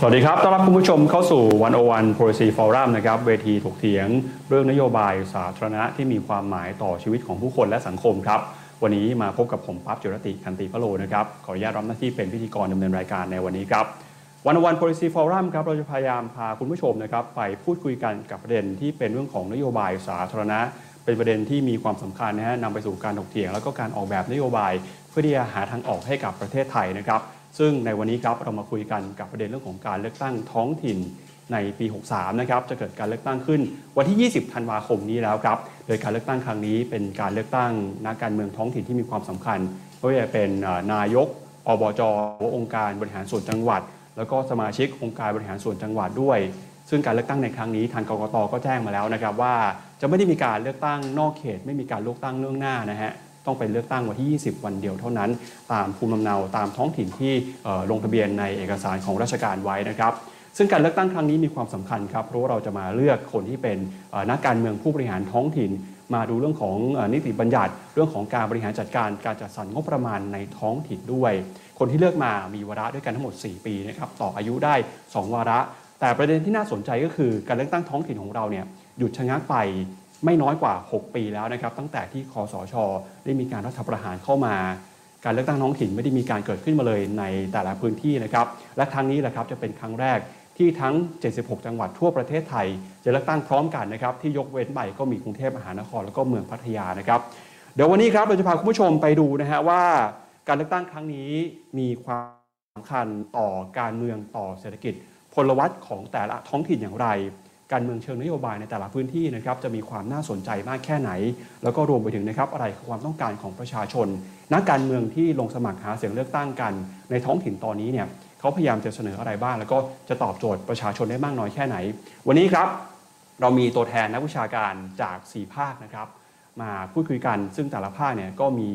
สวัสดีครับต้อนรับคุณผู้ชมเข้าสู่101 Policy Forum นะครับเวทีถกเถียงเรื่องนโยบายสาธารณะที่มีความหมายต่อชีวิตของผู้คนและสังคมครับวันนี้มาพบกับผมปั๊บ จิรติ ขันติพโลนะครับขออนุญาตรับหน้าที่เป็นพิธีกรดำเนินรายการในวันนี้ครับ101 Policy Forum ครับเราจะพยายามพาคุณผู้ชมนะครับไปพูดคุยกันกับประเด็นที่เป็นเรื่องของนโยบายสาธารณะเป็นประเด็นที่มีความสำคัญนะฮะนำไปสู่การถกเถียงแล้วก็การออกแบบนโยบายเพื่อที่จะหาทางออกให้กับประเทศไทยนะครับซึ่งในวันนี้ครับเรามาคุยกันกับประเด็นเรื่องของการเลือกตั้งท้องถิ่นในปี63นะครับจะเกิดการเลือกตั้งขึ้นวันที่20ธันวาคมนี้แล้วครับโดยการเลือกตั้งครั้งนี้เป็นการเลือกตั้งนักการเมืองท้องถิ่นที่มีความสำคัญไม่ว่าจะเป็นนายกอบจ.องค์การบริหารส่วนจังหวัดแล้วก็สมาชิกองค์การบริหารส่วนจังหวัดด้วยซึ่งการเลือกตั้งในครั้งนี้ทางกกต.ก็แจ้งมาแล้วนะครับว่าจะไม่ได้มีการเลือกตั้งนอกเขตไม่มีการเลือกตั้งล่วงหน้านะฮะต้องเป็นเลือกตั้งวันที่20วันเดียวเท่านั้นตามภูมิลำเนาตามท้องถิ่นที่ลงทะเบียนในเอกสารของราชการไว้นะครับซึ่งการเลือกตั้งครั้งนี้มีความสำคัญครับเพราะว่าเราจะมาเลือกคนที่เป็นนักการเมืองผู้บริหารท้องถิ่นมาดูเรื่องของนิติบัญญัติเรื่องของการบริหารจัดการการจัดสรรงบประมาณในท้องถิ่นด้วยคนที่เลือกมามีวาระด้วยกันทั้งหมด4 ปีนะครับต่ออายุได้2 วาระแต่ประเด็นที่น่าสนใจก็คือการเลือกตั้งท้องถิ่นของเราเนี่ยหยุดชะงักไปไม่น้อยกว่า6 ปีแล้วนะครับตั้งแต่ที่คสช.ได้มีการรัฐประหารเข้ามาการเลือกตั้งท้องถิ่นไม่ได้มีการเกิดขึ้นมาเลยในแต่ละพื้นที่นะครับและครั้งนี้แหละครับจะเป็นครั้งแรกที่ทั้ง76จังหวัดทั่วประเทศไทยจะเลือกตั้งพร้อมกันนะครับที่ยกเว้นไปก็มีกรุงเทพมหานครแล้วก็เมืองพัทยานะครับเดี๋ยววันนี้ครับเราจะพาคุณผู้ชมไปดูนะฮะว่าการเลือกตั้งครั้งนี้มีความสำคัญต่อการเมืองต่อเศรษฐกิจพลวัตของแต่ละท้องถิ่นอย่างไรการเมืองเชิงนโยบายในแต่ละพื้นที่นะครับจะมีความน่าสนใจมากแค่ไหนแล้วก็รวมไปถึงนะครับอะไรคือความต้องการของประชาชนนักการเมืองที่ลงสมัครหาเสียงเลือกตั้งกันในท้องถิ่นตอนนี้เนี่ยเขาพยายามจะเสนออะไรบ้างแล้วก็จะตอบโจทย์ประชาชนได้มากน้อยแค่ไหนวันนี้ครับเรามีตัวแทนนักวิชาการจาก4 ภาคนะครับมาพูดคุยกันซึ่งแต่ละภาคเนี่ยก็มี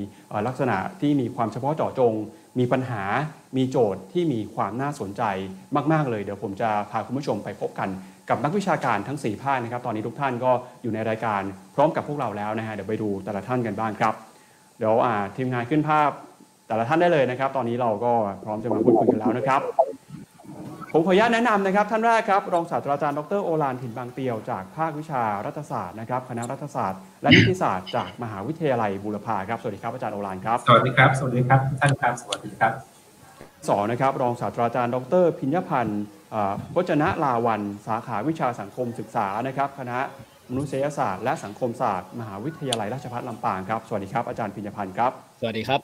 ลักษณะที่มีความเฉพาะเจาะจงมีปัญหามีโจทย์ที่มีความน่าสนใจมากๆเลยเดี๋ยวผมจะพาคุณผู้ชมไปพบกันกับนักวิชาการทั้ง4 ภาคนะครับตอนนี้ทุกท่านก็อยู่ในรายการพร้อมกับพวกเราแล้วนะฮะเดี๋ยวไปดูแต่ละท่านกันบ้างครับเดี๋ยวทีมงานขึ้นภาพแต่ละท่านได้เลยนะครับตอนนี้เราก็พร้อมจะมาพูดคุยกันแล้วนะครับผมขออนุญาตแนะนำนะครับท่านแรกครับรองศาสตราจารย์ดร.โอฬาร ถิ่นบางเตียวจากภาควิชารัฐศาสตร์นะครับคณะรัฐศาสตร์และนิติศาสตร์จากมหาวิทยาลัยบูรพาครับสวัสดีครับอาจารย์โอฬารครับสวัสดีครับสวัสดีครับท่านครับสวัสดีครับสองนะครับรองศาสตราจารย์ดร.พิญญพันธ์พจนะลาวันสาขาวิชาสังคมศึกษานะครับคณะมนุษยศาสตร์และสังคมศาสตร์มหาวิทยาลัยราชภัฏลำปางครับสวัสดีครับอาจารย์พิญญพันธ์ครับสวัสดีครับ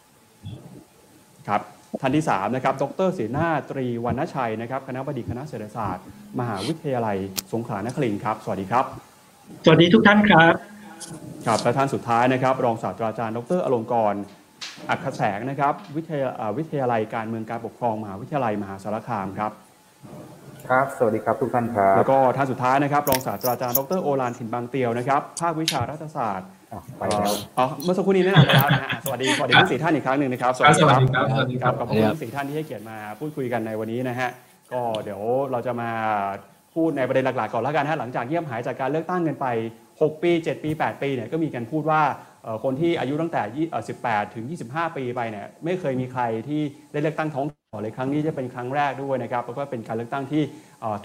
ครับท่านที่3นะครับดร.เสนาตรีวรรณชัยนะครับคณบดีคณะเศรษฐศาสตร์มหาวิทยาลัยสงขลานครินทร์ครับสวัสดีครับสวัสดีทุกท่านครับครับและท่านสุดท้ายนะครับรองศาสตราจารย์ดร.อลงกรณ์อัครแสงนะครับวิทยาลัยการเมืองการปกครองมหาวิทยาลัยมหาสารคามครับครับสวัสดีครับทุกท่านครับแล้วก็ท่านสุดท้ายนะครับรองศาสตราจารย์ดร.โอฬาร ถิ่นบางเตียวนะครับภาควิชารัฐศาสตร์ไปแล้วเมื่อสักครู่นี้แนะนำไปแล้วนะฮะสวัสดีทั้ง4 ท่านอีกครั้งหนึ่งนะครับสวัสดีครับสวัสดีครับขอบคุณทั้ง4 ท่านที่ให้เกียรติมาพูดคุยกันในวันนี้นะฮะก็เดี๋ยวเราจะมาพูดในประเด็นหลักๆก่อนแล้วกันฮะหลังจากเงียบหายจากการเลือกตั้งกันไป6 ปี7 ปี8 ปีเนี่ยก็มีการพูดว่าคนที่อายุตั้งแต่18ถึง25 ปีไปเนี่ยไม่เคยมีใครที่ได้เลือกตั้งท้องถิ่นเลยครั้งนี้จะเป็นครั้งแรกด้วยนะครับเพราะว่าเป็นการเลือกตั้งที่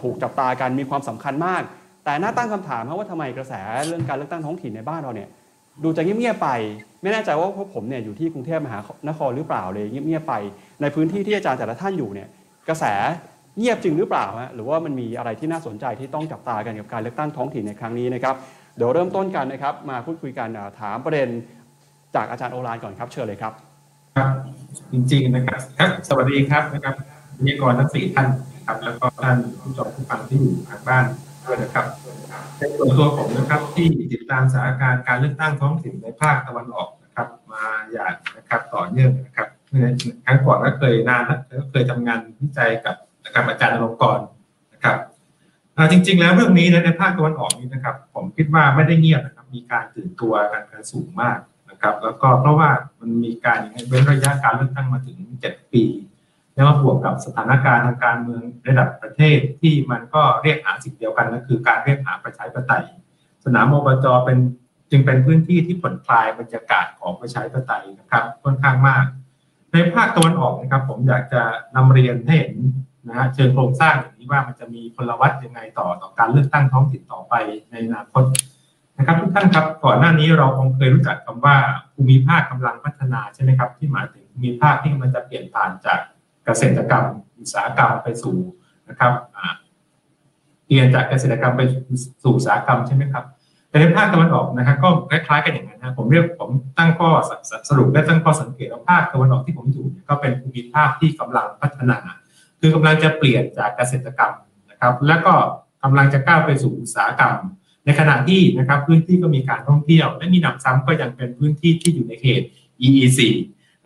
ถูกจับตากันมีความสำคัญมากแต่น่าตั้งคำถามว่าทำไมกระแสเรื่องการเลือกตั้งท้องถิ่นในบ้านเราเนี่ยดูจะเงียบๆไปไม่แน่ใจว่าพวกผมเนี่ยอยู่ที่กรุงเทพมหานครหรือเปล่าเลยเงียบๆไปในพื้นที่ที่อาจารย์แต่ละท่านอยู่เนี่ยกระแสเงียบจริงหรือเปล่าฮะหรือว่ามันมีอะไรที่น่าสนใจที่ต้องจับตากันกับการเลือกตั้งท้องถิ่นในครั้งนี้นะครับเดี๋ยวเริ่มต้นกันนะครับมาพูดคุยกันถามประเด็นจากอาจารย์โอฬารก่อนครับเชิญเลยครับครับจริงๆนะครับสวัสดีครับนะครับวิทยากรทั้ง4 ท่านครับแล้วก็ท่านผู้ชมผู้ฟังที่อยู่ทางบ้านด้วยนะครับในส่วนตัวผมนะครับที่ติดตามสถานการณ์การเลือกตั้งท้องถิ่นในภาคตะวันออกนะครับมาอย่างนะครับต่อเนื่องนะครับครั้งก่อนก็เคยนานแล้วเคยทำงานวิจัยกับอาจารย์อลงกรณ์นะครับจริงๆแล้วเรื่องนี้ในภาคตะวันออกนี้นะครับผมคิดว่าไม่ได้เงียบนะครับมีการตื่นตัวกันสูงมากนะครับแล้วก็เพราะว่ามันมีการเว้นระยะการเลือกตั้งมาถึง7 ปีแล้วมาบวกกับสถานการณ์ทางการเมืองระดับประเทศที่มันก็เรียกหาสิ่งเดียวกันก็คือการเรียกหาประชาธิปไตยสนามอบจ.จึงเป็นพื้นที่ที่ผ่อนคลายบรรยากาศของประชาธิปไตยนะครับค่อนข้างมากในภาคตะวันออกนะครับผมอยากจะนำเรียนให้เห็นนะฮะเชิงโครงสร้างอย่างนี้ ว่ามันจะมีพลวัตยังไงต่อการเลือกตั้งท้องถิ่นต่อไปในอนาคตนะครับทุกท่านครับก่อนหน้านี้เราคงเคยรู้จักคำว่าภูมิภาคกำลังพัฒนาใช่ไหมครับที่หมายถึงภูมิภาคที่มันจะเปลี่ยนผ่านจากเกษตรกรรมอุตสาหกรรมไปสู่นะครับเปลี่ยนจากเกษตรกรรมไปสู่อุตสาหกรรมใช่ไหมครับแต่ในภาคตะวันออกนะครับก็คล้ายๆกันอย่างนั้นนะผมตั้งข้อสรุปและตั้งข้อสังเกตว่าภาคตะวันออกที่ผมอยู่ก็เป็นภูมิภาคที่กำลังพัฒนาคือกำลังจะเปลี่ยนจากเกษตรกรรมนะครับแล้วก็กำลังจะก้าวไปสู่อุตสาหกรรมในขณะที่นะครับพื้นที่ก็มีการท่องเที่ยวและมีหนำซ้ำก็ยังเป็นพื้นที่ที่อยู่ในเขต EEC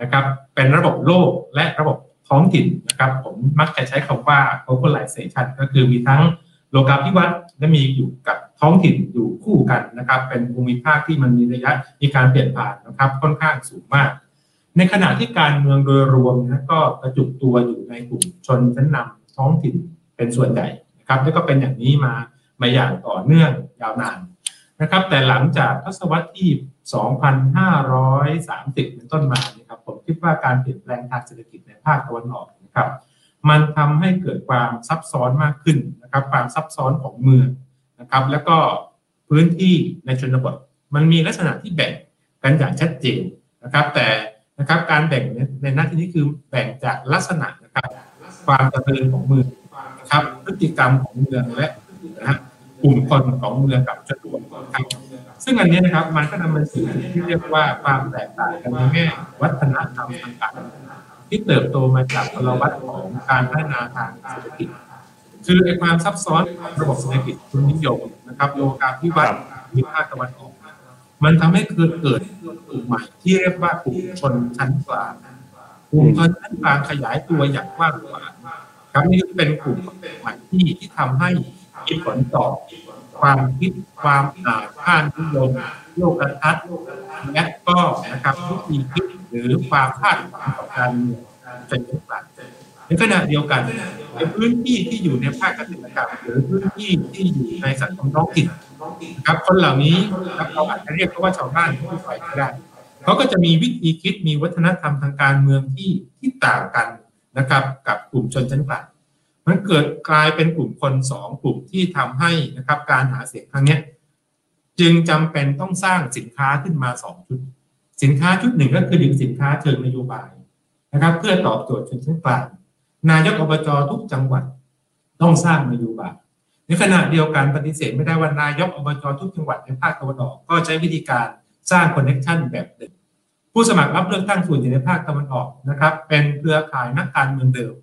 นะครับเป็นระบบโลกและระบบท้องถิ่นนะครับผมมักจะใช้คำว่า globalization ก็คือมีทั้งโลกาภิวัตน์และมีอยู่กับท้องถิ่นอยู่คู่กันนะครับเป็นภูมิภาคที่มันมีระยะมีการเปลี่ยนผ่านนะครับค่อนข้างสูงมากในขณะที่การเมืองโดยรวมนะก็กระจุกตัวอยู่ในกลุ่มชนชั้นนำท้องถิ่นเป็นส่วนใหญ่นะครับและก็เป็นอย่างนี้มาอย่างต่อเนื่องยาวนานนะครับแต่หลังจากทศวรรษที่ 2530 เป็นต้นมานะครับผมคิดว่าการเปลี่ยนแปลงทางเศรษฐกิจในภาคตะวันออกนะครับมันทำให้เกิดความซับซ้อนมากขึ้นนะครับความซับซ้อนของเมืองนะครับแล้วก็พื้นที่ในชนบทมันมีลักษณะที่แบ่งกันอย่างชัดเจนนะครับแต่นะครับการแบ่งในหน้าที่นี้คือแบ่งจากลักษณะนะครับความเจริญของเมืองนะครับพฤติกรรมของเมืองและกลุ่มคนของเมืองกับชนบทครับซึ่งอันนี้นะครับมันก็นำมาสู่ที่เรียกว่าความแตกต่างกันในแง่วัฒนธรรมต่างๆที่เติบโตมาจากพลวัตของการพัฒนาทางเศรษฐกิจคือในความซับซ้อนระบบเศรษฐกิจทุนนิยมนะครับโลกาภิวัตน์มีภาคตะวันออกมันทำให้เกิดกลุ่มใหม่ที่เรียกว่ากลุ่มชนชั้นกลางกลุ่มชนชั้นกลางขยายตัวอย่างกว้างขวางครับนี่เป็นกลุ่มใหม่ที่ทำให้มีผลต่อความคิดความค่านิยมโลกทัศน์และก็นะครับทุกมีคิดหรือความคาดหวังต่อการเศรษฐกิจในขณะเดียวกันในพื้นที่ที่อยู่ในภาคเกษตรกรรมหรือพื้นที่ที่อยู่ในสังคมท้องถิ่นนะครับคนเหล่านี้เราอาจจะเรียกว่าชาวบ้านผู้ฝ่ายก็ได้เขาก็จะมีวิธีคิดมีวัฒนธรรมทางการเมืองที่ต่างกันนะครับกับกลุ่มชนชั้นกลางมันเกิดกลายเป็นกลุ่มคน2กลุ่มที่ทำให้นะครับการหาเสียงครั้งนี้จึงจำเป็นต้องสร้างสินค้าขึ้นมา2ชุดสินค้าชุดหนึ่งก็คือสินค้าเชิงนโยบายนะครับเพื่อตอบโจทย์ชนชั้นกลางนายกอบจทุกจังหวัดต้องสร้างนโยบายในขณะเดียวกันปฏิเสธไม่ได้ว่านายกอบจทุกจังหวัดในภาคตะวันออกก็ใช้วิธีการสร้างคอนเนคชั่นแบบเดิมผู้สมัครรับเลือกตั้งส่วนใหญ่ในภาคตะวันออกนะครับเป็นเครือข่ายนักการเมืองเดิม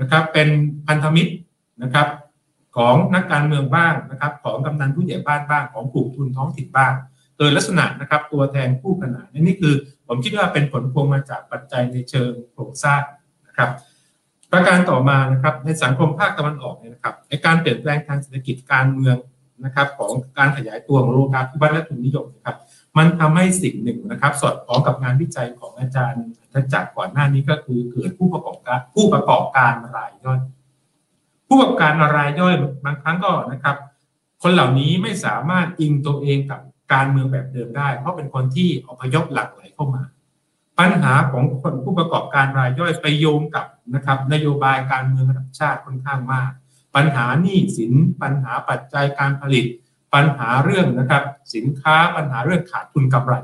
นะครับเป็นพันธมิตรนะครับของนักการเมืองบ้างนะครับของกำนันผู้ใหญ่บ้านบ้างของกลุ่มทุนท้องถิ่นบ้างโดยลักษณะนะครับตัวแทนคู่ขนานนี่คือผมคิดว่าเป็นผลพวงมาจากปัจจัยในเชิงโครงสร้างนะครับประการต่อมานะครับในสังคมภาคตะวันออกเนี่ยนะครับในการเปลี่ยนแปลงทางเศรษฐกิจการเมืองนะครับของการขยายตัวของโลกาภิวัตน์และทุนนิยมนะครับมันทำให้สิ่งหนึ่งนะครับสอดคล้องกับงานวิจัยของอาจารย์ทัชจักรก่อนหน้านี้ก็คือเกิดผู้ประกอบการรายย่อยผู้ประกอบการรายย่อยบางครั้งก็นะครับคนเหล่านี้ไม่สามารถอิงตัวเองกับการเมืองแบบเดิมได้เพราะเป็นคนที่อพยพหลักไหลเข้ามาปัญหาของคนผู้ประกอบการรายย่อยไปโยงกับนะครับนโยบายการเมืองระดับชาติค่อนข้างมากปัญหาหนี้สินปัญหาปัจจัยการผลิตปัญหาเรื่องนะครับสินค้าปัญหาเรื่องขาดทุนกำไร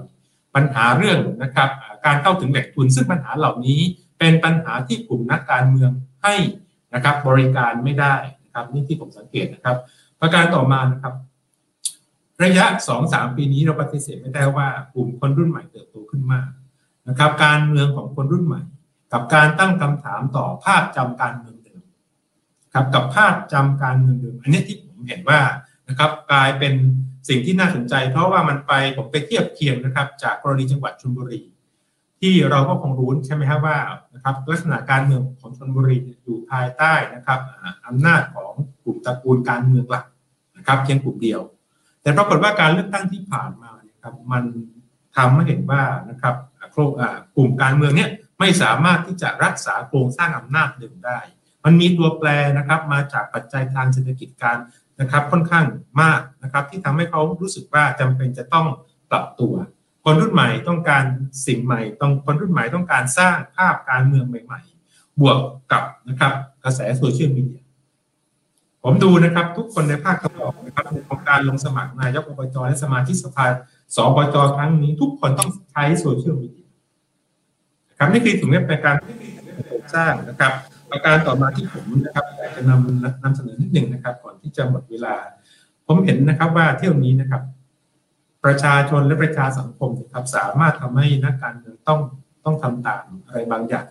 ปัญหาเรื่องนะครับการเข้าถึงแหล่งทุนซึ่งปัญหาเหล่านี้เป็นปัญหาที่กลุ่มนักการเมืองให้นะครับบริการไม่ได้นะครับนี่ที่ผมสังเกตนะครับประการต่อมานะครับระยะ 2-3 ปีนี้เราปฏิเสธไม่ได้ว่ากลุ่มคนรุ่นใหม่เติบโตขึ้นมากนะครับการเมืองของคนรุ่นใหม่กับการตั้งคำถามต่อภาพจำการเมืองเดิมครับกับภาพจำการเมืองเดิมอันนี้ที่ผมเห็นว่านะครับกลายเป็นสิ่งที่น่าสนใจเพราะว่าผมไปเทียบเคียงนะครับจากกรณีจังหวัดชลบุรีที่เราก็คงรู้ใช่ไหมครับว่านะครับลักษณะการเมืองของชลบุรีอยู่ภายใต้นะครับอำนาจของกลุ่มตระกูลการเมืองหลักนะครับเพียงกลุ่มเดียวแต่ปรากฏว่าการเลือกตั้งที่ผ่านมาเนี่ยครับมันทำให้เห็นว่านะครับกลุ่มการเมืองเนี่ยไม่สามารถที่จะรักษาโครงสร้างอำนาจเดิมได้มันมีตัวแปรนะครับมาจากปัจจัยทางเศรษฐกิจการนะครับค่อนข้างมากนะครับที่ทำให้เขารู้สึกว่าจำเป็นจะต้องปรับตัวคนรุ่นใหม่ต้องการสิ่งใหม่คนรุ่นใหม่ต้องการสร้างภาพการเมืองใหม่ๆบวกกับนะครับกระแสโซเชียลมีเดีย ผมดูนะครับทุกคนในภาคตะวันออกนะครับในโครงการลงสมัครนายกอบจและสมาชิกสภาสปจครั้งนี้ทุกคนต้องใช้โซเชียลมีเดียนะครับนี่คือถึงเรื่องการสร้างนะครับประการต่อมาที่ผมนะครับอยากจะนำเสนอนิดหนึ่งนะครับก่อนที่จะหมดเวลาผมเห็นนะครับว่าเที่ยวนี้นะครับประชาชนและประชาสังคมนะครับสามารถทำให้นักการเมืองต้องทำตามอะไรบางอย่าง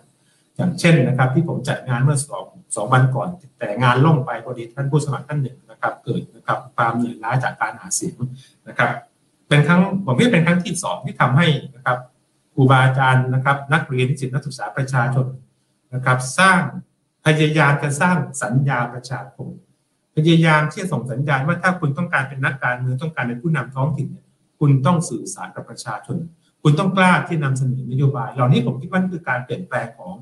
อย่างเช่นนะครับที่ผมจัดงานเมื่อสองวันก่อนแต่งานล่มไปพอดีท่านผู้สมัครท่านหนึ่งนะครับเกิดนะครับความเหนื่อยล้าจากการหาเสียงนะครับเป็นครั้งผมว่าเป็นครั้งที่สองที่ทำให้นะครับครูบาอาจารย์นะครับนักเรียนนิสิตนักศึกษาประชาชนนะครับสร้างพยายามจะสร้างสัญญาประชาคมพยายามที่จะส่งสัญญาณว่าถ้าคุณต้องการเป็นนักการเมืองต้องการเป็นผู้นำท้องถิ่นคุณต้องสื่อสารกับประชาชนคุณต้องกล้าที่นำเสนอนโยบายเหล่านี้ผมคิดว่าคือการเปลี่ยนแปลงของ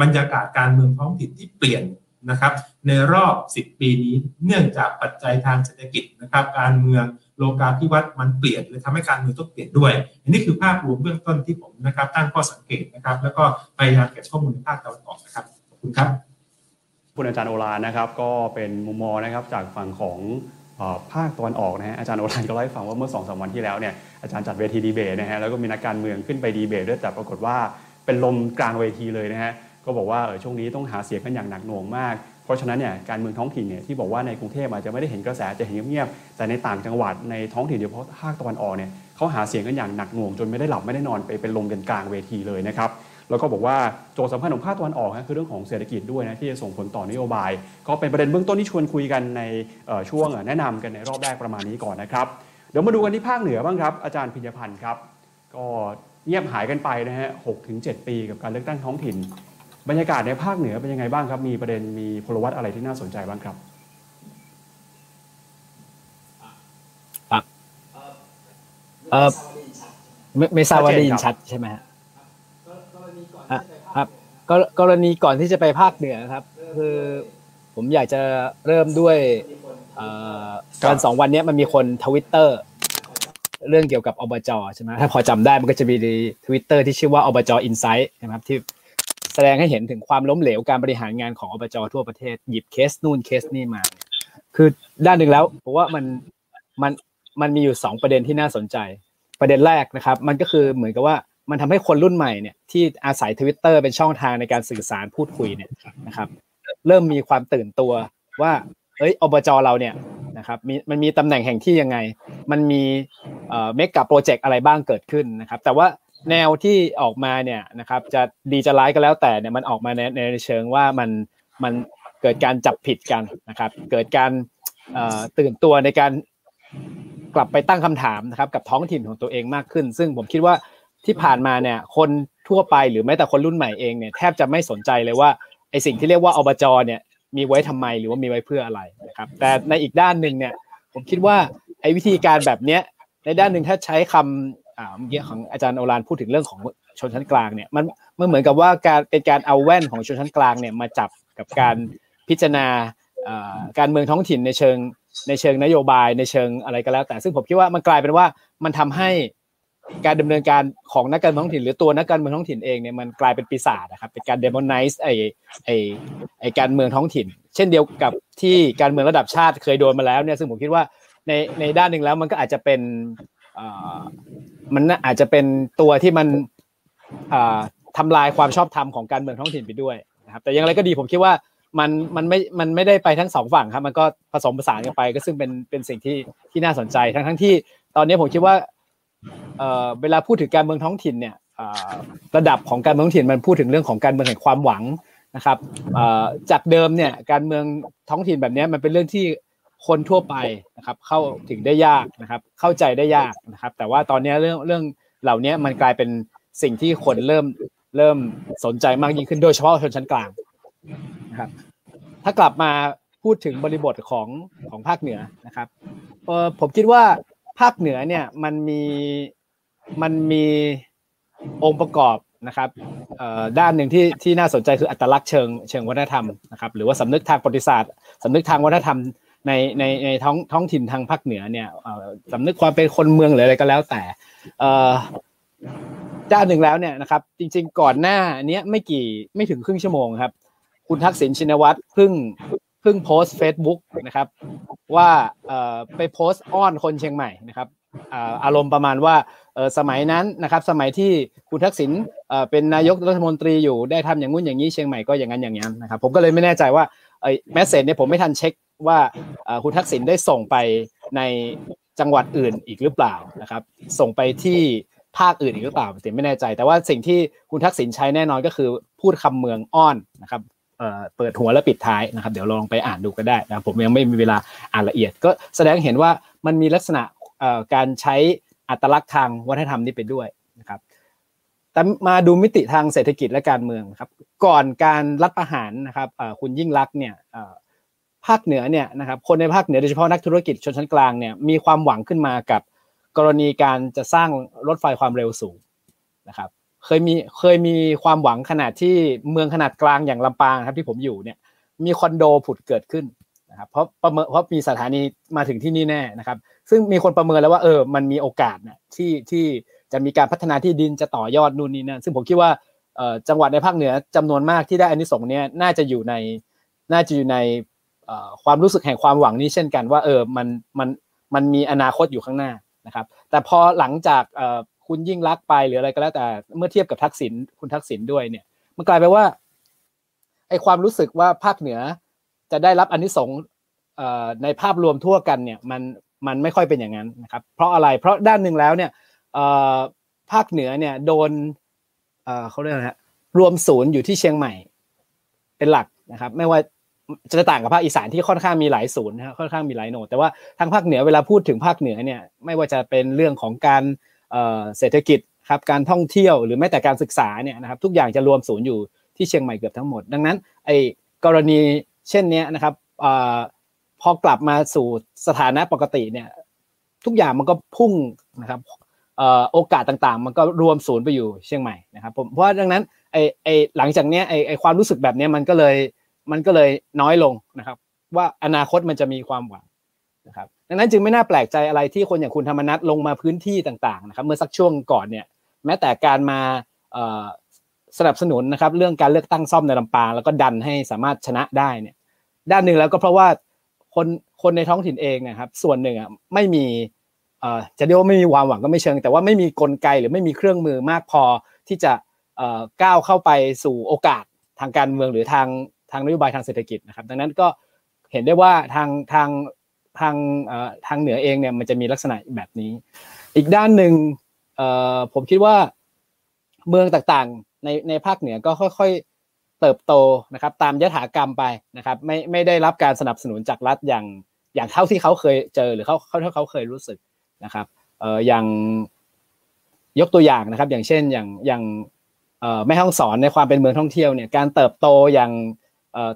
บรรยากาศการเมืองท้องถิ่นที่เปลี่ยนนะครับในรอบ10ปีนี้เนื่องจากปัจจัยทางเศรษฐกิจนะครับการเมืองโลกาภิวัตน์มันเปลี่ยนเลยทำให้การเมืองต้องเปลี่ยนด้วยอันนี้คือภาพรวมเบื้องต้นที่ผมนะครับตั้งข้อสังเกตนะครับแล้วก็พยายามเก็บข้อมูลในภาคตะวันออกนะครับขอบคุณครับคุณอาจารย์โอฬารนะครับก็เป็นมุมมองนะครับจากฝั่งของภาคตะวันออกนะฮะอาจารย์โอฬารก็เล่าให้ฟังว่าเมื่อ 2-3 วันที่แล้วเนี่ยอาจารย์จัดเวทีดีเบตนะฮะแล้วก็มีนักการเมืองขึ้นไปดีเบตด้วยแต่ปรากฏว่าเป็นลมกลางเวทีเลยนะฮะก็บอกว่าช่วงนี้ต้องหาเสียงกันอย่างหนักหน่วงมากเพราะฉะนั้นเนี่ยการเมืองท้องถิ่นเนี่ยที่บอกว่าในกรุงเทพอาจจะไม่ได้เห็นกระแสจะเห็นเงียบแต่ในต่างจังหวัดในท้องถิ่นโดยเฉพาะภาคตะวันออกเนี่ยเขาหาเสียงกันอย่างหนักหน่วงจนไม่ได้หลับไม่ได้นอนไปเป็นลมกันกลางเวทีเลยนะครับแล้วก็บอกว่าโจทย์สำคัญของภาคตะวันออกคือเรื่องของเศรษฐกิจด้วยนะที่จะส่งผลต่อนโยบายก็เป็นประเด็นเบื้องต้นที่ชวนคุยกันในช่วงแนะนำกันในรอบแรกประมาณนี้ก่อนนะครับเดี๋ยวมาดูกันที่ภาคเหนือบ้างครับอาจารย์พิญญพันธ์ครับก็เงียบหายกันไปนะฮะ 6-7 ปีกับการเลือกตั้งท้องถิ่นบรรยากาศในภาคเหนือเป็นยังไงบ้างครับมีประเด็นมีพลวัตอะไรที่น่าสนใจบ้างครับไม่ทราบว่าได้ยินชัดใช่ไหมฮะครับกรณีก่อนที่จะไปภาคเหนือครับคือผมอยากจะเริ่มด้วยการ2วันนี้มันมีคนทวิตเตอร์เรื่องเกี่ยวกับอบจ.ใช่ไหมถ้าพอจำได้มันก็จะมีทวิตเตอร์ที่ชื่อว่าอบจ.อินไซต์นะครับที่แสดงให้เห็นถึงความล้มเหลวการบริหารงานของอบจ.ทั่วประเทศหยิบเคสนู่นเคสนี่มาคือด้านหนึ่งแล้วเพราะว่ามันมีอยู่2ประเด็นที่น่าสนใจประเด็นแรกนะครับมันก็คือเหมือนกับว่ามันทำให้คนรุ่นใหม่เนี่ยที่อาศัย Twitter เป็นช่องทางในการสื่อสารพูดคุยเนี่ยนะครับเริ่มมีความตื่นตัวว่าเอ้ยอบจ.เราเนี่ยนะครับมันมีตำแหน่งแห่งที่ยังไงมันมีเมกะโปรเจกต์อะไรบ้างเกิดขึ้นนะครับแต่ว่าแนวที่ออกมาเนี่ยนะครับจะดีจะร้ายก็แล้วแต่เนี่ยมันออกมาในเชิงว่ามันเกิดการจับผิดกันนะครับเกิดการตื่นตัวในการกลับไปตั้งคำถามนะครับกับท้องถิ่นของตัวเองมากขึ้นซึ่งผมคิดว่าที่ผ่านมาเนี่ยคนทั่วไปหรือแม้แต่คนรุ่นใหม่เองเนี่ยแทบจะไม่สนใจเลยว่าไอ้สิ่งที่เรียกว่าอบจ.เนี่ยมีไว้ทำไมหรือว่ามีไว้เพื่ออะไรนะครับแต่ในอีกด้านหนึ่งเนี่ยผมคิดว่าไอ้วิธีการแบบเนี้ยในด้านหนึ่งถ้าใช้คำเมื่อกี้ของอาจารย์โอฬารพูดถึงเรื่องของชนชั้นกลางเนี่ยมันเหมือนกับว่าการเป็นการเอาแว่นของชนชั้นกลางเนี่ยมาจับกับการพิจารณาการเมืองท้องถิ่นในเชิงนโยบายในเชิงอะไรก็แล้วแต่ซึ่งผมคิดว่ามันกลายเป็นว่ามันทำให้การดำเนินการของนักการเมืองท้องถิ่นหรือตัวนักการเมืองท้องถิ่นเองเนี่ยมันกลายเป็นปีศาจนะครับเป็นการเดมอนไนซ์ไอการเมืองท้องถิ่นเช่นเดียวกับที่การเมืองระดับชาติเคยโดนมาแล้วเนี่ยซึ่งผมคิดว่าในด้านหนึ่งแล้วมันก็อาจจะเป็นมันอาจจะเป็นตัวที่มันทำลายความชอบธรรมของการเมืองท้องถิ่นไปด้วยนะครับแต่อย่างไรก็ดีผมคิดว่ามันไม่ได้ไปทั้งสองฝั่งครับมันก็ผสมผสานกันไปก็ซึ่งเป็นสิ่งที่น่าสนใจทั้งที่ตอนนี้ผมคิดว่าเวลาพูดถึงการเมืองท้องถิ่นเนี่ยระดับของการเมืองท้องถิ่นมันพูดถึงเรื่องของการเมืองแห่งความหวังนะครับจากเดิมเนี่ยการเมืองท้องถิ่นแบบนี้มันเป็นเรื่องที่คนทั่วไปนะครับเข้าถึงได้ยากนะครับเข้าใจได้ยากนะครับแต่ว่าตอนนี้เรื่องเหล่านี้มันกลายเป็นสิ่งที่คนเริ่มสนใจมากยิ่งขึ้นโดยเฉพาะชนชั้นกลางนะครับถ้ากลับมาพูดถึงบริบทของภาคเหนือนะครับผมคิดว่าภาคเหนือเนี่ยมันมีองค์ประกอบนะครับด้านหนึ่งที่น่าสนใจคืออัตลักษณ์เชิงวัฒนธรรมนะครับหรือว่าสำนึกทางประวัติศาสตร์สำนึกทางวัฒนธรรมในท้องถิ่นทางภาคเหนือเนี่ยสำนึกความเป็นคนเมืองหรืออะไรก็แล้วแต่ด้านหนึ่งแล้วเนี่ยนะครับจริงๆก่อนหน้านี้ไม่ถึงครึ่งชั่วโมงครับคุณทักษิณชินวัตรเพิ่ง พิ่งโพสต์ Facebook นะครับว่าไปโพสต์อ้อนคนเชียงใหม่นะครับอารมณ์ประมาณว่าสมัยนั้นนะครับสมัยที่คุณทักษิณเป็นนายกรัฐมนตรีอยู่ได้ทำอย่างงู้นอย่างนี้เชียงใหม่ก็อย่างนั้นอย่างนั้นนะครับผมก็เลยไม่แน่ใจว่าแมสเสจเนี่ยผมไม่ทันเช็คว่าคุณทักษิณได้ส่งไปในจังหวัดอื่นอีกหรือเปล่านะครับส่งไปที่ภาคอื่นอีกหรือเปล่าผมไม่แน่ใจแต่ว่าสิ่งที่คุณทักษิณใช้แน่นอนก็คือพูดคำเมืองอ้อนนะครับเปิดหัวและปิดท้ายนะครับเดี๋ยวลองไปอ่านดูก็ได้นะผมยังไม่มีเวลาอ่านละเอียดก็แสดงเห็นว่ามันมีลักษณะการใช้อัตลักษณ์ทางวัฒนธรรมนี้ไปด้วยนะครับแต่มาดูมิติทางเศรษฐกิจและการเมืองครับก่อนการรัฐประหารนะครับคุณยิ่งลักษณ์เนี่ยภาคเหนือเนี่ยนะครับคนในภาคเหนือโดยเฉพาะนักธุรกิจชนชั้นกลางเนี่ยมีความหวังขึ้นมากับกรณีการจะสร้างรถไฟความเร็วสูงนะครับเคยมีความหวังขนาดที่เมืองขนาดกลางอย่างลำปางครับที่ผมอยู่เนี่ยมีคอนโดผุดเกิดขึ้นนะครับเพราะมีสถานีมาถึงที่นี่แน่นะครับซึ่งมีคนประเมินแล้วว่ามันมีโอกาสนะที่จะมีการพัฒนาที่ดินจะต่อยอดนู่นนี่นั่นซึ่งผมคิดว่าจังหวัดในภาคเหนือจำนวนมากที่ได้อานิสงส์เนี่ยน่าจะอยู่ในความรู้สึกแห่งความหวังนี้เช่นกันว่ามันมีอนาคตอยู่ข้างหน้านะครับแต่พอหลังจากคุณยิ่งลักษณ์ไปหรืออะไรก็แล้วแต่เมื่อเทียบกับทักษิณคุณทักษิณด้วยเนี่ยมันกลายไปว่าไอ้ความรู้สึกว่าภาคเหนือจะได้รับอานิสงส์ในภาพรวมทั่วกันเนี่ยมันไม่ค่อยเป็นอย่างนั้นนะครับเพราะอะไรเพราะด้านหนึ่งแล้วเนี่ยภาคเหนือเนี่ยโดนเขาเรียกอะไรฮะรวมศูนย์อยู่ที่เชียงใหม่เป็นหลักนะครับไม่ว่าจะต่างกับภาคอีสานที่ค่อนข้างมีหลายศูนย์นะค่อนข้างมีหลายโหนดแต่ว่าทางภาคเหนือเวลาพูดถึงภาคเหนือเนี่ยไม่ว่าจะเป็นเรื่องของการเศรษฐกิจครับการท่องเที่ยวหรือแม้แต่การศึกษาเนี่ยนะครับทุกอย่างจะรวมศูนย์อยู่ที่เชียงใหม่เกือบทั้งหมดดังนั้นไอ้กรณีเช่นนี้นะครับพอกลับมาสู่สถานะปกติเนี่ยทุกอย่างมันก็พุ่งนะครับโอกาสต่างๆมันก็รวมศูนย์ไปอยู่เชียงใหม่นะครับผมเพราะดังนั้นไอ้หลังจากเนี้ยไอ้ความรู้สึกแบบนี้มันก็เลยน้อยลงนะครับว่าอนาคตมันจะมีความหวังนะครับดังนั้นจึงไม่น่าแปลกใจอะไรที่คนอย่างคุณธรรมนัสลงมาพื้นที่ต่างๆนะครับเมื่อสักช่วงก่อนเนี่ยแม้แต่การมาสนับสนุนนะครับเรื่องการเลือกตั้งซ่อมในลำปางแล้วก็ดันให้สามารถชนะได้เนี่ยด้านหนึ่งแล้วก็เพราะว่าคนในท้องถิ่นเองนะครับส่วนหนึ่งอ่ะไม่มีจะเรียกว่าไม่มีความหวังก็ไม่เชิงแต่ว่าไม่มีกลไกหรือไม่มีเครื่องมือมากพอที่จะก้าวเข้าไปสู่โอกาสทางการเมืองหรือทางนโยบายทางเศรษฐกิจนะครับดังนั้นก็เห็นได้ว่าทางเหนือเองเนี่ยมันจะมีลักษณะแบบนี้อีกด้านหนึ่งผมคิดว่าเมืองต่างๆในภาคเหนือก็ค่อยๆเติบโตนะครับตามยถากรรมไปนะครับไม่ได้รับการสนับสนุนจากรัฐอย่างเท่าที่เขาเคยเจอหรือเท่าเขาเคยรู้สึกนะครับอย่างยกตัวอย่างนะครับอย่างเช่นอย่างแม่ฮ่องสอนในความเป็นเมืองท่องเที่ยวเนี่ยการเติบโตอย่าง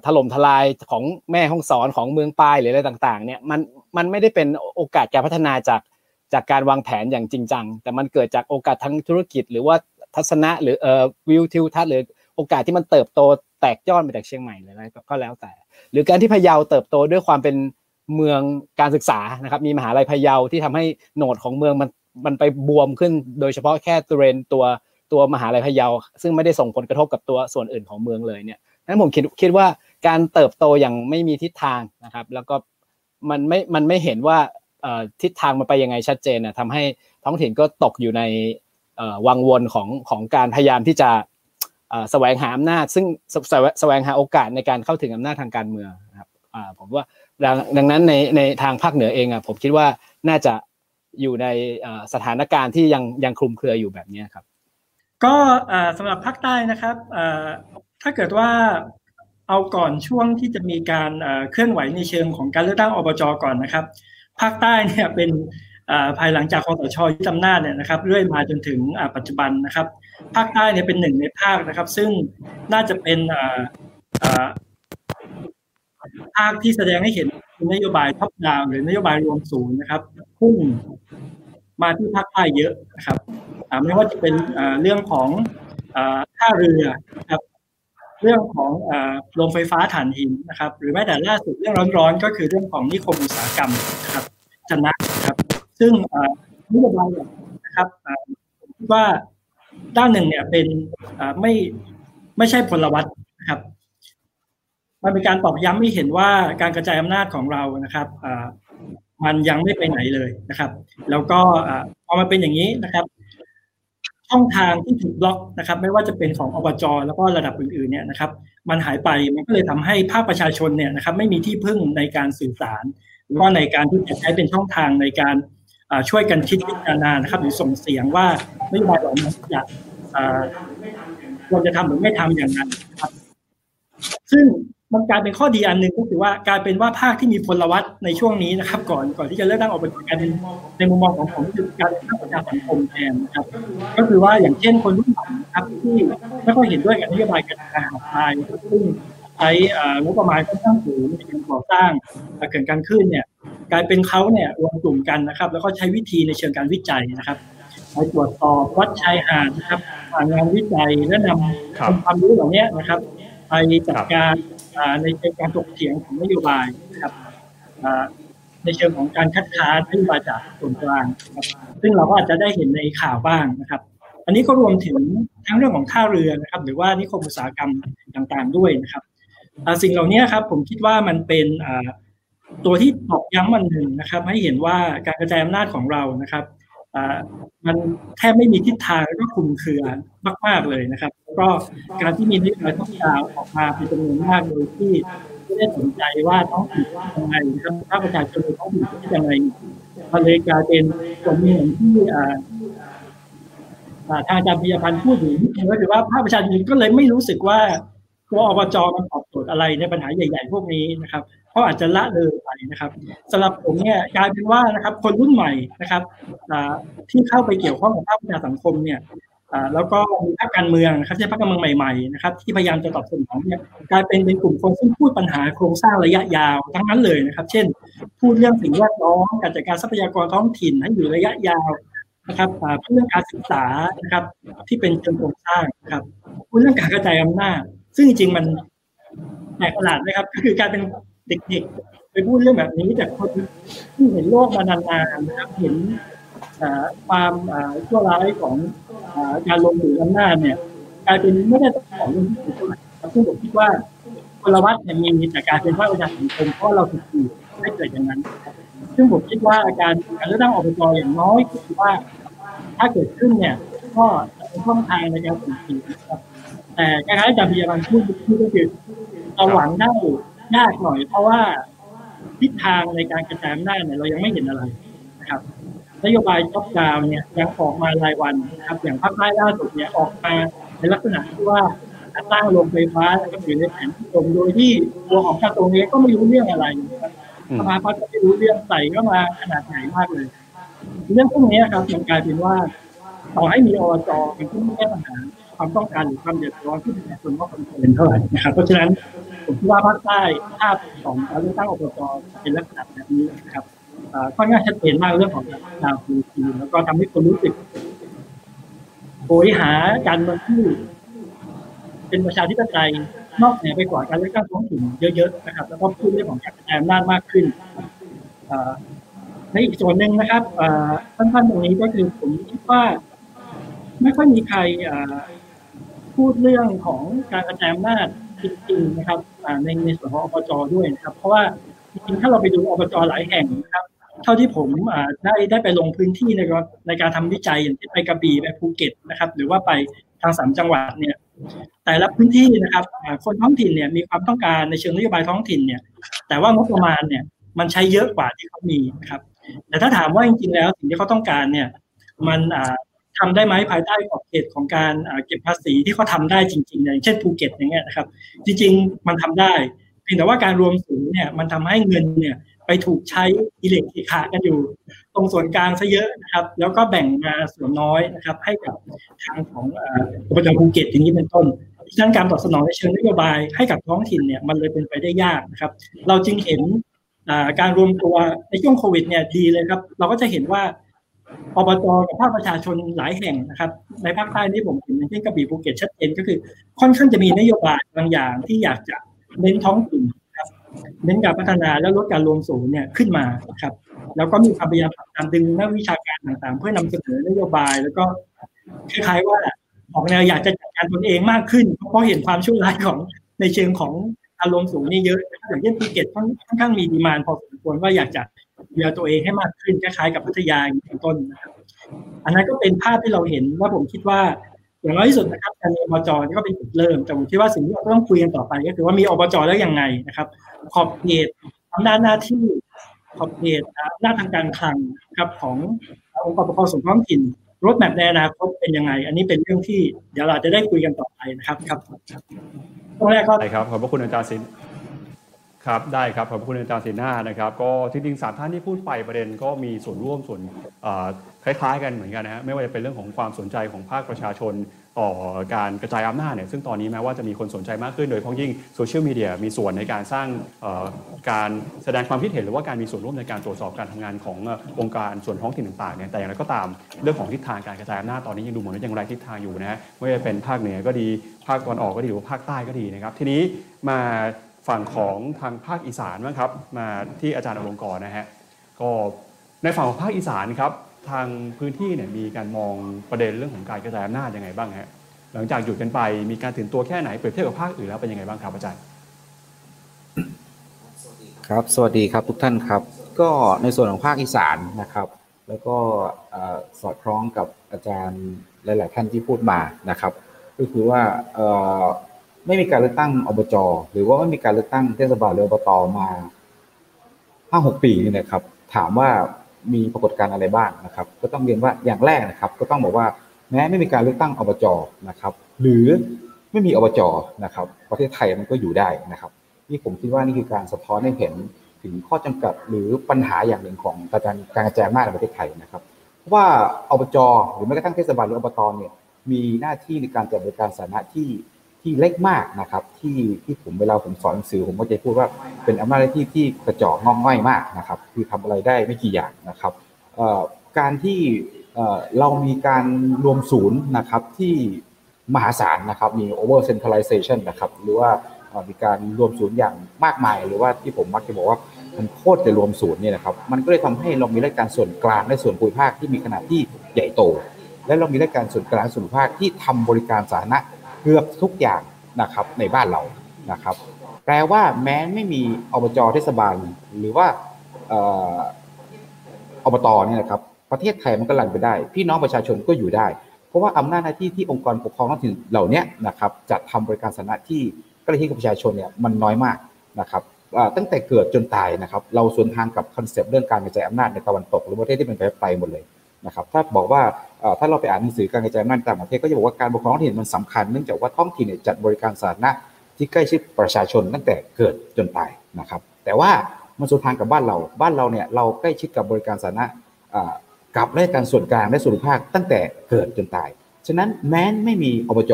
ถล่มทลายของแม่ฮ่องสอนของเมืองปายหรืออะไรต่างๆเนี่ยมันไม่ได้เป็นโอกาสการพัฒนาจากการวางแผนอย่างจริงจังแต่มันเกิดจากโอกาสทั้งธุรกิจหรือว่าทัศนะหรือวิวทิวทัศน์หรือโอกาสที่มันเติบโตแตกยอดมาจากเชียงใหม่อะไรก็แล้วแต่หรือการที่พะเยาเติบโตด้วยความเป็นเมืองการศึกษานะครับมีมหาลัยพะเยาที่ทำให้โหนดของเมืองมันไปบวมขึ้นโดยเฉพาะแค่ตัวมหาลัยพะเยาซึ่งไม่ได้ส่งผลกระทบกับตัวส่วนอื่นของเมืองเลยเนี่ยนั้นผมคิดว่าการเติบโตอย่างไม่มีทิศทางนะครับแล้วก็มันไม่เห็นว่าทิศทางมันไปยังไงชัดเจนนะทำให้ท้องถิ่นก็ตกอยู่ในวังวนของการพยายามที่จะแสวงหาอำนาจซึ่งแสวงหาโอกาสในการเข้าถึงอำนาจทางการเมืองนะครับผมว่าดังนั้นในทางภาคเหนือเองอ่ะผมคิดว่าน่าจะอยู่ในสถานการณ์ที่ยังคลุมเครืออยู่แบบนี้ครับก็สำหรับภาคใต้นะครับถ้าเกิดว่าเอาก่อนช่วงที่จะมีการเคลื่อนไหวในเชิงของการเลือกตั้งอบจ.ก่อนนะครับภาคใต้เนี่ยเป็นภายหลังจากคสช.ยึดอำนาจเนี่ยนะครับเรื่อยมาจนถึงปัจจุบันนะครับภาคใต้เนี่ยเป็นหนึ่งในภาคนะครับซึ่งน่าจะเป็นภาคที่แสดงให้เห็นนโยบายท็อปดาวน์หรือนโยบายรวมศูนย์นะครับพุ่งมาที่ภาคใต้เยอะนะครับไม่ว่าจะเป็นเรื่องของท่าเรือครับเรื่องของโรงไฟฟ้าถ่านหินนะครับหรือแม้แต่ล่าสุดเรื่องร้อนๆก็คือเรื่องของนิคมอุตสาหกรรมนะครับจันทนะครับซึ่งนโยบายนะครับว่าด้านหนึ่งเนี่ยเป็นไม่ใช่พลวัตนะครับ มันเป็นการตอกย้ำให้เห็นว่าการกระจายอำนาจของเรานะครับมันยังไม่ไปไหนเลยนะครับแล้วก็พอมันเป็นอย่างนี้นะครับช่องทางที่ถูกบล็อกนะครับไม่ว่าจะเป็นของอบจ.แล้วก็ระดับอื่นๆเนี่ยนะครับมันหายไปมันก็เลยทำให้ภาคประชาชนเนี่ยนะครับไม่มีที่พึ่งในการสื่อสารหรือว่าในการที่จะใช้เป็นช่องทางในการช่วยกันคิดพิจารณานะครับหรือส่งเสียงว่านโยบายเหล่านี้จะควรจะทำหรือไม่ทำอย่างนั้นครับซึ่งมันกลายเป็นข้อดีอันหนึ่งก็คือว่ากลายเป็นว่าภาคที่มีพลวัตในช่วงนี้นะครับก่อนที่จะเลือกตั้งออกเป็นการในมุมมองของผมคือการสร้างประชาสังคมแทนนะครับก็คือว่าอย่างเช่นคนรุ่นใหม่นะครับที่ไม่ค่อยเห็นด้วยกับนโยบายการทหารไทยซึ่งใช้งบประมาณค่อนข้างสูงในการก่อสร้างเกิดการขึ้นเนี่ยกลายเป็นเขาเนี่ยรวมกลุ่มกันนะครับแล้วก็ใช้วิธีในเชิงการวิจัยนะครับไปตรวจสอบวัดชายหาดนะครับงานวิจัยและนำความรู้เหล่านี้นะครับไปจัดการในเชิงการถกเถียงของนโยบายนะครับในเชิงของการคัดค้านนโยบายจากส่วนกลางซึ่งเราก็อาจจะได้เห็นในข่าวบ้างนะครับอันนี้ก็รวมถึงทั้งเรื่องของท่าเรือนะครับหรือว่านิคมอุตสาหกรรมต่างๆด้วยนะครับสิ่งเหล่านี้ครับผมคิดว่ามันเป็นตัวที่ตอกย้ำมันหนึ่งนะครับให้เห็นว่าการกระจายอำนาจของเรานะครับมันแทบไม่มีทิศทางแล้วก็คลุมเครือมากๆเลยนะครับก็การที่มีนโยบายท้องถิ่นออกมาเป็นจำนวนมากโดยที่ไม่ได้สนใจว่าท้องถิ่นยังไงนะครับภาคประชาชนท้องถิ่นยังไงเลยกลายเป็นกลุ่มหนึ่งที่ทางอาจารย์พิยพันธ์พูดถึงก็คือว่าภาคประชาชนก็เลยไม่รู้สึกว่าตัวอบจ.มันตอบโจทย์อะไรในปัญหาใหญ่ๆพวกนี้นะครับเพราะอาจจะละเลยไปนะครับสำหรับผมเนี่ยกลายเป็นว่านะครับคนรุ่นใหม่นะครับที่เข้าไปเกี่ยวข้องกับภาคประชาสังคมเนี่ยแล้วก็มีภาคการเมืองนะครับที่ภาคการเมืองใหม่ๆนะครับที่พยายามจะตอบสนองเนี่ยกลายเป็นกลุ่มคนที่พูดปัญหาโครงสร้างระยะยาวทั้งนั้นเลยนะครับเช่นพูดเรื่องสิ่งแวดล้อมการจัดการทรัพยากรท้องถิ่นให้อยู่ระยะยาวนะครับเรื่องการศึกษานะครับที่เป็นเชิงโครงสร้างนะครับพูดเรื่องการกระจายอำนาจซึ่งจริงๆมันแปลกประหลาดนะครับก็คือการเป็นเด็กๆไปพูดเรื่องแบบนี้จากคนที่เห็นโลกมานานๆนะครับเห็นความชั่วร้ายของการลงมืออำนาจเนี่ยกลายเป็นไม่ได้ต้องขอเรื่องที่ถูกต้องซึ่งผมคิดว่าพลวัตเนี่ยมีแต่การเป็นภาคประชาสังคมเพราะเราถูกบีบให้เกิดอย่างนั้นซึ่งผมคิดว่าการเลือกตั้งอบจ.อย่างน้อยก็คือว่าถ้าเกิดขึ้นเนี่ยก็เป็นช่องทางในการสื่อสารนะครับแต่การอาจารย์พิยพันธ์พูดก็คือเราหวังได้ยากหน่อยเพราะว่าทิศทางในการกระจายอำนาจเนี่ยเรายังไม่เห็นอะไรนะครับนโยบายท็อปดาวน์เนี่ยยังออกมารายวันนะครับอย่างภาคใต้ล่าสุดเนี่ยออกมาในลักษณะที่ว่าสร้างโรงไฟฟ้านะครับอยู่ในแผนที่กรมโดยที่ตัวของกระทรวงนี้ก็ไม่รู้เรื่องอะไรสภาพัฒน์ก็ไม่รู้เรื่องใส่เข้ามาขนาดใหญ่มากเลยเรื่องพวกนี้ครับมันกลายเป็นว่าต่อให้มีอบจ.เป็นผู้แก้ปัญหาความต้องการหรือความเดือดร้อนที่ประชาชนว่าคนเป็นเท่าไหร่นะครับเพราะฉะนั้นผมคิดว่าภาคใต้ภาพของการเลือกตั้งอบจ.เป็นลักษณะแบบนี้นะครับค่อนข้างชัดเจนมากเรื่องของดาวฟูจีแล้วก็ทำให้คนรู้สึกโหยหาการเมืองที่เป็นประชาธิปไตยนอกเหนือไปกว่าการเลือกตั้งท้องถิ่นเยอะๆนะครับแล้วก็พูดเรื่องของการกระจายอำนาจมากขึ้นในอีกส่วนหนึ่งนะครับสั้นๆตรงนี้ก็คือผมคิดว่าไม่ค่อยมีใครพูดเรื่องของการกระจายอำนาจจริงๆนะครับในส่วนของอบจ.ด้วยนะครับเพราะว่าจริงๆถ้าเราไปดูอบจ.หลายแห่งนะครับเท่าที่ผมได้ไปลงพื้นที่ในการทำวิจัยอย่างที่ไปกระบี่ไปภูเก็ตนะครับหรือว่าไปทางสามจังหวัดเนี่ยแต่ละพื้นที่นะครับคนท้องถิ่นเนี่ยมีความต้องการในเชิงนโยบายท้องถิ่นเนี่ยแต่ว่างบประมาณเนี่ยมันใช้เยอะกว่าที่เขามีนะครับแต่ถ้าถามว่าจริงๆแล้วสิ่งที่เขาต้องการเนี่ยมันทำได้ไหมภายใต้ขอบเขตของการเก็บภาษีที่เขาทำได้จริงๆอย่างเช่นภูเก็ตอย่างเงี้ยนะครับจริงๆมันทำได้เพียงแต่ว่าการรวมศูนย์เนี่ยมันทำให้เงินเนี่ยไปถูกใช้อิเล็กทริกะกันอยู่ตรงส่วนกลางซะเยอะนะครับแล้วก็แบ่งมาส่วนน้อยนะครับให้กับทางของอบจ.ภูเก็ตอย่างนี้เป็นต้นฉะนั้นการตอบสนองในเชิงนโยบายให้กับท้องถิ่นเนี่ยมันเลยเป็นไปได้ยากนะครับเราจึงเห็นการรวมตัวในช่วงโควิดเนี่ยดีเลยครับเราก็จะเห็นว่าอบจ.กับภาคประชาชนหลายแห่งนะครับในภาคใต้นี่ผมเห็นอย่างเช่นกระบี่ภูเก็ตชัดเจนก็คือค่อนข้างจะมีนโยบายบางอย่างที่อยากจะเน้นท้องถิ่นครับเน้นการพัฒนาและลดการรวมศูนย์เนี่ยขึ้นมาครับแล้วก็มีความพยายามตามดึงนักวิชาการต่างๆเพื่อนำเสนอนโยบายแล้วก็คล้ายๆว่าออกแนวอยากจะจัดการตนเองมากขึ้นเพราะเห็นความชั่วร้ายของในเชิงของ อารมณ์สูงนี่เยอะอย่างเช่นภูเก็ตค่อนข้างมีดีมานด์พอสมควรว่าอยากจะเยียวยาตัวเองให้มากขึ้นคล้ายๆกับพัทยาอย่างเป็นต้นนะครับอันนั้นก็เป็นภาพที่เราเห็นว่าผมคิดว่าอย่างน้อยที่สุดนะครับการอบจนี่ก็เป็นจุดเริ่มแต่ผมคิดว่าสิ่งที่เราต้องคุยกันต่อไปก็คือว่ามีอบจแล้วยังไงนะครับขอบเขตอำนาจหน้าที่ขอบเขตหน้าทางการคลังครับขององค์กรปกครองส่วนท้องถิ่นรถแมพในอนาคตเป็นยังไงอันนี้เป็นเรื่องที่เดี๋ยวเราจะได้คุยกันต่อไปนะครับครับตรงแรกก็ได้ครับขอบพระคุณอาจารย์สินครับได้ครับขอบคุณอาจารย์สินหน้านะครับก็ที่จริงสามท่านที่พูดไปประเด็นก็มีส่วนร่วมส่วนคล้ายๆกันเหมือนกันนะฮะไม่ว่าจะเป็นเรื่องของความสนใจของภาคประชาชนต่อการกระจายอำนาจเนี่ยซึ่งตอนนี้แม้ว่าจะมีคนสนใจมากขึ้นโดยเฉพาะยิ่งโซเชียลมีเดียมีส่วนในการสร้างการแสดงความคิดเห็นหรือว่าการมีส่วนร่วมในการตรวจสอบการทำงานขององค์การส่วนท้องถิ่นต่างๆเนี่ยแต่อย่างไรก็ตามเรื่องของทิศทางการกระจายอำนาจตอนนี้ยังดูเหมือนว่ายังไร้ทิศทางอยู่นะฮะไม่ว่าจะเป็นภาคเหนือก็ดีภาคตะวันออกก็ดีหรือภาคใต้ก็ดีนะครับทีนี้มาฝั่งของทางภาคอีสานบ้างครับมาที่อาจารย์อลงกรนะฮะก็ในฝั่งของภาคอีสานครับทางพื้นที่เนี่ยมีการมองประเด็นเรื่องของการกระจายอำนาจยังไงบ้างฮะหลังจากหยุดกันไปมีการตื่นตัวแค่ไหนเปรียบเทียบกับภาคอื่นแล้วเป็นยังไงบ้างครับอาจารย์ครับสวัสดีครับทุกท่านครับก็ในส่วนของภาคอีสานนะครับแล้วก็สอดคล้องกับอาจารย์หลายๆท่านที่พูดมานะครับก็คือว่าไม่มีการเลือกตั้งอบจ.หรือว่าไม่มีการเลือกตั้งเทศบาลหรืออบต.มา 5-6 ปีนี่นะครับถามว่ามีปรากฏการณ์อะไรบ้างนะครับก็ต้องเรียนว่าอย่างแรกนะครับก็ต้องบอกว่าแม้ไม่มีการเลือกตั้งอบจ.นะครับหรือไม่มีอบจ.นะครับประเทศไทยมันก็อยู่ได้นะครับนี่ผมคิดว่านี่คือการสะท้อนให้เห็นถึงข้อจำกัดหรือปัญหาอย่างหนึ่งของการกระจายอำนาจในประเทศไทยนะครับเพราะว่าอบจ.หรือแม้กระทั่งเทศบาลหรืออบต.เนี่ยมีหน้าที่ในการจัดบริการสาธารณะที่เล็กมากนะครับที่ผมเวลาผมสอนหนังสือผมก็จะพูดว่าเป็นอำนาจหน้าที่ที่กระจอกงอกง่อยมากนะครับคือทำอะไรได้ไม่กี่อย่างนะครับการที่เรามีการรวมศูนย์นะครับที่มหาศาลนะครับมี over centralization นะครับหรือว่ามีการรวมศูนย์อย่างมากมายหรือว่าที่ผมมักจะบอกว่ามันโคตรจะรวมศูนย์เนี่ยนะครับมันก็เลยทำให้เรามีรายการส่วนกลางและส่วนภูมิภาคที่มีขนาดที่ใหญ่โตและเรามีรายการส่วนกลางส่วนภูมิภาคที่ทำบริการสาธารณะเกือบทุกอย่างนะครับในบ้านเรานะครับแปลว่าแม้ไม่มีอบจ.เทศบาลหรือว่าอบต.เนี่ยนะครับประเทศไทยมันก็รันไปได้พี่น้องประชาชนก็อยู่ได้เพราะว่าอำนาจหน้าที่ที่องค์กรปกครองท้องถิ่นเหล่านี้นะครับจัดทำบริการสาธารณะที่ใกล้ชิดกับประชาชนเนี่ยมันน้อยมากนะครับตั้งแต่เกิดจนตายนะครับเราสวนทางกับคอนเซปต์เรื่องการกระจายอำนาจในตะวันตกหรือประเทศที่เป็นไปหมดเลยนะครับถ้าบอกว่าถ้าเราไปอ่านหนังสือการกระจายอำนาจต่างประเทศก็จะบอกว่าการปกครองท้องถิ่นมันสำคัญเนื่องจากว่าท้องถิ่นเนี่ยจัดบริการสาธารณะที่ใกล้ชิดประชาชนตั้งแต่เกิดจนตายนะครับแต่ว่ามันสวนทางกับบ้านเราเนี่ยเราใกล้ชิดกับบริการสาธารณะกับราชการส่วนกลางและส่วนภาคตั้งแต่เกิดจนตายฉะนั้นแม้ไม่มีอบจ.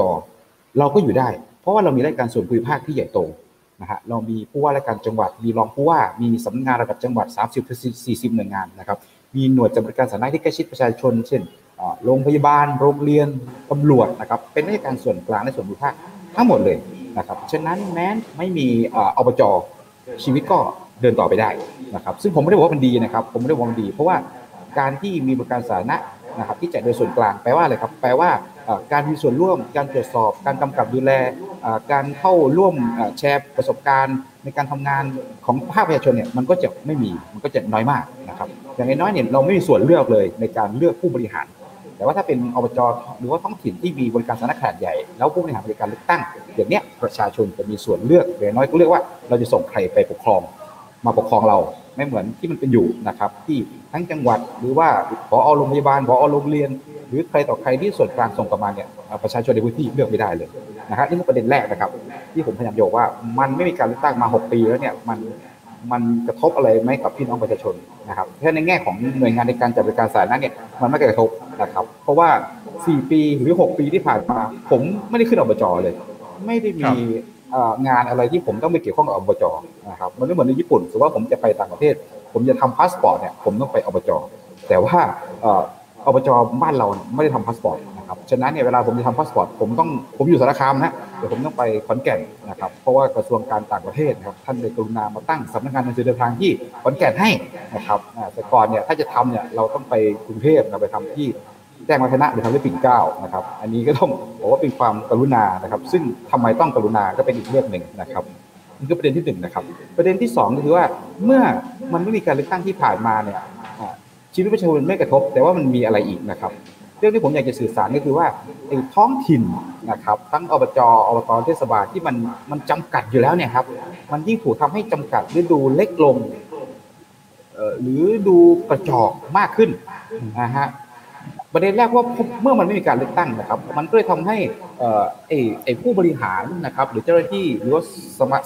เราก็อยู่ได้เพราะว่าเรามีราชการส่วนภูมิภาคที่ใหญ่โตนะฮะเรามีผู้ว่าราชการจังหวัดมีรองผู้ว่ามีสำนักงานระดับจังหวัด 30-40 หน่วยงานนะครับมีหน่วยจัดบริการสาธารณะที่ใกล้ชิดประชาชนเช่นโรงพยาบาลโรงเรียนตำรวจนะครับเป็นราชการส่วนกลางและส่วนภูมิภาคทั้งหมดเลยนะครับฉะนั้นแม้ไม่มีอบจ.ชีวิตก็เดินต่อไปได้นะครับซึ่งผมไม่ได้บอกว่ามันดีนะครับผมไม่ได้บอกว่ามันดีเพราะว่าการที่มีบริการสาธารณะนะครับที่จัดโดยส่วนกลางแปลว่าอะไรครับแปลว่าการมีส่วนร่วมการตรวจสอบการกำกับดูแลการเข้าร่วมแชร์ประสบการณ์ในการทำงานของภาคประชาชนเนี่ยมันก็จะไม่มีมันก็จะน้อยมากนะครับอย่างน้อยเนี่ยเราไม่มีส่วนเลือกเลยในการเลือกผู้บริหารแต่ว่าถ้าเป็นอบจ.หรือว่าท้องถิ่นที่มีบริการสาธารณะขนาดใหญ่แล้วผู้บริหารบริการเลือกตั้งอย่างเนี้ยประชาชนจะมีส่วนเลือกอย่างน้อยก็เลือกว่าเราจะส่งใครไปปกครองมาปกครองเราไม่เหมือนที่มันเป็นอยู่นะครับที่ทั้งจังหวัดหรือว่าผอ.โรงพยาบาลผอ.โรงเรียนหรือใครต่อใครที่ส่วนกลางส่งกลับมาเนี่ยประชาชนในพื้นที่เลือกไม่ได้เลยนะครับนี่คือประเด็นแรกนะครับที่ผมพยายามบอกว่ามันไม่มีการเลือกตั้งมา6ปีแล้วเนี่ยมันกระทบอะไรไหมกับพี่น้องประชาชนนะครับแค่ในแง่ของหน่วยงานในการจัดบริการสาธารณะเนี่ยมันไม่กระทบนะครับเพราะว่า4ปีหรือ6ปีที่ผ่านมาผมไม่ได้ขึ้นอบจ.เลยไม่ได้มีงานอะไรที่ผมต้องไปเกี่ยวข้องกับอบจ.นะครับมันไม่เหมือนในญี่ปุ่นคือว่าผมจะไปต่างประเทศผมจะทำพาสปอร์ตเนี่ยผมต้องไปอบจ.แต่ว่าอบจ.บ้านเราไม่ได้ทำพาสปอร์ตนะครับฉะนั้นเนี่ยเวลาผมจะทำพาสปอร์ตผมอยู่สารคามนะเดี๋ยวผมต้องไปขอนแก่นนะครับเพราะว่ากระทรวงการต่างประเทศนะครับท่านได้กรุณามาตั้งสำนักงานหนังสือเดินทางที่ขอนแก่นให้นะครับแต่ก่อนเนี่ยถ้าจะทำเนี่ยเราต้องไปกรุงเทพนะไปทำที่แจ้งวัฒนะหรือทำที่ปิ่นเกล้านะครับอันนี้ก็ต้องบอกว่าเป็นความกรุณานะครับซึ่งทำไมต้องกรุณาก็เป็นอีกเรื่องหนึ่งนะครับ นี่คือประเด็นที่1นะครับประเด็นที่2ก็คือว่าเมื่อมันไม่มีการเลือกตั้งที่ผ่านมาเนี่ยชีวิตประชาชนไม่กระทบแต่ว่ามันมีอะไรอีกนะครับเรื่องที่ผมอยากจะสื่อสารก็คือว่าไอ้ท้องถิ่นนะครับทั้งอบจ.อบต.เทศบาลที่มันจำกัดอยู่แล้วเนี่ยครับมันยิ่งถูกทำให้จำกัดหรือดูเล็กลงหรือดูกระจอกมากขึ้นนะฮะประเด็นแรกว่าเมื่อมันไม่มีการเลือกตั้งนะครับมันก็เลยทำให้ไอ้ผู้บริหารนะครับหรือเจ้าหน้าที่หรือว่า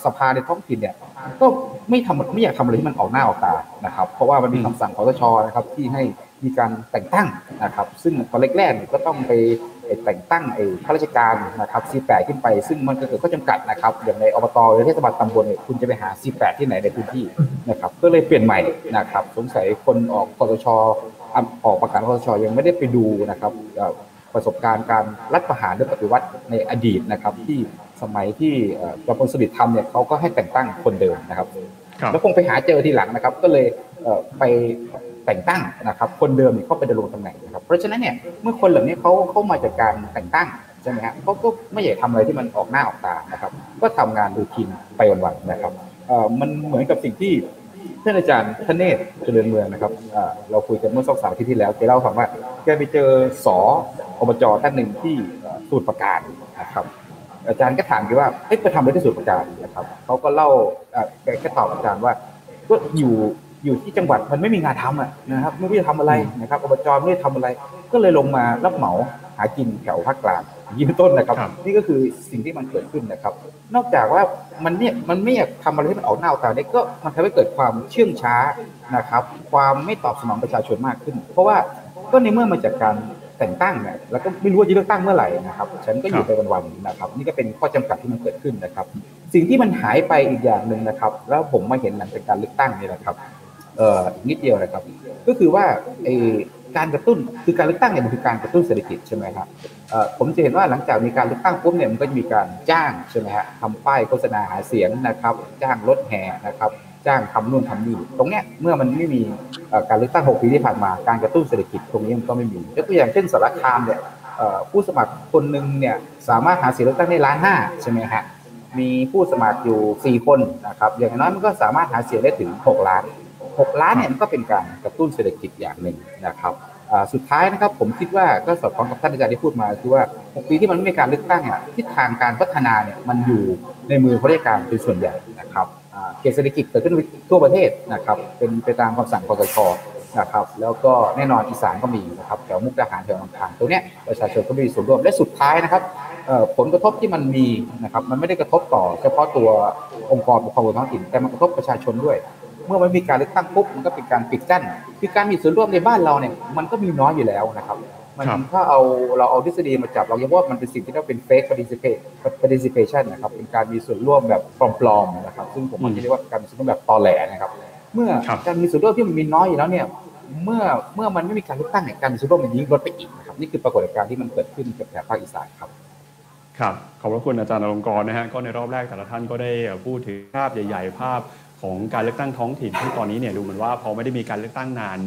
สภาในท้องถิ่นเนี่ยก็ไม่อยากทำอะไรที่มันออกหน้าออกตานะครับเพราะว่ามันมีคำสั่งคสช.นะครับที่ให้มีการแต่งตั้งนะครับซึ่งตอนแรกๆก็ต้องไปแต่งตั้งไอ้ข้าราชการนะครับ48ขึ้นไปซึ่งมันก็เกิดข้อจำกัดนะครับอย่างในอบตหรือเทศบาลตำบลเนี่ยคุณจะไปหา48ที่ไหนในพื้นที่นะครับก็เลยเปลี่ยนใหม่นะครับสงสัยคนออกคสช.ออกประกาศคสช.ยังไม่ได้ไปดูนะครับประสบการณ์การรัฐประหารหรือปฏิวัติในอดีตนะครับที่สมัยที่จอมพลสฤษดิ์ทำเนี่ยเขาก็ให้แต่งตั้งคนเดิมนะครับแล้วคงไปหาเจอทีหลังนะครับก็เลยไปแต่งตั้งนะครับคนเดิมเนี่ยเข้าไปดำรงตำแหน่งนะครับเพราะฉะนั้นเนี่ยเมื่อคนเหล่านี้เขามาจากการแต่งตั้งใช่ไหมฮะเขาก็ไม่อยากทำอะไรที่มันออกหน้าออกตานะครับก็ทำงานดูทีมไปวันๆนะครับมันเหมือนกับสิ่งที่ท่านอาจารย์ธเนศเจริญเมืองนะครับเราคุยกันเมื่อ2-3 อาทิตย์ที่แล้วแกเล่าฟังว่าแกไปเจอสอบจท่านหนึ่งที่สูตรประการนะครับอาจารย์ก็ถามแกว่าเอ๊ะไปทำอะไรที่สูตรประการนะครับเขาก็เล่าแกก็ตอบอาจารย์ว่าก็อยู่ที่จังหวัดมันไม่มีงานทำนะครับไม่รู้จะทำอะไรนะครับอบจไม่ได้ทำอะไรก็เลยลงมารับเหมาหากินแถวภาคกลางยืนต้นนะครับนี่ก็คือสิ่งที่มันเกิดขึ้นนะครับนอกจากว่ามันไม่อยากทำอะไรที่มันออกหน้าออกตาเนี่ยก็มันทำให้เกิดความเชื่องช้านะครับความไม่ตอบสนองประชาชนมากขึ้นเพราะว่าก็ในเมื่อมาจากการแต่งตั้งเนี่ยแล้วก็ไม่รู้ว่าจะเลือกตั้งเมื่อไหร่นะครับฉันก็อยู่ไปวันๆนะครับนี่ก็เป็นข้อจำกัดที่มันเกิดขึ้นนะครับสิ่งที่มันหายไปอีกอย่างนึงนะครับแล้วผมมาเห็นหลังจากการเลือกตั้งนี่แหละครับนิดเดียวนะครับก็คือว่าการกระตุ้นคือการเลือกตั้งเนี่ยมันคือการกระตุ้นเศรษฐกิจใช่ไหมครับผมจะเห็นว่าหลังจากมีการเลือกตั้งปุ๊บเนี่ยมันก็จะมีการจ้างใช่ไหมฮะทำป้ายโฆษณาหาเสียงนะครับจ้างรถแห่นะครับจ้างทำนู่นทำนี่ตรงเนี้ยเมื่อมันไม่มีการเลือกตั้ง6 ปีที่ผ่านมาการกระตุ้นเศรษฐกิจตรงนี้มันก็ไม่มียกตัวอย่างเช่นสารคามเนี่ยผู้สมัครคนนึงเนี่ยสามารถหาเสียงเลือกตั้งได้1.5 ล้านใช่ไหมฮะมีผู้สมัครอยู่4 คนนะครับอย่างน้อยมันก็สามารถหาเสียงได้ถึง6 ล้านเนี่ยมันก็เป็นการกระตุ้นเศรษฐกิจอย่างหนึ่งนะครับสุดท้ายนะครับผมคิดว่าก็สอดคล้องกับท่านอาจารย์ที่พูดมาคือว่า6 ปีที่มันไม่มีการเลือกตั้งเนี่ยทิศทางการพัฒนาเนี่ยมันอยู่ในมือข้าราชการเป็นส่วนใหญ่นะครับเขตเศรษฐกิจเกิดขึ้นทั่วประเทศนะครับเป็นไปตามคำสั่งคสช.นะครับแล้วก็แน่นอนอีสานก็มีนะครับแถวมุกดาหารแถวลำปางตรงเนี้ยประชาชนก็มีส่วนร่วมและสุดท้ายนะครับผลกระทบที่มันมีนะครับมันไม่ได้กระทบต่อเฉพาะตัวองค์กรปกครองท้องถิ่นแต่มันกระทบประชาชนด้วยเมื่อมันมีการเลือกตั้งปุ๊บมันก็เป็นการปิดกั้นคือการมีส่วนร่วมในบ้านเราเนี่ยมันก็มีน้อยอยู่แล้วนะครับมันถ้าเราเอาทฤษฎีมาจับเราเรียกว่ามันเป็นสิ่งที่เรียกว่าเป็น fake participation นะครับเป็นการมีส่วนร่วมแบบปลอมๆนะครับซึ่งผมเรียกว่าการมีส่วนร่วมแบบตอแหลนะครับเมื่อการมีส่วนร่วมที่มันมีน้อยอยู่แล้วเนี่ยเมื่อมันไม่มีการเลือกตั้งเนี่ยการมีส่วนร่วมมันยิ่งลดไปอีกนะครับนี่คือปรากฏการณ์ที่มันเกิดขึ้นกับแถบภาคอีสานครับครับขอบพระคุณอาจารย์อลงกรณ์นะฮะก็ในรอบแรกแต่ละท่านก็ได้พูดถึงภาพใหญ่ๆภาพของการเลือกตั้งท้องถิ่นที่ตอนนี้เนี่ยดูเหมือนว่าพอไม่ได้มีการเลือกตั้งนา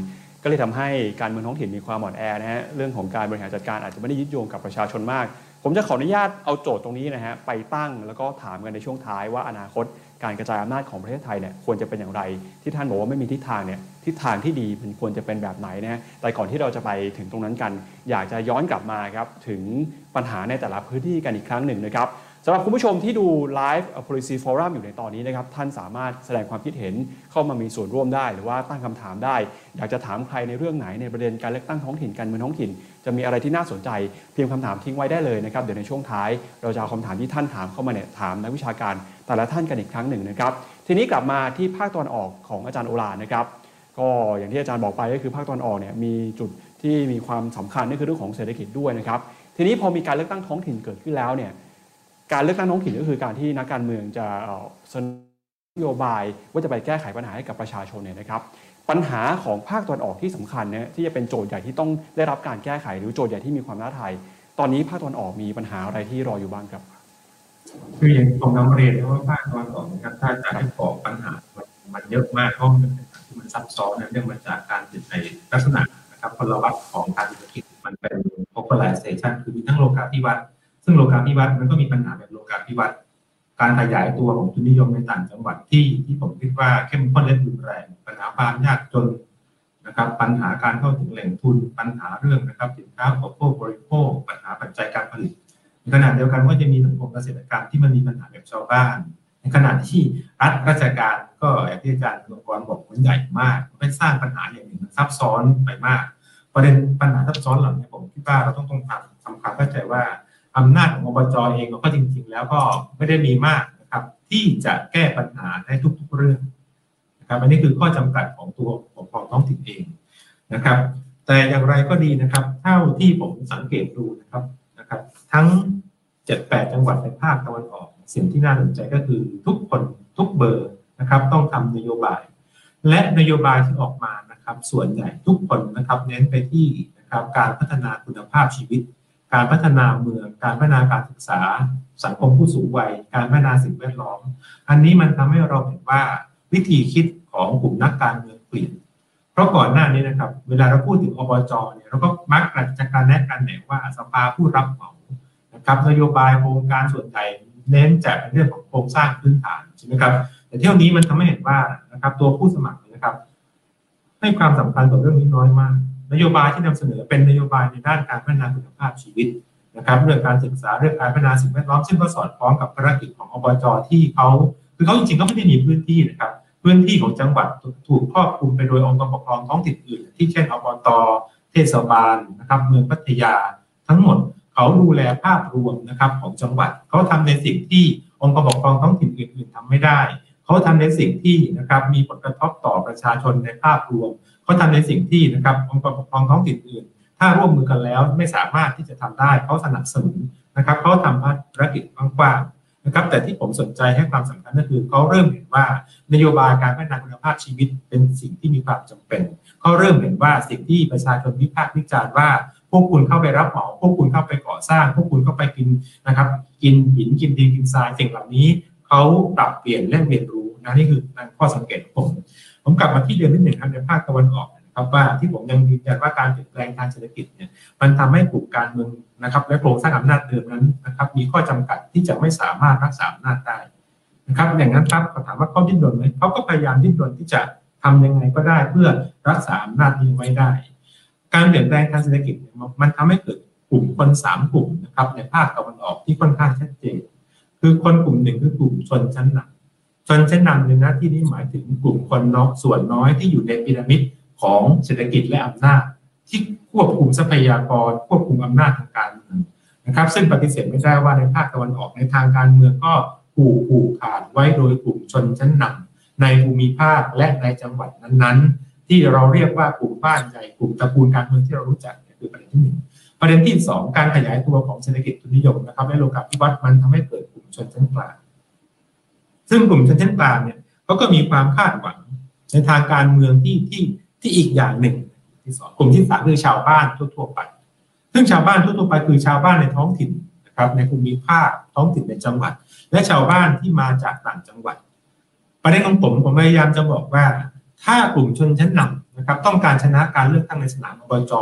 นก็เลยทำให้การเมืองท้องถิ่นมีความอ่อนแอนะฮะเรื่องของการบริหารจัดการอาจจะไม่ได้ยึดโยงกับประชาชนมากผมจะขออนุญาตเอาโจทย์ตรงนี้นะฮะไปตั้งแล้วก็ถามกันในช่วงท้ายว่าอนาคตการกระจายอำนาจของประเทศไทยเนี่ยควรจะเป็นอย่างไรที่ท่านบอกว่าไม่มีทิศทางเนี่ยทิศทางที่ดีมันควรจะเป็นแบบไหนนะฮะแต่ก่อนที่เราจะไปถึงตรงนั้นกันอยากจะย้อนกลับมาครับถึงปัญหาในแต่ละพื้นที่กันอีกครั้งหนึ่งนะครับสำหรับคุณผู้ชมที่ดูไลฟ์ Policy Forum อยู่ในตอนนี้นะครับท่านสามารถแสดงความคิดเห็นเข้ามามีส่วนร่วมได้หรือว่าตั้งคำถามได้อยากจะถามใครในเรื่องไหนในประเด็นการเลือกตั้งท้องถิ่นการเมืองท้องถิ่นจะมีอะไรที่น่าสนใจเพียงคำถามทิ้งไว้ได้เลยนะครับเดี๋ยวในช่วงท้ายเราจะเอาคำถามที่ท่านถามเข้ามาเนี่ยถามนักวิชาการแต่ละท่านกันอีกครั้งหนึ่งนะครับทีนี้กลับมาที่ภาคตะวันออกของอาจารย์โอฬารนะครับก็อย่างที่อาจารย์บอกไปก็คือภาคตะวันออกเนี่ยมีจุดที่มีความสำคัญนั่นคือเรื่องของเศรษฐกิจด้วยนะครับทีนี้พอมีการเลือกตั้งท้องถิ่นเกิดขึ้นแล้วเนี่ยการเลือกตั้งท้องถิ่นก็คือการที่นักการเมืองจะเสนอนโยบายว่าจะไปแก้ไขปัญหาให้กับประชาชนเนี่ยนะครับปัญหาของภาคตะวันออกที่สำคัญเนี่ยที่จะเป็นโจทย์ใหญ่ที่ต้องได้รับการแก้ไขหรือโจทย์ใหญ่ที่มีความท้าทายตอนนี้ภาคตะวันออกมีปัญหาอะไรที่รออยู่บ้างครับคืออย่างผมนำเรียนว่าภาคตะวันออกนะครับถ้าจะให้บอกปัญหามันเยอะมากเพราะมันซับซ้อนเรื่องมาจากการติดในลักษณะนะครับพลวัตของการธุรกิจมันเป็น popularization คือมีทั้งโลกาภิวัตน์ซึ่งโลกาภิวัตน์มันก็มีปัญหาแบบโลกาภิวัตน์ การขยายตัวของทุนนิยมในต่างจังหวัดที่ผมคิดว่าเข้มข้นและรุนแรงปัญหาความยากจนนะครับปัญหาการเข้าถึงแหล่งทุนปัญหาเรื่องนะครับสินค้าอุปโภคบริโภคปัญหาปัจจัยการผลิตในขณะเดียวกันก็จะมีสังคมเกษตรกรรมที่มันมีปัญหาแบบชาวบ้านในขณะที่รัฐราชการก็อย่างที่อาจารย์ดวงกรบอกมันใหญ่มากมันสร้างปัญหาอย่างหนึ่งมันซับซ้อนไปมากประเด็นปัญหาซับซ้อนเหล่านี้ผมคิดว่าเราต้องทำความเข้าใจว่าอำนาจของอบจ.เองก็จริงๆแล้วก็ไม่ได้มีมากนะครับที่จะแก้ปัญหาได้ทุกๆเรื่องนะครับอันนี้คือข้อจำกัดของตัวของท้องถิ่นเองนะครับแต่อย่างไรก็ดีนะครับเท่าที่ผมสังเกตดูนะครับทั้ง 7-8 จังหวัดในภาคตะวันออกสิ่งที่น่าสนใจก็คือทุกคนทุกเบอร์นะครับต้องทำนโยบายและนโยบายที่ออกมานะครับส่วนใหญ่ทุกคนนะครับเน้นไปที่นะครับการพัฒนาคุณภาพชีวิตการพัฒนาเมืองการพัฒนาการศึกษาสังคมผู้สูงวัยการพัฒนาสิ่งแวดล้อมอันนี้มันทำให้เราเห็นว่าวิธีคิดของกลุ่มนักการเมืองเปลี่ยนเพราะก่อนหน้านี้นะครับเวลาเราพูดถึงอบจ.เนี่ยเราก็มักจะการแนะกันแหน่ว่าสภาผู้รับเหมานะครับนโยบายโครงการส่วนใหญ่เน้นแจกเป็นเรื่องของโครงสร้างพื้นฐานใช่ไหมครับแต่เที่ยวนี้มันทำให้เห็นว่านะครับตัวผู้สมัครนะครับให้ความสำคัญต่อเรื่องนี้น้อยมากนโยบายที่นำเสนอเป็นนโยบายในด้านการพัฒนาคุณภาพชีวิตนะครับเรื่องการศึกษาเรื่องการพัฒนาสิ่งแวดล้อมซึ่งก็สอดคล้องกับภารกิจของอบจ.ที่เขาจริงๆก็ไม่ได้มีพื้นที่นะครับพื้นที่ของจังหวัดถูกครอบคลุมไปโดยองค์กรปกครองท้องถิ่นอื่นที่เช่นอบต.เทศบาลนะครับเมืองพัทยาทั้งหมดเขาดูแลภาพรวมนะครับของจังหวัดเขาทำในสิ่งที่องค์กรปกครองท้องถิ่นอื่นๆทำไม่ได้เขาทำในสิ่งที่นะครับมีผลกระทบต่อประชาชนในภาพรวมเขาทำในสิ่งที่นะครับองค์กรปกครองท้องถิ่นอื่นถ้าร่วมมือกันแล้วไม่สามารถที่จะทำได้เขาสนับสนุนนะครับเขาทำภารกิจกว้างๆนะครับแต่ที่ผมสนใจให้ความสำคัญก็คือเขาเริ่มเห็นว่านโยบายการพัฒนาคุณภาพชีวิตเป็นสิ่งที่มีความจำเป็นเขาเริ่มเห็นว่าสิ่งที่ประชาชนวิพากษ์วิจารณ์ว่าพวกคุณเข้าไปรับเหมาพวกคุณเข้าไปก่อสร้างพวกคุณเข้าไปกินนะครับกินหินกินดินกินทรายสิ่งเหล่านี้เขาปรับเปลี่ยนและเรียนรู้นะนี่คือข้อสังเกตของผมกลับมาที่เดือนที่หนึ่งครับในภาคตะวันออกนะครับว่าที่ผมยังยืนยันว่าการเปลี่ยนแปลงทางเศรษฐกิจเนี่ยมันทำให้กลุ่มการเมืองนะครับและโครงสร้างอำนาจเดิมนั้นนะครับมีข้อจำกัดที่จะไม่สามารถรักษาอำนาจได้นะครับอย่างนั้นครับถามว่าเขาดิ้นรนไหมเขาก็พยายามดิ้นรนที่จะทำยังไงก็ได้เพื่อรักษาอำนาจนี้ไว้ได้การเปลี่ยนแปลงทางเศรษฐกิจมันทำให้เกิดกลุ่มคน3กลุ่มนะครับในภาคตะวันออกที่ค่อนข้างชัดเจนคือคนกลุ่มหนึ่งคือกลุ่มชนชั้นนำชนชั้นนำในหน้าที่นี้หมายถึงกลุ่มคนน้อยส่วนน้อยที่อยู่ในพีระมิดของเศรษฐกิจและอำนาจที่ควบคุมทรัพยากรควบคุมอำนาจทางการเมืองนะครับซึ่งปฏิเสธไม่ได้ว่าในภาคตะวันออกในทางการเมืองก็ผูกขาดไว้โดยกลุ่มชนชั้นนำในภูมิภาคและในจังหวัดนั้นๆที่เราเรียกว่ากลุ่มบ้านใหญ่กลุ่มตระกูลการเมืองที่เรารู้จักคือประเด็นที่หนึ่งประเด็นที่สองการขยายตัวของเศรษฐกิจทุนนิยมนะครับและโลกาภิวัตน์มันทำให้เกิดกลุ่มชนชั้นกลางซึ่งกลุ่มชนชั้นกลางเนี่ยเขาก็มีความคาดหวังในทางการเมืองที่อีกอย่างหนึ่งที่สองกลุ่มที่สามคือชาวบ้านทั่วไปซึ่งชาวบ้านทั่วไปคือชาวบ้านในท้องถิ่นนะครับในภูมิภาคท้องถิ่นในจังหวัดและชาวบ้านที่มาจากต่างจังหวัดประเด็นของผมพยายามจะบอกว่าถ้ากลุ่มชนชั้นนำนะครับต้องการชนะการเลือกตั้งในสนามอบจ.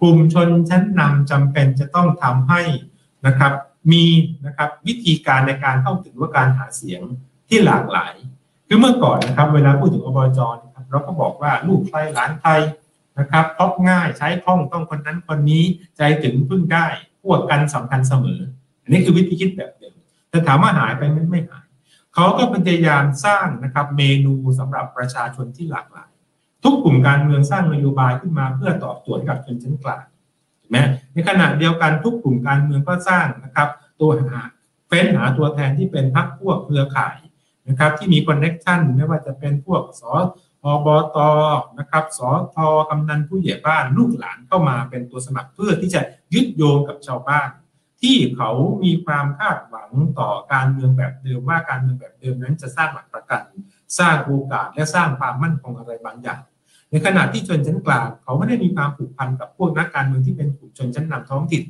กลุ่มชนชั้นนำจำเป็นจะต้องทำให้นะครับมีนะครับวิธีการในการเข้าถึงว่าการหาเสียงที่หลากหลายคือเมื่อก่อนนะครับเวลาพูดถึงอบจ.นะครับเราก็บอกว่าลูกใครหลานใครนะครับพบง่ายใช้คล่องต้องคนนั้นคนนี้ใจถึงพึ่งได้พวกกันสำคัญเสมออันนี้คือวิธีคิดแบบเดิมแต่ถามว่าหายไปไม่หายเขาก็พยายามสร้างนะครับเมนูสำหรับประชาชนที่หลากหลายทุกกลุ่มการเมืองสร้างนโยบายขึ้นมาเพื่อตอบโจทย์กับชนชั้นกลางถูกไหมในขณะเดียวกันทุกกลุ่มการเมืองก็สร้างนะครับตัวเฟ้นหาตัวแทนที่เป็นพรรคพวกเครือข่ายนะครับที่มีคอนเนคชั่นไม่ว่าจะเป็นพวกสอบต.นะครับสท.กำนันผู้ใหญ่บ้านลูกหลานเข้ามาเป็นตัวสมัครเพื่อที่จะยึดโยงกับชาวบ้านที่เขามีความคาดหวังต่อการเมืองแบบเดิมว่าการเมืองแบบเดิมนั้นจะสร้างหลักประกันสร้างโอกาสและสร้างความมั่นคงอะไรบางอย่างในขณะที่ชนชั้นกลางเขาไม่ได้มีความผูกพันกับพวกนักการเมืองที่เป็นกลุ่มชนชั้นนำท้องถิ่น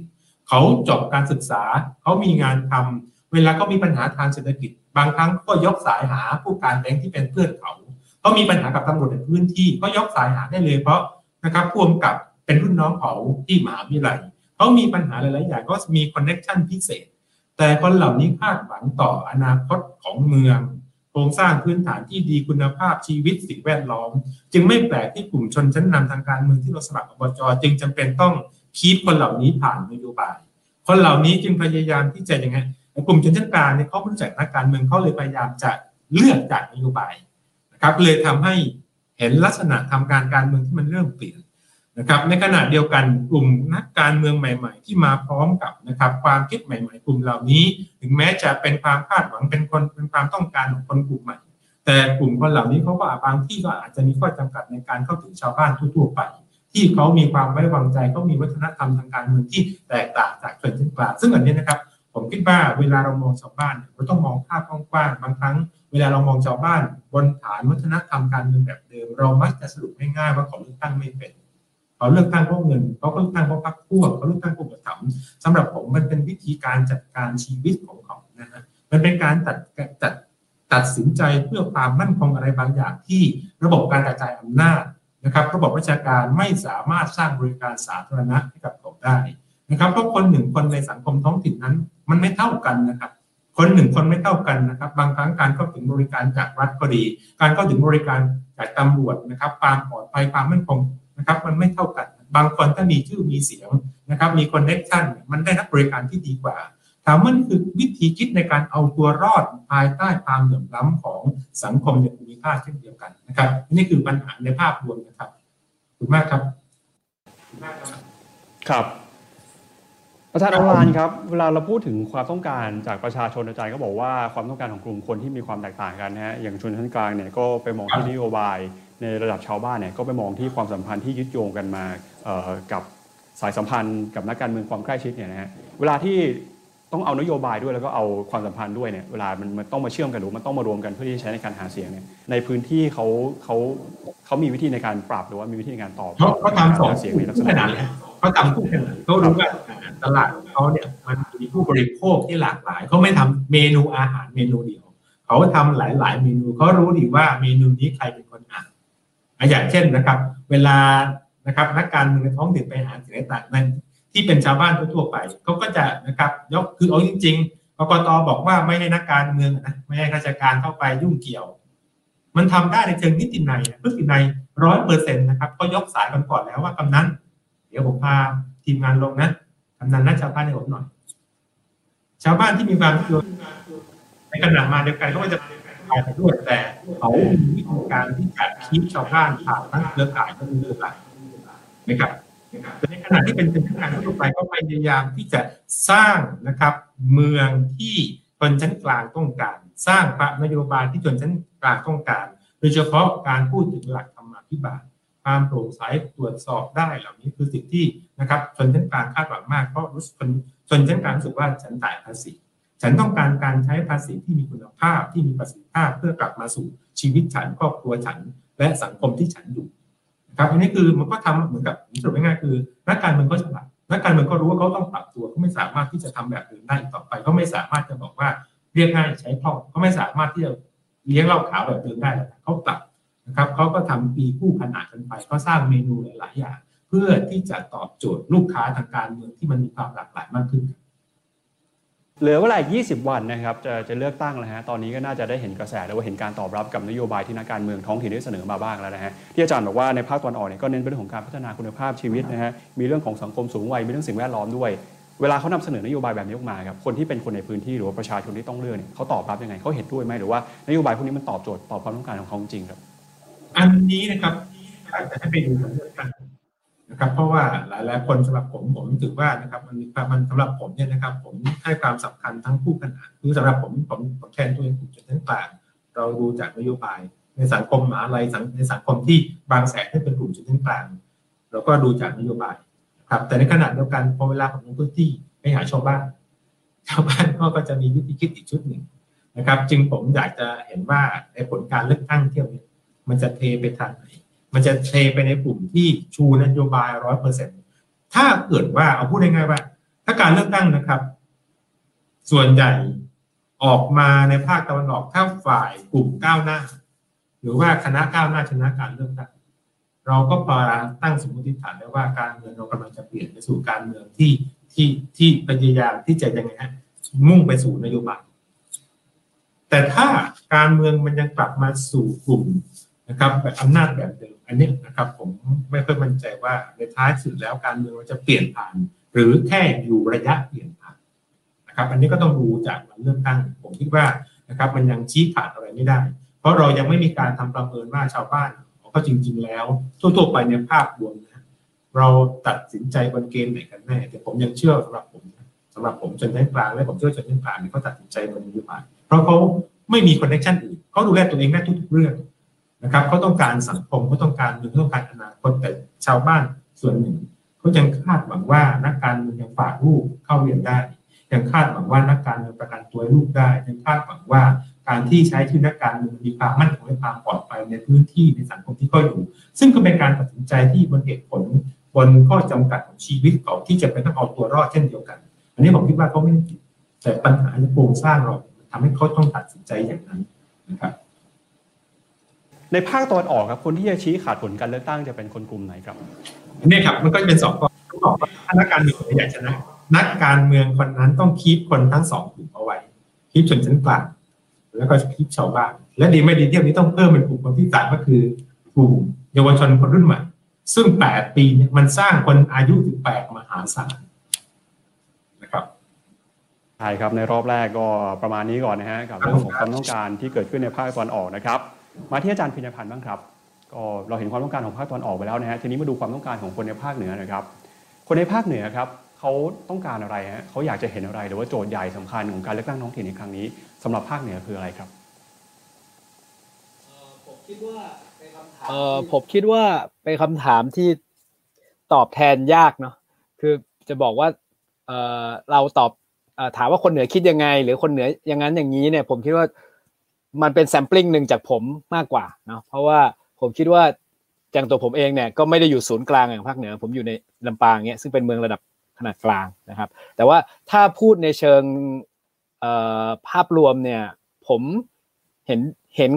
เขาจบการศึกษาเขามีงานทำเวลาก็มีปัญหาทางเศรษฐกิจบางครั้งก็ยกสายหาผู้การแบงค์ที่เป็นเพื่อนเขาเขามีปัญหากับตำรวจในพื้นที่ก็ยกสายหาได้เลยเพราะนะครับพ่วงกับเป็นรุ่นน้องเขาที่มหาวิทยาลัยเขามีปัญหาหลายๆอย่างก็มีคอนเนคชั่นพิเศษ แต่คนเหล่านี้คาดหวังต่ออนาคตของเมืองโครงสร้างพื้นฐานที่ดีคุณภาพชีวิตสิ่งแวดล้อมจึงไม่แปลกที่กลุ่มชนชั้นนำทางการเมืองที่ลงสมัครอบจ.จึงจำเป็นต้องคีปคนเหล่านี้ผ่านนโยบายคนเหล่านี้จึงพยายามที่จะยังไงกลุ่มชนชั้นกลางเนี่ยเขาไม่รู้จักนักการเมืองเขาเลยพยายามจะเลือกจากนโยบายนะครับเลยทำให้เห็นลักษณะทำการเมืองที่มันเริ่มเปลี่ยนนะครับในขณะเดียวกันกลุ่มนักการเมืองใหม่ๆที่มาพร้อมกับนะครับความคิดใหม่ๆกลุ่มเหล่านี้ถึงแม้จะเป็นความคาดหวังเป็นความต้องการของคนกลุ่มใหม่แต่กลุ่มคนเหล่านี้เขาก็บางที่ก็อาจจะมีข้อจำกัดในการเข้าถึงชาวบ้านทั่วๆไปที่เขามีความไว้วางใจเขามีวัฒนธรรมทางการเมืองที่แตกต่างจากชนชั้นกลางซึ่งอันนี้นะครับผมคิดว่าเวลาเรามองชาวบ้านเราต้องมองภาพกว้างๆบางครั้งเวลาเรามองชาวบ้านบนฐานวัฒนธรรมการเมืองแบบเดิมเรามักจะสรุปง่ายๆว่าเขาเลือกตั้งไม่เป็นเขาเลือกตั้งเพราะเงินเขาเลือกตั้งเพราะพรรคพวกเขาเลือกตั้งเพราะอุปถัมภ์สำหรับผมมันเป็นวิธีการจัดการชีวิตของเขานะฮะมันเป็นการตัดสินใจเพื่อความมั่นคงอะไรบางอย่างที่ระบบการกระจายอำนาจนะครับระบบราชการไม่สามารถสร้างบริการสาธารณะให้กับเขาได้นะครับเพราะคนหนึ่งคนในสังคมท้องถิ่นนั้นมันไม่เท่ากันนะครับคนหนึ่งคนไม่เท่ากันนะครับบางครั้งการเข้าถึงบริการจากรัฐก็ดีการเข้าถึงบริการจากตำรวจนะครับความปลอดภัยความมั่นคงนะครับมันไม่เท่ากันบางคนถ้ามีชื่อมีเสียงนะครับมีคอนเนคชั่นมันได้รับบริการที่ดีกว่าถามมันคือวิธีคิดในการเอาตัวรอดภายใต้ความเหลื่อมล้ำของสังคมในภูมิภาคเช่นเดียวกันนะครับนี่คือปัญหาในภาพรวมนะครับขอบคุณมากครับครับอาจารย์อรานครับเวลาเราพูดถึงความต้องการจากประชาชนอาจารย์ก็บอกว่าความต้องการของกลุ่มคนที่มีความแตกต่างกันนะฮะอย่างชนชั้นกลางเนี่ยก็ไปมองที่นโยบายในระดับชาวบ้านเนี่ยก็ไปมองที่ความสัมพันธ์ที่ยึดโยงกันมากับสายสัมพันธ์กับนักการเมืองความใกล้ชิดเนี่ยนะฮะเวลาที่ต้องเอานโยบายด้วยแล้วก็เอาความสัมพันธ์ด้วยเนี่ยเวลามันต้องมาเชื่อมกันหรือมันต้องมารวมกันเพื่อที่จะใช้ในการหาเสียงเนี่ยในพื้นที่เขามีวิธีในการปรับหรือว่ามีวิธีในการตอบเขาทำสองเสียงในลักษณะนี้เขาทำคู่กันเขารู้ว่าตลาดของเขาเนี่ยมันมีผู้บริโภคที่หลากหลายเขาไม่ทำเมนูอาหารเมนูเดียวเขาทำหลายๆเมนูเขารู้ดีว่าเมนูนี้ใครเป็นคนอ่านอย่างเช่นนะครับเวลานะครับนักการเมืองในท้องถิ่นไปหาเสียงต่างนั้นที่เป็นชาวบ้านทั่วไปเขาก็จะนะครับยกคือเอาจริงๆกกต.บอกว่าไม่ให้นักการเมืองนะไม่ให้ข้าราชการเข้าไปยุ่งเกี่ยวมันทำได้ในเชิงนิตินัยพฤตินัย 100% นะครับก็ยกสายกันก่อนแล้วว่ากำนันเดี๋ยวผมพาทีมงานลงนะกำนันนัดชาวบ้านให้ผมหน่อยชาวบ้านที่มีความคิดในขณะมาเดียวกันเขาก็จะไปด้วยแต่เขามีวิธีการที่จะคีบชาวบ้านผ่านทั้งเครือข่ายทั้งเรือข่ายนะครับแต่ในขณะที่เป็นชนชั้นกลางทั่วไปก็พยายามที่จะสร้างนะครับเมืองที่ชนชั้นกลางต้องการสร้างนโยบายที่ชนชั้นกลางต้องการโดยเฉพาะการพูดถึงหลักธรรมาภิบาลความโปร่งใสตรวจสอบได้เหล่านี้คือสิ่งที่นะครับชนชั้นกลางคาดหวังมากเพราะรู้สึกชนชั้นกลางรู้สึกว่าฉันจ่ายภาษีฉันต้องการการใช้ภาษีที่มีคุณภาพที่มีประสิทธิภาพเพื่อกลับมาสู่ชีวิตฉันครอบครัวฉันและสังคมที่ฉันอยู่นะครับอันนี้คือมันก็ทำเหมือนกับสรุปง่ายๆคือนักการเมืองก็ฉลาดนักการเมืองก็รู้ว่าเขาต้องปรับตัวเขาไม่สามารถที่จะทำแบบอื่นได้ต่อไปเขาไม่สามารถจะบอกว่าเรียกง่ายใช้คล่องเขาไม่สามารถที่จะเลี้ยงเหล้าขาวแบบเดิมได้เขาปรับนะครับเขาก็ทำปีคู่ขนาดกันไปเขาสร้างเมนูหลายๆอย่างเพื่อที่จะตอบโจทย์ลูกค้าทางการเมืองที่มันมีความหลากหลายมากขึ้นเหลือเวลา20 วันนะครับจะเลือกตั้งแล้วฮะตอนนี้ก็น่าจะได้เห็นกระแสแล้วว่าเห็นการตอบรับกับนโยบายที่นักการเมืองท้องถิ่นได้เสนอมาบ้างแล้วนะฮะที่อาจารย์บอกว่าในภาคตะวันออกเนี่ยก็เน้นเรื่องของการพัฒนาคุณภาพชีวิตนะฮะมีเรื่องของสังคมสูงวัยมีเรื่องสิ่งแวดล้อมด้วยเวลาเขานำเสนอนโยบายแบบนี้ออกมาครับคนที่เป็นคนในพื้นที่หรือว่าประชาชนที่ต้องเลือกเนี่ยเขาตอบรับยังไงเขาเห็นด้วยไหมหรือว่านโยบายพวกนี้มันตอบโจทย์ตอบความต้องการของเขาจริงครับอันนี้นะครับอาจจะให้ไปดูผลเลือกตั้งนะครับเพราะว่าหลายๆคนสำหรับผมถือว่านะครับมันสำหรับผมเนี่ยนะครับผมให้ความสำคัญทั้งคู่ขนานคือสำหรับผมแทนตัวเองกลุ่มชนชั้นกลางเราดูจากนโยบายในสังคมมหาลัยในสังคมที่บางแสนที่เป็นกลุ่มชนชั้นกลางเราก็ดูจากนโยบายครับแต่ในขณะเดียวกันพอเวลาของลงพื้นที่ไปหาชาวบ้านก็จะมีวิธีคิดอีกชุดหนึ่งนะครับจึงผมอยากจะเห็นว่าในผลการเลือกตั้งเที่ยวนี้มันจะเทไปทางไหนมันจะเทไปในกลุ่มที่ชูนโยบาย 100% ถ้าเกิดว่าเอาพูดง่ายๆว่าถ้าการเลือกตั้งนะครับส่วนใหญ่ออกมาในภาคตะวันออกถ้าฝ่ายกลุ่มก้าวหน้าหรือว่าคณะก้าวหน้าชนะการเลือกตั้งเราก็ปราตั้งสมมติฐานได้ว่าการเมืองเรากำลังจะเปลี่ยนไปสู่การเมืองที่พยายามที่จะยังไงฮะ มุ่งไปสู่นโยบายแต่ถ้าการเมืองมันยังกลับมาสู่กลุ่มนะครับแบบอำนาจแบบเดิมอันนี้นะครับผมไม่ค่อยมั่นใจว่าในท้ายสุดแล้วการเมืองเราจะเปลี่ยนผ่านหรือแค่อยู่ระยะเปลี่ยนผ่านนะครับอันนี้ก็ต้องดูจากวันเลือกตั้งผมคิดว่านะครับมันยังชี้ขาดอะไรไม่ได้เพราะเรายังไม่มีการทำประเมินว่าชาวบ้านเขาจริงๆแล้วทั่วๆไปในภาพรวมนะเราตัดสินใจบนเกณฑ์ไหนกันแน่แต่ผมยังเชื่อสำหรับผมจนชั้นกลางและผมเชื่อจนชั้นกลางเขาตัดสินใจบนนโยบายเพราะเขาไม่มีคอนเนคชั่นอื่นเขาดูแลตัวเองได้ทุกๆเรื่องนะครับเขาต้องการสังคมเขาต้องการเมืองเขาต้องการอนาคตแต่ชาวบ้านส่วนหนึ่งเขายังคาดหวังว่านักการเมืองยังฝากลูกเข้าเรียนได้ยังคาดหวังว่านักการเมืองประกันตัวลูกได้ยังคาดหวังว่าการที่ใช้ชื่อนักการเมืองมีความมั่นคงและความปลอดภัยในพื้นที่ในสังคมที่เขาอยู่ซึ่งก็เป็นการตัดสินใจที่บนเหตุผลบนข้อจำกัดของชีวิตของที่จะเป็นต้องเอาตัวรอดเช่นเดียวกันอันนี้ผมคิดว่าเขาไม่ได้ผิดแต่ปัญหาในโครงสร้างเราทำให้เขาต้องตัดสินใจอย่างนั้นนะครับในภาคตะวันออกครับคนที่จะชี้ขาดผลการเลือกตั้งจะเป็นคนกลุ่มไหนครับนี่ครับมันก็จะเป็นสองข้อต้องบอกว่านักการเมืองใหญ่ชนะนักการเมืองคนนั้นต้องคีบคนทั้งสองกลุ่มเอาไว้คีบชนชั้นกลางแล้วก็คิดชาวบ้านและดีไม่ดีเที่ยวนี้ต้องเพิ่มเป็นกลุ่มคนที่3ก็คือกลุ่มเยาวชนคนรุ่นใหม่ซึ่ง8ปีเนี่ยมันสร้างคนอายุถึง18มหาศาลนะครับใช่ครับในรอบแรกก็ประมาณนี้ก่อนนะฮะกับเรื่องของความต้องการที่เกิดขึ้นในภาคตะวันออกนะครับมาที่อาจารย์พิญญพันธ์บ้างครับก็เราเห็นความต้องการของภาคตะวันออกไปแล้วนะฮะทีนี้มาดูความต้องการของคนในภาคเหนือนะครับคนในภาคเหนือครับเขาต้องการอะไรฮะเขาอยากจะเห็นอะไรหรือว่าโจทย์ใหญ่สำคัญของการเลือกตั้งท้องถิ่นในครั้งนี้สำหรับภาคเหนือคืออะไรครับผมคิดว่าเป็นคำถามที่ตอบแทนยากเนาะคือจะบอกว่าเราตอบถามว่าคนเหนือคิดยังไงหรือคนเหนืออย่างนั้นอย่างนี้เนี่ยผมคิดว่ามันเป็นแซมปลิ้งหนึ่งจากผมมากกว่าเนาะเพราะว่าผมคิดว่าอย่างตัวผมเองเนี่ยก็ไม่ได้อยู่ศูนย์กลางอย่างภาคเหนือผมอยู่ในลำปางเนี่ยซึ่งเป็นเมืองระดับขนาดกลางนะครับแต่ว่าถ้าพูดในเชิงภาพรวมเนี่ยผมเห็น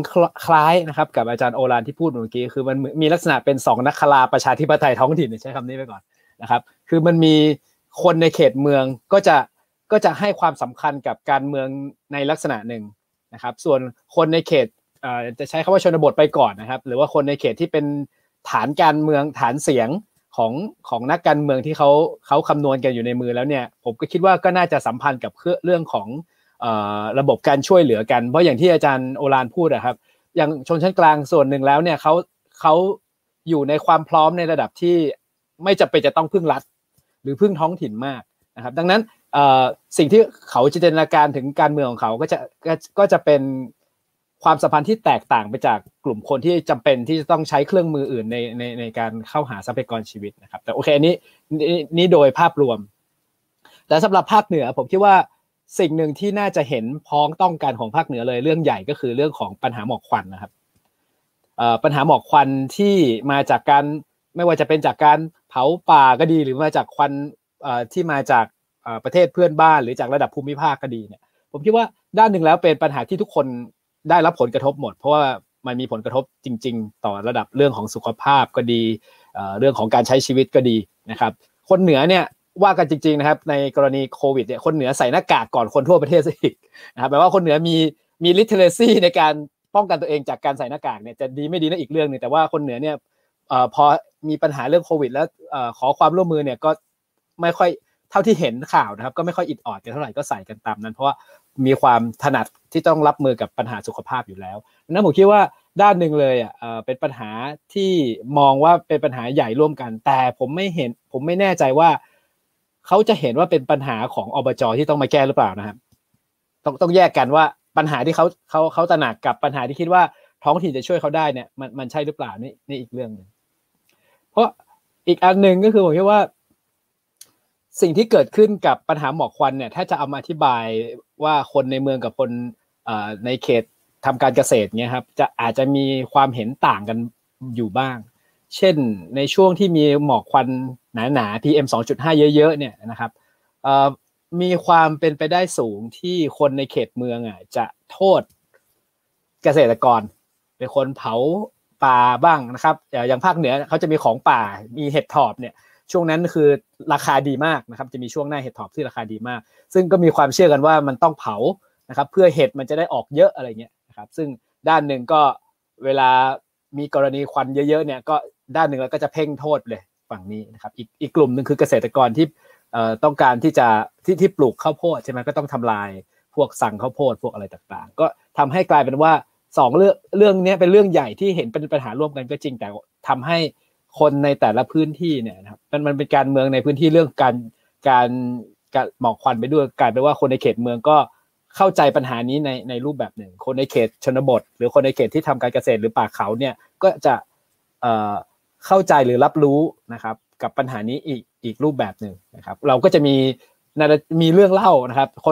คล้ายนะครับกับอาจารย์โอฬารที่พูดเมื่อกี้คือมันมีลักษณะเป็นสองนักคราประชาธิปไตยท้องถิ่นใช้คำนี้ไปก่อนนะครับคือมันมีคนในเขตเมืองก็จะให้ความสำคัญกับการเมืองในลักษณะหนึ่งนะครับส่วนคนในเขตจะใช้คำว่าชนบทไปก่อนนะครับหรือว่าคนในเขตที่เป็นฐานการเมืองฐานเสียงของนักการเมืองที่เขาคำนวณกันอยู่ในมือแล้วเนี่ยผมก็คิดว่าก็น่าจะสัมพันธ์กับเรื่องของระบบการช่วยเหลือกันเพราะอย่างที่อาจารย์โอฬารพูดนะครับอย่างชนชั้นกลางส่วนหนึ่งแล้วเนี่ยเขาอยู่ในความพร้อมในระดับที่ไม่จำเป็นจะต้องพึ่งรัฐหรือพึ่งท้องถิ่นมากนะครับดังนั้นสิ่งที่เขาจินตนาการถึงการเมืองของเขาก็จะเป็นความสัมพันธ์ที่แตกต่างไปจากกลุ่มคนที่จำเป็นที่จะต้องใช้เครื่องมืออื่นในการเข้าหาทรัพยากรชีวิตนะครับแต่โอเคอันนี้นี่โดยภาพรวมแต่สำหรับภาคเหนือผมคิดว่าสิ่งหนึ่งที่น่าจะเห็นพ้องต้องการของภาคเหนือเลยเรื่องใหญ่ก็คือเรื่องของปัญหาหมอกควันนะครับปัญหาหมอกควันที่มาจากการไม่ว่าจะเป็นจากการเผาป่าก็ดีหรือมาจากควันที่มาจากประเทศเพื่อนบ้านหรือจากระดับภูมิภาคก็ดีเนี่ยผมคิดว่าด้านหนึ่งแล้วเป็นปัญหาที่ทุกคนได้รับผลกระทบหมดเพราะว่ามันมีผลกระทบจริงๆต่อระดับเรื่องของสุขภาพก็ดีเรื่องของการใช้ชีวิตก็ดีนะครับคนเหนือเนี่ยว่ากันจริงๆนะครับในกรณีโควิดเนี่ยคนเหนือใส่หน้ากากก่อนคนทั่วประเทศซะอีกนะครับแปลว่าคนเหนือมี literacy ในการป้องกันตัวเองจากการใส่หน้ากากเนี่ยจะดีไม่ดีนั่นอีกเรื่องนึงแต่ว่าคนเหนือเนี่ยพอมีปัญหาเรื่องโควิดแล้วขอความร่วมมือเนี่ยก็ไม่ค่อยเท่าที่เห็นข่าวนะครับก็ไม่ค่อยอิดออดกันเท่าไหร่ก็ใส่กันตามนั้นเพราะว่ามีความถนัดที่ต้องรับมือกับปัญหาสุขภาพอยู่แล้วนั้นผมคิดว่าด้านหนึ่งเลยเป็นปัญหาที่มองว่าเป็นปัญหาใหญ่ร่วมกันแต่ผมไม่แน่ใจว่าเขาจะเห็นว่าเป็นปัญหาของอบจ.ที่ต้องมาแก้หรือเปล่านะครับต้องแยกกันว่าปัญหาที่เขาตระหนักกับปัญหาที่คิดว่าท้องถิ่นจะช่วยเขาได้เนี่ยมันใช่หรือเปล่านี่อีกเรื่องนึงเพราะอีกอันนึงก็คือผมคิดว่าสิ่งที่เกิดขึ้นกับปัญหาหมอกควันเนี่ยถ้าจะเอามาอธิบายว่าคนในเมืองกับคนในเขตทำการเกษตรเนี่ยครับจะอาจจะมีความเห็นต่างกันอยู่บ้างเช่นในช่วงที่มีหมอกควันหนาๆ PM 2.5 เยอะๆเนี่ยนะครับมีความเป็นไปได้สูงที่คนในเขตเมืองอ่ะจะโทษเกษตรกรเป็นคนเผาป่าบ้างนะครับอย่างภาคเหนือเขาจะมีของป่ามีเห็ดถอบเนี่ย ช่วงนั้นคือราคาดีมากนะครับจะมีช่วงหน้าเห็ดถอบที่ราคาดีมากซึ่งก็มีความเชื่อกันว่ามันต้องเผานะครับเพื่อเห็ดมันจะได้ออกเยอะอะไรเงี้ยนะครับซึ่งด้านหนึ่งก็เวลามีกรณีควันเยอะๆเนี่ยก็ด้านหนึ่งเราก็จะเพ่งโทษเลยฝั่งนี้นะครับอีกกลุ่มนึงคือเกษตรกรที่ต้องการที่จะที่ปลูกข้าวโพดใช่ไหมก็ต้องทำลายพวกสั่งข้าวโพดพวกอะไรต่างๆก็ทำให้กลายเป็นว่า2เรื่องนี้เป็นเรื่องใหญ่ที่เห็นเป็นปัญหาร่วมกันก็จริงแต่ทำให้คนในแต่ละพื้นที่เนี่ยนะครับมันเป็นการเมืองในพื้นที่เรื่องการหมอกควันไปด้วยกลายเป็นว่าคนในเขตเมืองก็เข้าใจปัญหานี้ในรูปแบบหนึ่งคนในเขตชนบทหรือคนในเขตที่ทำการเกษตรหรือป่าเขาเนี่ยก็จะเข้าใจหรือรับรู้นะครับกับปัญหานี้อีกรูปแบบหนึ่งนะครับเราก็จะมีเรื่องเล่านะครับค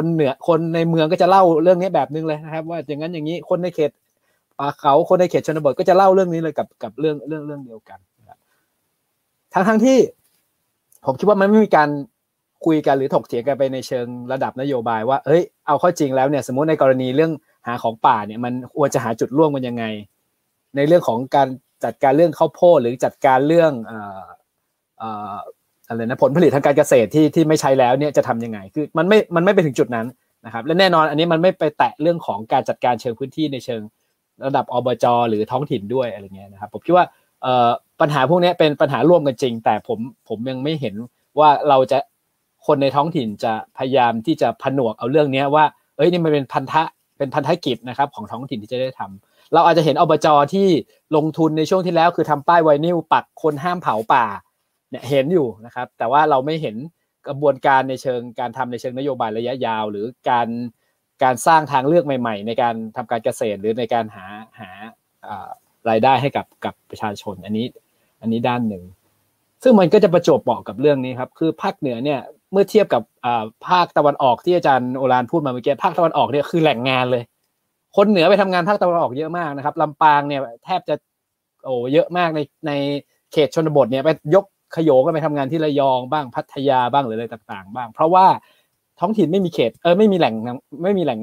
นในเมืองก็จะเล่าเรื่องนี้แบบนึงเลยนะครับว่าอย่างนั้นอย่างนี้คนในเขตป่าเขาคนในเขตชนบทก็จะเล่าเรื่องนี้เลยกับเรื่องเดียวกันทั้งที่ผมคิดว่ามันไม่มีการคุยกันหรือถกเถียงกันไปในเชิงระดับนโยบายว่าเอ้ยเอาเข้าจริงแล้วเนี่ยสมมุติในกรณีเรื่องหาของป่าเนี่ยมันควรจะหาจุดร่วมกันยังไงในเรื่องของการจัดการเรื่องข้าวโพดหรือจัดการเรื่องอะไรนะผลผลิตทางการเกษตรที่ไม่ใช้แล้วเนี่ยจะทํำยังไงคือมันไม่ไปถึงจุดนั้นนะครับและแน่นอนอันนี้มันไม่ไปแตะเรื่องของการจัดการเชิงพื้นที่ในเชิงระดับอบจ.หรือท้องถิ่นด้วยอะไรเงี้ยนะครับผมคิดว่าปัญหาพวกนี้เป็นปัญหาร่วมกันจริงแต่ผมยังไม่เห็นว่าเราจะคนในท้องถิ่นจะพยายามที่จะผนวกเอาเรื่องนี้ว่าเอ้ยนี่มันเป็นพันธกิจนะครับของท้องถิ่นที่จะได้ทำเราอาจจะเห็นอบจ.ที่ลงทุนในช่วงที่แล้วคือทำป้ายไวนิลปักคนห้ามเผาป่าเนี่ยเห็นอยู่นะครับแต่ว่าเราไม่เห็นกระบวนการในเชิงการทำในเชิงนโยบายระยะยาวหรือการสร้างทางเลือกใหม่ๆในการทำการเกษตรหรือในการหารายได้ให้กับประชาชนอันนี้ด้านหนึ่งซึ่งมันก็จะประจวบเหมาะกับเรื่องนี้ครับคือภาคเหนือเนี่ยเมื่อเทียบกับภาคตะวันออกที่อาจารย์โอฬารพูดมาเมื่อกี้ภาคตะวันออกเนี่ยคือแหล่งงานเลยคนเหนือไปทำงานภาคตะวันออกเยอะมากนะครับลำปางเนี่ยแทบจะเยอะมากในเขตชนบทเนี่ยไปยกขโยงกันไปทำงานที่ระยองบ้างพัทยาบ้างหรืออะไรต่างๆบ้างเพราะว่าท้องถิ่นไม่มีเขตไม่มีแหล่ง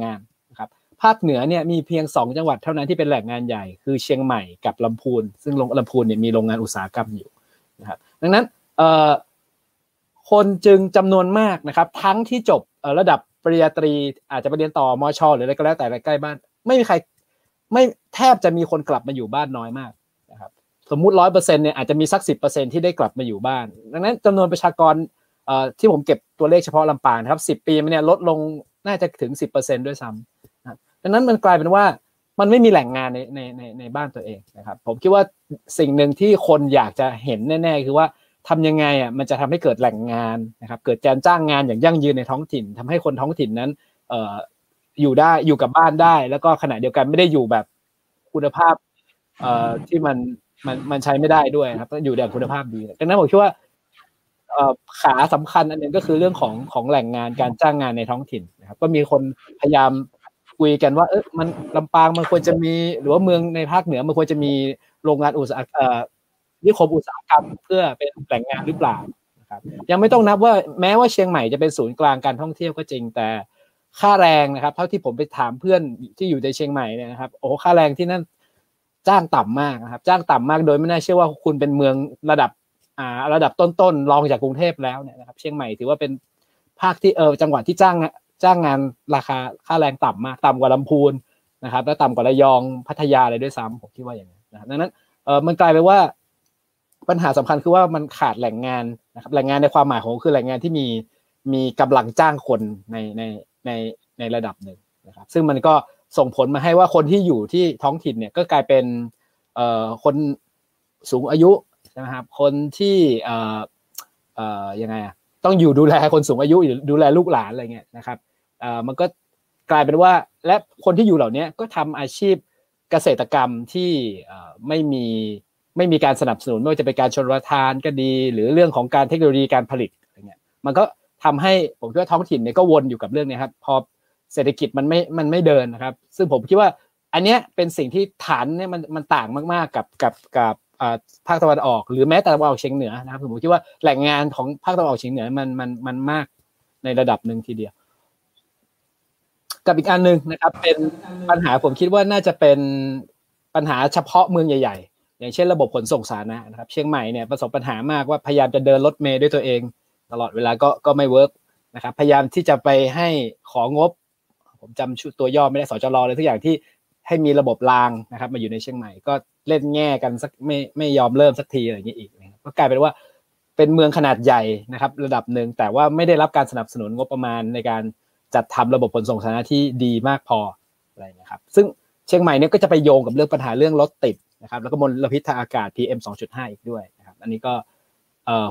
งานนะครับภาคเหนือเนี่ยมีเพียง2จังหวัดเท่านั้นที่เป็นแหล่งงานใหญ่คือเชียงใหม่กับลำพูนซึ่งลำพูนเนี่ยมีโรงงานอุตสาหกรรมอยู่นะครับดังนั้นคนจึงจำนวนมากนะครับทั้งที่จบระดับปริญญาตรีอาจจะไปเรียนต่อมช.หรืออะไรก็แล้วแต่ใกล้บ้านไม่มีใครไม่แทบจะมีคนกลับมาอยู่บ้านน้อยมากนะครับสมมุติ 100% เนี่ยอาจจะมีสัก 10% ที่ได้กลับมาอยู่บ้านดังนั้นจำนวนประชากรที่ผมเก็บตัวเลขเฉพาะลำปางนะครับ10ปีมันเนี่ยลดลงน่าจะถึง 10% ด้วยซ้ำนะดังนั้นมันกลายเป็นว่ามันไม่มีแหล่งงานในบ้านตัวเองนะครับผมคิดว่าสิ่งหนึ่งที่คนอยากจะเห็นแน่ๆคือว่าทำยังไงอ่ะมันจะทำให้เกิดแหล่งงานนะครับเกิดการจ้างงานอย่างยั่งยืนในท้องถิ่นทำให้คนท้องถิ่นนั้นอยู่ได้อยู่กับบ้านได้แล้วก็ขณะเดียวกันไม่ได้อยู่แบบคุณภาพที่มันใช้ไม่ได้ด้วยครับต้องอยู่อย่างคุณภาพดีดังนั้นผมคิดว่าขาสำคัญอันหนึ่งก็คือเรื่องของแหล่งงานการจ้างงานในท้องถิ่นนะครับก็มีคนพยายามคุยกันว่ามันลำปางมันควรจะมีหรือว่าเมืองในภาคเหนือมันควรจะมีโรงงานอุตสาหกรรมนิคมอุตสาหกรรมเพื่อเป็นแหล่งงานหรือเปล่านะครับยังไม่ต้องนับว่าแม้ว่าเชียงใหม่จะเป็นศูนย์กลางการท่องเที่ยวก็จริงแต่ค่าแรงนะครับเท่าที่ผมไปถามเพื่อนที่อยู่ในเชียงใหม่เนี่ยนะครับค่าแรงที่นั่นจ้างต่ำมากนะครับจ้างต่ำมากโดยไม่น่าเชื่อว่าคุณเป็นเมืองระดับต้นๆรองจากกรุงเทพแล้วเนี่ยนะครับเชียงใหม่ถือว่าเป็นภาคที่จังหวัดที่จ้างงานราคาค่าแรงต่ำมากต่ำกว่าลำพูนนะครับและต่ำกว่าระยองพัทยาอะไรด้วยซ้ำผมคิดว่าอย่างนี้นะครับดังนั้นมันกลายไปว่าปัญหาสำคัญคือว่ามันขาดแหล่งงานนะครับแหล่งงานในความหมายของคือแหล่งงานที่มีกำลังจ้างคนในระดับหนึ่งนะครับซึ่งมันก็ส่งผลมาให้ว่าคนที่อยู่ที่ท้องถิ่นเนี่ยก็กลายเป็นคนสูงอายุนะครับคนที่ยังไงต้องอยู่ดูแลคนสูงอายุอยู่ดูแลลูกหลานอะไรเงี้ยนะครับมันก็กลายเป็นว่าและคนที่อยู่เหล่านี้ก็ทำอาชีพเกษตรกรรมที่ไม่มีการสนับสนุนไม่ว่าจะเป็นการชลประทานก็ดีหรือเรื่องของการเทคโนโลยีการผลิตอะไรเงี้ยมันก็ทำให้ผมคิดว่าท้องถิ่นเนี่ยก็วนอยู่กับเรื่องนี้ครับพอเศรษฐกิจมันไม่เดินนะครับซึ่งผมคิดว่าอันเนี้ยเป็นสิ่งที่ฐานเนี่ยมันต่างมากๆกับภาคตะวันออกหรือแม้แต่ตะวันออกเฉียงเหนือนะครับผมคิดว่าแหล่งงานของภาคตะวันออกเฉียงเหนือมันมากในระดับหนึ่งทีเดียวกับอีกอันหนึ่งนะครับเป็นปัญหาผมคิดว่าน่าจะเป็นปัญหาเฉพาะเมืองใหญ่ๆ อย่างเช่นระบบขนส่งสาธารณะนะครับเชียงใหม่เนี่ยประสบปัญหามากว่าพยายามจะเดินรถเมล์ด้วยตัวเองตลอดเวลาก็ไม่เวิร์กนะครับพยายามที่จะไปให้ของบผมจำชื่อตัวย่อไม่ได้สจร.เลยทุกอย่างที่ให้มีระบบรางนะครับมาอยู่ในเชียงใหม่ก็เล่นแง่กันสักไม่ยอมเริ่มสักทีอะไรอย่างนี้อีกก็กลายเป็นว่าเป็นเมืองขนาดใหญ่นะครับระดับหนึ่งแต่ว่าไม่ได้รับการสนับสนุนงบประมาณในการจัดทำระบบขนส่งสาธารณะที่ดีมากพออะไรนะครับซึ่งเชียงใหม่เนี่ยก็จะไปโยงกับเรื่องปัญหาเรื่องรถติดนะครับแล้วก็มลพิษทางอากาศ PM 2.5 อีกด้วยนะครับอันนี้ก็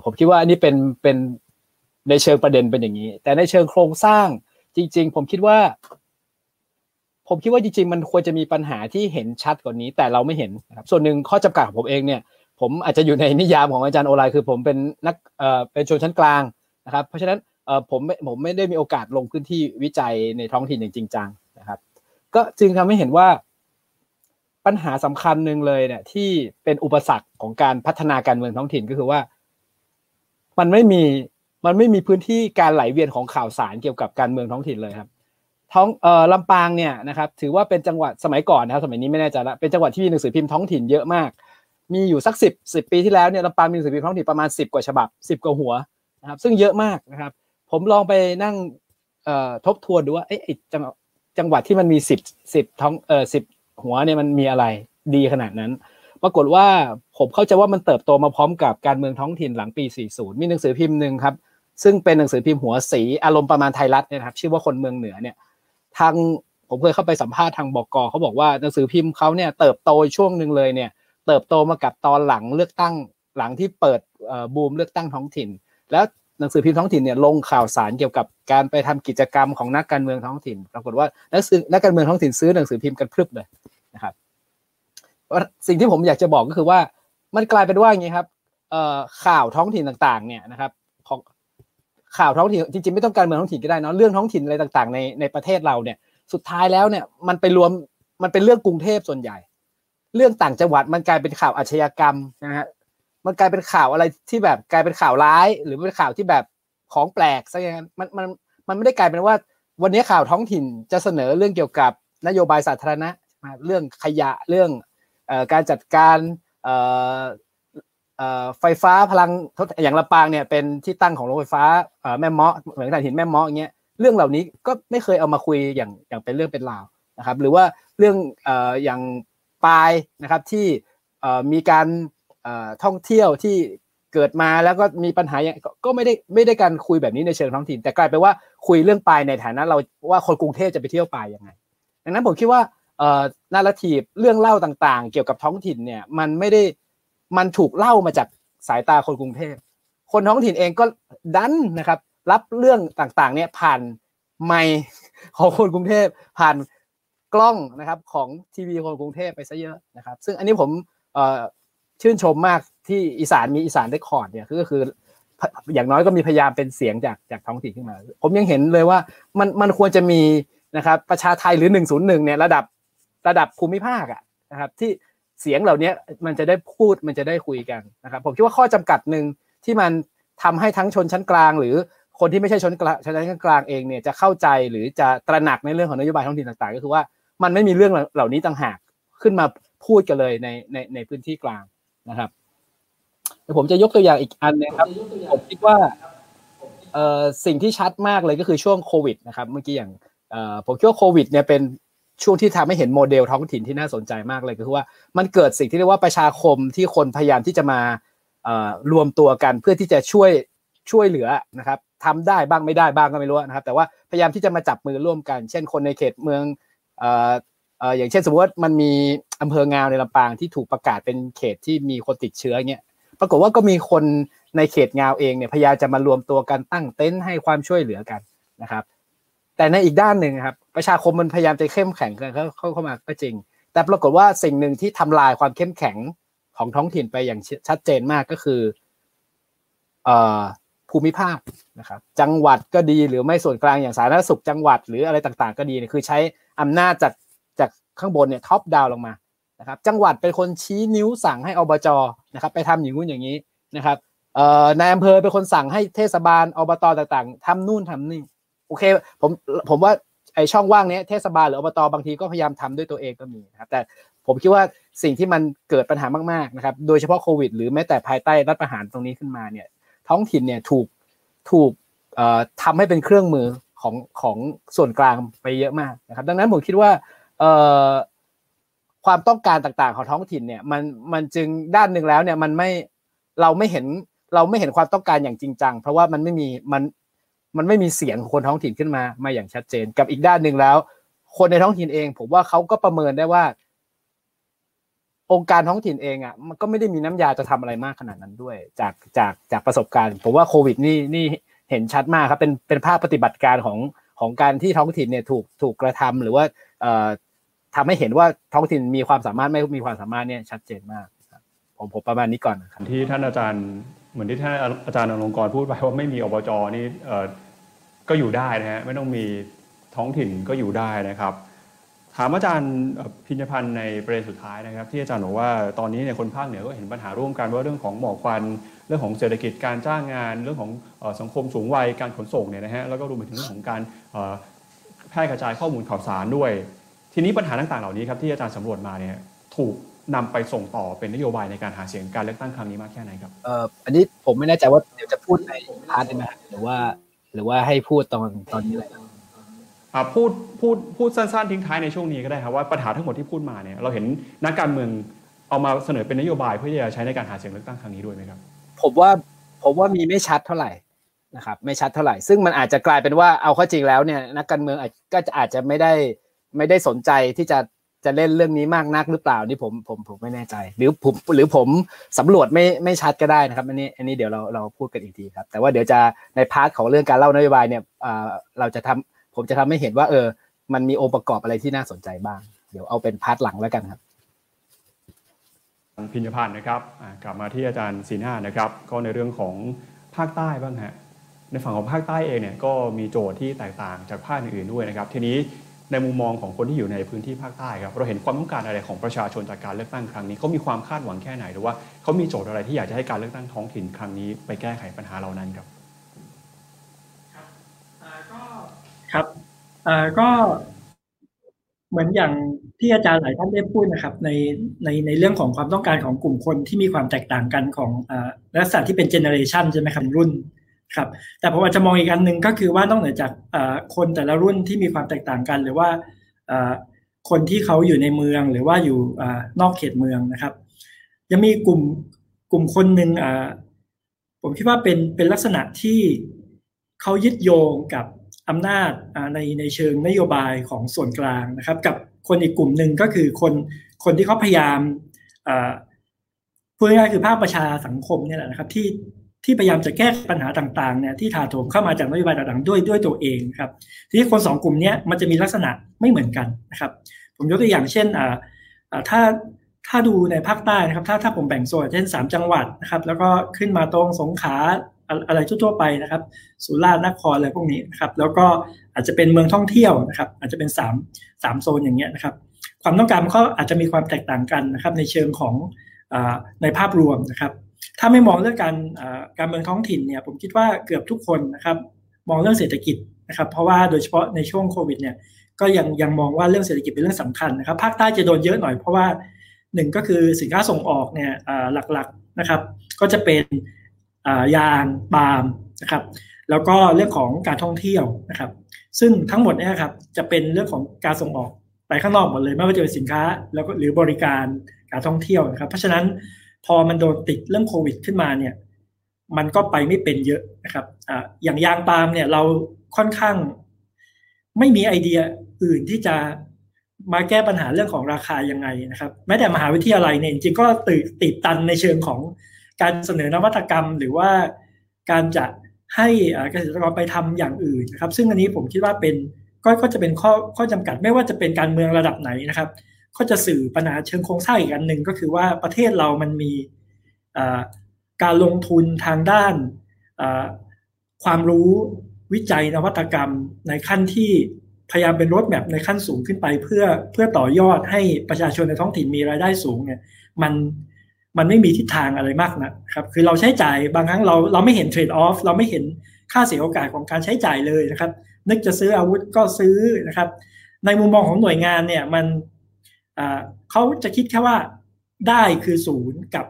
ผมคิดว่าอันนี้เป็นในเชิงประเด็นเป็นอย่างนี้แต่ในเชิงโครงสร้างจริงๆผมคิดว่าจริงๆมันควรจะมีปัญหาที่เห็นชัดกว่านี้แต่เราไม่เห็นนะครับส่วนหนึ่งข้อจำกัดของผมเองเนี่ยผมอาจจะอยู่ในนิยามของอาจารย์โอไลคือผมเป็นนักเป็นชนชั้นกลางนะครับเพราะฉะนั้นผมไม่ได้มีโอกาสลงพื้นที่วิจัยในท้องถิ่นอย่างจริงจังนะครับก็จึงทำให้เห็นว่าปัญหาสำคัญหนึ่งเลยเนี่ยที่เป็นอุปสรรคของการพัฒนาการเมืองท้องถิ่นก็คือว่ามันไม่มีพื้นที่การไหลเวียนของข่าวสารเกี่ยวกับการเมืองท้องถิ่นเลยครับลำปางเนี่ยนะครับถือว่าเป็นจังหวัดสมัยก่อนนะครับสมัยนี้ไม่แน่ใจละเป็นจังหวัดที่มีหนังสือพิมพ์ท้องถิ่นเยอะมากมีอยู่สัก10ปีที่แล้วเนี่ยลำปางมีหนังสือพิมพ์ท้องถิ่นประมาณ10กว่าฉบับ10กว่าหัวนะครับซึ่งเยอะมากนะครับผมลองไปนั่งทบทวนดูว่าจังหวัดที่มันมี10ท้อง10หัวเนี่ยมันมีอะไรดีขนาดนั้นปรากฏว่าผมเข้าใจว่ามันเติบโตมาพร้อมกับการเมืองท้องถิ่นหลังปี40มีหนังสือพิมพ์นึงครับซึ่งเป็นหนังสือพิมพ์หัวสีอารมณ์ประมาณไทยรัฐนะครับชื่อว่าคนเมืองเหนือเนี่ยทางผมเคยเข้าไปสัมภาษณ์ทางบก.เขาบอกว่าหนังสือพิมพ์เขาเนี่ยเติบโตช่วงหนึ่งเลยเนี่ยเติบโตมากับตอนหลังเลือกตั้งหลังที่เปิดบูมเลือกตั้งท้องถิ่นแล้วหนังสือพิมพ์ท้องถิ่นเนี่ยลงข่าวสารเกี่ยวกับการไปทำกิจกรรมของนักการเมืองท้องถิ่นปรากฏว่านักการเมืองท้องถิ่นซื้อหนังสือพิมพ์กันพรึบเลยนะครับสิ่งที่ผมอยากจะบอกก็คือว่ามันกลายเป็นว่าอย่างนี้ครับข่าวท้องถิ่นต่างๆเนี่ยนะครับของข่าวท้องถิ่นจริงๆไม่ต้องการเมืองท้องถิ่นก็ได้เนาะเรื่องท้องถิ่นอะไรต่างๆในประเทศเราเนี่ยสุดท้ายแล้วเนี่ยมันเป็นเรื่องกรุงเทพส่วนใหญ่เรื่องต่างจังหวัดมันกลายเป็นข่าวอาชญากรรมนะฮะมันกลายเป็นข่าวอะไรที่แบบกลายเป็นข่าวร้ายหรือเป็นข่าวที่แบบของแปลกซะอย่างนั้นมันไม่ได้กลายเป็นว่าวันนี้ข่าวท้องถิ่นจะเสนอเรื่องเกี่ยวกับนโยบายสาธารณะเรื่องขยะเรื่องการจัดการไฟฟ้าพลังอย่างลำปางเนี่ยเป็นที่ตั้งของโรงไฟฟ้าแม่เมาะเหมือนถ่านหินแม่เมาะอย่างเงี้ยเรื่องเหล่านี้ก็ไม่เคยเอามาคุยอย่างเป็นเรื่องเป็นราวนะครับหรือว่าเรื่องอย่างปายนะครับที่มีการท่องเที่ยวที่เกิดมาแล้วก็มีปัญหาก็ไม่ได้การคุยแบบนี้ในเชิงท้องถิ่นแต่กลายเป็นว่าคุยเรื่องปายในฐานะเราว่าคนกรุงเทพจะไปเที่ยวปายยังไงดังนั้นผมคิดว่านาราทีฟเรื่องเล่าต่างๆเกี่ยวกับท้องถิ่นเนี่ยมันถูกเล่ามาจากสายตาคนกรุงเทพคนท้องถิ่นเองก็ดันนะครับรับเรื่องต่างๆเนี่ยผ่านไมค์ของคนกรุงเทพผ่านกล้องนะครับของทีวีคนกรุงเทพไปซะเยอะนะครับซึ่งอันนี้ผมชื่นชมมากที่อีสานมีอีสานได้คอร์ดเนี่ยก็คืออย่างน้อยก็มีพยายามเป็นเสียงจากท้องถิ่นขึ้นมาผมยังเห็นเลยว่ามันควรจะมีนะครับประชาไทยหรือ101เนี่ยระดับภูมิภาคอะนะครับที่เสียงเหล่านี้มันจะได้พูดมันจะได้คุยกันนะครับผมคิดว่าข้อจำกัดหนึ่งที่มันทำให้ทั้งชนชั้นกลางหรือคนที่ไม่ใช่ชนชั้นกลางเองเนี่ยจะเข้าใจหรือจะตระหนักในเรื่องของนโยบายท้องถิ่นต่างๆก็คือว่ามันไม่มีเรื่องเหล่านี้ต่างหากขึ้นมาพูดกันเลยในพื้นที่กลางนะครับผมจะยกตัวอย่างอีกอันนะครับผมคิดว่าสิ่งที่ชัดมากเลยก็คือช่วงโควิดนะครับเมื่อกี้อย่างผมคิดว่าโควิดเนี่ยเป็นช่วงที่ทำให้เห็นโมเดลท้องถิ่นที่น่าสนใจมากเลยก็คือว่ามันเกิดสิ่งที่เรียกว่าประชาคมที่คนพยายามที่จะมารวมตัวกันเพื่อที่จะช่วยเหลือนะครับทำได้บ้างไม่ได้บ้างก็ไม่รู้นะครับแต่ว่าพยายามที่จะมาจับมือร่วมกันเช่นคนในเขตเมืองอย่างเช่นสมมติว่ามันมีอำเภองาวในลำปางที่ถูกประกาศเป็นเขตที่มีคนติดเชื้อเนี่ยปรากฏว่าก็มีคนในเขตงาวเองเนี่ยพยายามจะมารวมตัวกันตั้งเต็นท์ให้ความช่วยเหลือกันนะครับแต่ในอีกด้านหนึ่งครับประชาคมมันพยายามจะเข้มแข็งกันเข้ามาก็จริงแต่ปรากฏว่าสิ่งหนึ่งที่ทำลายความเข้มแข็งของท้องถิ่นไปอย่างชัดเจนมากก็คือภูมิภาคนะครับจังหวัดก็ดีหรือไม่ส่วนกลางอย่างสาธารณสุขจังหวัดหรืออะไรต่างๆก็ดีคือใช้อำนาจจากข้างบนเนี่ยท็อปดาวลงมานะครับจังหวัดเป็นคนชี้นิ้วสั่งให้อบจ.นะครับไปทำอย่างนู้นอย่างนี้นะครับนายอำเภอเป็นคนสั่งให้เทศบาลอบต.ต่างๆทำนู่นทำนี่โอเคผมว่าไอช่องว่างนี้เทศบาลหรืออบต.บางทีก็พยายามทำด้วยตัวเองก็มีนะครับแต่ ผมคิดว่าสิ่งที่มันเกิดปัญหามากๆนะครับโดยเฉพาะโควิดหรือแม้แต่ภายใต้รัฐประหารตรงนี้ขึ้นมาเนี่ยท้องถิ่นเนี่ยถูกทำให้เป็นเครื่องมือของส่วนกลางไปเยอะมากนะครับดังนั้นผมคิดว่าความต้องการต่างๆของท้องถิ่นเนี่ยมันจึงด้านหนึ่งแล้วเนี่ยมันไม่เราไม่เห็นความต้องการอย่างจริงจังเพราะว่ามันไม่มีเสียงของคนท้องถิ่นขึ้นมาอย่างชัดเจนกับอีกด้านหนึ่งแล้วคนในท้องถิ่นเองผมว่าเขาก็ประเมินได้ว่าองค์การท้องถิ่นเองอ่ะมันก็ไม่ได้มีน้ำยาจะทำอะไรมากขนาดนั้นด้วยจากประสบการณ์ผมว่าโควิดนี่เห็นชัดมากครับเป็นภาพปฏิบัติการของการที่ท้องถิ่นเนี่ยถูกกระทำหรือว่าทำให้เห็นว่าท้องถิ่นมีความสามารถไม่มีความสามารถเนี่ยชัดเจนมากผมประมาณนี้ก่อนนะครับที่ท่านอาจารย์เหมือนที่ท่านอาจารย์อลงกรพูดไปว่าไม่มีอบจ.นี่ก็อยู่ได้นะฮะไม่ต้องมีท้องถิ่นก็อยู่ได้นะครับถามอาจารย์พิญญพันธ์ในประเด็นสุดท้ายนะครับที่อาจารย์บอกว่าตอนนี้เนี่ยคนภาคเหนือก็เห็นปัญหาร่วมกันว่าเรื่องของหมอกควันเรื่องของเศรษฐกิจการจ้างงานเรื่องของสังคมสูงวัยการขนส่งเนี่ยนะฮะแล้วก็รวมไปถึงเรื่องของการแพร่กระจายข้อมูลข่าวสารด้วยทีนี้ปัญหาต่างๆเหล่านี้ครับที่อาจารย์สำรวจมาเนี่ยถูกนำไปส่งต่อเป็นนโยบายในการหาเสียงการเลือกตั้งครั้งนี้มากแค่ไหนครับอันนี้ผมไม่แน่ใจว่าเดี๋ยวจะพูดในพาร์ทไหมหรือว่าให้พูดตอนนี้เลยพูดสั้นๆทิ้งท้ายในช่วงนี้ก็ได้ครับว่าปัญหาทั้งหมดที่พูดมาเนี่ยเราเห็นนักการเมืองเอามาเสนอเป็นนโยบายเพื่อจะใช้ในการหาเสียงเลือกตั้งครั้งนี้ด้วยไหมครับผมว่ามีไม่ชัดเท่าไหร่นะครับไม่ชัดเท่าไหร่ซึ่งมันอาจจะกลายเป็นว่าเอาข้อจริงแล้วเนี่ยนักการเมืองก็อาจจะไม่ได้สนใจที่จะเล่นเรื่องนี้มากนักหรือเปล่านี่ผมไม่แน่ใจหรือผมสำรวจไม่ชัดก็ได้นะครับอันนี้เดี๋ยวเราพูดกันอีกทีครับแต่ว่าเดี๋ยวจะในพาร์ทของเรื่องการเล่านโยบายเนี่ยผมจะทำให้เห็นว่ามันมีองค์ประกอบอะไรที่น่าสนใจบ้างเดี๋ยวเอาเป็นพาร์ทหลังแล้วกันครับพิญญพันธ์นะครับกลับมาที่อาจารย์สีหน้านะครับก็ในเรื่องของภาคใต้บ้างฮะในฝั่งของภาคใต้เองเนี่ยก็มีโจทย์ที่แตกต่างจากภาคอื่นด้วยนะครับทีนี้ในมุมมองของคนที่อยู่ในพื้นที่ภาคใต้ครับเราเห็นความต้องการอะไรของประชาชนจากการเลือกตั้งครั้งนี้เขามีความคาดหวังแค่ไหนหรือว่าเขามีโจทย์อะไรที่อยากจะให้การเลือกตั้งท้องถิ่นครั้งนี้ไปแก้ไขปัญหาเหล่านั้นครับครับก็เหมือนอย่างที่อาจารย์หลายท่านได้พูดนะครับในเรื่องของความต้องการของกลุ่มคนที่มีความแตกต่างกันของลักษณะที่เป็นเจเนอเรชันใช่ไหมครับรุ่นครับแต่ผมอาจจะมองอีกอันนึงก็คือว่านอกเหนือจากคนแต่ละรุ่นที่มีความแตกต่างกันหรือว่าคนที่เขาอยู่ในเมืองหรือว่าอยู่นอกเขตเมืองนะครับยังมีกลุ่มคนนึงผมคิดว่าเป็นลักษณะที่เขายึดโยงกับอำนาจในเชิงนโยบายของส่วนกลางนะครับกับคนอีกกลุ่มหนึ่งก็คือคนที่เขาพยายามพูดง่ายๆคือภาคประชาสังคมเนี่ยแหละนะครับที่พยายามจะแก้ปัญหาต่างๆเนี่ยที่ถาโถมเข้ามาจากนโยบายต่างๆด้วยตัวเองครับทีนี้คนสองกลุ่มนี้มันจะมีลักษณะไม่เหมือนกันนะครับผมยกตัวอย่างเช่นถ้าดูในภาคใต้นะครับถ้าผมแบ่งโซนเช่น3จังหวัดนะครับแล้วก็ขึ้นมาตรงสงขลาอะไรทั่วๆไปนะครับสุราษฎร์นครอะไรพวกนี้นะครับแล้วก็อาจจะเป็นเมืองท่องเที่ยวนะครับอาจจะเป็น3โซนอย่างเงี้ยนะครับความต้องการมันก็อาจจะมีความแตกต่างกันนะครับในเชิงของในภาพรวมนะครับถ้าไม่มองเรื่องการเมืองท้องถิ่นเนี่ยผมคิดว่าเกือบทุกคนนะครับมองเรื่องเศรษฐกิจนะครับเพราะว่าโดยเฉพาะในช่วงโควิดเนี่ยก็ยังมองว่าเรื่องเศรษฐกิจเป็นเรื่องสำคัญนะครับภาคใต้จะโดนเยอะหน่อยเพราะว่า1ก็คือสินค้าส่งออกเนี่ยหลักๆนะครับก็จะเป็นยางปาล์มนะครับแล้วก็เรื่องของการท่องเที่ยวนะครับซึ่งทั้งหมดเนี่ยครับจะเป็นเรื่องของการส่งออกไปข้างนอกหมดเลยไม่ว่าจะเป็นสินค้าแล้วก็หรือบริการการท่องเที่ยวนะครับเพราะฉะนั้นพอมันโดนติดเรื่องโควิดขึ้นมาเนี่ยมันก็ไปไม่เป็นเยอะนะครับอย่างยางปาล์มเนี่ยเราค่อนข้างไม่มีไอเดียอื่นที่จะมาแก้ปัญหาเรื่องของราคายังไงนะครับแม้แต่มหาวิทยาลัยเนี่ยจริงๆก็ติดตันในเชิงของการเสนอนวัตกรรมหรือว่าการจะให้เกษตรกรไปทำอย่างอื่นนะครับซึ่งอันนี้ผมคิดว่าเป็นก็จะเป็นข้อจำกัดไม่ว่าจะเป็นการเมืองระดับไหนนะครับก็จะสื่อปัญหาเชิงโครงสร้างอีกอันหนึ่งก็คือว่าประเทศเรามันมีการลงทุนทางด้านความรู้วิจัยนวัตกรรมในขั้นที่พยายามเป็นโรดแมปในขั้นสูงขึ้นไปเพื่อต่อยอดให้ประชาชนในท้องถิ่นมีรายได้สูงเนี่ยมันไม่มีทิศทางอะไรมากนะครับคือเราใช้จ่ายบางครั้งเราไม่เห็นเทรดออฟเราไม่เห็นค่าเสียโอกาสของการใช้จ่ายเลยนะครับนึกจะซื้ออาวุธก็ซื้อนะครับในมุมมองของหน่วยงานเนี่ยมัน เขาจะคิดแค่ว่าได้คือ0กับ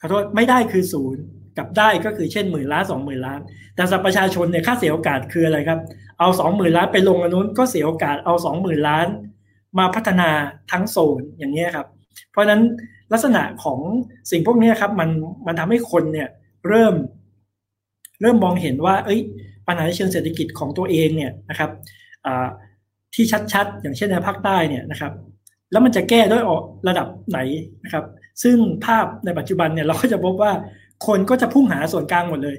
ขอโทษไม่ได้คือ0กับได้ก็คือเช่น10,000 ล้าน 20,000 ล้านแต่สำหรับประชาชนเนี่ยค่าเสียโอกาสคืออะไรครับเอา 20,000 ล้านไปลงอันนู้นก็เสียโอกาสเอา 20,000 ล้านมาพัฒนาทั้งโซนอย่างเงี้ยครับเพราะฉะนั้นลักษณะของสิ่งพวกนี้ครับมันทำให้คนเนี่ยเริ่มมองเห็นว่าเอ้ยปัญหาในเชิงเศรษฐกิจของตัวเองเนี่ยนะครับที่ชัดๆอย่างเช่นในภาคใต้เนี่ยนะครับแล้วมันจะแก้ด้วยระดับไหนนะครับซึ่งภาพในปัจจุบันเนี่ยเราก็จะพบว่าคนก็จะพุ่งหาส่วนกลางหมดเลย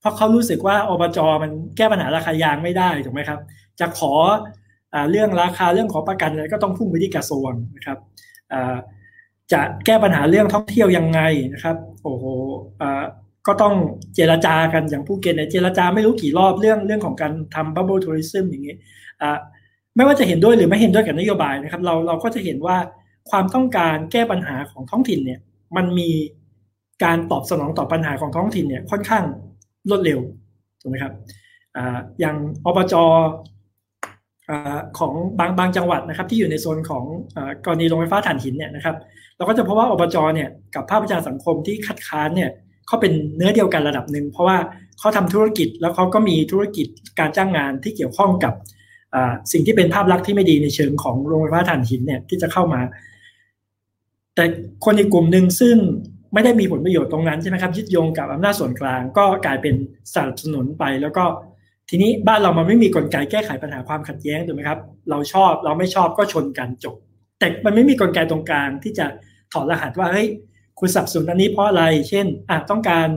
เพราะเขารู้สึกว่าอบจ.มันแก้ปัญหาราคายางไม่ได้ถูกไหมครับจะขอเรื่องราคาเรื่องขอประกันอะไรก็ต้องพุ่งไปที่กระทรวงนะครับจะแก้ปัญหาเรื่องท่องเที่ยวยังไงนะครับโอ้โหก็ต้องเจรจากันอย่างภูเก็ตเนี่ยเจรจาไม่รู้กี่รอบเรื่องของการทำ Bubble Tourism อย่างนี้ไม่ว่าจะเห็นด้วยหรือไม่เห็นด้วยกับนโยบายนะครับเราก็จะเห็นว่าความต้องการแก้ปัญหาของท้องถิ่นเนี่ยมันมีการตอบสนองต่อปัญหาของท้องถิ่นเนี่ยค่อนข้างรวดเร็วถูกไหมครับอย่างอบจ.ของบางจังหวัดนะครับที่อยู่ในโซนของกรณีโรงไฟฟ้าถ่านหินเนี่ยนะครับเราก็จะพบว่าอบจ.เนี่ยกับภาคประชาสังคมที่คัดค้านเนี่ยเขาเป็นเนื้อเดียวกันระดับหนึ่งเพราะว่าเขาทำธุรกิจแล้วเขาก็มีธุรกิจการจ้างงานที่เกี่ยวข้องกับสิ่งที่เป็นภาพลักษณ์ที่ไม่ดีในเชิงของโรงไฟฟ้าถ่านหินเนี่ยที่จะเข้ามาแต่คนอีกกลุ่มหนึ่งซึ่งไม่ได้มีผลประโยชน์ตรงนั้นใช่ไหมครับยึดโยงกับอำนาจส่วนกลางก็กลายเป็นสนับสนุนไปแล้วก็ทีนี้บ้านเรามันไม่มีกลไกแก้ไขปัญหาความขัดแย้งถูกไหมครับเราชอบเราไม่ชอบก็ชนกันจบแต่มันไม่มีกลไกตรงกลางที่จะถอดรหัสว่าเฮ้ยคุณสนับสนุนอันนี้เพราะอะไรเช่นต้องการ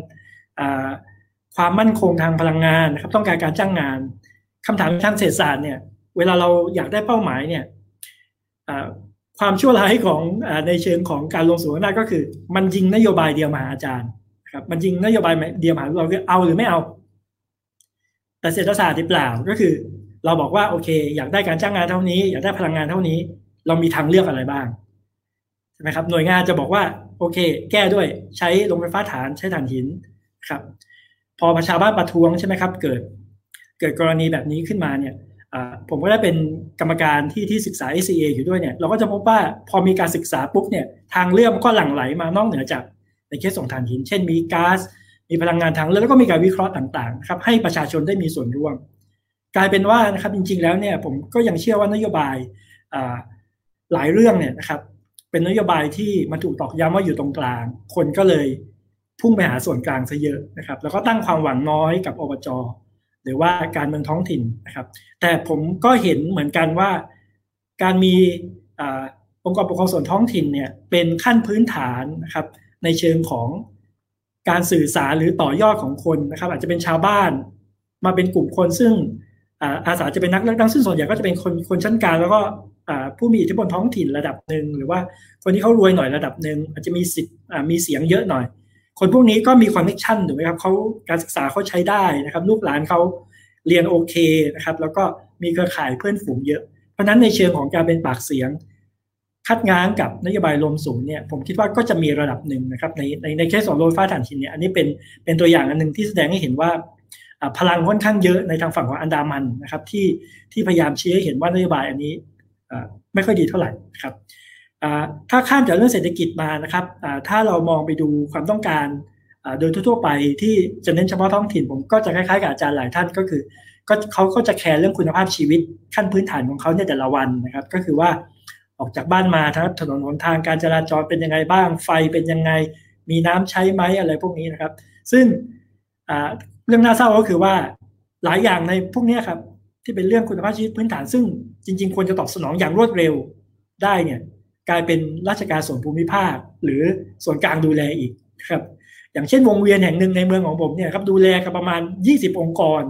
ความมั่นคงทางพลังงานนะครับต้องการการจ้างงานคำถามทางเศรษฐศาสตร์เนี่ยเวลาเราอยากได้เป้าหมายเนี่ยความชั่วร้ายของในเชิงของการลงสู่ข้างหน้าก็คือมันยิงนโยบายเดียวมหาอาจารย์นะครับมันยิงนโยบายเดียวมหาเราคือเอาหรือไม่เอาแต่เศรษฐศาสตร์ที่เปล่าก็คือเราบอกว่าโอเคอยากได้การจ้างงานเท่านี้อยากได้พลังงานเท่านี้เรามีทางเลือกอะไรบ้างใช่ไหมครับหน่วยงานจะบอกว่าโอเคแก้ด้วยใช้โรงไฟฟ้าถ่านใช้ถ่านหินครับพอประชาชนประท้วงใช่ไหมครับเกิดกรณีแบบนี้ขึ้นมาเนี่ยผมก็ได้เป็นกรรมการที่ศึกษา ACA อยู่ด้วยเนี่ยเราก็จะพบว่าพอมีการศึกษาปุ๊บเนี่ยทางเลือกก็หลั่งไหลมานอกเหนือจากในเคสส่งถ่านหินเช่นมีก๊าซมีพลังงานทางเลือกแล้วก็มีการวิเคราะห์ต่างๆครับให้ประชาชนได้มีส่วนร่วมกลายเป็นว่านะครับจริงๆแล้วเนี่ยผมก็ยังเชื่อว่านโยบายหลายเรื่องเนี่ยนะครับเป็นนโยบายที่มันถูกตอกย้ำว่าอยู่ตรงกลางคนก็เลยพุ่งไปหาส่วนกลางซะเยอะนะครับแล้วก็ตั้งความหวังน้อยกับอบจ.หรือว่าการเมืองท้องถิ่นนะครับแต่ผมก็เห็นเหมือนกันว่าการมีองค์กรปกครองส่วนท้องถิ่นเนี่ยเป็นขั้นพื้นฐานนะครับในเชิงของการสื่อสารหรือต่อยอดของคนนะครับอาจจะเป็นชาวบ้านมาเป็นกลุ่มคนซึ่งอาสาจะเป็นนักเลือกตั้งซึ่งส่วนใหญ่ก็จะเป็นคนชั้นกลางแล้วก็ผู้มีอิทธิพลท้องถิ่นระดับหนึ่งหรือว่าคนที่เขารวยหน่อยระดับหนึ่งอาจจะมีสิทธิ์มีเสียงเยอะหน่อยคนพวกนี้ก็มีคอนเนคชั่นถูกไหมครับเขาการศึกษาเขาใช้ได้นะครับลูกหลานเขาเรียนโอเคนะครับแล้วก็มีเครือข่ายเพื่อนฝูงเยอะเพราะนั้นในเชิงของการเป็นปากเสียงคัดง้างกับนโยบายลมสูงเนี่ยผมคิดว่าก็จะมีระดับหนึ่งนะครับในเคสของโรงไฟฟ้าถ่านหินเนี่ยอันนี้เป็นตัวอย่างอันหนึ่งที่แสดงให้เห็นว่าพลังค่อนข้างเยอะในทางฝั่งของอันดามันนะครับที่พยายามชี้ให้เห็นว่านโยบายอันนี้ไม่ค่อยดีเท่าไหร่ครับถ้าข้ามจากเรื่องเศรษฐกิจมานะครับถ้าเรามองไปดูความต้องการโดยทั่วไปที่จะเน้นเฉพาะท้องถิ่นผมก็จะคล้ายๆกับอาจารย์หลายท่านก็คือเขาก็จะแคร์เรื่องคุณภาพชีวิตขั้นพื้นฐานของเขาในแต่ละวันนะครับก็คือว่าออกจากบ้านมาถนนหนทางการจราจรเป็นยังไงบ้างไฟเป็นยังไงมีน้ำใช้ไหมอะไรพวกนี้นะครับซึ่งเรื่องน่าเศร้าก็คือว่าหลายอย่างในพวกนี้ครับที่เป็นเรื่องคุณภาพชีวิตพื้นฐานซึ่งจริงๆควรจะตอบสนองอย่างรวดเร็วได้เนี่ยกลายเป็นราชการส่วนภูมิภาคหรือส่วนกลางดูแลอีกครับอย่างเช่นวงเวียนแห่งหนึ่งในเมืองของผมเนี่ยครับดูแลกันประมาณ20องค์กร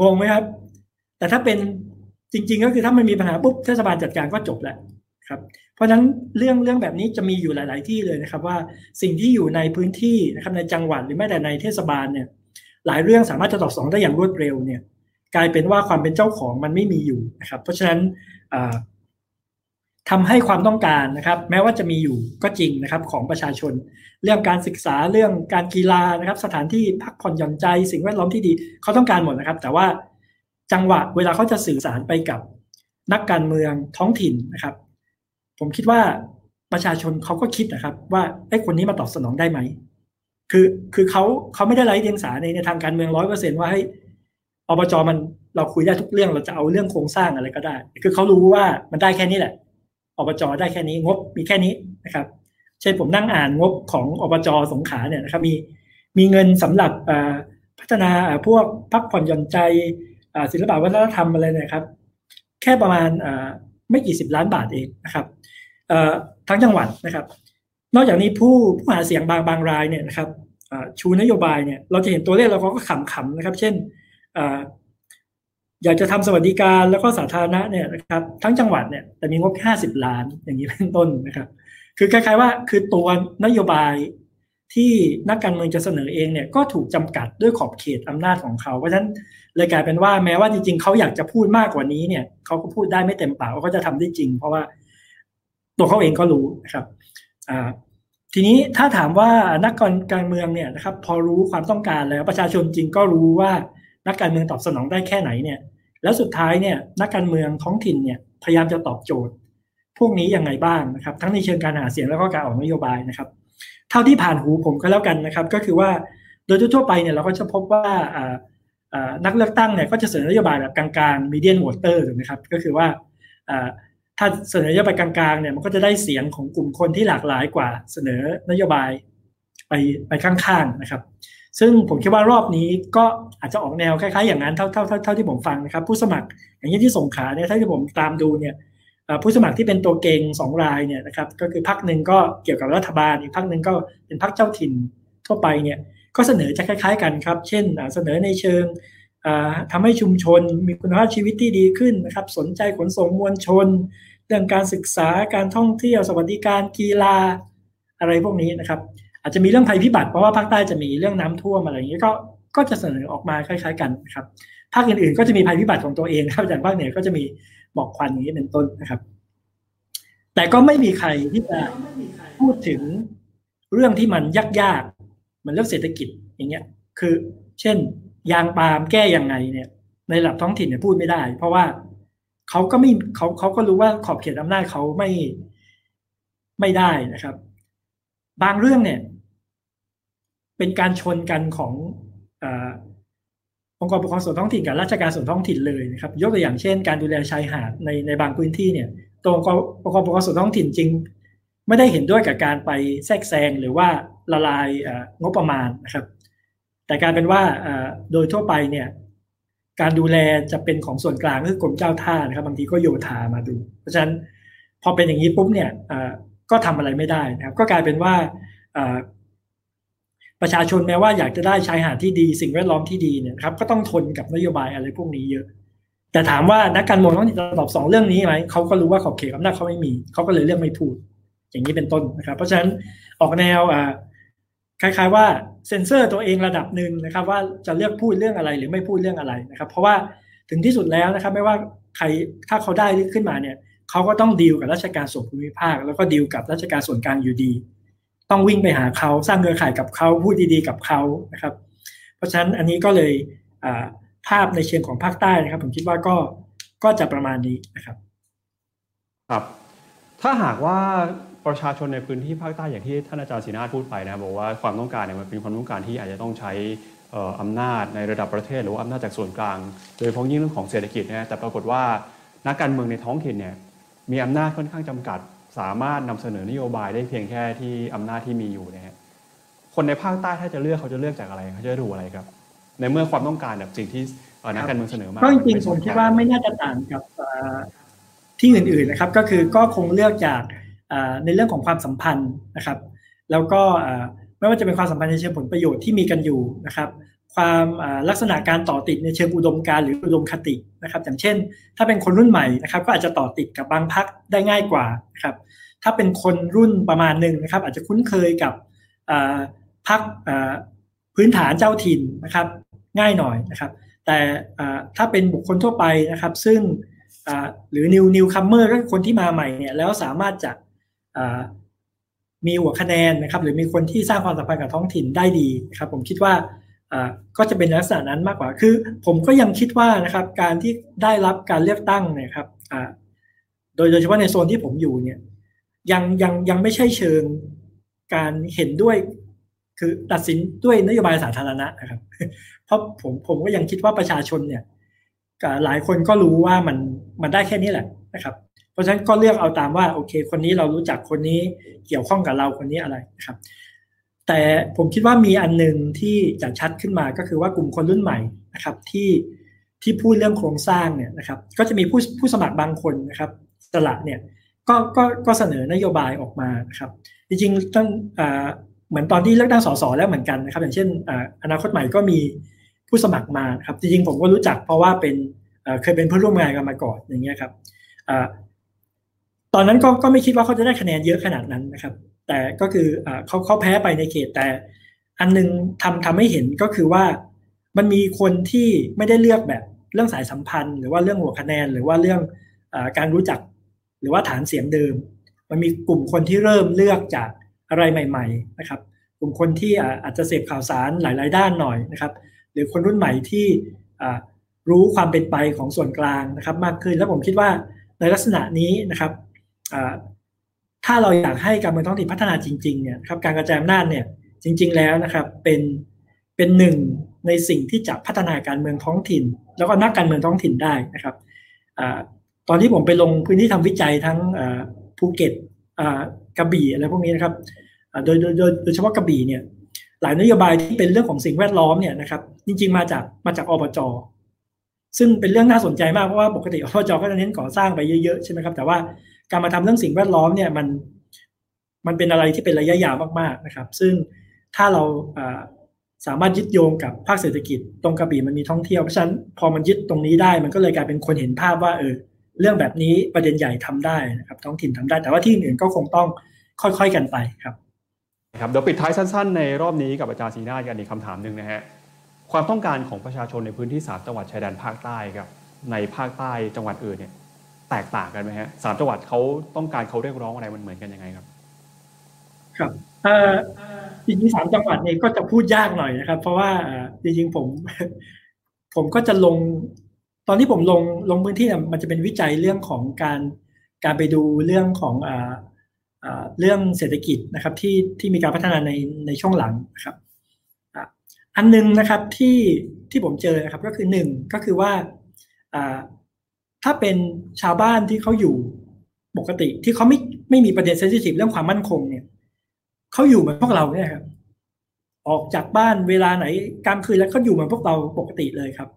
งงไหมครับแต่ถ้าเป็นจริงๆก็คือถ้ามันมีปัญหาปุ๊บเทศบาลจัดการก็จบแล้วครับเพราะฉะนั้นเรื่องแบบนี้จะมีอยู่หลายๆที่เลยนะครับว่าสิ่งที่อยู่ในพื้นที่นะครับในจังหวัดหรือแม้แต่ในเทศบาลเนี่ยหลายเรื่องสามารถจะตอบสนองได้อย่างรวดเร็วเนี่ยกลายเป็นว่าความเป็นเจ้าของมันไม่มีอยู่นะครับเพราะฉะนั้นทำให้ความต้องการนะครับแม้ว่าจะมีอยู่ก็จริงนะครับของประชาชนเรื่องการศึกษาเรื่องการกีฬานะครับสถานที่พักผ่อนหย่อนใจสิ่งแวดล้อมที่ดีเขาต้องการหมดนะครับแต่ว่าจังหวะเวลาเขาจะสื่อสารไปกับ นักการเมืองท้องถิ่นนะครับผมคิดว่าประชาชนเขาก็คิดนะครับว่าไอ้คนนี้มาตอบสนองได้ไหมคือเขาไม่ได้ไร้เดียงสาในทางการเมือง 100% ว่าให้อบจมันเราคุยได้ทุกเรื่องเราจะเอาเรื่องโครงสร้างอะไรก็ได้คือเขารู้ว่ามันได้แค่นี้แหละอบจได้แค่นี้งบมีแค่นี้นะครับเช่นผมนั่งอ่านงบของอบจสงขลาเนี่ยนะครับมีเงินสำหรับพัฒนาพวกพักผ่อนหย่อนใจศิลปะวัฒนธรรมอะไรเนี่ยครับแค่ประมาณไม่กี่สิบล้านบาทเองนะครับทั้งจังหวัดนะครับนอกจากนี้ผู้หาเสียงบางรายเนี่ยนะครับชูนโยบายเนี่ยเราจะเห็นตัวเลขเราก็ขำๆนะครับเช่นอยากจะทำสวัสดิการแล้วก็สาธารณะเนี่ยนะครับทั้งจังหวัดเนี่ยแต่มีงบ50ล้านอย่างนี้เป็นต้นนะครับคือคล้ายๆว่าคือตัวนโยบายที่นักการเมืองจะเสนอเองเนี่ยก็ถูกจำกัดด้วยขอบเขตอำนาจของเขาเพราะฉะนั้นเลยกลายเป็นว่าแม้ว่าจริงๆเขาอยากจะพูดมากกว่านี้เนี่ยเขาก็พูดได้ไม่เต็มปากว่าเขาจะทำได้จริงเพราะว่าตัวเขาเองก็รู้นะครับทีนี้ถ้าถามว่านักการเมืองเนี่ยนะครับพอรู้ความต้องการแล้วประชาชนจริงก็รู้ว่านักการเมืองตอบสนองได้แค่ไหนเนี่ยแล้วสุดท้ายเนี่ยนักการเมืองท้องถิ่นเนี่ยพยายามจะตอบโจทย์พวกนี้ยังไงบ้างนะครับทั้งในเชิงการหาเสียงแล้วก็การออกนโยบายนะครับเท่าที่ผ่านหูผมก็แล้วกันนะครับก็คือว่าโดยทั่วไปเนี่ยเราก็จะพบว่านักเลือกตั้งเนี่ยก็จะเสนอนโยบายแบบกลางๆ median voter ถูกไหมครับก็คือว่าถ้าเสนอนโยบายกลางๆเนี่ยมันก็จะได้เสียงของกลุ่มคนที่หลากหลายกว่าเสนอนโยบายไปข้างๆนะครับซึ่งผมคิดว่ารอบนี้ก็อาจจะออกแนวคล้ายๆอย่างนั้นเท่าที่ผมฟังนะครับผู้สมัครอย่างที่สงขลาเนี่ยเท่าที่ผมตามดูเนี่ยผู้สมัครที่เป็นตัวเก่ง2รายเนี่ยนะครับก็คือพรรคนึงก็เกี่ยวกับรัฐบาลอีกพรรคนึงก็เป็นพรรคเจ้าถิ่นทั่วไปเนี่ยก็เสนอจะคล้ายๆกันครับเช่นเสนอในเชิงทำให้ชุมชนมีคุณภาพชีวิตที่ดีขึ้นนะครับสนใจขนส่งมวลชนเรื่องการศึกษาการท่องเที่ยวสวัสดิการกีฬาอะไรพวกนี้นะครับอาจจะมีเรื่องภัยพิบัติเพราะว่าภาคใต้จะมีเรื่องน้ำท่วมอะไรอย่างนี้ก็จะเสนอออกมาคล้ายๆกันนะครับภาคอื่นๆก็จะมีภัยพิบัติของตัวเองครับอย่างภาคเหนือก็จะมีหมอกควันอย่างนี้เป็นต้นนะครับแต่ก็ไม่มีใครที่จะพูดถึงเรื่องที่มันยากๆมันเรื่องเศรษฐกิจอย่างเงี้ยคือเช่นยางปาล์มแก้ยังไงเนี่ยในระดับท้องถิ่นเนี่ยพูดไม่ได้เพราะว่าเขาก็รู้ว่าขอบเขตอำนาจเขาไม่ได้นะครับบางเรื่องเนี่ยเป็นการชนกันขององค์กรปกครองส่วนท้องถิ่นกับราชการส่วนท้องถิ่นเลยนะครับยกตัวอย่างเช่นการดูแลชายหาดในบางพื้นที่เนี่ยตัวองค์กรปกครองส่วนท้องถิ่นจริงไม่ได้เห็นด้วยกับการไปแทรกแซงหรือว่าละลายงบประมาณนะครับแต่การเป็นว่าโดยทั่วไปเนี่ยการดูแลจะเป็นของส่วนกลางคือกรมเจ้าท่านะครับบางทีก็โยธามาดูเพราะฉะนั้นพอเป็นอย่างนี้ปุ๊บเนี่ยก็ทำอะไรไม่ได้นะครับก็กลายเป็นว่าประชาชนแม้ว่าอยากจะได้ชายหาดที่ดีสิ่งแวดล้อมที่ดีเนี่ยครับก็ต้องทนกับนโยบายอะไรพวกนี้เยอะแต่ถามว่านักการเมืองต้องตอบสองเรื่องนี้ไหมเขาก็รู้ว่าขอบเขตอำนาจเขาไม่มีเขาก็เลยเลือกไม่พูดอย่างนี้เป็นต้นนะครับเพราะฉะนั้นออกแนวคล้ายๆว่าเซ็นเซอร์ตัวเองระดับหนึ่งนะครับว่าจะเลือกพูดเรื่องอะไรหรือไม่พูดเรื่องอะไรนะครับเพราะว่าถึงที่สุดแล้วนะครับไม่ว่าใครถ้าเขาได้ขึ้นมาเนี่ยเขาก็ต้องดีลกับราชการส่วนภูมิภาคแล้วก็ดีลกับราชการส่วนกลางอยู่ดีต้องวิ่งไปหาเขาสร้างเครือข่ายกับเขาพูดดีๆกับเขานะครับเพราะฉะนั้นอันนี้ก็เลยภาพในเชิงของภาคใต้นะครับผมคิดว่าก็จะประมาณนี้นะครับครับถ้าหากว่าประชาชนในพื้นที่ภาคใต้อย่างที่ท่านอาจารย์ศรีนาถพูดไปนะบอกว่าความต้องการเนี่ยมันเป็นความต้องการที่อาจจะต้องใช้อำนาจในระดับประเทศหรือว่าอำนาจจากส่วนกลางโดยเฉพาะยิ่งเรื่องของเศรษฐกิจนะแต่ปรากฏว่านักการเมืองในท้องถิ่นเนี่ยมีอำนาจค่อนข้างจำกัดสามารถนำเสนอนโยบายได้เพียงแค่ที่อำนาจที่มีอยู่นะฮะคนในภาคใต้ถ้าจะเลือกเขาจะเลือกจากอะไรเขาจะดูอะไรครับในเมื่อความต้องการแบบจริงที่นักการเมืองเสนอมาก็จริงผมคิดว่าไม่น่าจะต่างกับที่อื่นๆนะครับก็คือก็คงเลือกจากในเรื่องของความสัมพันธ์นะครับแล้วก็ไม่ว่าจะเป็นความสัมพันธ์ในเชิงผลประโยชน์ที่มีกันอยู่นะครับความลักษณะการต่อติดในเชิงอุดมการณ์หรืออุดมคตินะครับอย่างเช่นถ้าเป็นคนรุ่นใหม่นะครับก็อาจจะต่อติดกับบางพรรคได้ง่ายกว่านะครับถ้าเป็นคนรุ่นประมาณนึงนะครับอาจจะคุ้นเคยกับพรรคพื้นฐานเจ้าถิ่นนะครับง่ายหน่อยนะครับแต่ถ้าเป็นบุคคลทั่วไปนะครับซึ่งหรือ newcomer ก็คือคนที่มาใหม่เนี่ยแล้วสามารถจะมีหัวคะแนนนะครับหรือมีคนที่สร้างความสัมพันธ์กับท้องถิ่นได้ดีนะครับผมคิดว่า ก็จะเป็นลักษณะนั้นมากกว่าคือผมก็ยังคิดว่านะครับการที่ได้รับการเลือกตั้งนะครับโดยเฉพาะในโซนที่ผมอยู่เนี่ยยังไม่ใช่เชิงการเห็นด้วยคือตัดสินด้วยนโยบายสาธารณะนะครับเพราะผมก็ยังคิดว่าประชาชนเนี่ยหลายคนก็รู้ว่ามันได้แค่นี้แหละนะครับเพราะฉะนั้นก็เลือกเอาตามว่าโอเคคนนี้เรารู้จักคนนี้เกี่ยวข้องกับเราคนนี้อะไรนะครับแต่ผมคิดว่ามีอันนึงที่จะชัดขึ้นมาก็คือว่ากลุ่มคนรุ่นใหม่นะครับที่พูดเรื่องโครงสร้างเนี่ยนะครับก็จะมีผู้สมัครบางคนนะครับสละเนี่ยก็เสนอนโยบายออกมานะครับจริงๆต้องเหมือนตอนที่เลือกตั้งสสแล้วเหมือนกันนะครับอย่างเช่นอนาคตใหม่ก็มีผู้สมัครมาครับจริงๆผมก็รู้จักเพราะว่าเป็นเคยเป็นเพื่อนร่วมงานกันมาก่อนอย่างเงี้ยครับตอนนั้นก็ไม่คิดว่าเขาจะได้คะแนนเยอะขนาดนั้นนะครับแต่ก็คือเขาแพ้ไปในเขตแต่อันนึงทำให้เห็นก็คือว่ามันมีคนที่ไม่ได้เลือกแบบเรื่องสายสัมพันธ์หรือว่าเรื่องหัวคะแนนหรือว่าเรื่องการรู้จักหรือว่าฐานเสียงเดิมมันมีกลุ่มคนที่เริ่มเลือกจากอะไรใหม่ๆนะครับกลุ่มคนที่อาจจะเสพข่าวสารหลายๆด้านหน่อยนะครับหรือคนรุ่นใหม่ที่รู้ความเป็นไปของส่วนกลางนะครับมากขึ้นแล้วผมคิดว่าในลักษณะนี้นะครับถ้าเราอยากให้การเมืองท้องถิ่นพัฒนาจริงๆเนี่ยครับการกระจายอำนาจเนี่ยจริงๆแล้วนะครับเป็นหนึ่งในสิ่งที่จะพัฒนาการเมืองท้องถิ่นแล้วก็นักการเมืองท้องถิ่นได้นะครับตอนที่ผมไปลงพื้นที่ทำวิจัยทั้งภูเก็ตกระบี่อะไรพวกนี้นะครับโดยเฉพาะกระบี่เนี่ยหลายนโยบายที่เป็นเรื่องของสิ่งแวดล้อมเนี่ยนะครับจริงๆมาจากอบจ.ซึ่งเป็นเรื่องน่าสนใจมากเพราะว่าปกติอบจ.ก็จะเน้นก่อสร้างไปเยอะๆใช่ไหมครับแต่ว่าการมาทำเรื่องสิ่งแวดล้อมเนี่ยมันเป็นอะไรที่เป็นระยะยาวมากๆนะครับซึ่งถ้าเราสามารถยึดโยงกับภาคเศรษฐกิจตรงกระบี่มันมีท่องเที่ยวเพราะฉะนั้นพอมันยึดตรงนี้ได้มันก็เลยกลายเป็นคนเห็นภาพว่าเรื่องแบบนี้ประเด็นใหญ่ทำได้นะครับท้องถิ่นทำได้แต่ว่าที่อื่นก็คงต้องค่อยๆกันไปครับเดี๋ยวปิดท้ายสั้นๆในรอบนี้กับอาจารย์ศรีนาฏกันอีกคำถามนึงนะฮะความต้องการของประชาชนในพื้นที่3จังหวัดชายแดนภาคใต้ครับในภาคใต้จังหวัดอื่นเนี่ยแตกต่างกันไหมฮะสามจังหวัดเขาต้องการเขาเรียกร้องอะไรมันเหมือนกันยังไงครับครับจริงๆ3จังหวัดเนี่ยก็จะพูดยากหน่อยนะครับเพราะว่าจริงๆผมก็จะลงตอนที่ผมลงพื้นที่มันจะเป็นวิจัยเรื่องของการไปดูเรื่องของเรื่องเศรษฐกิจนะครับที่มีการพัฒนาในช่วงหลังนะครับอันนึงนะครับที่ผมเจอนะครับก็คือ1ก็คือว่าถ้าเป็นชาวบ้านที่เขาอยู่ปกติที่เขาไม่มีประเด็นเซนซิทีฟเรื่องความมั่นคงเนี่ยเขาอยู่เหมือนพวกเราเนี่ยครับออกจากบ้านเวลาไหนกลางคืนแล้วเขาอยู่เหมือนพวกเราปกติเลยครับ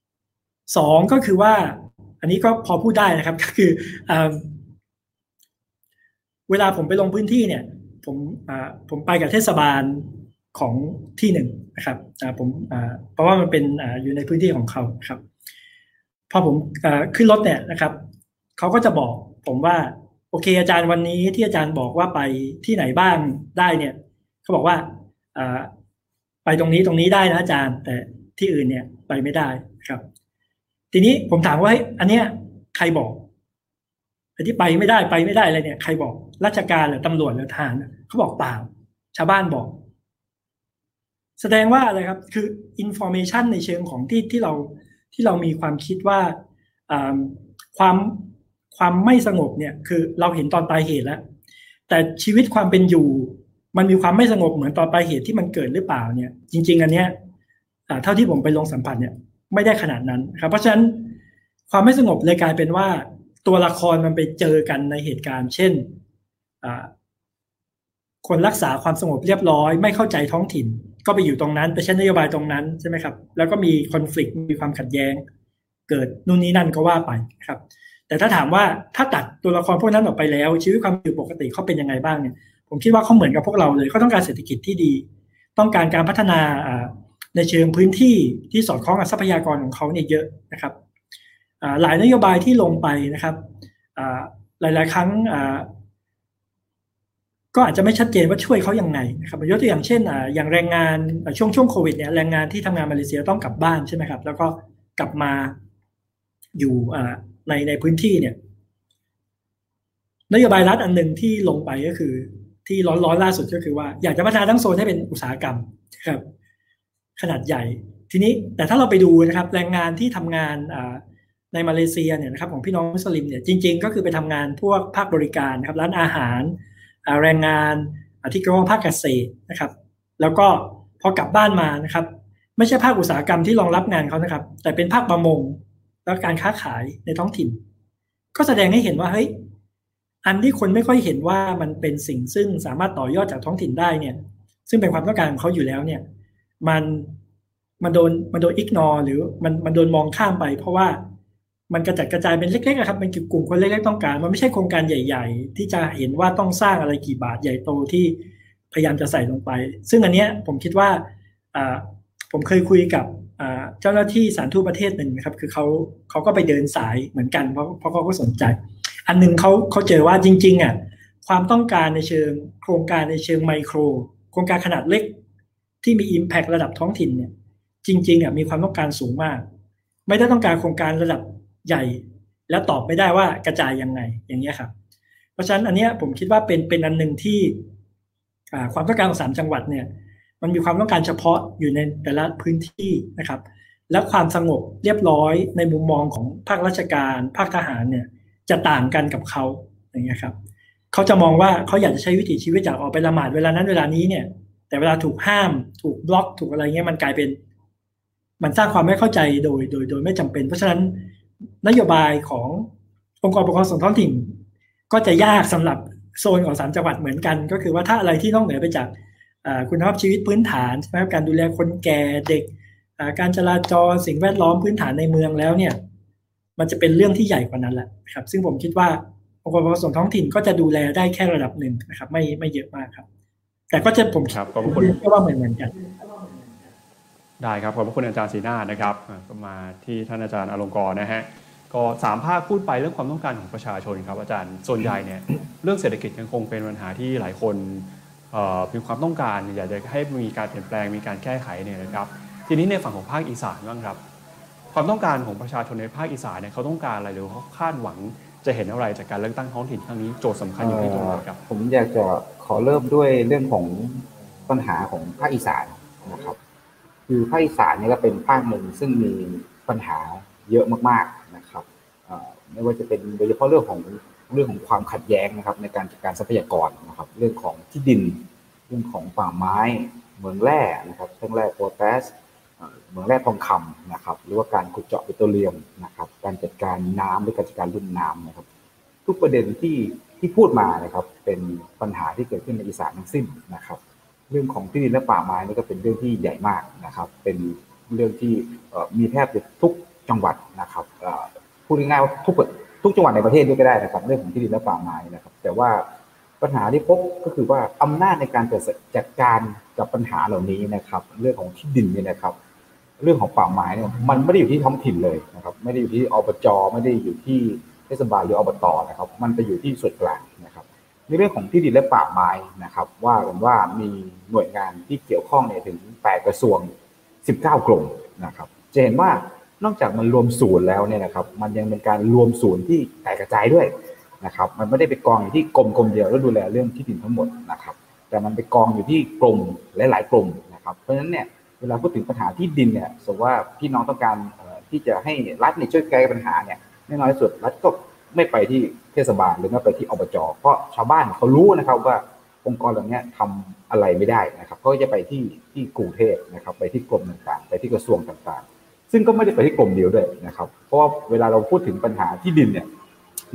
2ก็คือว่าอันนี้ก็พอพูดได้นะครับก็คือเวลาผมไปลงพื้นที่เนี่ยผมไปกับเทศบาลของที่หนึ่งนะครับเพราะว่ามันเป็นอยู่ในพื้นที่ของเขาครับพอผมขึ้นรถเนี่ยนะครับเขาก็จะบอกผมว่าโอเคอาจารย์วันนี้ที่อาจารย์บอกว่าไปที่ไหนบ้างได้เนี่ยเขาบอกว่าไปตรงนี้ได้นะอาจารย์แต่ที่อื่นเนี่ยไปไม่ได้ครับทีนี้ผมถามว่าอันเนี้ยใครบอกไอ้ที่ไปไม่ได้อะไรเนี่ยใครบอกราชการหรือตำรวจหรือทหารเขาบอกเปล่าชาวบ้านบอกแสดงว่าอะไรครับคืออินฟอร์เมชันในเชิงของที่เรามีความคิดว่าความไม่สงบเนี่ยคือเราเห็นตอนปลายเหตุแล้วแต่ชีวิตความเป็นอยู่มันมีความไม่สงบเหมือนตอนปลายเหตุที่มันเกิดหรือเปล่าเนี่ยจริงๆอันเนี้ยเท่าที่ผมไปลงสัมผัสเนี่ยไม่ได้ขนาดนั้นครับเพราะฉะนั้นความไม่สงบเลยกลายเป็นว่าตัวละครมันไปเจอกันในเหตุการณ์เช่นคนรักษาความสงบเรียบร้อยไม่เข้าใจท้องถิ่นก็ไปอยู่ตรงนั้นไปใช้นโยบายตรงนั้นใช่ไหมครับแล้วก็มีคอนฟลิกต์มีความขัดแย้งเกิดนู่นนี่นั่นก็ว่าไปครับแต่ถ้าถามว่าถ้าตัดตัวละครพวกนั้นออกไปแล้วชีวิตความอยู่ปกติเขาเป็นยังไงบ้างเนี่ยผมคิดว่าเขาเหมือนกับพวกเราเลยเขาต้องการเศรษฐกิจที่ดีต้องการการพัฒนาในเชิงพื้นที่ที่สอดคล้องกับทรัพยากรของเขาเนี่ยเยอะนะครับหลายนโยบายที่ลงไปนะครับหลายๆครั้งก็อาจจะไม่ชัดเจนว่าช่วยเขาอย่างไงนะครับยกตัวอย่างเช่นอย่างแรงงานช่วงโควิดเนี่ยแรงงานที่ทำงานมาเลเซียต้องกลับบ้านใช่ไหมครับแล้วก็กลับมาอยู่ในพื้นที่เนี่ยนโยบายรัฐอันนึงที่ลงไปก็คือ ที่ร้อนๆล่าสุดก็คือว่าอยากจะพัฒนาทั้งโซนให้เป็นอุตสาหกรรมครับขนาดใหญ่ทีนี้แต่ถ้าเราไปดูนะครับแรงงานที่ทำงานในมาเลเซียเนี่ยนะครับของพี่น้องมุสลิมเนี่ยจริงๆก็คือไปทำงานพวกภาคบริการนะครับร้านอาหารแรงงานที่เกี่ยวข้องภาคเกษตรนะครับแล้วก็พอกลับบ้านมานะครับไม่ใช่ภาคอุตสาหกรรมที่รองรับงานเขานะครับแต่เป็นภาคประมงและการค้าขายในท้องถิ่นก็แสดงให้เห็นว่าเฮ้ยอันที่คนไม่ค่อยเห็นว่ามันเป็นสิ่งซึ่งสามารถต่อยอดจากท้องถิ่นได้เนี่ยซึ่งเป็นความต้องการของเขาอยู่แล้วเนี่ยมันโดนอิกนอร์หรือมันโดนมองข้ามไปเพราะว่ามันกระจัดกระจายเป็นเล็กๆครับเป็นกลุ่มคนเล็กๆต้องการมันไม่ใช่โครงการใหญ่ๆที่จะเห็นว่าต้องสร้างอะไรกี่บาทใหญ่โตที่พยายามจะใส่ลงไปซึ่งอันเนี้ยผมคิดว่าผมเคยคุยกับเจ้าหน้าที่สถานทูตประเทศหนึ่งนะครับคือเขาก็ไปเดินสายเหมือนกันเพราะเขาก็สนใจอันนึงเขาเจอว่าจริงๆอ่ะความต้องการในเชิงโครงการในเชิงไมโครโครงการขนาดเล็กที่มี impact ระดับท้องถิ่นเนี่ยจริงๆอ่ะมีความต้องการสูงมากไม่ได้ต้องการโครงการระดับใหญ่และตอบไม่ได้ว่ากระจายยังไงอย่างเงี้ยครับเพราะฉะนั้นอันเนี้ยผมคิดว่าเป็นอันนึงที่ความต้องการของ3จังหวัดเนี่ยมันมีความต้องการเฉพาะอยู่ในแต่ละพื้นที่นะครับและความสงบเรียบร้อยในมุมมองของภาคราชการภาคทหารเนี่ยจะต่างกันกับเขาอย่างเงี้ยครับเขาจะมองว่าเขาอยากจะใช้วิถีชีวิตจากออกไปละหมาดเวลานั้นเวลานี้เนี่ยแต่เวลาถูกห้ามถูกบล็อกถูกอะไรเงี้ยมันกลายเป็นมันสร้างความไม่เข้าใจโดยไม่จำเป็นเพราะฉะนั้นนโยบายขององค์กรปกครองส่วนท้องถิ่นก็จะยากสำหรับโซนของ3จังหวัดเหมือนกันก็คือว่าถ้าอะไรที่นอกเหนือไปจากคุณภาพชีวิตพื้นฐานใช่ไหมครับการดูแลคนแก่เด็กการจราจรสิ่งแวดล้อมพื้นฐานในเมืองแล้วเนี่ยมันจะเป็นเรื่องที่ใหญ่กว่านั้นแหละครับซึ่งผมคิดว่าองค์กรปกครองส่วนท้องถิ่นก็จะดูแลได้แค่ระดับหนึ่งนะครับไม่เยอะมากครับแต่ก็จะผมครับขอบคุณก็ว่าเหมือนกันได้ครับขอบคุณอาจารย์ศรีนาถนะครับมาที่ท่านอาจารย์อลงกรณ์นะฮะก็3ภาคพูดไปเรื่องความต้องการของประชาชนครับอาจารย์ส่วนใหญ่เนี่ยเรื่องเศรษฐกิจยังคงเป็นปัญหาที่หลายคนมีความต้องการอยากจะให้มีการเปลี่ยนแปลงมีการแก้ไขเนี่ยนะครับทีนี้ในฝั่งของภาคอีสานบ้างครับความต้องการของประชาชนในภาคอีสานเนี่ยเขาต้องการอะไรหรือเขาคาดหวังจะเห็นอะไรจากการเลือกตั้งท้องถิ่นครั้งนี้โจทย์สำคัญอยู่ที่ตรงไหนครับผมอยากจะขอเริ่มด้วยเรื่องของปัญหาของภาคอีสานนะครับคือภาคอีสานเนี่ยก็เป็นภาคหนึ่งซึ่งมีปัญหาเยอะมากๆนะครับไม่ว่าจะเป็นโดยเฉพาะเรื่องของความขัดแย้งนะครับในการจัดการทรัพยากรนะครับเรื่องของที่ดินเรื่องของป่าไม้เหมืองแร่นะครับเรื่องแร่โพแทสเหมืองแร่ทองคำนะครับหรือว่าการขุดเจาะปิโตรเลียมนะครับการจัดการน้ำหรือการจัดการลุ่มน้ำนะครับทุกประเด็นที่พูดมานะครับเป็นปัญหาที่เกิดขึ้นในอีสานทั้งสิ้นนะครับเรื่องของที่ดินและป่าไม้นี่ก็เป็นเรื่องที่ใหญ่มากนะครับเป็นเรื่องที่มีแทบจะทุกจังหวัดนะครับพูดง่ายๆว่าทุกจังหวัดในประเทศด้วยก็ได้นะครับเรื่องของที่ดินและป่าไม้นะครับแต่ว่าปัญหาที่พบก็คือว่าอำนาจในการจัดการกับปัญหาเหล่านี้นะครับเรื่องของที่ดินเนี่ยนะครับเรื่องของป่าไม้เนี่ยมันไม่ได้อยู่ที่ท้องถิ่นเลยนะครับไม่ได้อยู่ที่อบจ.ไม่ได้อยู่ที่เทศบาลหรืออบต.นะครับมันไปอยู่ที่ส่วนกลางนะครับในเรื่องของที่ดินและป่าไม้นะครับว่ากันว่ามีหน่วยงานที่เกี่ยวข้องเนี่ยถึง8กระทรวง19กรมนะครับจะเห็นว่านอกจากมันรวมศูนย์แล้วเนี่ยนะครับมันยังเป็นการรวมศูนย์ที่แตกกระจายด้วยนะครับมันไม่ได้ไปกองอยู่ที่กรมเดียวแล้วดูแลเรื่องที่ดินทั้งหมดนะครับแต่มันไปกองอยู่ที่กรมหลายๆกรมนะครับเพราะฉะนั้นเนี่ยเวลาพูดถึงปัญหาที่ดินเนี่ยสมมติว่าพี่น้องต้องการที่จะให้รัฐเนี่ยช่วยแก้ปัญหาเนี่ยแน่นอนที่สุดรัฐก็ไม่ไปที่เทศบาลหรือไม่ไปที่อบจ.เพราะชาวบ้านเขารู้นะครับว่าองค์กรเหล่านี้ทำอะไรไม่ได้นะครับก็จะไปที่กรุงเทพนะครับไปที่กรมต่างๆไปที่กระทรวงต่างๆซึ่งก็ไม่ได้ไปที่กรมเดียวด้วยนะครับเพราะว่าเวลาเราพูดถึงปัญหาที่ดินเนี่ย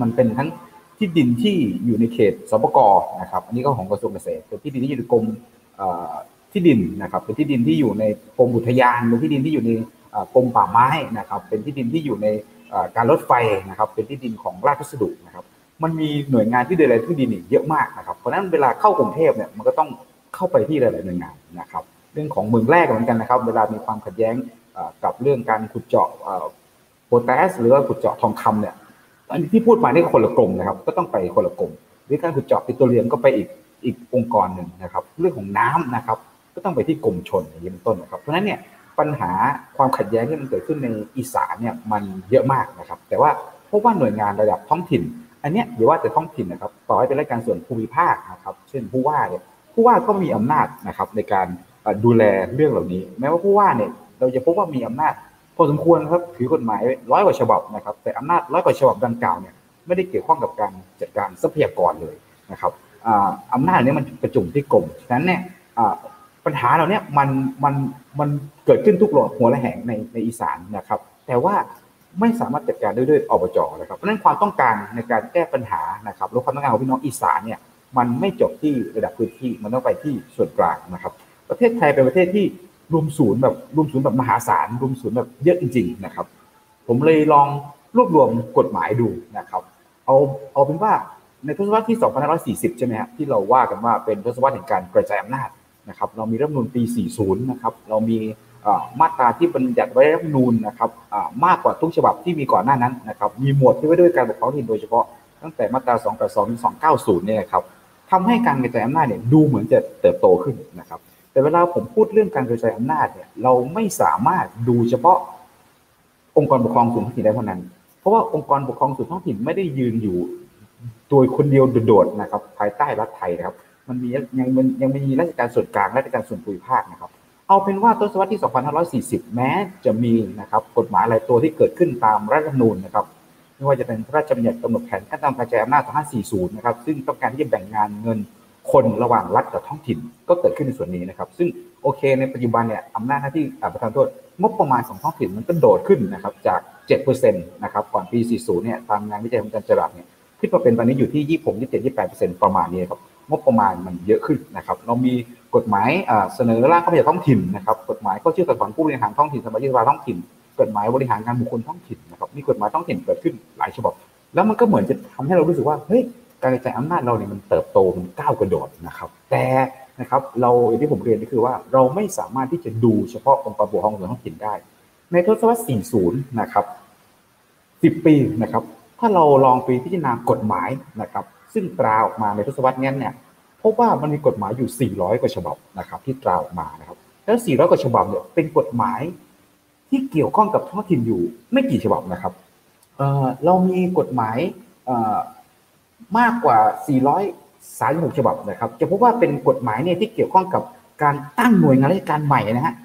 มันเป็นทั้งที่ดินที่อยู่ในเขตสปก.นะครับอันนี้ก็ของกระทรวงเกษตรเป็นที่ดินที่อยู่ในกรมที่ดินนะครับเป็นที่ดินที่อยู่ในกรมอุทยานเป็นที่ดินที่อยู่ในกรมป่าไม้นะครับเป็นที่ดินที่อยู่ในการรถไฟนะครับเป็นที่ดินของราชพัสดุนะครับมันมีหน่วยงานที่ดูแลที่ดินเยอะมากนะครับเพราะนั้นเวลาเข้ากรุงเทพเนี่ยมันก็ต้องเข้าไปที่หลายๆหน่วยงานนะครับเรื่องของเมืองแรกเหมือนกันนะครับเวลามีความขัดแย้งกับเรื่องการขุดเจาะโพแทสหรือว่าขุดเจาะทองคำเนี่ยอันที่พูดมานี่คนละกรมนะครับก็ต้องไปคนละกรมหรือการขุดเจาะปิโตรเลียมก็ไปอีกองค์กรหนึ่งนะครับเรื่องของน้ำนะครับก็ต้องไปที่กรมชลอย่างนี้เป็นต้นนะครับเพราะฉะนั้นเนี่ยปัญหาความขัดแย้งที่มันเกิดขึ้นในอีสานเนี่ยมันเยอะมากนะครับแต่ว่าเพราะว่าหน่วยงานระดับท้องถิ่น อันเนี้ยอย่าว่าแต่ท้องถิ่นนะครับต่อให้เป็นรายการส่วนภูมิภาคนะครับเช่นผู้ว่าเนี่ยผู้ว่าก็มีอำนาจนะครับในการดูแลเรื่องเหล่านี้แม้ว่าผู้ว่าเนี่ยเราจะพบว่ามีอำนาจพอสมควรครับถือกฎหมายร้อยกว่าฉบับนะครับแต่อำนาจร้อยกว่าฉบับดังกล่าวเนี่ยไม่ได้เกี่ยวข้องกับการจัดการทรัพยากรเลยนะครับอำนาจนี้มันประจุที่กรมฉะนั้นเนี่ยปัญหาเราเนี่ยมันเกิดขึ้นทุกหัวระแหงในอีสานนะครับแต่ว่าไม่สามารถจัดการด้วยอบจ.นะครับเพราะฉะนั้นความต้องการในการแก้ปัญหานะครับและความต้องการของพี่น้องอีสานเนี่ยมันไม่จบที่ระดับพื้นที่มันต้องไปที่ส่วนกลางนะครับประเทศไทยเป็นประเทศที่รวมศูนย์แบบมหาศาลรวมศูนย์แบบเยอะจริงๆนะครับผมเลยลองรวบรวมกฎหมายดูนะครับเอาเป็นว่าในทศวรรษที่2540ใช่ไหมฮะที่เราว่ากันว่าเป็นทศวรรษแห่งการกระจายอำนาจนะครับเรามีรัฐธรรมนูญปี40นะครับเรามีมาตราที่บัญญัติไว้ในรัฐธรรมนูญนะครับมากกว่าทุกฉบับที่มีก่อนหน้านั้นนะครับมีหมวดที่ไว้ด้วยการปกครองท้องถิ่นโดยเฉพาะตั้งแต่มาตรา282ถึง290เนี่ยครับทำให้การกระจายอำนาจเนี่ยดูเหมือนจะเติบโตขึ้นนะครับแต่เวลาผมพูดเรื่องการกระจายอำนาจเนี่ยเราไม่สามารถดูเฉพาะองค์กรปกครองส่วนท้องถิ่นได้เท่านั้นเพราะว่าองค์กรปกครองส่วนท้องถิ่นไม่ได้ยืนอยู่โดยคนเดียวโดดๆนะครับภายใต้รัฐไทยนะครับมันมียังมีราชการส่วนกลางราชการส่วนภูมิภาคนะครับเอาเป็นว่าทศวรรษที่2540แม้จะมีนะครับกฎหมายหลายตัวที่เกิดขึ้นตามรัฐธรรมนูญนะครับไม่ว่าจะเป็นพระราชบัญญัติกำหนดแผนขั้นตอนการกระจายอำนาจ2540นะครับซึ่งต้องการที่จะแบ่งงานเงินคนระหว่างรัฐกับท้องถิ่นก็เกิดขึ้นในส่วนนี้นะครับซึ่งโอเคในปัจจุบันเนี่ยอำนาจหน้าที่ประธานโทษงบประมาณของท้องถิ่นมันก็โดดขึ้นนะครับจาก 7% นะครับก่อนปี40เนี่ยตามงานวิจัยของอาจารย์จรัสเนี่ยขึ้นมาเป็นตอนนี้อยู่ที่26-28% ประมาณนี้ครับงบประมาณมันเยอะขึ้นนะครับเรามีกฎหมายเสนอร่างเข้าไปจากท้องถิ่นนะครับกฎหมายเข้าชื่อของผู้บริหารท้องถิ่นสมาชิกสภาท้องถิ่นกฎหมายบริหารงานบุคคลท้องถิ่นนะครับมีกฎหมายท้องถิ่นเกิดขึ้นหลายฉบับแล้วมันก็เหมือนจะทำให้เรารู้สึกว่าเฮ้ยการกระจายอำนาจเราเนี่ยมันเติบโตมันก้าวกระโดดนะครับแต่นะครับเราอย่างที่ผมเรียนก็คือว่าเราไม่สามารถที่จะดูเฉพาะองค์ประกอบของท้องถิ่นได้ในทศวรรษ40นะครับ10ปีนะครับถ้าเราลองไปพิจารณากฎหมายนะครับซึ่งตราออกมาในทศวรรษนี้เนี่ยพบว่ามันมีกฎหมายอยู่400กว่าฉบับนะครับที่ตราออกมานะครับแล้ว400กว่าฉบับเนี่ยเป็นกฎหมายที่เกี่ยวข้องกับท้องถิ่นอยู่ไม่กี่ฉบับนะครับเรามีกฎหมายมากกว่า436ฉบับนะครับจะพบว่าเป็นกฎหมายเนี่ยที่เกี่ยวข้องกับการตั้งหน่วยงานราชการใหม่นะฮะ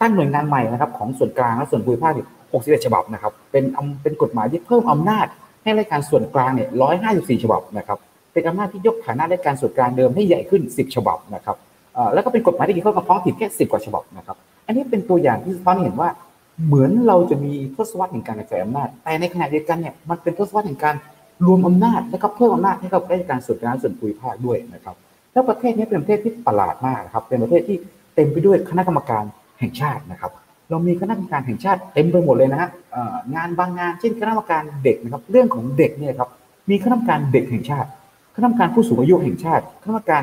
ตั้งหน่วยงานใหม่นะครับของส่วนกลางและส่วนภูมิภาค61ฉบับนะครับเป็นกฎหมายที่เพิ่มอำนาจให้รายการส่วนกลางเนี่ย154ฉบับนะครับเป็นอำนาจที่ยกฐานะรายการส่วนกลางเดิมให้ใหญ่ขึ้น10ฉบับนะครับแล้วก็เป็นกฎหมายที่เกี่ยวข้องกับท้องถิ่นแค่10กว่าฉบับนะครับอันนี้เป็นตัวอย่างที่สะท้อนเห็นว่าเหมือนเราจะมีทศวรรษแห่งการกระจายอำนาจแต่ในขณะเดียวกันเนี่ยมันเป็นทศวรรษแห่งการรวมอำนาจและก็เพิ่มอำนาจให้กับราชการส่วนกลางส่วนภูมิภาคด้วยนะครับแล้วประเทศนี้เป็นประเทศที่ประหลาดมากครับเป็นประเทศที่เต็มไปด้วยคณะกรรมการแห่งชาตินะครับเรามีคณะกรรมการแห่งชาติเต็มไปหมดเลยนะฮะงานบางงานเช่นคณะกรรมการเด็กนะครับเรื่องของเด็กเนี่ยครับมีคณะกรรมการเด็กแห่งชาติคณะกรรมการผู้สูงอายุแห่งชาติคณะกรรมการ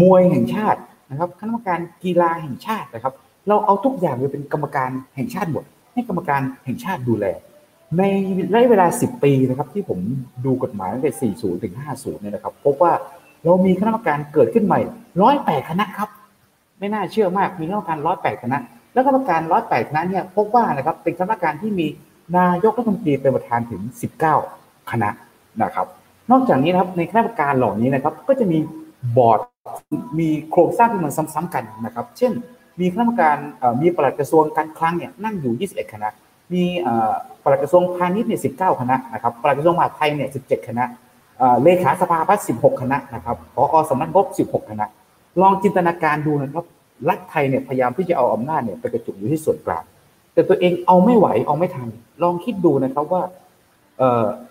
มวยแห่งชาตินะครับคณะกรรมการกีฬาแห่งชาตินะครับเราเอาทุกอย่างไปเป็นกรรมการแห่งชาติหมดให้กรรมการแห่งชาติดูแลในระยะเวลา10ปีนะครับที่ผมดูกฎหมายตั้งแต่40ถึง50เนี่ยนะครับพบว่าเรามีคณะกรรมการเกิดขึ้นใหม่108คณะครับไม่น่าเชื่อมากมีคณะกรรมการ108คณะแล้วคณะกรรมการ108คณะเนี่ยพบว่านะครับเป็นคณะกรรมการที่มีนายกรัฐมนตรีเป็นประธานถึง19คณะนะครับนอกจากนี้นะครับในคณะกรรมการเหล่านี้นะครับก็จะมีบอร์ดมีโครงสร้างที่มันซ้ำๆกันนะครับเช่นมีคณะกรรมการมีปลัดกระทรวงการคลังเนี่ยนั่งอยู่21คณะมีปลัดกระทรวงพาณิชย์เนี่ย19คณะนะครับปลัดกระทรวงมหาดไทยเนี่ย17คณะเลขาสภาพัฒน์16คณะนะครับผอ.สำนักงบ16คณะลองจินตนาการดูนะครับรัฐไทยเนี่ยพยายามที่จะเอาอำนาจเนี่ยไปกระจุกอยู่ที่ส่วนกลางแต่ตัวเองเอาไม่ไหวเอาไม่ทันลองคิดดูนะครับว่า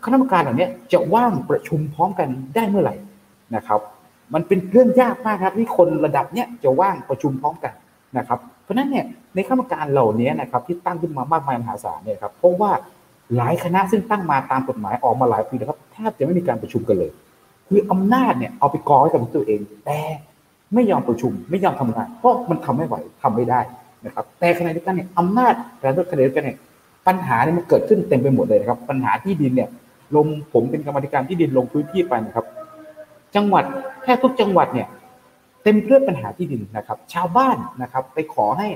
คณะกรรมการเหล่านี้จะว่างประชุมพร้อมกันได้เมื่อไหร่นะครับมันเป็นเรื่องยากมากครับที่คนระดับเนี้ยจะว่างประชุมพร้อมกันนะครับเพราะฉะนั้นเนี่ยในคณะกรรมการเหล่านี้นะครับที่ตั้งขึ้นมามากมายมหาศาลเนี่ยครับเพราะว่าหลายคณะซึ่งตั้งมาตามกฎหมายออกมาหลายปีนะครับแทบจะไม่มีการประชุมกันเลยคืออำนาจเนี่ยเอาไปกองไว้กับตัวเองแต่ไม่ยอมประชุมไม่ยอมทำงานเพราะมันทำไม่ไหวทำไม่ได้นะครับแต่ขณะเดียวกันเนี่ยอำนาจการลดคะแนนกันเนี่ยปัญหาเนี่ยมันเกิดขึ้นเต็มไปหมดเลยนะครับปัญหาที่ดินเนี่ยลงผมเป็นกรรมการที่ดินลงพื้นที่ไปนะครับจังหวัดแค่ทุกจังหวัดเนี่ยเต็มเรื่องปัญหาที่ดินนะครับชาวบ้านนะครับไปขอให้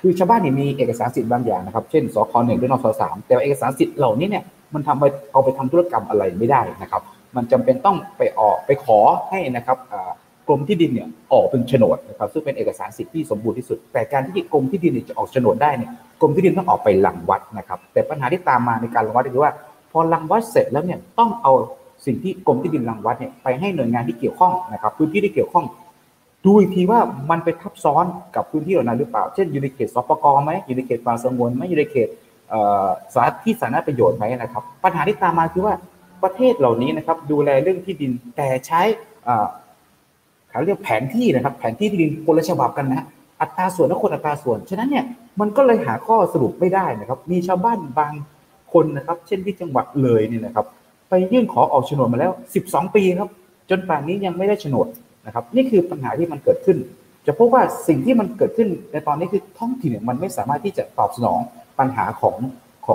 คือชาวบ้านเนี่ยมีเอกสารสิทธิ์บางอย่างนะครับเช่นสค.1 หรือนส.3แต่เอกสารสิทธิ์เหล่านี้เนี่ย มันทำไปเอาไปทำธุรกรรมอะไรไม่ได้นะครับมันจำเป็นต้องไปออกไปขอให้นะครับกรมที่ดินเนี่ยออกเป็นโฉนดนะครับซึ่งเป็นเอกสารสิทธิ์ที่สมบูรณ์ที่สุดแต่การที่กรมที่ดินจะออกโฉนดได้เนี่ยกรมที่ดินต้องออกไปรังวัดนะครับแต่ปัญหาที่ตามมาในการรังวัดก็คือว่าพอรังวัดเสร็จแล้วเนี่ยต้องเอาสิ่งที่กรมที่ดินรังวัดเนี่ยไปให้หน่วยงานที่เกี่ยวข้องนะครับพื้นที่ที่เกี่ยวข้องดูอีกทีว่ามันไปทับซ้อนกับพื้นที่เหล่านั้นหรือเปล่าเช่นอยู่ในเขตสปก.ไหมอยู่ในเขตป่าสงวนไหมอยู่ในเขตสาธารณที่สาธารณประโยชน์ไหมนะครับปัญหาที่ตามมาคือว่าประเทศเหล่านี้นะครับดูแลเรื่องที่ดินแต่ใช้เขาเรียกแผนที่นะครับแผนที่ที่ดินคนละฉบับกันนะอัตราส่วนและคนอัตราส่วนฉะนั้นเนี่ยมันก็เลยหาข้อสรุปไม่ได้นะครับมีชาวบ้านบางคนนะครับเช่นที่จังหวัดเลยเนี่ยนะครับไปยื่นขอออกโฉนดมาแล้ว12ปีครับจนป่านนี้ยังไม่ได้โฉนดนะครับนี่คือปัญหาที่มันเกิดขึ้นจะพบว่าสิ่งที่มันเกิดขึ้นในตอนนี้คือท้องถิ่นมันไม่สามารถที่จะตอบสนองปัญหาขอ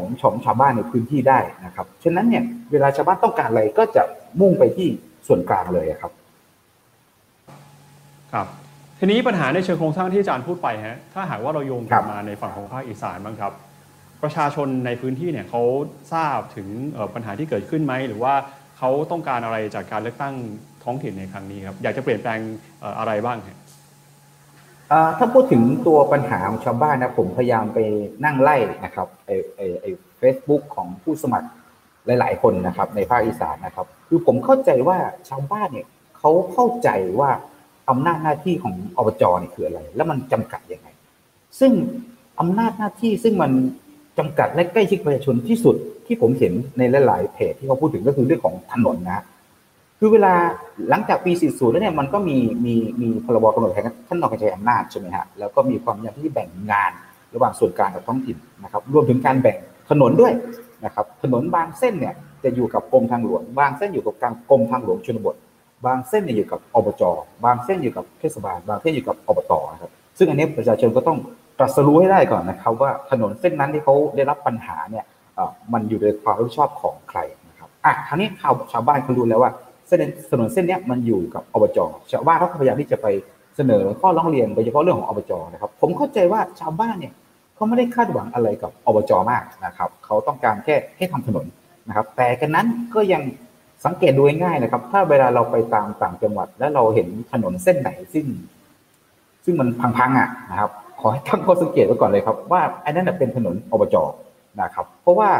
งชาวบ้านในพื้นที่ได้นะครับฉะนั้นเนี่ยเวลาชาวบ้านต้องการอะไรก็จะมุ่งไปที่ส่วนกลางเลยครับครับทีนี้ปัญหาในเชิงโครงสร้างที่อาจารย์พูดไปฮะถ้าหากว่าเราโยงกลับมาในฝั่งของภาคอีสานบ้างครับประชาชนในพื้นที่เนี่ยเขาทราบถึงปัญหาที่เกิดขึ้นไหมหรือว่าเขาต้องการอะไรจากการเลือกตั้งท้องถิ่นในครั้งนี้ครับอยากจะเปลี่ยนแปลงอะไรบ้างครับถ้าพูดถึงตัวปัญหาของชาวบ้านนะผมพยายามไปนั่งไล่นะครับไอ Facebook ของผู้สมัครหลายๆคนนะครับในภาคอีสานนะครับคือผมเข้าใจว่าชาวบ้านเนี่ยเขาเข้าใจว่าอำนาจหน้าที่ของอบจเนี่ยคืออะไรแล้วมันจำกัดยังไงซึ่งอำนาจหน้าที่ซึ่งมันจำกัดและใกล้ชิดประชาชนที่สุดที่ผมเห็นในหลายๆเพจที่เขาพูดถึงก็คือเรื่องของถนนนะคือเวลาหลังจากปี 40 แล้วเนี่ยมันก็มีพรบ.กำหนดขั้นตอนการใช้อำนาจใช่ไหมฮะแล้วก็มีความพยายามที่แบ่งงานระหว่างส่วนกลางกับท้องถิ่นนะครับรวมถึงการแบ่งถนนด้วยนะครับถนนบางเส้นเนี่ยจะอยู่กับกรมทางหลวงบางเส้นอยู่กับกรมทางหลวงชนบทบางเส้นเนี่ยอยู่กับอบจ.บางเส้นอยู่กับเทศบาลบางเส้นอยู่กับอบต.ครับซึ่งอันนี้ประชาชนก็ต้องตรัสรู้ให้ได้ก่อนนะครับว่าถนนเส้นนั้นที่เขาได้รับปัญหาเนี่ยมันอยู่ในความรับผิดชอบของใครนะครับอ่ะคราวนี้ชาวบ้านเขารู้แล้วว่าถนนเส้นนี้มันอยู่กับอบจ.ชาวบ้านเขาพยายามที่จะไปเสนอข้อร้องเรียนโดยเฉพาะเรื่องของอบจ.นะครับผมเข้าใจว่าชาวบ้านเนี่ยเขาไม่ได้คาดหวังอะไรกับอบจ.มากนะครับเขาต้องการแค่ให้ทำถนนนะครับแต่กันนั้นก็ยังสังเกตดูง่ายๆนะครับถ้าเวลาเราไปตามต่างจังหวัดแล้วเราเห็นถนนเส้นไหนซึ่งมันพังๆอ่ะนะครับขอให้ตั้งข้อสังเกตไว้ก่อนเลยครับว่าอันนั้นเป็นถนนอบจ.นะครับเพราะว่า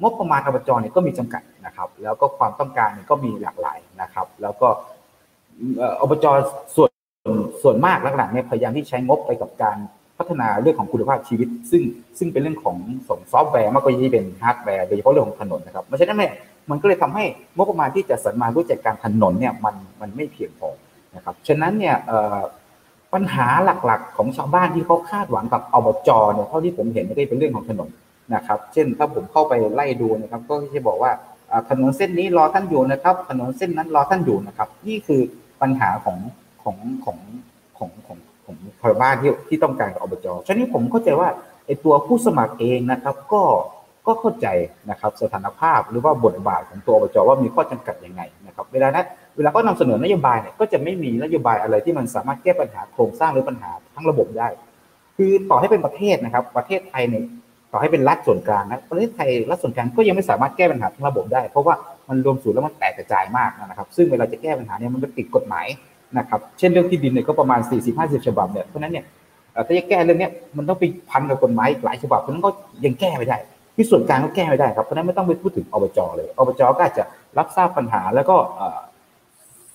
งบประมาณอบจ.เนี่ยก็มีจำกัดนะครับแล้วก็ความต้องการเนี่ยก็มีหลากหลายนะครับแล้วก็อบจ.ส่วนมากหลักๆเนี่ยพยายามที่ใช้งบไปกับการพัฒนาเรื่องของคุณภาพชีวิตซึ่งเป็นเรื่องของซอฟต์แวร์มากกว่าที่เป็นฮาร์ดแวร์โดยเฉพาะเรื่องของถนนนะครับเพราะฉะนั้นเนี่ยมันก็เลยทำให้งบประมาณที่จะสรรมาด้วยจัดการถนนเนี่ยมันไม่เพียงพอนะครับฉะนั้นเนี่ยปัญหาหลักๆของชาวบ้านที่เขาคาดหวังกับอบจ.เนี่ยเท่าที่ผมเห็นไม่ได้เป็นเรื่องของถนนนะครับเช่นถ้าผมเข้าไปไล่ดูนะครับก็จะบอกว่าถนนเส้นนี้รอท่านอยู่นะครับถนนเส้นนั้นรอท่านอยู่นะครับนี่คือปัญหาของชาวบ้านที่ต้องการกับอบจ.ฉะนั้นผมเข้าใจว่าไอ้ตัวผู้สมัครเองนะครับก็เข้าใจนะครับสถานภาพหรือว่าบทบาทของตัวอบจ.ว่ามีข้อจำกัดยังไงนะครับเวลาก็นำเสนอนโยบายเนี่ยก็จะไม่มีนโยบายอะไรที่มันสามารถแก้ปัญหาโครงสร้างหรือปัญหาทั้งระบบได้คือต่อให้เป็นประเทศนะครับประเทศไทยเนี่ยต่อให้เป็นรัฐส่วนกลางนะประเทศไทยรัฐส่วนกลางก็ยังไม่สามารถแก้ปัญหาทั้งระบบได้เพราะว่ามันรวมศูนย์แล้วมันแตกกระจายมากนะครับซึ่งเวลาจะแก้ปัญหาเนี่ยมันติดกฎหมายนะครับเช่นเรื่องที่ดินเนี่ยก็ประมาณ 40-50 ฉบับเนี่ยเพราะนั้นเนี่ยถ้าจะแก้เรื่องนี้มันต้องไปพันกับกฎหมายหลายฉบับเพราะนั้นก็ยังแก้ไม่ได้ที่ส่วนกลางก็แก้ไม่ได้ครับเพราะนั้นไม่ต้องไปพูดถึงอบจ.เลยอบจ.ก็จะรับทราบปัญหาแล้วก็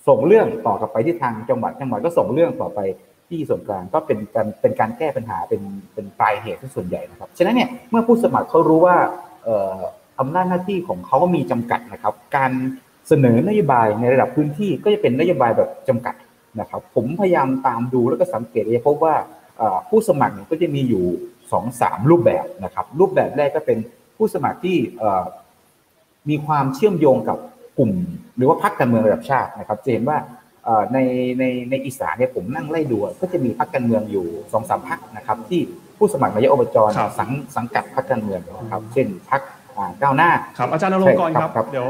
ส่งเรื่องต่อกลับไปที่ทางจังหวัดก็ส่งเรื่องต่อไปที่ส่วนกลางก็เป็นการแก้ปัญหาเป็นปลายเหตุที่ส่วนใหญ่นะครับฉะนั้นเนี่ยเมื่อผู้สมัครเขารู้ว่าอำนาจหน้าที่ของเขาก็มีจำกัดนะครับการเสนอนโยบายในระดับพื้นที่ก็จะเป็นนโยบายแบบจำกัดนะครับผมพยายามตามดูแล้วก็สังเกตจะพบว่าผู้สมัครก็จะมีอยู่2-3รูปแบบนะครับรูปแบบแรกก็เป็นผู้สมัครที่มีความเชื่อมโยงกับกลุ่มหรือว่าพรรคการเมืองระดับชาตินะครับจะเห็นว่าในอีสานเนี่ยผมนั่งไล่ดูก็จะมีพรรคการเมืองอยู่2-3พรรคนะครับที่ผู้สมัครนายกอบจ.สังกัดพรรคการเมืองนะครับเช่นพรรคก้าวหน้าครับอาจารย์ณรงค์กรครับเดี๋ย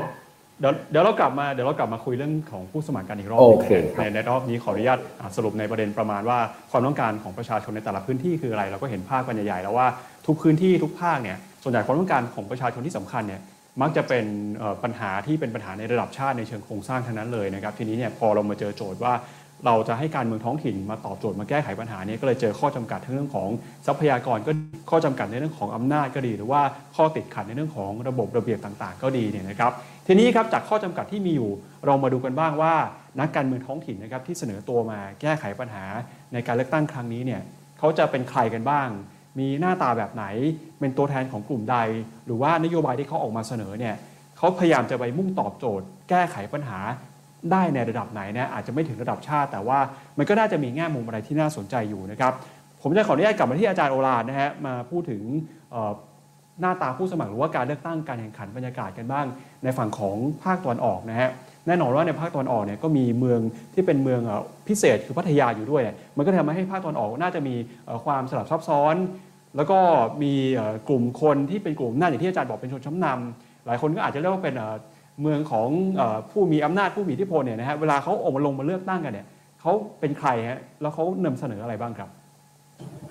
วเรากลับมาคุยเรื่องของผู้สมัครกันอีกรอบในรอบนี้ขออนุญาตสรุปในประเด็นประมาณว่าความต้องการของประชาชนในแต่ละพื้นที่คืออะไรเราก็เห็นภาพกันใหญ่ๆแล้วว่าทุกพื้นที่ทุกภาคเนี่ยส่วนใหญ่ความต้องการของประชาชนที่สำคัญเนี่ย มักจะเป็นปัญหาที่เป็นปัญหาในระดับชาติในเชิงโครงสร้างทั้งนั้นเลยนะครับทีนี้เนี่ยพอเรามาเจอโจทย์ว่าเราจะให้การเมืองท้องถิ่นมาตอบโจทย์มาแก้ไขปัญหานี้ก็เลยเจอข้อจำกัดทั้งเรื่องของทรัพยากรก็ข้อจำกัดในเรื่องของอำนาจก็ดีหรือว่าข้อติดขัดในเรื่องของระบบระเบียบต่างๆก็ดีเนี่ยนะครับทีนี้ครับจากข้อจำกัดที่มีอยู่เรามาดูกันบ้างว่านักการเมืองท้องถิ่นนะครับที่เสนอตัวมาแก้ไขปัญหาในการเลือกตั้งครั้งนี้เนี่ยเขาจะเป็นใครกันบ้างมีหน้าตาแบบไหนเป็นตัวแทนของกลุ่มใดหรือว่านโยบายที่เขาออกมาเสนอเนี่ยเขาพยายามจะไปมุ่งตอบโจทย์แก้ไขปัญหาได้ในระดับไหนนะอาจจะไม่ถึงระดับชาติแต่ว่ามันก็น่าจะมีแง่มุมอะไรที่น่าสนใจอยู่นะครับผมจะขออนุญาตกลับมาที่อาจารย์โอฬารนะฮะมาพูดถึงหน้าตาผู้สมัครหรือว่าการเลือกตั้งการแข่งขันบรรยากาศกันบ้างในฝั่งของภาคตะวันออกนะฮะแน่นอนว่าในภาคตะวันออกเนี่ยก็มีเมืองที่เป็นเมืองพิเศษคือพัทยาอยู่ด้วยมันก็ทำให้ภาคตะวันออกน่าจะมีความสลับซับซ้อนแล้วก็มีกลุ่มคนที่เป็นกลุ่มน่าอย่างที่อาจารย์บอกเป็นชนชั้นนำหลายคนก็อาจจะเรียกว่าเป็นเมืองของผู้มีอำนาจผู้มีอิทธิพลเนี่ยนะฮะเวลาเขาออกมาลงมาเลือกตั้งกันเนี่ยเขาเป็นใครฮะแล้วเขานำเสนออะไรบ้างครับ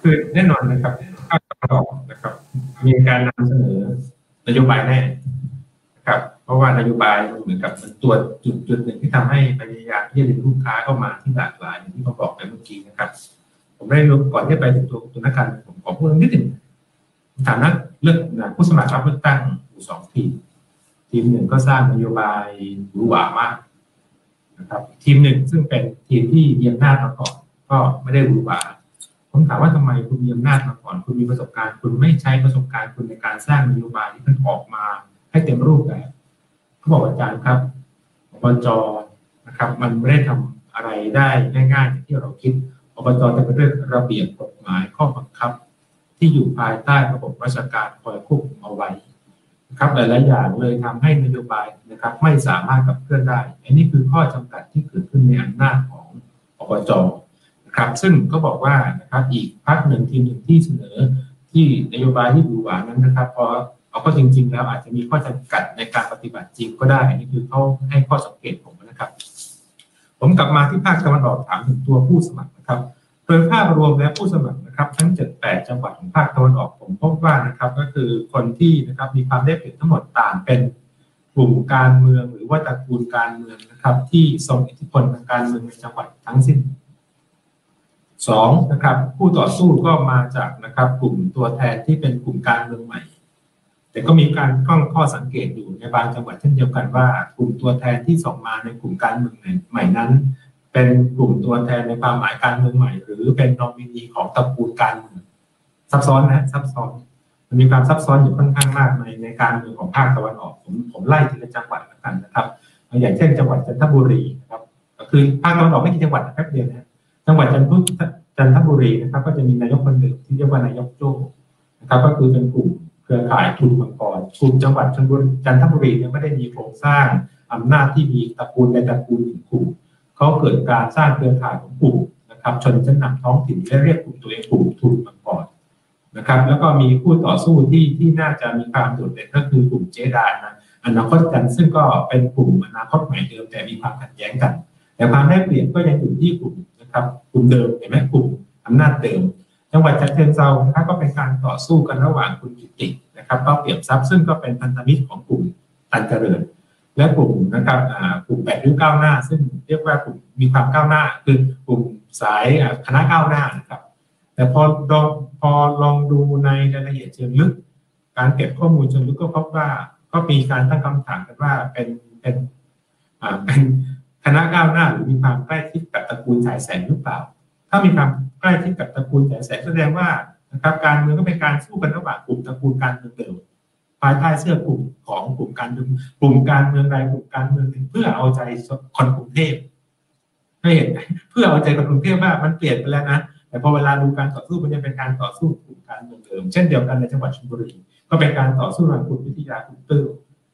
คือแน่นอนนะครับภาคตะวันออกนะครับมีการนำเสนอนโยบายแน่นะครับเพราะว่านโยบายเหมือนกับเป็นตัวจุดหนึ่งที่ทำให้พยายามที่จะดึงลูกค้าเข้ามาที่หลากหลายอย่างที่ผมบอกไปเมื่อกี้นะครับผมได้ก่อนที่จะไปถึงตัวนักการผมขอพูดนิดหนึ่งถามนักเลือกผู้สมัครรับเลือกตั้งอยู่สองทีมหนึ่งก็สร้างนโยบายหรูหรามากนะครับทีมหนึ่งซึ่งเป็นทีมที่มีอำนาจมาก่อนก็ไม่ได้หรูหราผมถามว่าทำไมคุณมีอำนาจมาก่อนคุณมีประสบการณ์คุณไม่ใช้ประสบการณ์คุณในการสร้างนโยบายที่มันออกมาให้เต็มรูปแบบเขาบอกอาจารย์ครับอบจ.นะครับมันไม่ได้ทำอะไรได้ง่ายๆอย่างที่เราคิดอบจ.จะเป็นเรื่องระเบียบกฎหมายข้อบังคับที่อยู่ภายใต้ระบบราชการคอยควบคุมเอาไว้ครับหลายๆอย่างเลยทำให้นโยบายนะครับไม่สามารถกับเคลื่อนได้อันนี้คือข้อจำกัดที่เกิดขึ้นในอำนาจของอบจ.นะครับซึ่งก็บอกว่านะครับอีกพรรคหนึ่งทีมหนึ่งที่เสนอที่นโยบายที่หรูหรานั้นนะครับพอเอาก็จริงๆแล้วอาจจะมีข้อจำกัดในการปฏิบัติจริงก็ได้อันนี้คือเขาให้ข้อสังเกตผมนะครับผมกลับมาที่ภาคตะวันออกถามถึงตัวผู้สมัครนะครับโดยภาพรวมและผู้สมัครนะครับทั้ง 7-8 จังหวัดของภาคตะวันออกผมพบว่านะครับก็คือคนที่นะครับมีความได้เปรียบทั้งหมดต่างเป็นกลุ่มการเมืองหรือว่าตระกูลการเมืองนะครับที่ทรงอิทธิพลทางการเมืองในจังหวัดทั้งสิ้น 2. นะครับผู้ต่อสู้ก็มาจากนะครับกลุ่มตัวแทนที่เป็นกลุ่มการเมืองใหม่แต่ก็มีการตั้งข้อสังเกตอยู่ในบางจังหวัดเช่นเดียวกันว่ากลุ่มตัวแทนที่ส่งมาในกลุ่มการเมืองใหม่นั้นเป็นกลุ่มตัวแทนในความหมายการเมืองใหม่หรือเป็นนอมินีของตระกูลการเมืองซับซ้อนนะซับซ้อนมันมีความซับซ้อนอยู่ค่อนข้างมากในการเมืองของภาคตะวันออกผมไล่ทีละจังหวัดละกันนะครับอย่างเช่นจังหวัดจันทบุรีนะครับก็คือภาคตะวันออกไม่กี่จังหวัดแค่เดียวนะจังหวัดจันทบุรีนะครับก็จะมีนายกคนหนึ่งที่เรียกว่านายกโจ้นะครับก็คือเป็นกลุ่มเครือข่ายทุนมังกรกลุ่มจังหวัดจันทบุรีเนี่ยไม่ได้มีโครงสร้างอำนาจที่มีตระกูลในตระกูลหนึ่งกลุ่มเขาเกิดการสร้างเครือข่ายของกลุ่มนะครับชนชั้นนำท้องถิ่นและเรียกกลุ่มตัวเองกลุ่มทุนมังกรนะครับแล้วก็มีผู้ต่อสู้ที่น่าจะมีความโดดเด่นก็คือกลุ่มเจดานะอนาคตกันซึ่งก็เป็นกลุ่มอนาคตใหม่เดิมแต่มีความขัดแย้งกันแต่ความได้เปรียบก็ยังอยู่ที่กลุ่มนะครับกลุ่มเดิมเห็นไหมกลุ่มอำนาจเดิมจังหวัดฉะเชิงเทรานะครับก็เป็นการต่อสู้กันระหว่างคุณกิตินะครับเป้าเปรียบทรัพย์ซึ่งก็เป็นพันธมิตรของกลุ่มตันเจริญและกลุ่มนะครับกลุ่ม8 ริ้ว 9 หน้าซึ่งเรียกว่ากลุ่มมีความก้าวหน้าคือกลุ่มสายคณะก้าวหน้านะครับแต่พอลองดูในรายละเอียดเชิงลึกการเก็บข้อมูลเชิงลึกก็พบว่าก็มีการตั้งคำถามกันว่าเป็นคณะก้าวหน้าหรือมีความใกล้ชิดกับตระกูลสายแสงหรือเปล่าถ้ามีความใกล้ชิดกับตระกูลสายแสงแสดงว่านะครับการเมืองก็เป็นการสู้กันระหว่างกลุ่มตระกูลการเมืองเดิมภายใต้เสื้อกลุ่มของกลุ่มการเมืองใดกลุ่มการเมืองหนึ่งเพื่อเอาใจคนกรุงเทพให้เห็นเพื่อเอาใจคนกรุงเทพว่ามันเปลี่ยนไปแล้วนะแต่พอเวลาดูการต่อสู้มันจะเป็นการต่อสู้กลุ่มการเมืองเดิมเช่นเดียวกันในจังหวัดชลบุรีก็เป็นการต่อสู้ระหว่างคุณวิทยาคุณตื้อ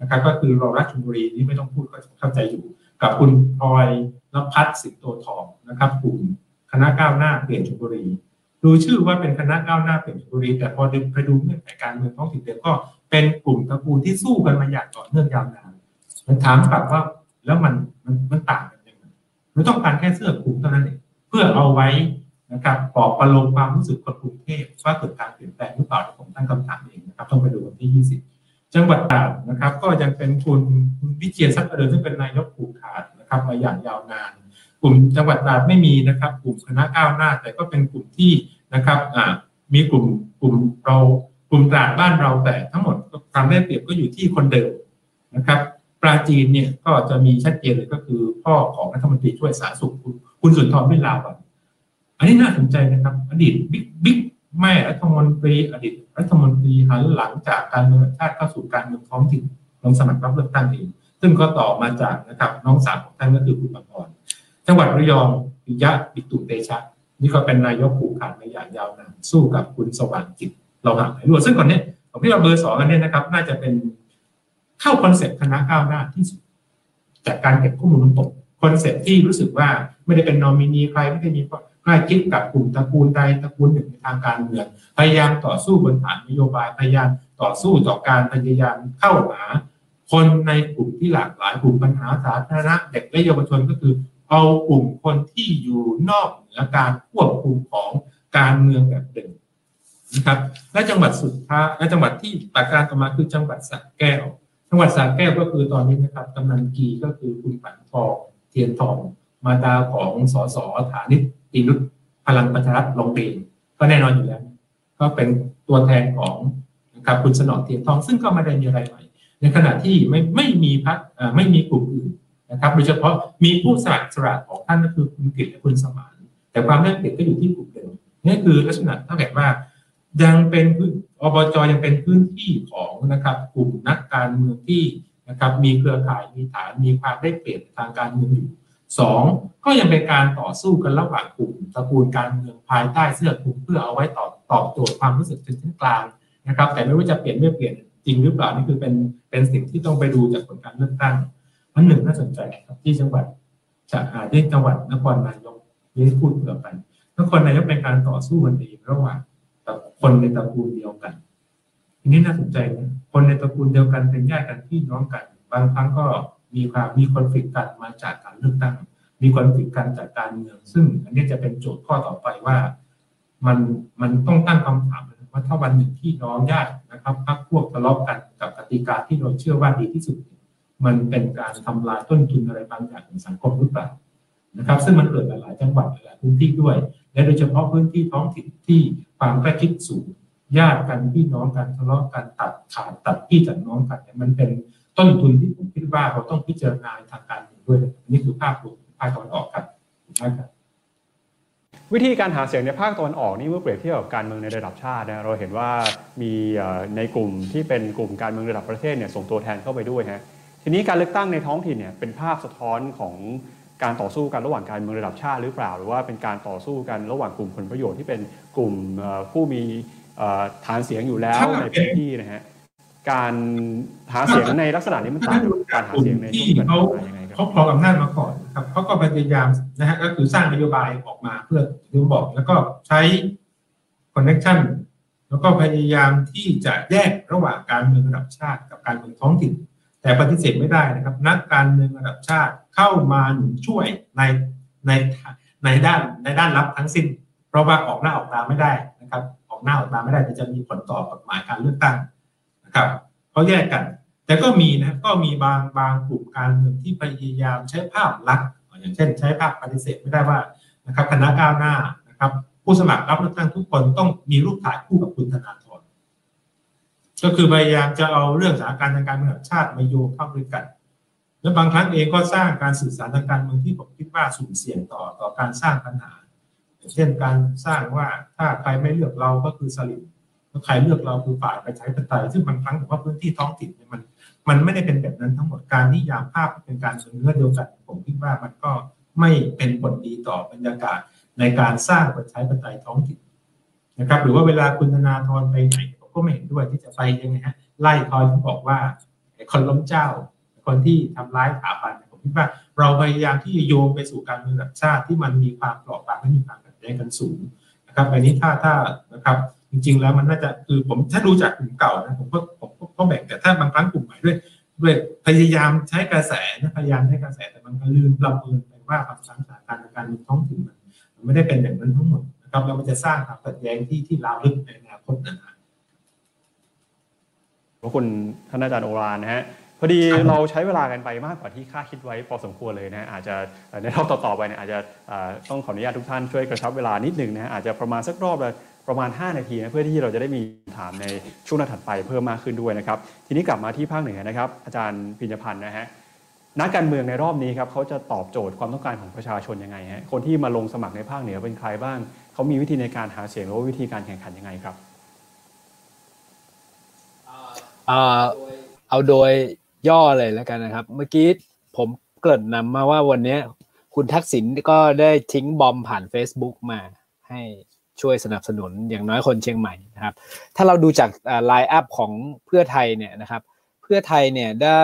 นะครับก็คือรองรัฐชลบุรีนี่ไม่ต้องพูดก็เข้าใจอยู่กับคุณพลอยนภัสสิงโตทองนะครับกลุ่มคณะก้าวหน้าเปลี่ยนชลบุรีดูชื่อว่าเป็นคณะก้าวหน้าเปลี่ยนชลบุรีแต่พอไปดูเงื่อนไขการเมืองท้องถิ่นเดิมก็เป็นกลุ่มตระกูลที่สู้กันมาอย่างต่อเนื่องยาวนานมันถามกลับว่าแล้วมันต่างกันยังไงมันต้องการแค่เสื้อกลุ่มเท่านั้นเองเพื่อเอาไว้นะครับปลอบประโลมความรู้สึกคนกรุงเทพว่าเกิดการเปลี่ยนแปลงหรือเปล่าผมตั้งคำถามเองนะครับต้องไปดูวันที่ 20 จังหวัดตราดนะครับก็ยังเป็นคุณวิเชียรทรัพย์เจริญซึ่งเป็นนายกผูกขาดนะครับมาอย่างยาวนานกลุ่มจังหวัดตราดไม่มีนะครับกลุ่มคณะก้าวหน้าแต่ก็เป็นกลุ่มที่นะครับมีกลุ่มเรากลุ่มตราดบ้านเราแต่ทั้งหมดความได้เปรียบก็อยู่ที่คนเดิมนะครับปราจีนเนี่ยก็จะมีชัดเจนเลยก็คือพ่อของรัฐมนตรีช่วยสาธารณสุขคุณสุนทรวิลาวันอันนี้น่าสนใจนะครับอดีตบิ๊กแม่รัฐมนตรีอดีตรัฐมนตรีหันหลังจากการเมืองชาติเข้าสู่การเมืองท้องถิ่นลงสมัครรับเลือกตั้งเองซึ่งก็ต่อมาจากนะครับน้องสาวของท่านก็คือคุณประพรจังหวัดระยองปิยะปิตุเตชะนี่ก็เป็นนายกผูกขาดมาอย่างยาวนานสู้กับคุณสว่างจิตเราหาไหนรวดซึ่งคนนี้ผมคิดว่าเบอร์สองอันนี้นะครับน่าจะเป็นเข้าคอนเซ็ปต์คณะก้าวหน้าที่สุดจากการเก็บข้อมูลลงตกคอนเซ็ปต์ที่รู้สึกว่าไม่ได้เป็นนอมินีใครไม่ได้มีใกล้คิดกับกลุ่มตระกูลใดตระกูลหนึ่งในทางการเมืองพยายามต่อสู้บนฐานนโยบายพยายามต่อสู้ต่อการพยายามเข้าหาคนในกลุ่มที่หลากหลายกลุ่มปัญหาสาธารณะเด็กและเยาวชนก็คือเอากลุ่มคนที่อยู่นอกเหนือการควบคุมของการเมืองแบบเดิมนะครับและจังหวัดสุดท้ายและจังหวัดที่ประการต่อมาคือจังหวัดสระแก้วจังหวัดสระแก้วก็คือตอนนี้นะครับกำนันกีก็คือคุณปันทองเทียนทองมาดาของสสฐานิชตินุชพลังประชารัฐลงเองก็แน่นอนอยู่แล้วก็เป็นตัวแทนของนะครับคุณสนองเทียนทองซึ่งก็ไม่ได้มีอะไรใหม่ในขณะที่ไม่มีพรรคไม่มีกลุ่มอื่นนะครับโดยเฉพาะมีผู้สลัดสระของท่านก็คือคุณกฤษและคุณสมานแต่ความได้เปรียบก็อยู่ที่กลุ่มเดิมนี่คือลักษณะเท่ากับว่ายังเป็นอบจ.ยังเป็นพื้นที่ของนะครับกลุ่มนักการเมืองที่นะครับมีเครือข่ายมีฐานมีความได้เปรียบทางการเมืองอยู่สองก็ยังเป็นการต่อสู้กันระหว่างกลุ่มตระกูลการเมืองภายใต้เสื้อกลุ่มเพื่อเอาไว้ตอบโจทย์ความรู้สึกชั้นกลางนะครับแต่ไม่ว่าจะเปลี่ยนจริงหรือเปล่านี่คือเป็นสิ่งที่ต้องไปดูจากผลการเลือกตั้งอันหนึ่งน่าสนใจครับที่จังหวัดนครนายกนี่พูดเผื่อไปนครนายกเป็นการต่อสู้กันเองระหว่างคนในตระกูลเดียวกันทีนี้น่าสนใจนะคนในตระกูลเดียวกันเป็นญาติกันพี่น้องกันบางครั้งก็มีคอนฟลิกต์กันมาจากการเลือกตั้งมีคอนฟลิกต์กันจากการเมืองซึ่งอันนี้จะเป็นโจทย์ข้อต่อไปว่ามันต้องตั้งคำถามว่าถ้าวันหนึ่งพี่น้องญาตินะครับพรรคพวกทะเลาะกันกับกติกาที่เราเชื่อว่าดีที่สุดมันเป็นการทำลายต้นทุนอะไรบางอย่างของสังคมหรือเปล่านะครับซึ่งมันเกิดหลายจังหวัดหลายพื้นที่ด้วยและโดยเฉพาะพื้นที่ท้องถิ่นที่ความใกล้ชิดสูงญาติกันพี่น้องกันทะเลาะกันตัดขาดตัดพี่ตัดน้องกันเนี่ยมันเป็นต้นทุนที่ผมคิดว่าเราต้องพิจารณาทางการเมืองด้วยนี่คือภาพรวมภาคตะวันออกครับวิธีการหาเสียงในภาคตะวันออกนี่เมื่อเปรียบเทียบกับการเมืองในระดับชาตินะเราเห็นว่ามีในกลุ่มที่เป็นกลุ่มการเมืองระดับประเทศเนี่ยส่งตัวแทนเข้าไปด้วยฮะทีนี้การเลือกตั้งในท้องถิ่นเนี่ยเป็นภาพสะท้อนของการต่อสู้กันระหว่างการเมืองระดับชาติหรือเปล่าหรือว่าเป็นการต่อสู้กันระหว่างกลุ่มผลประโยชน์ที่เป็นกลุ่มผู้มีฐานเสียงอยู่แล้วในพื้นที่นะฮะการหาเสียงในลักษณะนี้มันต่างจากการหาเสียงในที่เขาครองอำนาจมาก่อนนะครับเขาก็พยายามนะฮะก็คือสร้างนโยบายออกมาเพื่อลืมบอกแล้วก็ใช้คอนเนคชั่นแล้วก็พยายามที่จะแยกระหว่างการเมืองระดับชาติกับการเมืองท้องถิ่นแต่ปฏิเสธไม่ได้นะครับนักการเมืองระดับชาติเข้ามาหนุนช่วยในด้านลับทั้งสิ้นเพราะว่าออกหน้าออกตาไม่ได้นะครับออกหน้าออกตาไม่ได้แต่จะมีผลต่อกฎหมายการเลือกตั้งนะครับเขาแยกกันแต่ก็มีนะก็มีบางกลุ่มการเมืองที่พยายามใช้ภาพลักษณ์อย่างเช่นใช้ภาพปฏิเสธไม่ได้ว่านะครับคณะก้าวหน้านะครับผู้สมัครรับเลือกตั้งทุกคนต้องมีรูปถ่ายคู่กับคุณธนาธรก็คือพยายามจะเอาเรื่องสถานการณ์ทางการเมืองชาติมาโยงเข้าด้วยกันและบางครั้งเองก็สร้างการสื่อสารทางการเมืองที่ผมคิดว่าสุ่มเสี่ยงต่อการสร้างปัญหาเช่นการสร้างว่าถ้าใครไม่เลือกเราก็คือสลิมถ้าใครเลือกเราคือฝ่ายประชาธิปไตยซึ่งบางครั้งผมว่าพื้นที่ท้องถิ่นเนี่ยมันไม่ได้เป็นแบบนั้นทั้งหมดการนิยามภาพเป็นการเนื้อเดียวกันผมคิดว่ามันก็ไม่เป็นผลดีต่อบรรยากาศในการสร้างประชาธิปไตยท้องถิ่นนะครับหรือว่าเวลาคุณธนาธรไปไหนก็ไม่เห็นด้วยที่จะไปยังไงฮะไล่ทอยที่บอกว่าคนล้มเจ้าคนที่ทำร้ายสถาบันผมคิดว่าเราพยายามที่จะโยงไปสู่การเมืองระดับชาติที่มันมีความเปราะบางและมีความขัดแย้งกันสูงนะครับอันนี้ถ้านะครับจริงๆแล้วมันน่าจะคือผมถ้าดูจากกลุ่มเก่านะผมก็แบ่งแต่ถ้าบางครั้งกลุ่มใหม่ด้วยพยายามใช้กระแสนะพยายามใช้กระแสแต่มันก็ลืมละเมินไปว่าความสถานการณ์การเมืองท้องถิ่นมันไม่ได้เป็นอย่างนั้นทั้งหมดนะครับแล้วมันจะสร้างความขัดแย้งที่ล้าลึกในอนาคตนะครับ ขอบคุณท่านอาจารย์โอฬารนะฮะพอดีเราใช้เวลากันไปมากกว่าที่คาดคิดไว้พอสมควรเลยนะอาจจะในรอบต่อๆไปเนี่ยอาจจะต้องขออนุญาตทุกท่านช่วยกระชับเวลานิดนึงนะอาจจะประมาณสักรอบละประมาณ5นาทีนะเพื่อที่เราจะได้มีถามในช่วงถัดไปเพิ่มมากขึ้นด้วยนะครับทีนี้กลับมาที่ภาคเหนือนะครับอาจารย์พิญญพันธ์นะฮะนักการเมืองในรอบนี้ครับเขาจะตอบโจทย์ความต้องการของประชาชนยังไงฮะคนที่มาลงสมัครในภาคเหนือเป็นใครบ้างเขามีวิธีในการหาเสียงหรือวิธีการแข่งขันยังไงครับเอาโดยย่อเลยแล้วกันนะครับเมื่อกี้ผมเกริ่นนำมาว่าวันนี้คุณทักษิณก็ได้ทิ้งบอมผ่าน Facebook มาให้ช่วยสนับสนุนอย่างน้อยคนเชียงใหม่นะครับถ้าเราดูจากไลน์อัพของเพื่อไทยเนี่ยนะครับเพื่อไทยเนี่ยได้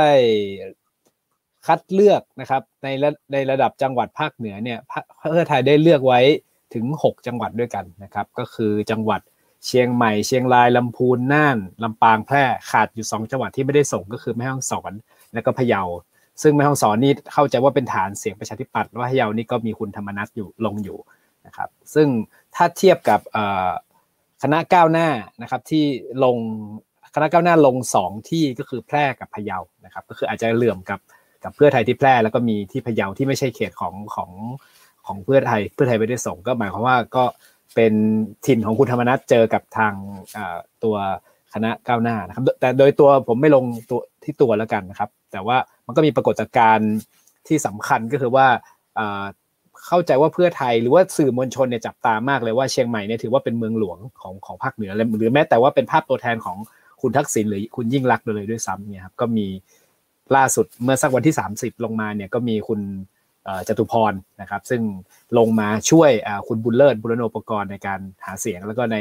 คัดเลือกนะครับในระดับจังหวัดภาคเหนือเนี่ยเพื่อไทยได้เลือกไว้ถึง6จังหวัดด้วยกันนะครับก็คือจังหวัดเชียงใหม่เชียงรายลำพูนน่านลำปางแพร่ขาดอยู่2จังหวัดที่ไม่ได้ส่งก็คือแม่ฮ่องสอนและก็พะเยาซึ่งแม่ฮ่องสอนนี่เข้าใจว่าเป็นฐานเสียงประชาธิปัตย์ว่าพะเยานี่ก็มีคุณธรรมนัสอยู่ลงอยู่นะครับซึ่งถ้าเทียบกับคณะก้าวหน้านะครับที่ลงคณะก้าวหน้าลง2ที่ก็คือแพร่กับพะเยานะครับก็คืออาจจะเหลื่อมกับเพื่อไทยที่แพร่แล้วก็มีที่พะเยาที่ไม่ใช่เขตของเพื่อไทยไม่ได้ส่งก็หมายความว่าก็เป็นถิ่นของคุณธรรมนัสเจอกับทางตัวคณะก้าวหน้านะครับแต่โดยตัวผมไม่ลงตัวที่ตัวแล้วกันนะครับแต่ว่ามันก็มีปรากฏการณ์ที่สำคัญก็คือว่าเข้าใจว่าเพื่อไทยหรือว่าสื่อมวลชนเนี่ยจับตามากเลยว่าเชียงใหม่เนี่ยถือว่าเป็นเมืองหลวงของภาคเหนือหรือแม้แต่ว่าเป็นภาพตัวแทนของคุณทักษิณหรือคุณยิ่งลักษณ์เลยด้วยซ้ำเนี่ยครับก็มีล่าสุดเมื่อสักวันที่30ลงมาเนี่ยก็มีคุณจตุพรนะครับซึ่งลงมาช่วยคุณบุญเลิศบุรณโปกรณ์ในการหาเสียงแล้วก็ใน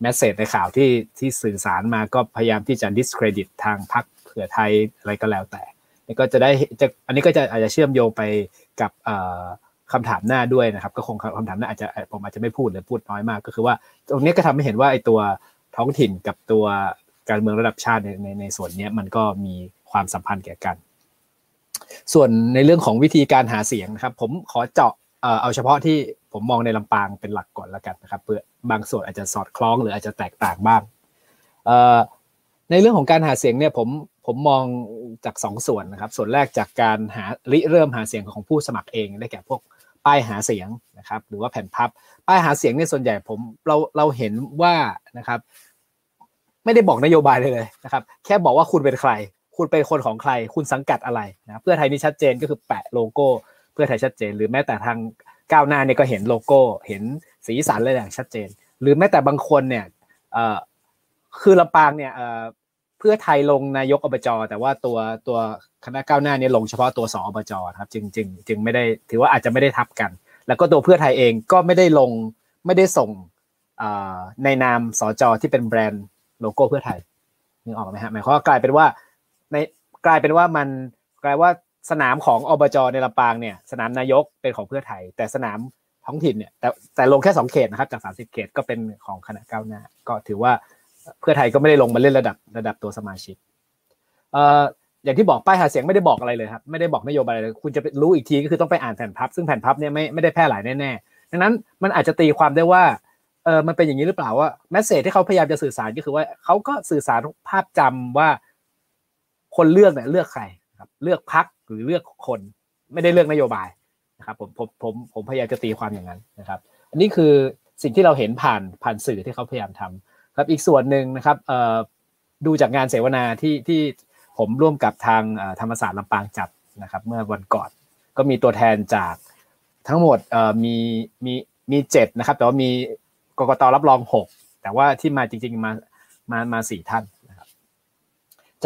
แมสเสจในข่าวที่สื่อสารมาก็พยายามที่จะ discredit ทางพรรคเพื่อไทยอะไรก็แล้วแต่นี่ก็จะได้อันนี้ก็จะอาจจะเชื่อมโยงไปกับคำถามหน้าด้วยนะครับก็คงคำถามหน้าอาจจะผมอาจจะไม่พูดหรือพูดน้อยมากก็คือว่าตรงนี้ก็ทำให้เห็นว่าไอ้ตัวท้องถิ่นกับตัวการเมืองระดับชาติในส่วนนี้มันก็มีความสัมพันธ์แก่กันส่วนในเรื่องของวิธีการหาเสียงนะครับผมขอเจาะเอาเฉพาะที่ผมมองในลำปางเป็นหลักก่อนแล้วกันนะครับเพื่อบางส่วนอาจจะสอดคล้องหรืออาจจะแตกต่างบ้างในเรื่องของการหาเสียงเนี่ยผมมองจาก2ส่วนนะครับส่วนแรกจากการหาเริ่มหาเสียงของผู้สมัครเองได้แก่พวกป้ายหาเสียงนะครับหรือว่าแผ่นพับป้ายหาเสียงเนี่ยส่วนใหญ่เราเห็นว่านะครับไม่ได้บอกนโยบายเลยนะครับแค่บอกว่าคุณเป็นใครคุณเป็นคนของใครคุณสังกัดอะไรนะเพื่อไทยนี่ชัดเจนก็คือแปะโลโก้เพื่อไทยชัดเจนหรือแม้แต่ทางก้าวหน้าเนี่ยก็เห็นโลโก้เห็นสีสันอะไรอย่างชัดเจนหรือแม้แต่บางคนเนี่ยคือลำปางเนี่ยเพื่อไทยลงนายกอบจแต่ว่าตัวคณะก้าวหน้าเนี่ยลงเฉพาะตัวสอบจครับจึงไม่ได้ถือว่าอาจจะไม่ได้ทับกันแล้วก็ตัวเพื่อไทยเองก็ไม่ได้ลงไม่ได้ส่งในนามสจที่เป็นแบรนด์โลโก้เพื่อไทยนึกออกไหมฮะหมายความว่ากลายเป็นว่ามันกลายว่าสนามของอบจในลำปางเนี่ยสนามนายกเป็นของเพื่อไทยแต่สนามท้องถิ่นเนี่ยแต่ลงแค่2เขตนะครับจาก30เขตก็เป็นของคณะก้าวหน้าก็ถือว่าเพื่อไทยก็ไม่ได้ลงมาเล่นระดับตัวสมาชิกอย่างที่บอกป้ายหาเสียงไม่ได้บอกอะไรเลยครับไม่ได้บอกนโยบายเลยคุณจะรู้อีกทีก็คือต้องไปอ่านแผ่นพับซึ่งแผ่นพับเนี่ยไม่ได้แพร่หลายแน่ๆดังนั้นมันอาจจะตีความได้ว่ามันเป็นอย่างนี้หรือเปล่าว่าแมสเสจที่เขาพยายามจะสื่อสารก็คือว่าเขาก็สื่อสารภาพจำว่าคนเลือกเนี่ยเลือกใครครับเลือกพรรคหรือเลือกคนไม่ได้เลือกนโยบายนะครับผมพยายามจะตีความอย่างนั้นนะครับอันนี้คือสิ่งที่เราเห็นผ่านสื่อที่เขาพยายามทำครับอีกส่วนหนึ่งนะครับดูจากงานเสวนาที่ผมร่วมกับทางธรรมศาสตร์ลำปางจัดนะครับเมื่อวันก่อนก็มีตัวแทนจากทั้งหมดมี7นะครับแต่ว่ามีกกต.รับรอง6แต่ว่าที่มาจริงๆมา4ท่าน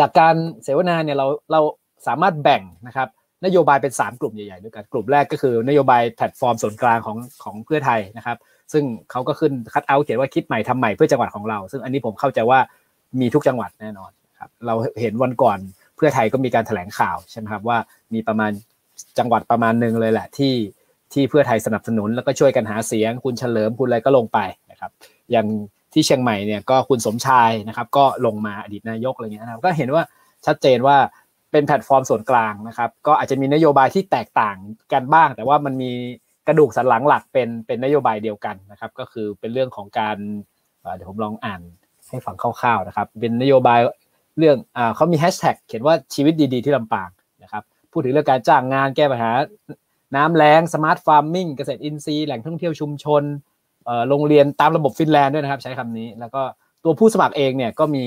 จากการเสวนาเนี่ยเราสามารถแบ่งนะครับนโยบายเป็น3กลุ่มใหญ่ๆด้วยกันกลุ่มแรกก็คือนโยบายแพลตฟอร์มส่วนกลางของเพื่อไทยนะครับซึ่งเขาก็ขึ้นคัทเอาท์เขียนว่าคิดใหม่ทำใหม่เพื่อจังหวัดของเราซึ่งอันนี้ผมเข้าใจว่ามีทุกจังหวัดแน่นอนครับเราเห็นวันก่อนเพื่อไทยก็มีการแถลงข่าวใช่ไหมครับว่ามีประมาณจังหวัดประมาณนึงเลยแหละที่เพื่อไทยสนับสนุนแล้วก็ช่วยกันหาเสียงคุณเฉลิมคุณอะไรก็ลงไปนะครับอย่างที่เชียงใหม่เนี่ยก็คุณสมชายนะครับก็ลงมาอดีตนายกอะไรเงี้ยนะครับก็เห็นว่าชัดเจนว่าเป็นแพลตฟอร์มส่วนกลางนะครับก็อาจจะมีนโยบายที่แตกต่างกันบ้างแต่ว่ามันมีกระดูกสันหลังหลักเป็นนโยบายเดียวกันนะครับก็คือเป็นเรื่องของการเดี๋ยวผมลองอ่านให้ฟังคร่าวๆนะครับเป็นนโยบาย เรื่องเขามีแฮชแท็กเขียนว่าชีวิตดีๆที่ลำปางนะครับพูดถึงเรื่องการจ้างงานแก้ปัญหาน้ำแล้งสมาร์ทฟาร์มมิ่งเกษตรอินทรีย์แหล่งท่องเที่ยวชุมชนโรงเรียนตามระบบฟินแลนด์ด้วยนะครับใช้คำนี้แล้วก็ตัวผู้สมัครเองเนี่ยก็มี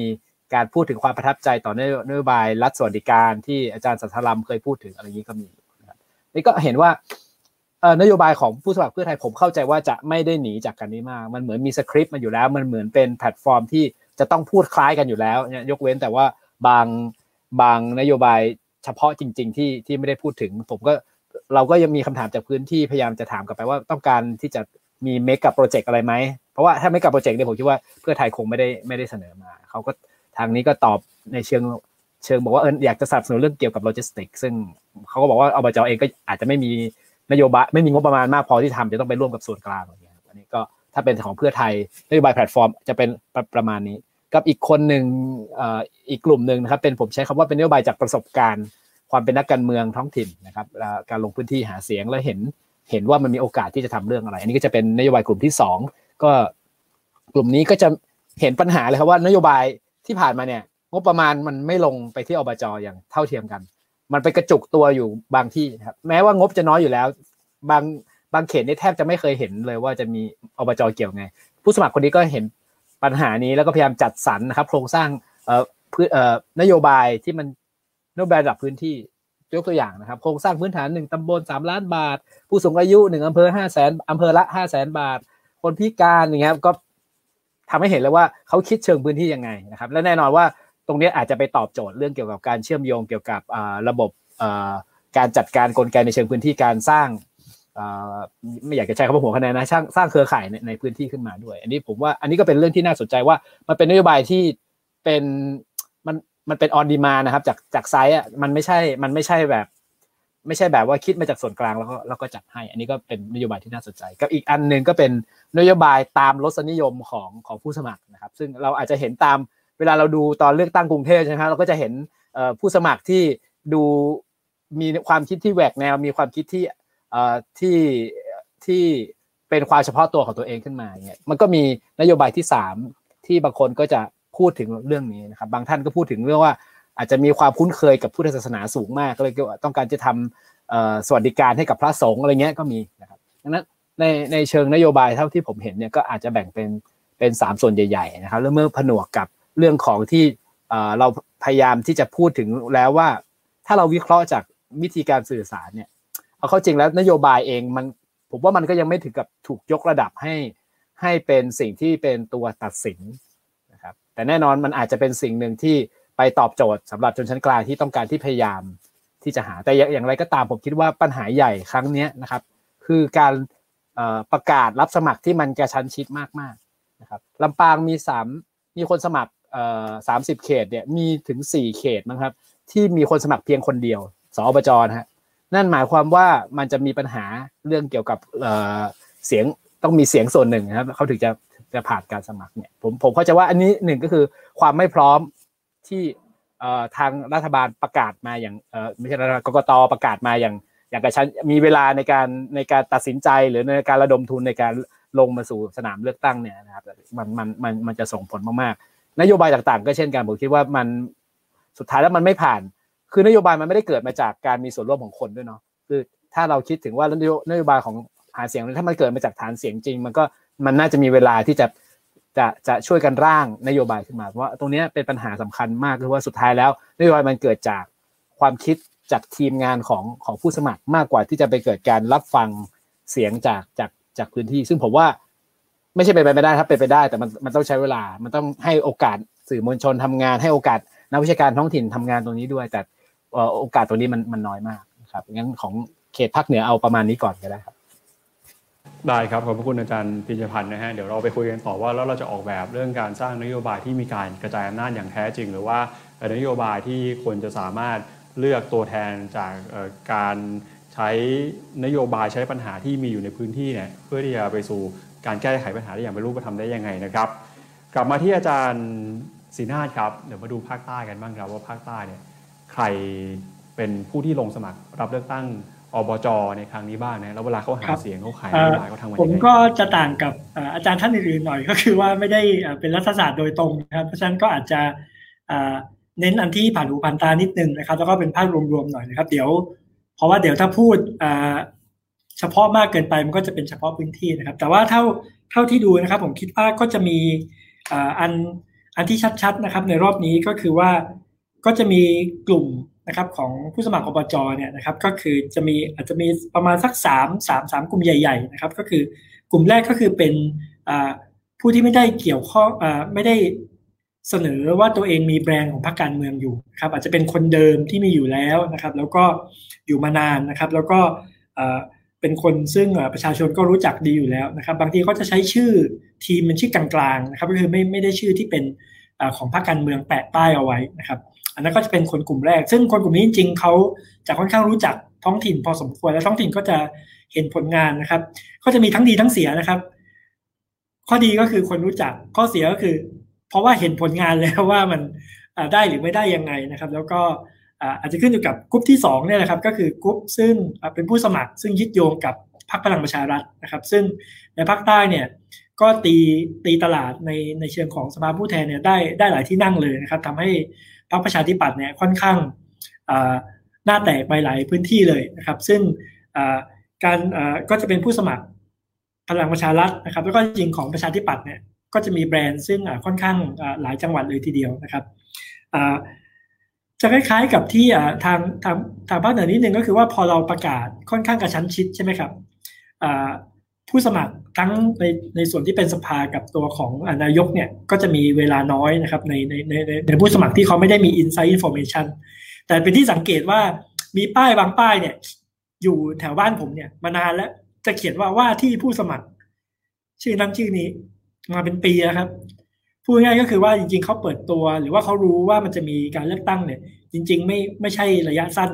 การพูดถึงความประทับใจต่อนโยบายรัฐสวัสดิการที่อาจารย์สัทธารามเคยพูดถึงอะไรอย่างนี้ก็มีนี่ก็เห็นว่านโยบายของผู้สมัครเพื่อไทยผมเข้าใจว่าจะไม่ได้หนีจากกันนี้มากมันเหมือนมีสคริปต์มาอยู่แล้วมันเหมือนเป็นแพลตฟอร์มที่จะต้องพูดคล้ายกันอยู่แล้วยกเว้นแต่ว่าบางนโยบายเฉพาะจริงๆที่ไม่ได้พูดถึงผมก็เราก็ยังมีคำถามจากพื้นที่พยายามจะถามกลับไปว่าต้องการที่จะมีเมกะโปรเจกต์อะไรไหมเพราะว่าถ้าเมกะโปรเจกต์เนี่ยผมคิดว่าเพื่อไทยคงไม่ได้เสนอมาเขาก็ทางนี้ก็ตอบในเชิงบอกว่าอยากจะสนับสนุนเรื่องเกี่ยวกับโลจิสติกซึ่งเขาก็บอกว่าอบจ.เองก็อาจจะไม่มีนโยบายไม่มีงบประมาณมากพอที่ทำจะต้องไปร่วมกับส่วนกลางอย่างเงี้ยอันนี้ก็ถ้าเป็นของเพื่อไทยนโยบายแพลตฟอร์มจะเป็นประมาณนี้กับอีกคนหนึ่งอีกกลุ่มหนึ่งนะครับเป็นผมใช้คำว่าเป็นนโยบายจากประสบการณ์ความเป็นนักการเมืองท้องถิ่นนะครับการลงพื้นที่หาเสียงแล้วเห็นว่ามันมีโอกาสที่จะทำเรื่องอะไรอันนี้ก็จะเป็นนโยบายกลุ่มที่2ก็กลุ่มนี้ก็จะเห็นปัญหาเลยครับว่านโยบายที่ผ่านมาเนี่ยงบประมาณมันไม่ลงไปที่อบจ.อย่างเท่าเทียมกันมันไปกระจุกตัวอยู่บางที่ครับแม้ว่างบจะน้อยอยู่แล้วบางเขตนี่แทบจะไม่เคยเห็นเลยว่าจะมีอบจ.เกี่ยวไงผู้สมัครคนนี้ก็เห็นปัญหานี้แล้วก็พยายามจัดสรรนะครับโครงสร้างนโยบายที่มันนโยบายระดับพื้นที่ยกตัวอย่างนะครับโครงสร้างพื้นฐาน1ตำบล3ล้านบาทผู้สูงอายุ1อำเภอ 500,000 อำเภอละ 500,000 บาทคนพิการอย่างเงี้ยก็ทำให้เห็นเลยว่าเขาคิดเชิงพื้นที่ยังไงนะครับและแน่นอนว่าตรงนี้อาจจะไปตอบโจทย์เรื่องเกี่ยวกับการเชื่อมโยงเกี่ยวกับระบบการจัดการกลไกในเชิงพื้นที่การสร้างไม่อยากจะใช้คำว่าหัวคะแนนนะสร้างเครือข่ายในพื้นที่ขึ้นมาด้วยอันนี้ผมว่าอันนี้ก็เป็นเรื่องที่น่าสนใจว่ามันเป็นนโยบายที่เป็นมันเป็นออนดีมานด์นะครับจากไซส์อ่ะมันไม่ใช่แบบว่าคิดมาจากส่วนกลางแล้วก็จัดให้อันนี้ก็เป็นนโยบายที่น่าสนใจกับอีกอันนึงก็เป็นนโยบายตามรสนิยมของผู้สมัครนะครับซึ่งเราอาจจะเห็นตามเวลาเราดูตอนเลือกตั้งกรุงเทพใช่ไหมครับเราก็จะเห็นผู้สมัครที่ดูมีความคิดที่แหวกแนวมีความคิดที่เป็นความเฉพาะตัวของตัวเองขึ้นมาเนี่ยมันก็มีนโยบายที่3ที่บางคนก็จะพูดถึงเรื่องนี้นะครับบางท่านก็พูดถึงเรื่องว่าอาจจะมีความคุ้นเคยกับพุทธศาสนาสูงมากก็เลยต้องการจะทำสวัสดิการให้กับพระสงฆ์อะไรเงี้ยก็มีนะครับดังนั้นในเชิงนโยบายเท่าที่ผมเห็นเนี่ยก็อาจจะแบ่งเป็น3ส่วนใหญ่ๆนะครับแล้วเมื่อผนวกกับเรื่องของที่เราพยายามที่จะพูดถึงแล้วว่าถ้าเราวิเคราะห์จากวิธีการสื่อสารเนี่ยเอาเข้าจริงแล้วนโยบายเองมันผมว่ามันก็ยังไม่ถึงกับถูกยกระดับให้เป็นสิ่งที่เป็นตัวตัดสินนะครับแต่แน่นอนมันอาจจะเป็นสิ่งหนึ่งที่ไปตอบโจทย์สำหรับชนชั้นกลางที่ต้องการที่พยายามที่จะหาแต่อย่างไรก็ตามผมคิดว่าปัญหาใหญ่ครั้งนี้นะครับคือการประกาศรับสมัครที่มันกระชั้นชิดมากๆนะครับลำปางมีคนสมัคร30เขตเนี่ยมีถึง4เขตนะครับที่มีคนสมัครเพียงคนเดียวสอบจนะฮะนั่นหมายความว่ามันจะมีปัญหาเรื่องเกี่ยวกับเสียงต้องมีเสียงส่วนหนึ่งนะครับเขาถึงจะผ่านการสมัครเนี่ยผมเข้าใจว่าอันนี้หนึ่งก็คือความไม่พร้อมที่ทางรัฐบาลประกาศมาอย่างไม่ใช่กกต.ประกาศมาอย่างกระชั้นมีเวลาในการตัดสินใจหรือในการระดมทุนในการลงมาสู่สนามเลือกตั้งเนี่ยนะครับมันจะส่งผลมากๆนโยบายต่างๆก็เช่นกันผมคิดว่ามันสุดท้ายแล้วมันไม่ผ่านคือนโยบายมันไม่ได้เกิดมาจากการมีส่วนร่วมของคนด้วยเนาะคือถ้าเราคิดถึงว่านโยบายของหาเสียงถ้ามันเกิดมาจากฐานเสียงจริงมันน่าจะมีเวลาที่จะช่วยกันร่างนโยบายขึ้นมาเพราะว่าตรงนี้เป็นปัญหาสำคัญมากคือว่าสุดท้ายแล้วนโยบายมันเกิดจากความคิดจากทีมงานของผู้สมัครมากกว่าที่จะไปเกิดการรับฟังเสียงจากพื้นที่ซึ่งผมว่าไม่ใช่เป็นไปไม่ได้ครับเป็นไปได้แต่มันต้องใช้เวลามันต้องให้โอกาสสื่อมวลชนทำงานให้โอกาสนักวิชาการท้องถิ่นทำงานตรงนี้ด้วยแต่โอกาสตรงนี้มันน้อยมากครับงั้นของเขตภาคเหนือเอาประมาณนี้ก่อนก็ได้ครับได้ครับขอบพระคุณอาจารย์พิญญพันธ์นะฮะเดี๋ยวเราไปคุยกันต่อว่าแล้วเราจะออกแบบเรื่องการสร้างนโยบายที่มีการกระจายอำนาจอย่างแท้จริงหรือว่านโยบายที่คนจะสามารถเลือกตัวแทนจากการใช้นโยบายใช้ปัญหาที่มีอยู่ในพื้นที่เนี่ยเพื่อที่จะไปสู่การแก้ไขปัญหาได้อย่างเป็นรูปธรรมได้ยังไงนะครับกลับมาที่อาจารย์ศรีนาถครับเดี๋ยวมาดูภาคใต้กันบ้างครับว่าภาคใต้เนี่ยใครเป็นผู้ที่ลงสมัครรับเลือกตั้งอบจ.ในครั้งนี้บ้างนะแล้วเวลาเขาหาเสียงเขาขายนโยบายเขาทำอะไรผมก็จะต่างกับอาจารย์ท่านอื่นๆหน่อยก็คือว่าไม่ได้เป็นรัฐศาสตร์โดยตรงนะครับเพราะฉะนั้นก็อาจจะ เน้นอันที่ผ่านหูผ่านตานิดนึงนะครับแล้วก็เป็นภาพรวมๆหน่อยนะครับเดี๋ยวเพราะว่าเดี๋ยวถ้าพูดเฉพาะมากเกินไปมันก็จะเป็นเฉพาะพื้นที่นะครับแต่ว่าเท่าที่ดูนะครับผมคิดว่าก็จะมีอันที่ชัดๆนะครับในรอบนี้ก็คือว่าก็จะมีกลุ่มนะครับของผู้สมัครอบจ.เนี่ยนะครับก็คือจะมีอาจจะมีประมาณสัก3กลุ่มใหญ่ๆนะครับก็คือกลุ่มแรกก็คือเป็นผู้ที่ไม่ได้เกี่ยวข้องไม่ได้เสนอว่าตัวเองมีแบรนด์ของพรรคการเมืองอยู่นะครับอาจจะเป็นคนเดิมที่มีอยู่แล้วนะครับแล้วก็อยู่มานานนะครับแล้วก็เป็นคนซึ่งประชาชนก็รู้จักดีอยู่แล้วนะครับบางทีก็จะใช้ชื่อทีมเป็นชื่อกลางๆนะครับก็คือไม่ได้ชื่อที่เป็นของพรรคการเมืองแปะป้ายเอาไว้นะครับอันนั้นก็จะเป็นคนกลุ่มแรกซึ่งคนกลุ่มนี้จริงๆเขาจะค่อนข้างรู้จักท้องถิ่นพอสมควรและท้องถิ่นก็จะเห็นผลงานนะครับก็จะมีทั้งดีทั้งเสียนะครับข้อดีก็คือคนรู้จักข้อเสียก็คือเพราะว่าเห็นผลงานแล้วว่ามันได้หรือไม่ได้ยังไงนะครับแล้วก็อาจจะขึ้นอยู่กับกลุ่มที่2เนี่ยนะครับก็คือกลุ่มซึ่งเป็นผู้สมัครซึ่งยึดโยงกับพรรคพลังประชารัฐนะครับซึ่งในภาคใต้เนี่ยก็ตีตลาดในเชิงของสภาผู้แทนเนี่ยได้หลายที่นั่งเลยนะครับทำให้พรรคประชาธิปัตย์เนี่ยค่อนข้างหน้าแตกไปหลายพื้นที่เลยนะครับซึ่งการก็จะเป็นผู้สมัครพลังประชารัฐนะครับแล้วก็จริงของประชาธิปัตย์เนี่ยก็จะมีแบรนด์ซึ่งค่อนข้างหลายจังหวัดเลยทีเดียวนะครับจะคล้ายๆกับที่ทางภาคเหนือนิดนึงก็คือว่าพอเราประกาศค่อนข้างกระชั้นชิดใช่ไหมครับผู้สมัครทั้งในส่วนที่เป็นสภากับตัวของนายกเนี่ยก็จะมีเวลาน้อยนะครับในผู้สมัครที่เขาไม่ได้มี Inside Information แต่เป็นที่สังเกตว่ามีป้ายบางป้ายเนี่ยอยู่แถวบ้านผมเนี่ยมานานแล้วจะเขียนว่าที่ผู้สมัครชื่อนั้นชื่อนี้มาเป็นปีนะครับพูดง่ายก็คือว่าจริงๆเขาเปิดตัวหรือว่าเขารู้ว่ามันจะมีการเลือกตั้งเนี่ยจริงๆไม่ใช่ระยะสั้น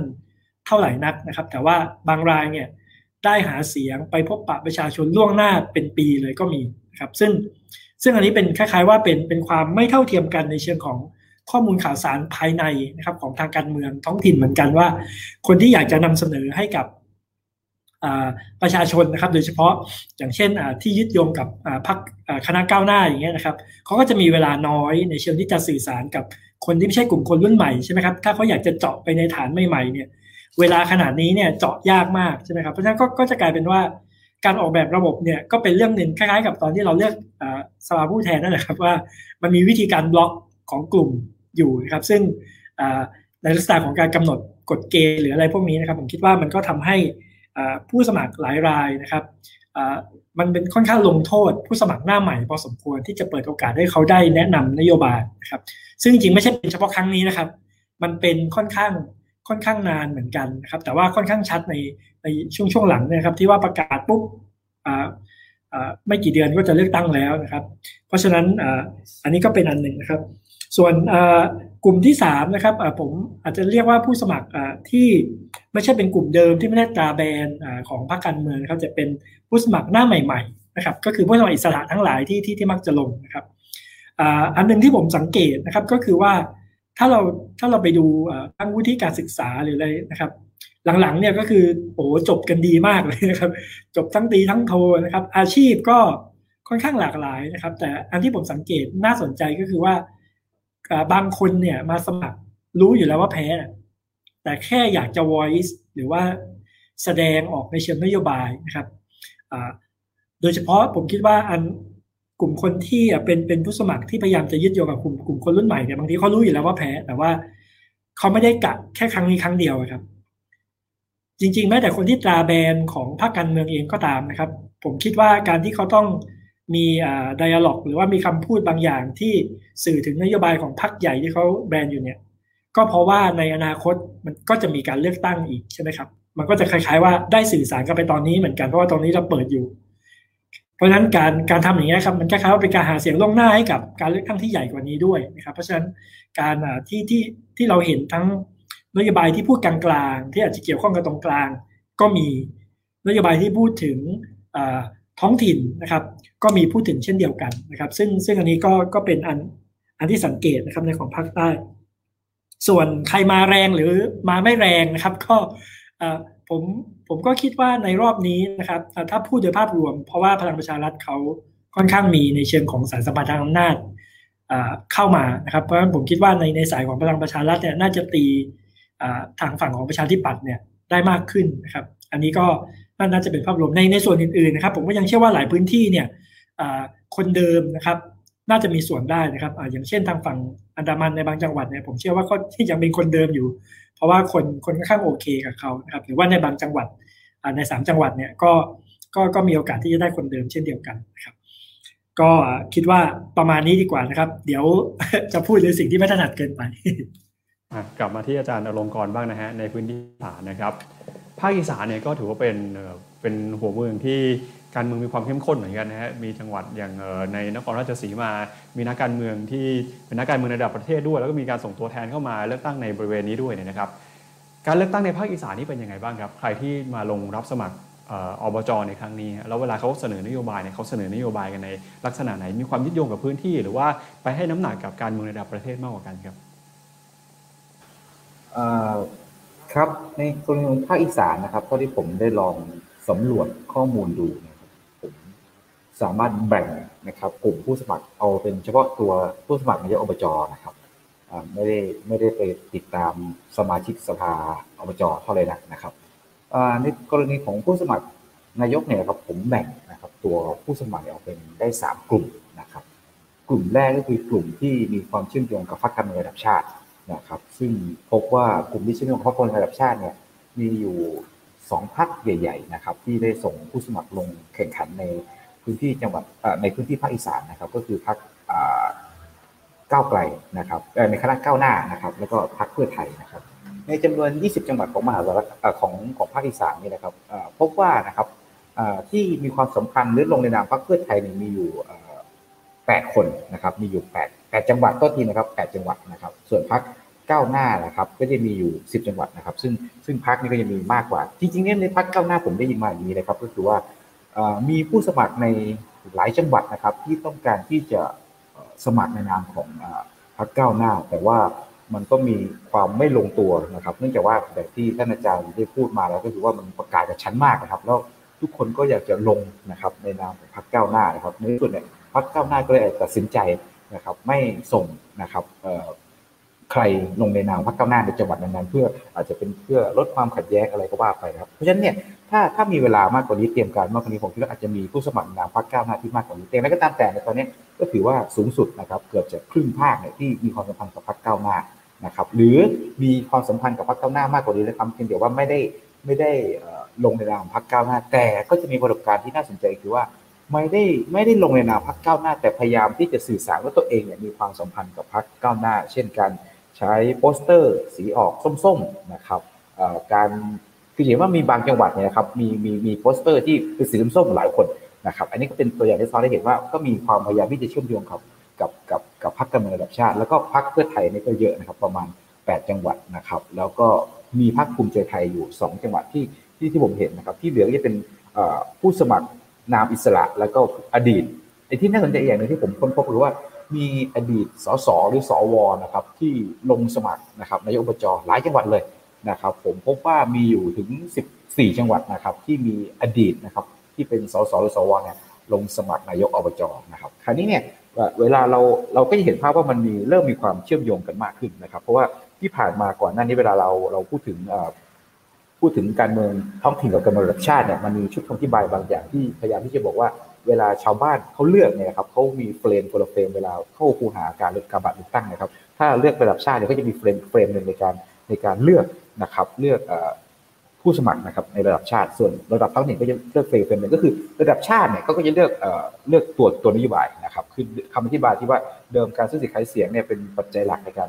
เท่าไหร่นักนะครับแต่ว่าบางรายเนี่ยได้หาเสียงไปพบปะประชาชนล่วงหน้าเป็นปีเลยก็มีนะครับซึ่งอันนี้เป็นคล้ายๆว่าเป็นความไม่เท่าเทียมกันในเชิงของข้อมูลข่าวสารภายในนะครับของทางการเมืองท้องถิ่นเหมือนกันว่าคนที่อยากจะนำเสนอให้กับประชาชนนะครับโดยเฉพาะอย่างเช่นที่ยึดโยงกับพรรคคณะก้าวหน้าอย่างเงี้ยนะครับเขาก็จะมีเวลาน้อยในเชิงที่จะสื่อสารกับคนที่ไม่ใช่กลุ่มคนรุ่นใหม่ใช่ไหมครับถ้าเขาอยากจะเจาะไปในฐานใหม่ๆเนี่ยเวลาขนาดนี้เนี่ยเจาะยากมากใช่ไหมครับเพราะฉะนั้นก็จะกลายเป็นว่าการออกแบบระบบเนี่ยก็เป็นเรื่องหนึ่งคล้ายๆกับตอนที่เราเลือกสภาผู้แทนนั่นแหละครับว่ามันมีวิธีการบล็อกของกลุ่มอยู่นะครับซึ่งในลักษณะของการกำหนดกฎเกณฑ์หรืออะไรพวกนี้นะครับผมคิดว่ามันก็ทำให้ผู้สมัครหลายรายนะครับมันเป็นค่อนข้างลงโทษผู้สมัครหน้าใหม่พอสมควรที่จะเปิดโอกาสให้เขาได้แนะนำนโยบายนะครับซึ่งจริงไม่ใช่เป็นเฉพาะครั้งนี้นะครับมันเป็นค่อนข้างนานเหมือนกันนะครับแต่ว่าค่อนข้างชัดในช่วงหลังนะครับที่ว่าประกาศปุ๊บไม่กี่เดือนก็จะเลือกตั้งแล้วนะครับเพราะฉะนั้นอันนี้ก็เป็นอันหนึ่งนะครับส่วนกลุ่มที่3นะครับผมอาจจะเรียกว่าผู้สมัครที่ไม่ใช่เป็นกลุ่มเดิมที่ไม่ได้ตราแบนของพรรคการเมืองนะครับจะเป็นผู้สมัครหน้าใหม่ๆนะครับก็คือผู้สมัครอิสระทั้งหลายที่มักจะลงนะครับอันนึงที่ผมสังเกตนะครับก็คือว่าถ้าเราไปดูทั้งวุฒิการศึกษาหรืออะไรนะครับหลังๆเนี่ยก็คือโอ้จบกันดีมากเลยนะครับจบทั้งตรีทั้งโทนะครับอาชีพก็ค่อนข้างหลากหลายนะครับแต่อันที่ผมสังเกตน่าสนใจก็คือว่าบางคนเนี่ยมาสมัครรู้อยู่แล้วว่าแพ้แต่แค่อยากจะ voice หรือว่าแสดงออกในเชิงนโยบายนะครับโดยเฉพาะผมคิดว่าอันกลุ่มคนที่เป็นผู้สมัครที่พยายามจะยึดโยงกับกลุ่มคนรุ่นใหม่เนี่ยบางทีเขารู้อยู่แล้วว่าแพ้แต่ว่าเขาไม่ได้กะแค่ครั้งนี้ครั้งเดียวครับจริงๆแม้แต่คนที่ตราแบนของพรรคการเมืองเองก็ตามนะครับผมคิดว่าการที่เขาต้องมีdialogue หรือว่ามีคำพูดบางอย่างที่สื่อถึงนโยบายของพรรคใหญ่ที่เขาแบรนด์อยู่เนี่ยก็เพราะว่าในอนาคตมันก็จะมีการเลือกตั้งอีกใช่ไหมครับมันก็จะคล้ายๆว่าได้สื่อสารกันไปตอนนี้เหมือนกันเพราะว่าตอนนี้เราเปิดอยู่เพราะฉะนั้นการทำอย่างนี้ครับมันคล้ายๆว่าเป็นการหาเสียงล่วงหน้าให้กับการเลือกตั้งที่ใหญ่กว่านี้ด้วยนะครับเพราะฉะนั้นการที่เราเห็นทั้งนโยบายที่พูดกลางๆที่อาจจะเกี่ยวข้องกับตรงกลางก็มีนโยบายที่พูดถึงท้องถิ่นนะครับก็มีพูดถึงเช่นเดียวกันนะครับซึ่งอันนี้ก็เป็นอันที่สังเกตนะครับในของภาคใต้ส่วนใครมาแรงหรือมาไม่แรงนะครับก็ผมก็คิดว่าในรอบนี้นะครับถ้าพูดโดยภาพรวมเพราะว่าพลังประชารัฐเขาค่อนข้างมีในเชิงของสายสัมพันธ์ทางอำนาจ เข้ามานะครับเพราะฉะนั้นผมคิดว่าในสายของพลังประชารัฐเนี่ยน่าจะตีทางฝั่งของประชาธิปัตย์เนี่ยได้มากขึ้นนะครับอันนี้ก็น่าจะเป็นภาพรวมในส่วนอื่นๆนะครับผมก็ยังเชื่อว่าหลายพื้นที่เนี่ยคนเดิมนะครับน่าจะมีส่วนได้นะครับอย่างเช่นทางฝั่งอันดามันในบางจังหวัดเนี่ยผมเชื่อว่าเขาที่ยังเป็นคนเดิมอยู่เพราะว่าคนค่อนข้างโอเคกับเขานะครับหรือว่าในบางจังหวัดใน3จังหวัดเนี่ยก็มีโอกาสที่จะได้คนเดิมเช่นเดียวกันนะครับก็คิดว่าประมาณนี้ดีกว่านะครับเดี๋ยวจะพูดในสิ่งที่ไม่ถนัดเกินไปกลับมาที่อาจารย์อลงกรบ้างนะฮะในพื้นที่อีสานนะครับภาคอีสานเนี่ยก็ถือว่าเป็นหัวเมืองที่การเมืองมีความเข้มข้นเหมือนกันนะฮะมีจังหวัดอย่างในนครราชสีมามีนักการเมืองที่เป็นนักการเมืองระดับประเทศด้วยแล้วก็มีการส่งตัวแทนเข้ามาเลือกตั้งในบริเวณนี้ด้วยเนี่ยนะครับการเลือกตั้งในภาคอีสานนี่เป็นยังไงบ้างครับใครที่มาลงรับสมัครอบจในครั้งนี้แล้วเวลาเขาเสนอนโยบายเนี่ยเขาเสนอนโยบายกันในลักษณะไหนมีความยึดโยงกับพื้นที่หรือว่าไปให้น้ำหนักกับการเมืองระดับประเทศมากกว่ากันครับครับในกรณีภาคอีสานนะครับเท่าที่ผมได้ลองสำรวจข้อมูลดูนะครับผมสามารถแบ่งนะครับกลุ่มผู้สมัครเอาเป็นเฉพาะตัวผู้สมัครนายกอบจนะครับไม่ได้ไปติดตามสมาชิกสภาอบจเท่าไหร่นักนะครับในกรณีของผู้สมัครนายกเนี่ยครับผมแบ่งนะครับตัวผู้สมัครออกเป็นได้3กลุ่มนะครับกลุ่มแรกก็คือกลุ่มที่มีความเชื่อมโยงกับพรรคการเมืองระดับชาตินะครับซึ่งพบว่ากลุ่มที่เชื่อมโยงกับพรรคการเมืองระดับชาติเนี่ยมีอยู่2พรรคใหญ่ๆนะครับที่ได้ส่งผู้สมัครลงแข่งขันในพื้นที่จังหวัดในพื้นที่ภาคอีสานนะครับก็คือพรรคก้าวไกลนะครับในคณะก้าวหน้านะครับแล้วก็พรรคเพื่อไทยนะครับในจำนวน20จังหวัดของมหาสารคามของภาคอีสานนี่นะครับพบว่านะครับที่มีความสำคัญหรือลงในนามพรรคเพื่อไทยเนี่ยมีอยู่8คนนะครับมีอยู่8จังหวัดต้นทีนะครับ8จังหวัดนะครับส่วนพรรคก้าวหน้านะครับก็จะมีอยู่10จังหวัดนะครับซึ่งพรรคนี่ก็จะมีมากกว่าจริงๆเนี่ยในพรรคก้าวหน้าผมได้ยินมาอย่างนี้นะครับก็คือว่ามีผู้สมัครในหลายจังหวัดนะครับที่ต้องการที่จะสมัครในนามของพรรคก้าวหน้าแต่ว่ามันก็มีความไม่ลงตัวนะครับเนื่องจากว่าแบบที่ท่านอาจารย์ได้พูดมาแล้วก็คือว่ามันประกาศกับชั้นมากนะครับแล้วทุกคนก็อยากจะลงนะครับในนามของพรรคก้าวหน้านะครับในส่วนเนี่ยพรรคก้าวหน้าก็เลยตัดสินใจนะครับไม่ส่งนะครับใครลงในนามพรรคก้าวหน้าในจังหวัดนั้นๆเพื่ออาจจะเป็นเพื่อลดความขัดแย้งอะไรก็ว่าไปนะครับเพราะฉะนั้นเนี่ยถ้ามีเวลามากกว่านี้เตรียมการมากกว่านี้ผมคิดว่าอาจจะมีผู้สมัครนามพรรคก้าวหน้าที่มากกว่านี้แต่ก็ตามแต่ในตอนนี้ก็ถือว่าสูงสุดนะครับเกือบจะครึ่งภาคเนี่ยที่มีความสัมพันธ์กับพรรคก้าวหน้านะครับหรือมีความสัมพันธ์กับพรรคก้าวหน้ามากกว่านี้นะครับเพียงแต่ว่าไม่ได้ลงในนามพรรคก้าวหน้าแต่ก็จะมีประสบการณ์ที่น่าสนใจคือว่าไม่ได้ลงในนามพรรคก้าวหน้าแต่พยายามที่จะสื่อสารว่าตัวเองเนี่ยมีความสัมพันธ์กับพรรคก้าวหน้าเช่นการใช้โปสเตอร์สีออกส้มๆนะครับการคือเห็นว่ามีบางจังหวัดเนี่ยนะครับมีโปสเตอร์ที่เป็นสีส้มๆหลายคนนะครับอันนี้ก็เป็นตัวอย่างที่เราได้เห็นว่าก็มีความพยายามที่จะเชื่อมโยงกับพรรคการเมืองระดับชาติแล้วก็พรรคเพื่อไทยนี่ก็เยอะนะครับประมาณ8จังหวัดนะครับแล้วก็มีพรรคภูมิใจไทยอยู่2จังหวัดที่ผมเห็นนะครับที่เหลือก็จะเป็นผู้สมัครนามอิสระแล้วก็อดีตไอ้ที่น่าสนใจอย่างนึงที่ผมค้นพบคือว่ามีอดีตสสหรือสวนะครับที่ลงสมัครนะครับนายกอบจหลายจังหวัดเลยนะครับผมพบว่ามีอยู่ถึง14จังหวัดนะครับที่มีอดีตนะครับที่เป็นสสหรือสวเนี่ยลงสมัครนายกอบจนะครับคราวนี้เนี่ยเวลาเราก็จะเห็นภาพว่ามันมีเริ่มมีความเชื่อมโยงกันมากขึ้นนะครับเพราะว่าที่ผ่านมาก่อนหน้านี้เวลาเราพูดถึงการเมืองท้องถิ่นกับการเมืองระดับชาติเนี่ยมันมีชุดคำอธิบายบางอย่างที่พยายามที่จะบอกว่าเวลาชาวบ้านเขาเลือกเนี่ยนะครับเขามีเฟรมคนละเฟรมเวลาเข้าคูหาการเลือกการบัตรเลือกตั้งนะครับถ้าเลือกระดับชาติเนี่ยก็จะมีเฟรมนึงในการเลือกนะครับเลือกผู้สมัครนะครับในระดับชาติส่วนระดับท้องถิ่นก็จะเลือกเฟรมนึงก็คือระดับชาติเนี่ยก็จะเลือกตัวนโยบายนะครับคือคำอธิบายที่ว่าเดิมการซื้อสิทธิ์ขายเสียงเนี่ยเป็นปัจจัยหลักในการ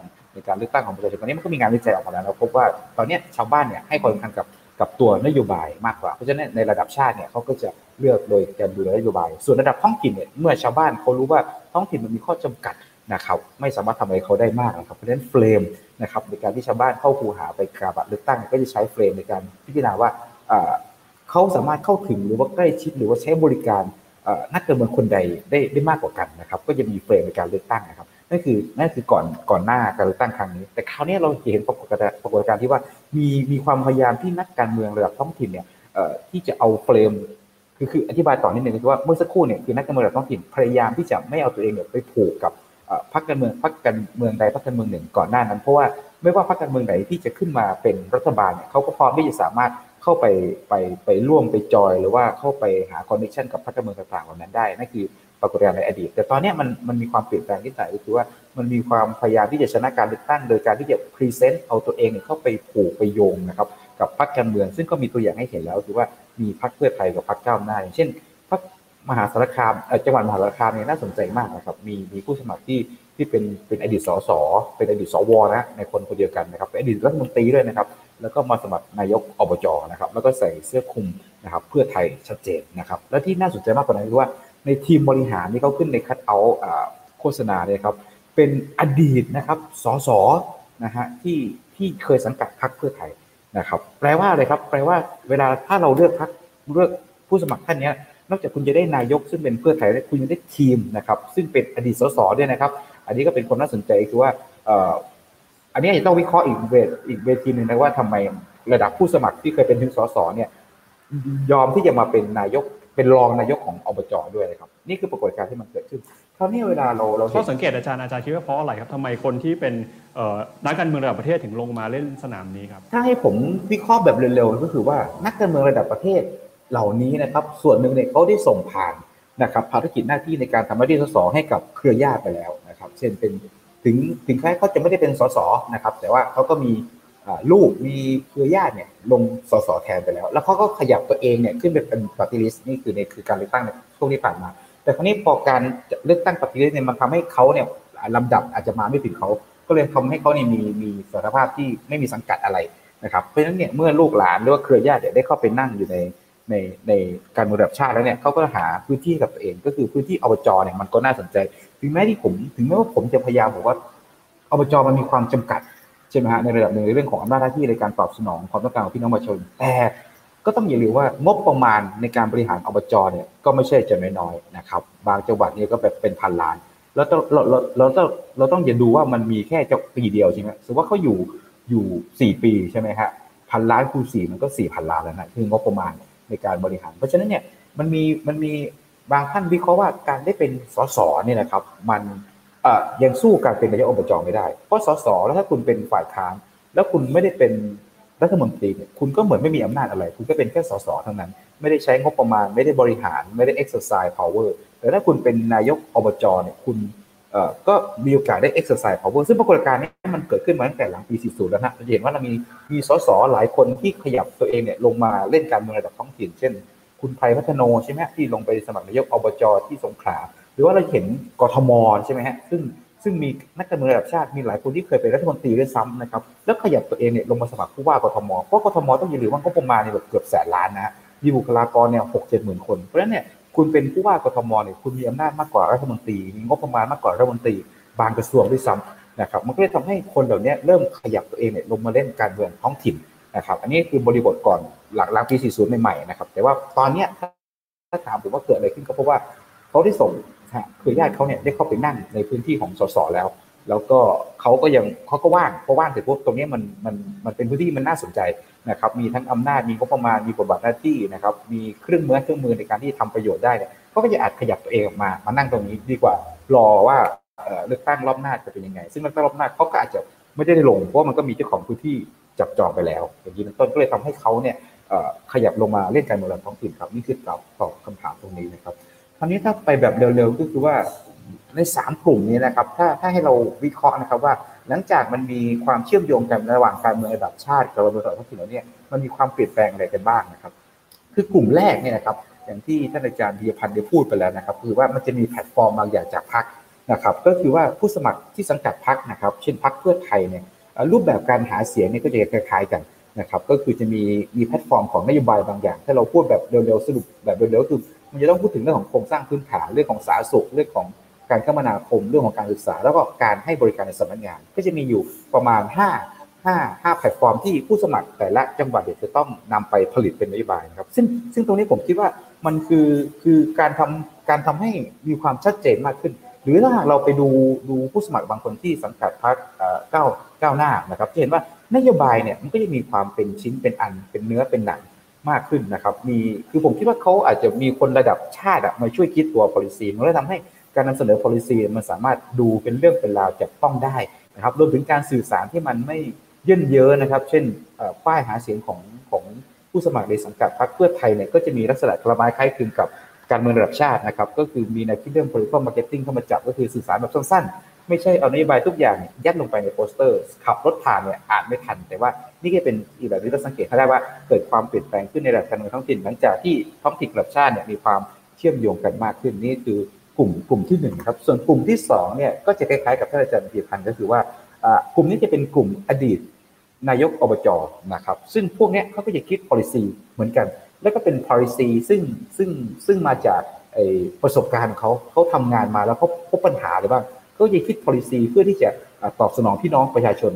เลือกตั้งของประชาชนตอนนี้มันก็มีงานวิจัยออกมาแล้วพบว่าตอนนี้ชาวบ้านเนี่ยให้ความสำคัญกับตัวนโยบายมากกว่าเพราะฉะนั้นในระดับชาติเนี่ยเขาก็จะเลือกโดยการดูแลนโยบายส่วนระดับท้องถิ่นเนี่ยเมื่อชาวบ้านเขารู้ว่าท้องถิ่นมันมีข้อจำกัดนะครับไม่สามารถทำอะไรเขาได้มากนะครับเพราะฉะนั้นเฟรมนะครับในการที่ชาวบ้านเข้าคูหาไปกาบัตรเลือกตั้งก็จะใช้เฟรมในการพิจารณาว่าเขาสามารถเข้าถึงหรือว่าใกล้ชิดหรือว่าใช้บริการนักการเมืองคนใดได้มากกว่ากันนะครับก็จะมีเฟรมในการเลือกตั้งนะครับนั่นคือก่อนหน้าการเลือกตั้งครั้งนี้แต่คราวนี้เราเห็นปรากฏการณ์ที่ว่ามีความพยายามที่นักการเมืองระดับท้องถิ่นเนี่ยที่จะเอาเฟรมคืออธิบายต่อนิดนึงคือว่าเมื่อสักครู่เนี่ยคือนักการเมืองระดับท้องถิ่นพยายามที่จะไม่เอาตัวเองเนี่ยไปผูกกับ พรรคการเมืองใดพรรคการเมืองหนึ่งก่อนหน้านั้นเพราะว่าไม่ว่าพรรคการเมืองไหนที่จะขึ้นมาเป็นรัฐบาลเนี่ยเขาก็พร้อมที่จะสามารถเข้าไปร่วมไปจอยหรือว่าเข้าไปหาคอนเนคชั่นกับพรรคการเมืองต่างๆเหล่านั้นได้นั่นคือปรากฏการณ์ในอดีตแต่ตอนนี้มันมีความเปลี่ยนแปลงนิดหน่อยก็คือว่ามันมีความพยายามที่จะชนะการเลือกตั้งโดยการที่จะพรีเซนต์เอาตัวเองเข้าไปผูกไปโยงนะครับกับพรรคการเมืองซึ่งก็มีตัวอย่างให้เห็นแล้วคือว่ามีพรรคเพื่อไทยกับพรรคก้าวหน้าอย่างเช่นพรรคมหาสารคามจังหวัดมหาสารคามเนี่ยน่าสนใจมากนะครับมีผู้สมัครที่เป็นอดีตสสเป็นอดีตสวนะในคนเดียวกันนะครับเป็นอดีตรัฐมนตรีด้วยนะครับแล้วก็มาสมัครนายกอบจนะครับแล้วก็ใส่เสื้อคลุมนะครับเพื่อไทยชัดเจนนะครับและที่น่าสนใจมากกว่านั้นคือว่าในทีมบริหารที่เขาขึ้นในคัทเอาท์โฆษณาเนี่ยครับเป็นอดีตนะครับสสนะฮะที่เคยสังกัดพรรคเพื่อไทยนะครับแปลว่าอะไรครับแปลว่าเวลาถ้าเราเลือกพรรคเลือกผู้สมัครท่านเนี้ยนอกจากคุณจะได้นายกซึ่งเป็นเพื่อไทยแล้วคุณยังได้ทีมนะครับซึ่งเป็นอดีตสสด้วยนะครับอันนี้ก็เป็นความน่าสนใจคือว่าอันนี้จะต้องวิเคราะห์อีกเวทีนึงนะว่าทำไมระดับผู้สมัครที่เคยเป็นถึงสสเนี่ยยอมที่จะมาเป็นนายกเป็นรองนายกของอบจ.ด้วยนะครับนี่คือปรากฏการณ์ที่มันเกิดขึ้นคราวนี้เวลาเราข้อสังเกตอาจารย์คิดว่าเพราะอะไรครับทำไมคนที่เป็นนักการเมืองระดับประเทศถึงลงมาเล่นสนามนี้ครับถ้าให้ผมวิเคราะห์แบบเร็วๆก็คือว่านักการเมืองระดับประเทศเหล่านี้นะครับส่วนหนึ่งเนี่ยเขาได้ส่งผ่านนะครับภารกิจหน้าที่ในการทำหน้าที่สสให้กับเครือญาติไปแล้วนะครับเช่นเป็นถึงแม้เขาจะไม่ได้เป็นสสนะครับแต่ว่าเขาก็มีลูกมีเครือญาติเนี่ยลงสสแทนไปแล้วแล้วเขาก็ขยับตัวเองเนี่ยขึ้นไปเป็นปาร์ตี้ลิสต์นี่คือในคือการเลือกตั้งในช่วงที่ผ่านมาแต่คราวนี้พอการเลือกตั้งปาร์ตี้ลิสต์เนี่ยมันทำให้เขาเนี่ยลำดับอาจจะมาไม่ถึงเขาก็เลยทำให้เขาเนี่ยมีสถานะที่ไม่มีสังกัดอะไรนะครับเพราะฉะนั้นเนี่ยเมื่อลูกหลานหรือว่าเครือญาติเนี่ยได้เข้าไปนั่งอยู่ในการเมืองระดับชาติแล้วเนี่ยเขาก็หาพื้นที่กับตัวเองก็คือพื้นที่อบจเนี่ยมันก็น่าสนใจถึงแม้ว่าผมจะพยายามบอกว่าอบจมันมีความจำกัดใช่ไหมฮะในระดับหนึ่งในเรื่องของอำนาจหน้าที่ในการตอบสนองความต้องการของพี่น้องประชาชนแต่ก็ต้องอย่าลืมว่างบประมาณในการบริหารอบจเนี่ยก็ไม่ใช่จะน้อยๆนะครับบางจังหวัดนี่ก็แบบเป็นพันล้านแล้วเราต้องอย่าดูว่ามันมีแค่จังปีเดียวใช่ไหมสมมติว่าเขาอยู่4 ปีใช่ไหมฮะพันล้านคูณ4มันก็4,000 ล้านแล้วนะคืองบประมาณในการบริหารเพราะฉะนั้นเนี่ยมันมีบางท่านวิเคราะห์ว่าการได้เป็นสสเนี่ยนะครับมันยังสู้การเป็นนายกอบจ.ไม่ได้เพราะสส.แล้วถ้าคุณเป็นฝ่ายค้านแล้วคุณไม่ได้เป็นรัฐมนตรีเนี่ยคุณก็เหมือนไม่มีอำนาจอะไรคุณก็เป็นแค่สส.เท่านั้นไม่ได้ใช้งบประมาณไม่ได้บริหารไม่ได้ exercise power แต่ถ้าคุณเป็นนายกอบจ.เนี่ยคุณก็มีโอกาสได้ exercise power ซึ่งปรากฏการณ์นี้มันเกิดขึ้นมาตั้งแต่หลังปี40แล้วนะเห็นว่ามีสส.หลายคนที่ขยับตัวเองเนี่ยลงมาเล่นการเมืองระดับท้องถิ่นเช่นคุณไพพัฒโนใช่ไหมที่ลงไปสมัครนายกอบจ.ที่สงขลาหรือว่าเราเห็นกทมใช่ไหมฮะซึ่งมีนักการเมืองระดับชาติมีหลายคนที่เคยเป็นรัฐมนตรีด้วยซ้ำนะครับแล้วขยับตัวเองเนี่ยลงมาสมัครผู้ว่ากทมเพราะกทมต้องอย่าลืมว่างบประมาณเนี่ยแบบเกือบ100,000 ล้านนะมีบุคลากรเนี่ย 60-70,000 คนเพราะฉะนั้นเนี่ยคุณเป็นผู้ว่ากทมเนี่ยคุณมีอำนาจมากกว่ารัฐมนตรีมีงบประมาณมากกว่ารัฐมนตรีบางกระทรวงด้วยซ้ำนะครับมันก็เลยทำให้คนเหล่านี้เริ่มขยับตัวเองเนี่ยลงมาเล่นการเมืองท้องถิ่นนะครับอันนี้คือบริบทก่อนหลังปี40ใหม่ๆนะครับแต่ว่าตอนเนี้ยถ้าถามผมว่าเกิดอะไรขึ้นก็เพราะว่าเขาได้ส่งคือญาติเขาเนี่ยได้เข้าไปนั่งในพื้นที่ของสสแล้วก็เขาก็ยังเขาก็ว่างเพราะว่างเสร็จปุ๊บตรงนี้มันเป็นพื้นที่มันน่าสนใจนะครับมีทั้งอำนาจมีงบประมาณมีบทบาทหน้าที่นะครับมีเครื่องมือในการที่ทำประโยชน์ได้เนี่ยเขาก็จะอาจขยับตัวเองออกมานั่งตรงนี้ดีกว่ารอว่าเลือกตั้งรอบหน้าจะเป็นยังไงซึ่งเลือกตั้งรอบหน้าเขาก็อาจจะไม่ได้ลงเพราะมันก็มีเจ้าของพื้นที่จับจองไปแล้วอย่างนี้เป็นต้นก็เลยทำให้เขาเนี่ยขยับลงมาเล่นการเมืองระดับท้องถิ่นครับนี่คือตอบคำถามตรงนี้นะครับคราวนี้ถ้าไปแบบเร็วๆก็คือว่าใน3 กลุ่มนี้นะครับถ้าให้เราวิเคราะห์นะครับว่าหลังจากมันมีความเชื่อมโยงกันระหว่างการเมืองระดับชาติกับระดับท้องถิ่นแล้วเนี่ยมันมีความเปลี่ยนแปลงอะไรกันบ้างนะครับคือกลุ่มแรกเนี่ยนะครับอย่างที่ท่านอาจารย์ธีรพันธ์ได้พูดไปแล้วนะครับคือว่ามันจะมีแพลตฟอร์มบางอย่างจากพรรคนะครับก็คือว่าผู้สมัครที่สังกัดพรรคนะครับเช่นพรรคเพื่อไทยเนี่ยรูปแบบการหาเสียงเนี่ยก็จะคล้ายๆกันนะครับก็คือจะมีแพลตฟอร์มของนโยบายบางอย่างถ้าเราพูดแบบเร็วๆสรุปแบบเร็วๆคือมันจะต้องพูดถึงเรื่องของโครงสร้างพื้นฐานเรื่องของสาธารณสุขเรื่องของการคมนาคมเรื่องของการศึกษาแล้วก็การให้บริการในสำนักงานก็จะมีอยู่ประมาณ5แพลตฟอร์มที่ผู้สมัครแต่ละจังหวัดจะต้องนำไปผลิตเป็นนโยบายนะครับซึ่งตรงนี้ผมคิดว่ามันคือการทำให้มีความชัดเจนมากขึ้นหรือถ้าเราไปดูผู้สมัครบางคนที่สังกัดพรรคก้าวหน้านะครับจะเห็นว่านโยบายเนี่ยมันก็จะมีความเป็นชิ้นเป็นอันเป็นเนื้อเป็นหนังมากขึ้นนะครับมีคือผมคิดว่าเขาอาจจะมีคนระดับชาติมาช่วยคิดตัว policy มันเลยทำให้ การนำเสนอ policy มันสามารถดูเป็นเรื่องเป็นราวจับต้องได้นะครับรวมถึงการสื่อสารที่มันไม่เยินเยอะนะครับเช่นป้ายหาเสียงของผู้สมัครในสังกัดพรรคเพื่อไทยเนี่ยก็จะมีลักษณะคล้ายคลึงกับการเมืองระดับชาตินะครับก็คือมีในเรื่อง political marketing เข้ามาจับก็คือสื่อสารแบบสั้นๆไม่ใช่เอานโยบายทุกอย่างยัดลงไปในโปสเตอร์ขับรถผ่านเนี่ยอ่านไม่ทันแต่ว่านี่ก็เป็นอีกแบบนึงที่สังเกตได้ว่าเกิดความเปลี่ยนแปลงขึ้นในระดับการเมืองท้องถิ่นหลังจากที่ท้องถิ่นระดับชาติเนี่ยมีความเชื่อมโยงกันมากขึ้นนี่คือกลุ่มที่1ครับส่วนกลุ่มที่2เนี่ยก็จะคล้ายๆกับท่านอาจารย์พิพันธ์ก็คือว่ากลุ่มนี้จะเป็นกลุ่มอดีตนายกอบจนะครับซึ่งพวกนี้เขาก็จะคิด policy เหมือนกันแล้วก็เป็น policy ซึ่งมาจากประสบการณ์เขาทำงานมาแล้วพบปัญหาอะไรบ้างเขาจะคิด policy เพื่อที่จะตอบสนองพี่น้องประชาชน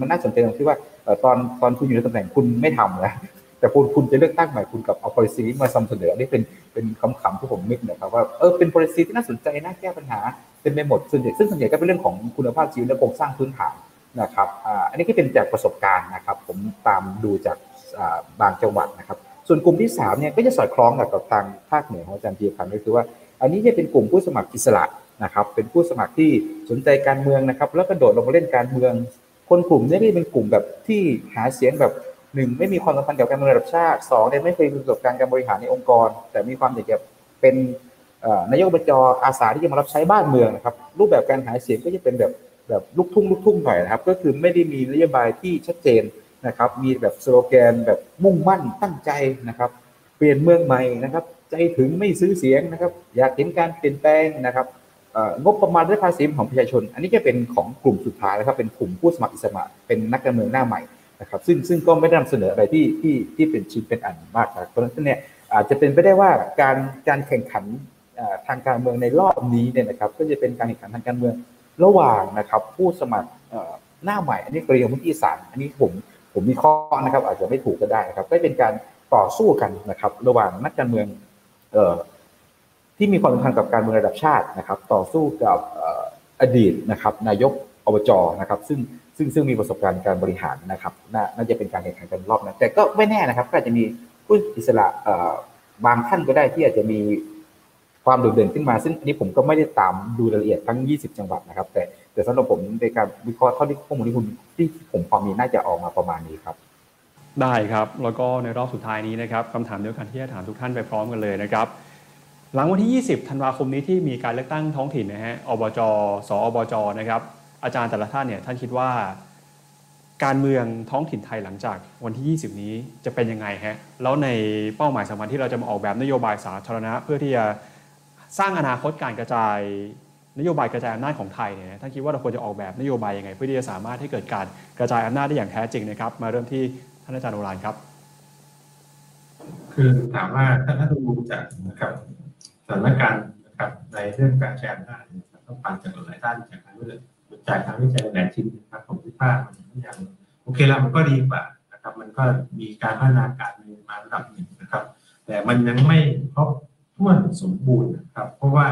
มันน่าสนใจตรงที่ว่าตอนคุณอยู่ในตำแหน่งคุณไม่ทำนะแต่คุณจะเลือกตั้งใหม่คุณกับเอา policy นี้มาสำเสนอนี่เป็นคำขำที่ผมนึกนะครับว่าเป็น policy ที่น่าสนใจน่าแก้ปัญหาเป็นไปหมดซึ่งส่วนใหญ่ก็เป็นเรื่องของคุณภาพชีวิตและโครงสร้างพื้นฐานนะครับอันนี้ก็เป็นจากประสบการณ์นะครับผมตามดูจากบางจังหวัดนะครับส่วนกลุ่มที่3เนี่ยก็จะสอดคล้องกับทางภาคเหนือของอาจารย์พิพันธ์ก็คือว่าอันนี้จะเป็นกลุ่มผู้สมัครอิสระนะครับเป็นผู้สมัครที่สนใจการเมืองนะครับแล้วก็โดดลงมาเล่นการเมืองคนกลุ่มนี้เป็นกลุ่มแบบที่หาเสียงแบบ1ไม่มีความสัมพันธ์กับการเมืองระดับชาติ2เนี่ยไม่เคยมีประสบการณ์การบริหารในองค์กรแต่มีความอยากจะเป็นนายกอบจอาสาที่จะมารับใช้บ้านเมืองนะครับรูปแบบการหาเสียงก็จะเป็นแบบลูกทุ่งหน่อยนะครับก็คือไม่ได้มีนโยบายที่ชัดเจนนะครับมีแบบสโลแกนแบบมุ่งมั่นตั้งใจนะครับเปลี่ยนเมืองใหม่นะครับใจถึงไม่ซื้อเสียงนะครับอยากเห็นการเปลี่ยนแปลงนะครับงบประมาณและภาษีของประชาชนอันนี้ก็เป็นของกลุ่มสุดท้ายนะครับเป็นกลุ่มผู้สมัครอิสระเป็นนักการเมืองหน้าใหม่นะครับซึ่งก็ไม่ได้นำเสนออะไรที่เป็นชิ้นเป็นอันมากครับเพราะฉะนั้นเนี่ยอาจจะเป็นไปได้ว่าการแข่งขันทางการเมืองในรอบนี้เนี่ยนะครับก็จะเป็นการแข่งขันทางการเมืองระหว่างนะครับผู้สมัครหน้าใหม่อันนี้กรณีของพื้นที่3อันนี้ผมมีข้อนะครับอาจจะไม่ถูกก็ได้นะครับก็เป็นการต่อสู้กันนะครับระหว่างนักการเมืองที่มีความสำคัญกับการเมืองระดับชาตินะครับต่อสู้กับอดีตนะครับนายกอบจนะครับซึ่งมีประสบการณ์การบริหารนะครับน่าจะเป็นการแข่งขันกันรอบนั้นแต่ก็ไม่แน่นะครับก็อาจจะมีผู้อิสระบางท่านก็ได้ที่อาจจะมีความโดดเด่นขึ้นมาซึ่งอันนี้ผมก็ไม่ได้ตามดูรายละเอียดทั้ง20จังหวัดนะครับแต่สำหรับผมในการวิเคราะห์เท่าที่ข้อมูลที่คุณที่ผมพอมีน่าจะออกมาประมาณนี้ครับได้ครับแล้วก็ในรอบสุดท้ายนี้นะครับคำถามเดียวกันที่จะถามทุกท่านไปพร้อมกันเลยนะครับหลังวันที่20ธันวาคมนี้ที่มีการเลือกตั้งท้องถิ่นนะฮะอบจสอบจนะครับอาจารย์แต่ละท่านเนี่ยท่านคิดว่าการเมืองท้องถิ่นไทยหลังจากวันที่20นี้จะเป็นยังไงฮะแล้วในเป้าหมายสำคัญที่เราจะมาออกแบบนโยบายสาธารณะเพื่อที่จะสร้างอนาคตการกระจายนโยบายกระจายอำนาจของไทยเนี่ยท่านคิดว่าเราควรจะออกแบบนโยบายยังไงเพื่อที่จะสามารถให้เกิดการกระจายอำนาจได้อย่างแท้จริงนะครับมาเริ่มที่ท่านอาจารย์โอฬารครับคือถามว่าถ้าดูจากนะครับสถานการณ์นะครับในเรื่องการแชร์อำนาจต้องผ่านจากหลายด้านจากการเลือกจากการวิจัยหลายชิ้นนะครับผมคิดว่ามันยังโอเคแล้วมันก็ดีกว่านะครับมันก็มีการพัฒนาการมาระดับหนึ่งนะครับแต่มันยังไม่ครบถ้วนสมบูรณ์นะครับเพราะว่า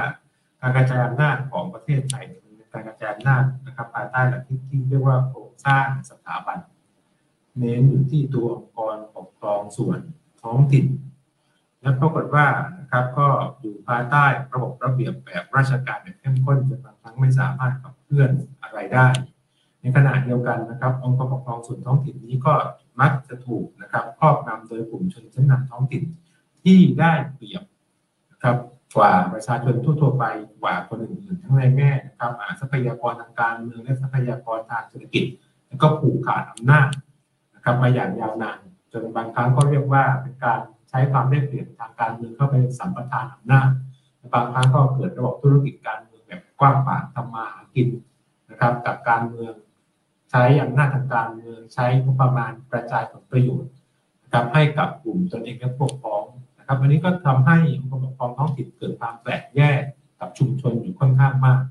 การกระจายอำนาจของประเทศไทยเป็นการกระจายอำนาจนะครับภายใต้หลักที่เรียกว่าโครงสร้างสถาบันเน้นอยู่ที่ตัวองค์กรปกครองส่วนท้องถิ่นและปรากฏว่านะครับก็อยู่ภายใต้ระบบระเบียบแบบราชการแบบเข้มข้นจนบางครั้งไม่สามารถขับเคลื่อนอะไรได้ในขณะเดียวกันนะครับองค์กรปกครองส่วนท้องถิ่นนี้ก็มักจะถูกนะครับครอบงำโดยกลุ่มชนชั้นนำท้องถิ่นที่ได้เปรียบครับกว่าประชาชนทั่วไปกว่าคนอื่นๆทั้งในแง่นะครับทรัพยากรทางการเมืองและทรัพยากรทางเศรษฐกิจแล้วก็ผูกขาดอำนาจนะครับมาอย่างยาวนานจนบางครั้งก็เรียกว่าเป็นการใช้ความได้เปรียบทางการเมืองเข้าไปสัมปทานอำนาจบางครั้งก็เกิดระบบธุรกิจการเมืองแบบกว้างขวางทำมาหากินนะครับกับการเมืองใช้อำนาจทางการเมืองใช้งบประมาณกระจายผลประโยชน์นะครับให้กับกลุ่มตนเองและพวกพ้องครับอันนี้ก็ทำให้องค์กรปกครองท้องถิ่นเกิดความแตกแยกกับชุมชนอยู่ค่อนข้างมาก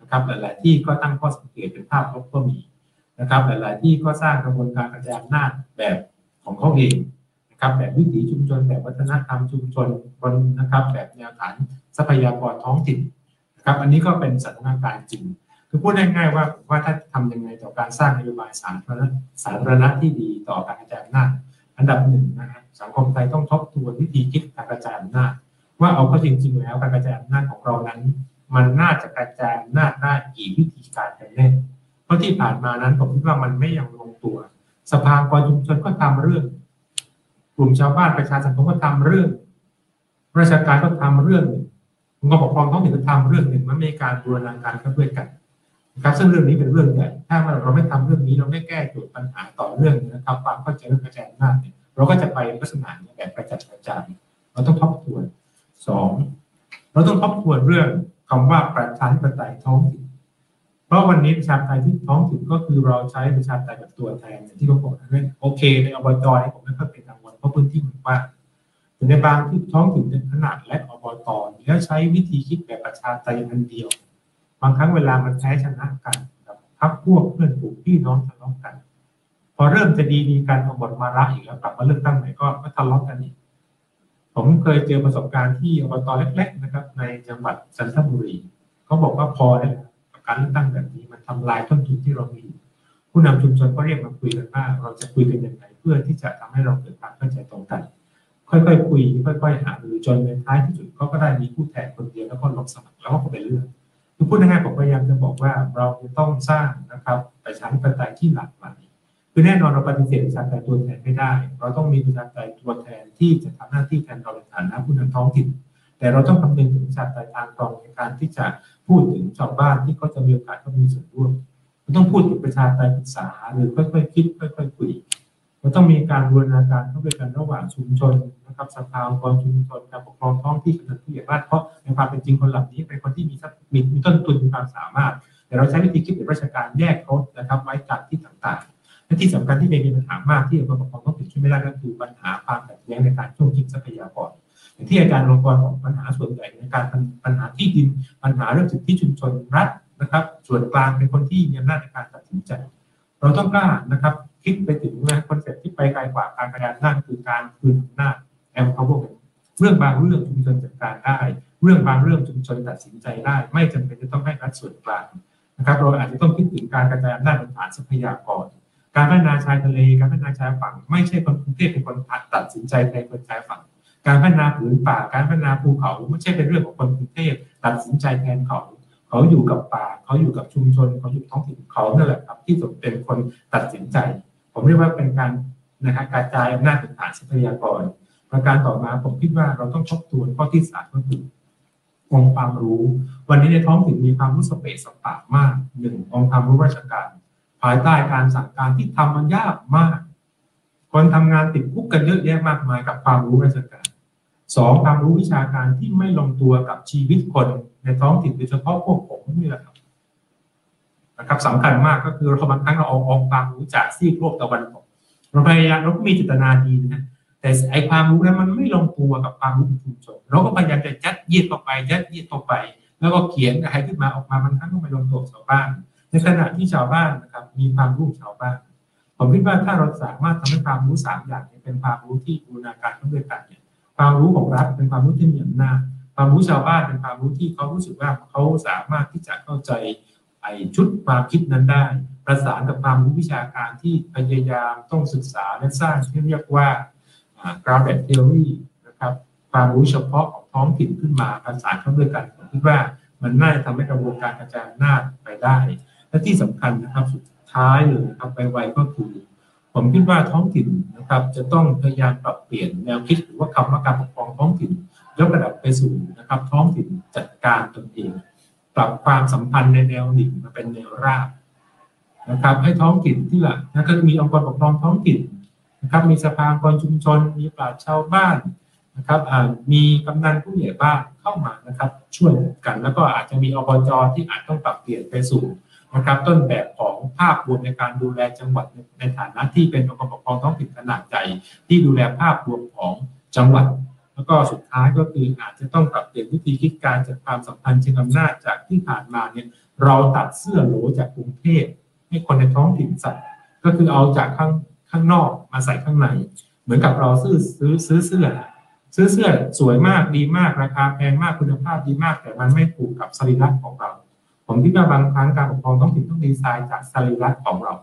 นะครับหลายๆที่ก็ตั้งข้อสังเกตเป็นภาพลบก็มีนะครับหลายๆที่ก็สร้างกระบวนการกระจายอำนาจแบบของเขาเองนะครับแบบวิถีชุมชนแบบวัฒนธรรมชุมชนบนนะครับแบบแนวฐานทรัพยากรท้องถิ่นนะครับอันนี้ก็เป็นสถานการณ์จริงคือพูดง่ายๆว่าถ้าทำยังไงต่อการสร้างนโยบายสาธารณะที่ดีต่อการกระจายอำนาจอันดับ1นะครับสังคมไทยต้องทบทวนวิธีคิดการกระจายอำนาจว่าเอาเข้าจริงๆแล้วการกระจายอำนาจของเรานั้น มันน่าจะกระจายน่าได้กี่วิธีการกันแน่เพราะที่ผ่านมานั้นผมคิดว่ามันไม่ยังลงตัวสภากรชุมชนก็ทำเรื่องกลุ่มชาวบ้านประชาชนก็ทำเรื่องราชการก็ทำเรื่ององค์กรปกครองท้องถิ่นก็ทำเรื่องหนึ่งมันมีการบูรณาการกันด้วยกันนะครับซึ่งเรื่องนี้เป็นเรื่องใหญ่ถ้าเราไม่ทำเรื่องนี้เราไม่แก้จุดปัญหาต่อเรื่องนะครับความเข้าใจเรื่องกระจายอำนาจเราก็จะไปลักษณะแบบกระจัดกระจายเราต้องทบทวน2เราต้องทบทวนเรื่องคำว่าประชาธิปไตยท้องถิ่นเพราะวันนี้ประชาธิปไตยที่ท้องถิ่นก็คือเราใช้ประชาธิปไตยแบบตัวแทนอย่างที่ผมบอกนั่นโอเคในอบตผมไม่ค่อยเป็นกังวลเพราะพื้นที่มันกว้างแต่ในบางที่ท้องถิ่นเป็นขนาดและอบตแล้วใช้วิธีคิดแบบประชาธิปไตยอันเดียวบางครั้งเวลามันแพ้ชนะกันกับพักพวกเพื่อนฝูงพี่น้องทะเลาะกันพอเริ่มจะดีๆกันพอบทมาระอีกแล้วกลับมาเลือกตั้งใหม่ก็ทะเลาะกันอีกผมเคยเจอประสบการณ์ที่อบตเล็กๆนะครับในจังหวัดจันทบุรีเขาบอกว่าพอแล้วการเลือกตั้งแบบนี้มันทำลายต้นทุนที่เรามีผู้นำชุมชนก็เรียกมาคุยกันว่าเราจะคุยกันยังไงเพื่อที่จะทำให้เราเกิดความเข้าใจตรงกันค่อยๆคุยค่อยๆหารือจนในท้ายที่สุดก็ได้มีผู้แทนคนเดียวแล้วก็ลงสมัครแล้วก็เป็นเรื่องคือพูดง่ายๆผมพยายามจะบอกว่าเราต้องสร้างนะครับประชาธิปไตยที่หลากหลายคือแน่นอนเราปฏิเสธประชาธิปไตยตัวแทนไม่ได้เราต้องมีประชาธิปไตยตัวแทนที่จะทำหน้าที่แทนเราในฐานะผู้นำท้องถิ่นแต่เราต้องคำนึงถึงประชาธิปไตยทางตรงในการที่จะพูดถึงชาวบ้านที่เขาจะมีโอกาสเขามีส่วนร่วมเราต้องพูดถึงประชาธิปไตยศึกษาหรือค่อยๆคิดค่อยๆคุยเราต้องมีการบูรณาการเข้าด้วยกันระหว่างชุมชนนะครับสภาองค์กรชุมชนการปกครองท้องที่กำนันผู้ใหญ่บ้านเพราะในความเป็นจริงคนเหล่านี้เป็นคนที่มีต้นทุนมีความสามารถแต่เราใช้วิธีคิดแบบราชการแยกเขานะครับไว้จากที่ต่างๆและที่สำคัญที่เป็นปัญหามากที่องค์กรปกครองท้องถิ่นช่วยไม่ได้ก็คือปัญหาความขัดแย้งในการช่วงชิงทรัพยากรอย่างที่อาจารย์ลงกรของปัญหาส่วนใหญ่ในการปัญหาที่ดินปัญหาเรื่องสิทธิชุมชนรัฐนะครับส่วนกลางเป็นคนที่มีอำนาจในการตัดสินใจเราต้องกล้านะครับคิดไปถึงคอนเซ็ปต์ที่ไปไกลกว่าการกระจายอำนาจคือการคืนอำนาจempower เรื่องบางเรื่องชุมชนจัดการได้เรื่องบางเรื่องชุมชนตัดสินใจได้ไม่จำเป็นจะต้องให้รัฐส่วนกลางนะครับเราอาจจะต้องคิดถึงการกระจายอำนาจบนฐานทรัพยากรการพัฒนาชายทะเลการพัฒนาชายฝั่งไม่ใช่คนกรุงเทพเป็นคนตัดสินใจในคนชายฝั่งการพัฒนาผืนป่าการพัฒนาภูเขาไม่ใช่เป็นเรื่องของคนกรุงเทพตัดสินใจแทนเขาเขาอยู่กับป่าเขาอยู่กับชุมชนเขาอยู่ท้องถิ่นเขานั่นแหละครับที่เป็นคนตัดสินใจผมเรียกว่าเป็นการนะครับกระจายอำนาจบนฐานทรัพยากรประการต่อมาผมคิดว่าเราต้องทบทวนข้อที่สามก็คือองค์ความรู้วันนี้ในท้องถิ่นมีความรู้สเปซสปะมากหนึ่งองค์ความรู้ราชการภายใต้การสั่งการที่ทำมันยากมากคนทำงานติดคุกกันเยอะแยะมากมายกับความรู้ราชการสองความรู้วิชาการที่ไม่ลงตัวกับชีวิตคนในท้องถิ่นโดยเฉพาะพวกผมนี่แหละครับนะครับสำคัญมากก็คือเราบางครั้งเราเอาองค์ความรู้จากซีกโลกตะวันตกเราพยายามเราก็มีเจตนาดีนะแต่ไอความรู้นั้นมันไม่ลงตัวกับความรู้ชุมชนเราก็พยายามจะยัดเยียดต่อไปยัดเยียดต่อไปแล้วก็เขียนอะไรขึ้นมาออกมามันทั้งต้องไปลงตัวชาวบ้านในขณะที่ชาวบ้านนะครับมีความรู้ชาวบ้านผมคิดว่าถ้าเราสามารถทำให้ความรู้3อย่างนี้เป็นความรู้ที่บูรณาการร่วมกันเนี่ยความรู้ของรัฐเป็นความรู้ที่มีอำนาจความรู้ชาวบ้านเป็นความรู้ที่เขารู้สึกว่าเขาสามารถที่จะเข้าใจไอชุดความคิดนั้นได้ประสานกับความรู้วิชาการที่พยายามต้องศึกษาและสร้างที่เรียกว่าgrounded theory นะครับความรู้เฉพาะของท้องถิ่นขึ้นมาประสานเข้าด้วยกันผมคิดว่ามันน่าจะทำให้กระบวนการกระจายอำนาจไปได้และที่สำคัญนะครับสุดท้ายเลยนะครับไปไวก็คือผมคิดว่าท้องถิ่นนะครับจะต้องพยายามปรับเปลี่ยนแนวคิดหรือว่าคำว่าการปกครองท้องถิ่นยกระดับไปสู่นะครับท้องถิ่นจัดการตนเองปรับความสัมพันธ์ในแนวดิ่งมาเป็นแนวราบนะครับให้ท้องถิ่นที่ละนะก็มีองค์กรปกครองท้องถิ่นนะครับมีสภาองค์กรชุมชนมีปราชญ์ชาวบ้านนะครับมีกำนันผู้ใหญ่บ้านเข้ามานะครับช่วยกันแล้วก็อาจจะมีอบจ.ที่อาจต้องปรับเปลี่ยนไปสู่นะครับต้นแบบของภาพรวมในการดูแลจังหวัดในฐานะที่เป็นองค์กรปกครองท้องถิ่นขนาดใหญ่ที่ดูแลภาพรวมของจังหวัดแล้วก็สุดท้ายก็คืออาจจะต้องปรับเปลี่ยนวิธีคิดการจัดความสัมพันธ์เชิงอำนาจจากที่ผ่านมาเนี่ยเราตัดเสื้อโหลจากกรุงเทพให้คนในท้องถิ่นใส่ก็คือเอาจากข้างนอกมาใส่ข้างในเหมือนกับเราซื้อเสื้อสวยมากดีมากราคาแพงมากคุณภาพดีมากแต่มันไม่ถูกกับสรีระของเราผมคิดว่าบางครั้งการปกครองท้องถิ่นต้องดีไซน์จากสรีระของเรา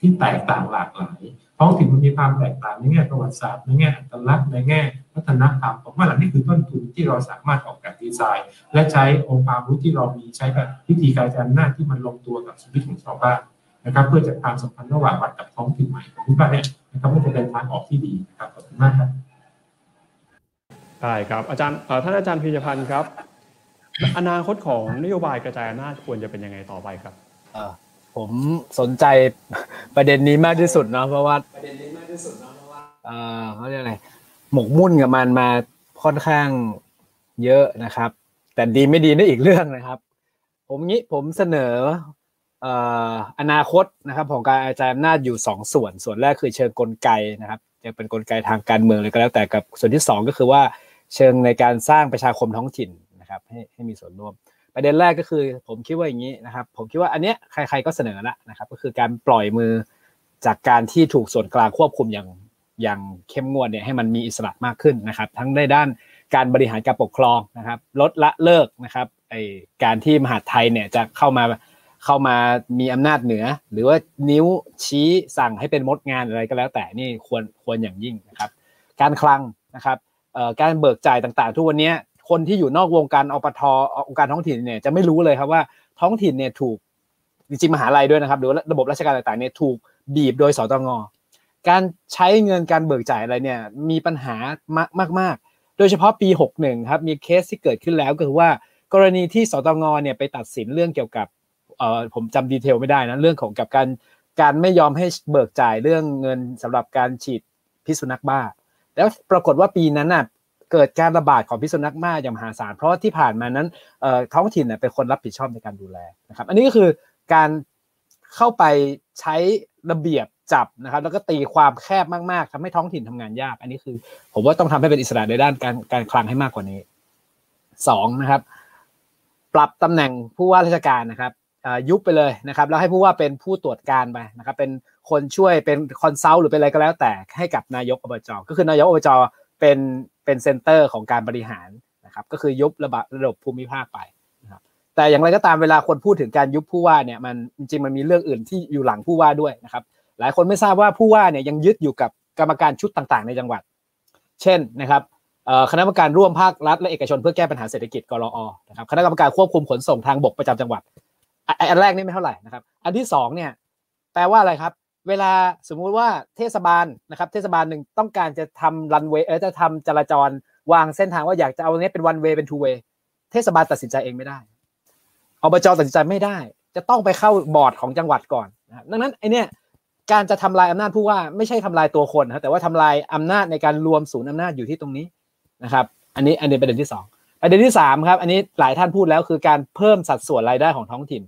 ที่แตกต่างหลากหลาย ท้องถิ่นมันมีความแตกต่างในแง่ประวัติศาสตร์ในแง่อัตลักษณ์ในแง่วัฒนธรรมผมว่าหลักนี้คือต้นทุนที่เราสามารถออกแบบดีไซน์และใช้องค์ความรู้ที่เรามีใช้กับวิธีการจัดหน้าที่มันลงตัวกับชีวิตของชาวบ้านนะครับเพื่อจัดความสัมพันธ์ระหว่างวัดกับท้องถิ่นใหม่ของคุณป้าเนี่ยนะครับมันจะเป็นทางออกที่ดีนะครับขอบคุณมากครับใช่ครับอาจารย์ท่านอาจารย์พีรพันธ์ครับอนาคตของนโยบายกระจายอำนาจควรจะเป็นยังไงต่อไปครับผมสนใจประเด็นนี้มากที่สุดเนาะเพราะว่าเขาเรียกอะไรหมกมุ่นกับมันมาค่อนข้างเยอะนะครับแต่ดีไม่ดีนั่นอีกเรื่องนะครับผมเสนออนาคตนะครับของการกระจายอำนาจอยู่2ส่วนแรกคือเชิงกลไกนะครับจะเป็นกลไกทางการเมืองเลยก็แล้วแต่กับส่วนที่2ก็คือว่าเชิงในการสร้างประชาคมท้องถิ่นนะครับให้มีส่วนร่วมประเด็นแรกก็คือผมคิดว่าอย่างนี้นะครับผมคิดว่าอันเนี้ยใครๆก็เสนอละนะครับก็คือการปล่อยมือจากการที่ถูกส่วนกลางควบคุมอย่างเข้มงวดเนี่ยให้มันมีอิสระมากขึ้นนะครับทั้งในด้านการบริหารการปกครองนะครับลดละเลิกนะครับการที่มหาดไทยเนี่ยจะเข้ามามีอำนาจเหนือหรือว่านิ้วชี้สั่งให้เป็นมดงานอะไรก็แล้วแต่นี่ควรอย่างยิ่งนะครับการคลังนะครับการเบิกจ่ายต่างๆทุกวันนี้คนที่อยู่นอกวงการอปท.องค์การท้องถิ่นเนี่ยจะไม่รู้เลยครับว่าท้องถิ่นเนี่ยถูกจริงๆมหาลัยด้วยนะครับหรือระบบราชการต่างๆเนี่ยถูกบีบโดยสตง.การใช้เงินการเบิกจ่ายอะไรเนี่ยมีปัญหามากๆโดยเฉพาะปี61ครับมีเคสที่เกิดขึ้นแล้วก็คือว่ากรณีที่สตง.เนี่ยไปตัดสินเรื่องเกี่ยวกับผมจำดีเทลไม่ได้นะเรื่องของกับการไม่ยอมให้เบิกจ่ายเรื่องเงินสำหรับการฉีดพิษสุนัขบ้าแล้วปรากฏว่าปีนั้นน่ะเกิดการระบาดของพิษสุนัขบ้าอย่างมหาศาลเพราะที่ผ่านมานั้นท้องถิ่นน่ะเป็นคนรับผิดชอบในการดูแลนะครับอันนี้ก็คือการเข้าไปใช้ระเบียบจับนะครับแล้วก็ตีความแคบมากๆทำให้ท้องถิ่นทำงานยากอันนี้คือผมว่าต้องทำให้เป็นอิสระในด้านการคลังให้มากกว่านี้2นะครับปรับตำแหน่งผู้ว่าราชการนะครับยุบไปเลยนะครับแล้วให้ผู้ว่าเป็นผู้ตรวจการไปนะครับเป็นคนช่วยเป็นคอนซัลท์หรือเป็นอะไรก็แล้วแต่ให้กับนายกอบจ.ก็คือนายกอบจ.เป็นเซ็นเตอร์ของการบริหารนะครับก็คือยุบระบบภูมิภาคไปนะครับแต่อย่างไรก็ตามเวลาคนพูดถึงการยุบผู้ว่าเนี่ยมันจริงๆมันมีเรื่องอื่นที่อยู่หลังผู้ว่าด้วยนะครับหลายคนไม่ทราบว่าผู้ว่าเนี่ยยังยึดอยู่กับกรรมการชุดต่างๆในจังหวัดเช่นนะครับคณะกรรมการร่วมภาครัฐและเอกชนเพื่อแก้ปัญหาเศรษฐกิจกรอ.นะครับคณะกรรมการควบคุมขนส่งทางบกประจำจังหวัดอันแรกนี่ไม่เท่าไหร่นะครับอันที่2เนี่ยแปลว่าอะไรครับเวลาสมมุติว่าเทศบาลนะครับเทศบาลหนึ่งต้องการจะทำรันเวย์จะทำจราจรวางเส้นทางว่าอยากจะเอาเนี้ยเป็น one way เป็น two way เทศบาลตัดสินใจเองไม่ได้อบจ.ตัดสินใจไม่ได้จะต้องไปเข้าบอร์ดของจังหวัดก่อนนะครับดังนั้นไอเนี้ยการจะทำลายอำนาจผู้ว่าไม่ใช่ทำลายตัวคนนะแต่ว่าทำลายอำนาจในการรวมศูนย์อำนาจอยู่ที่ตรงนี้นะครับอันนี้ประเด็นที่2ประเด็นที่3ครับอันนี้หลายท่านพูดแล้วคือการเพิ่มสัดส่วนรายได้ของท้องถิ่น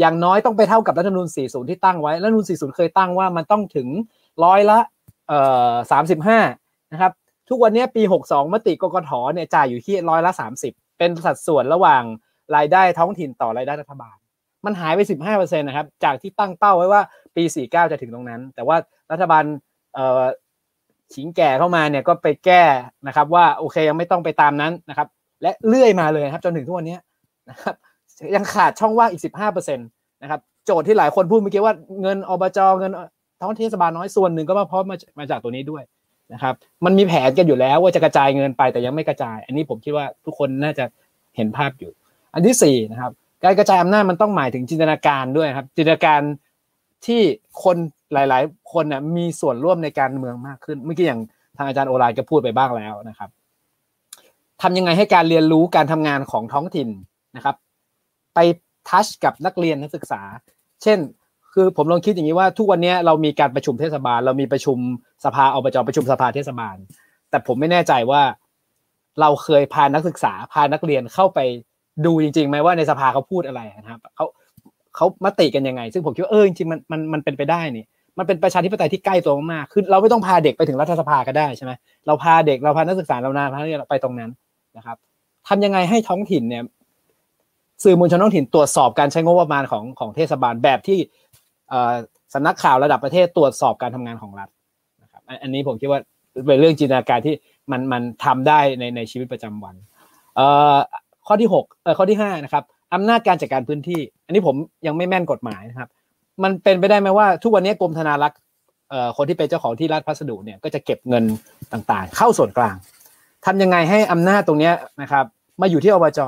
อย่างน้อยต้องไปเท่ากับรัฐธรรมนูญ40ที่ตั้งไว้รัฐธรรมนูญ40เคยตั้งว่ามันต้องถึงร้อยละ35นะครับทุกวันนี้ปี62มติกกต.เนี่ยจ่ายอยู่ที่ร้อยละ30เป็นสัดส่วนระหว่างรายได้ท้องถิ่นต่อรายได้รัฐบาลมันหายไป 15% นะครับจากที่ตั้งเป้าไว้ว่าปี49จะถึงตรงนั้นแต่ว่ารัฐบาลขิงแก่เข้ามาเนี่ยก็ไปแก้นะครับว่าโอเคยังไม่ต้องไปตามนั้นนะครับและเลื่อยมาเลยครับจนถึงทุกวันนี้นะครับยังขาดช่องว่างอีก 15% นะครับโจทย์ที่หลายคนพูดเมื่อกี้ว่าเงินอบจ.เงินท้องถิ่นเทศบาลน้อยส่วนหนึ่งก็มาจากตัวนี้ด้วยนะครับมันมีแผนกันอยู่แล้วว่าจะกระจายเงินไปแต่ยังไม่กระจายอันนี้ผมคิดว่าทุกคนน่าจะเห็นภาพอยู่อันที่4นะครับการกระจายอำนาจมันต้องหมายถึงจินตนาการด้วยครับจินตนาการที่คนหลายๆคนน่ะมีส่วนร่วมในการเมืองมากขึ้นเมื่อกี้อย่างทางอาจารย์โอฬารก็พูดไปบ้างแล้วนะครับทำยังไงให้การเรียนรู้การทำงานของท้องถิ่นนะครับไปทัชกับนักเรียนนักศึกษาเช่นคือผมลองคิดอย่างนี้ว่าทุกวันนี้เรามีการประชุมเทศบาลเรามีประชุมสภาอบจ.ประชุมสภาเทศบาลแต่ผมไม่แน่ใจว่าเราเคยพานักศึกษาพานักเรียนเข้าไปดูจริงๆไหมว่าในสภาเขาพูดอะไรนะครับเขามติกันยังไงซึ่งผมคิดว่าจริงๆมันเป็นไปได้นี่มันเป็นประชาธิปไตยที่ใกล้ตัวมากคือเราไม่ต้องพาเด็กไปถึงรัฐสภาก็ได้ใช่ไหมเราพาเด็กเราพานักศึกษาเราพานักเรียนไปตรงนั้นนะครับทำยังไงให้ท้องถิ่นเนี่ยสื่อมวลชนท้องถิ่นตรวจสอบการใช้งบประมาณของเทศบาลแบบที่สำนักข่าวระดับประเทศตรวจสอบการทำงานของรัฐนะครับอันนี้ผมคิดว่าเป็นเรื่องจินตนาการที่มันทำได้ในชีวิตประจำวันข้อที่6ข้อที่5นะครับอำนาจการจัดการพื้นที่อันนี้ผมยังไม่แม่นกฎหมายนะครับมันเป็นไปได้ไหมว่าทุกวันนี้กรมธนารักษ์ คนที่เป็นเจ้าของที่ราชพัสดุเนี่ยก็จะเก็บเงินต่างๆเข้าส่วนกลางทำยังไงให้อำนาจตรงนี้นะครับมาอยู่ที่อบจ.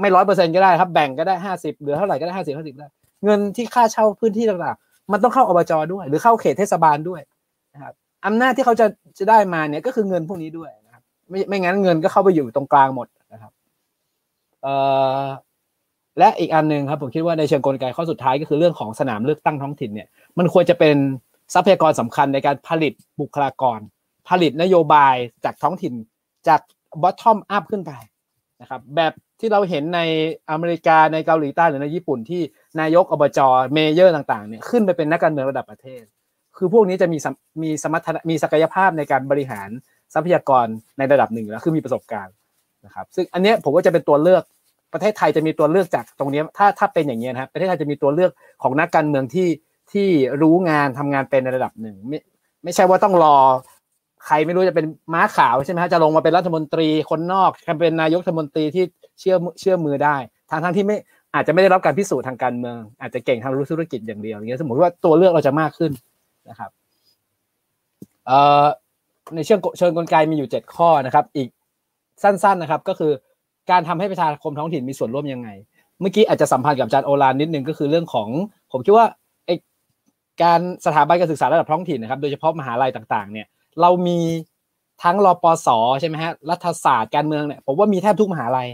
ไม่100%ก็ได้ครับแบ่งก็ได้50เหลือเท่าไหร่ก็ได้50ได้เงินที่ค่าเช่าพื้นที่ต่างๆมันต้องเข้าอบจ.ด้วยหรือเข้าเขตเทศบาลด้วยนะครับอำนาจที่เขาจะได้มาเนี่ยก็คือเงินพวกนี้ด้วยนะครับไม่งั้นเงินก็เข้าไปอยู่ตรงกลางหมดนะครับและอีกอันนึงครับผมคิดว่าในเชิงกลไกข้อสุดท้ายก็คือเรื่องของสนามเลือกตั้งท้องถิ่นเนี่ยมันควรจะเป็นทรัพยากรสำคัญในการผลิตบุคลากรผลิตนโยบายจากท้องถิ่นจาก bottom up ขึ้นไปนะครับแบบที่เราเห็นในอเมริกาในเกาหลีใต้หรือในญี่ปุ่นที่นายกอบจเมเยอร์ต่างๆเนี่ยขึ้นไปเป็นนักการเมืองระดับประเทศคือพวกนี้จะมีสมรรถนะมีศักยภาพในการบริหารทรัพยากรในระดับหนึ่งแล้วคือมีประสบการณ์นะครับซึ่งอันเนี้ยผมว่าจะเป็นตัวเลือกประเทศไทยจะมีตัวเลือกจากตรงนี้ถ้าเป็นอย่างนี้นะครับประเทศไทยจะมีตัวเลือกของนักการเมืองที่รู้งานทำงานเป็นในระดับหนึ่งไม่ใช่ว่าต้องรอใครไม่รู้จะเป็นม้าขาวใช่ไหมฮะจะลงมาเป็นรัฐมนตรีคนนอกจะเป็นนายกรัฐมนตรีที่เชื่อมือได้ทั้งที่ไม่อาจจะไม่ได้รับการพิสูจน์ทางการเมืองอาจจะเก่งทางธุรกิจอย่างเดียวอย่างเงี้ยสมมติว่าตัวเลือกเราจะมากขึ้นนะครับในเชิงกลไกมีอยู่7ข้อนะครับอีกสั้นๆนะครับก็คือการทำให้ประชาคมท้องถิ่นมีส่วนร่วมยังไงเมื่อกี้อาจจะสัมพันธ์กับอาจารย์โอฬารนิดนึงก็คือเรื่องของผมคิดว่าการสถาบันการศึกษาระดับท้องถิ่นนะครับโดยเฉพาะมหาลัยต่างๆเนี่ยเรามีทั้งรปส.ใช่ไหมฮะรัฐศาสตร์การเมืองเนี่ยผมว่ามีแทบทุกมหาลัย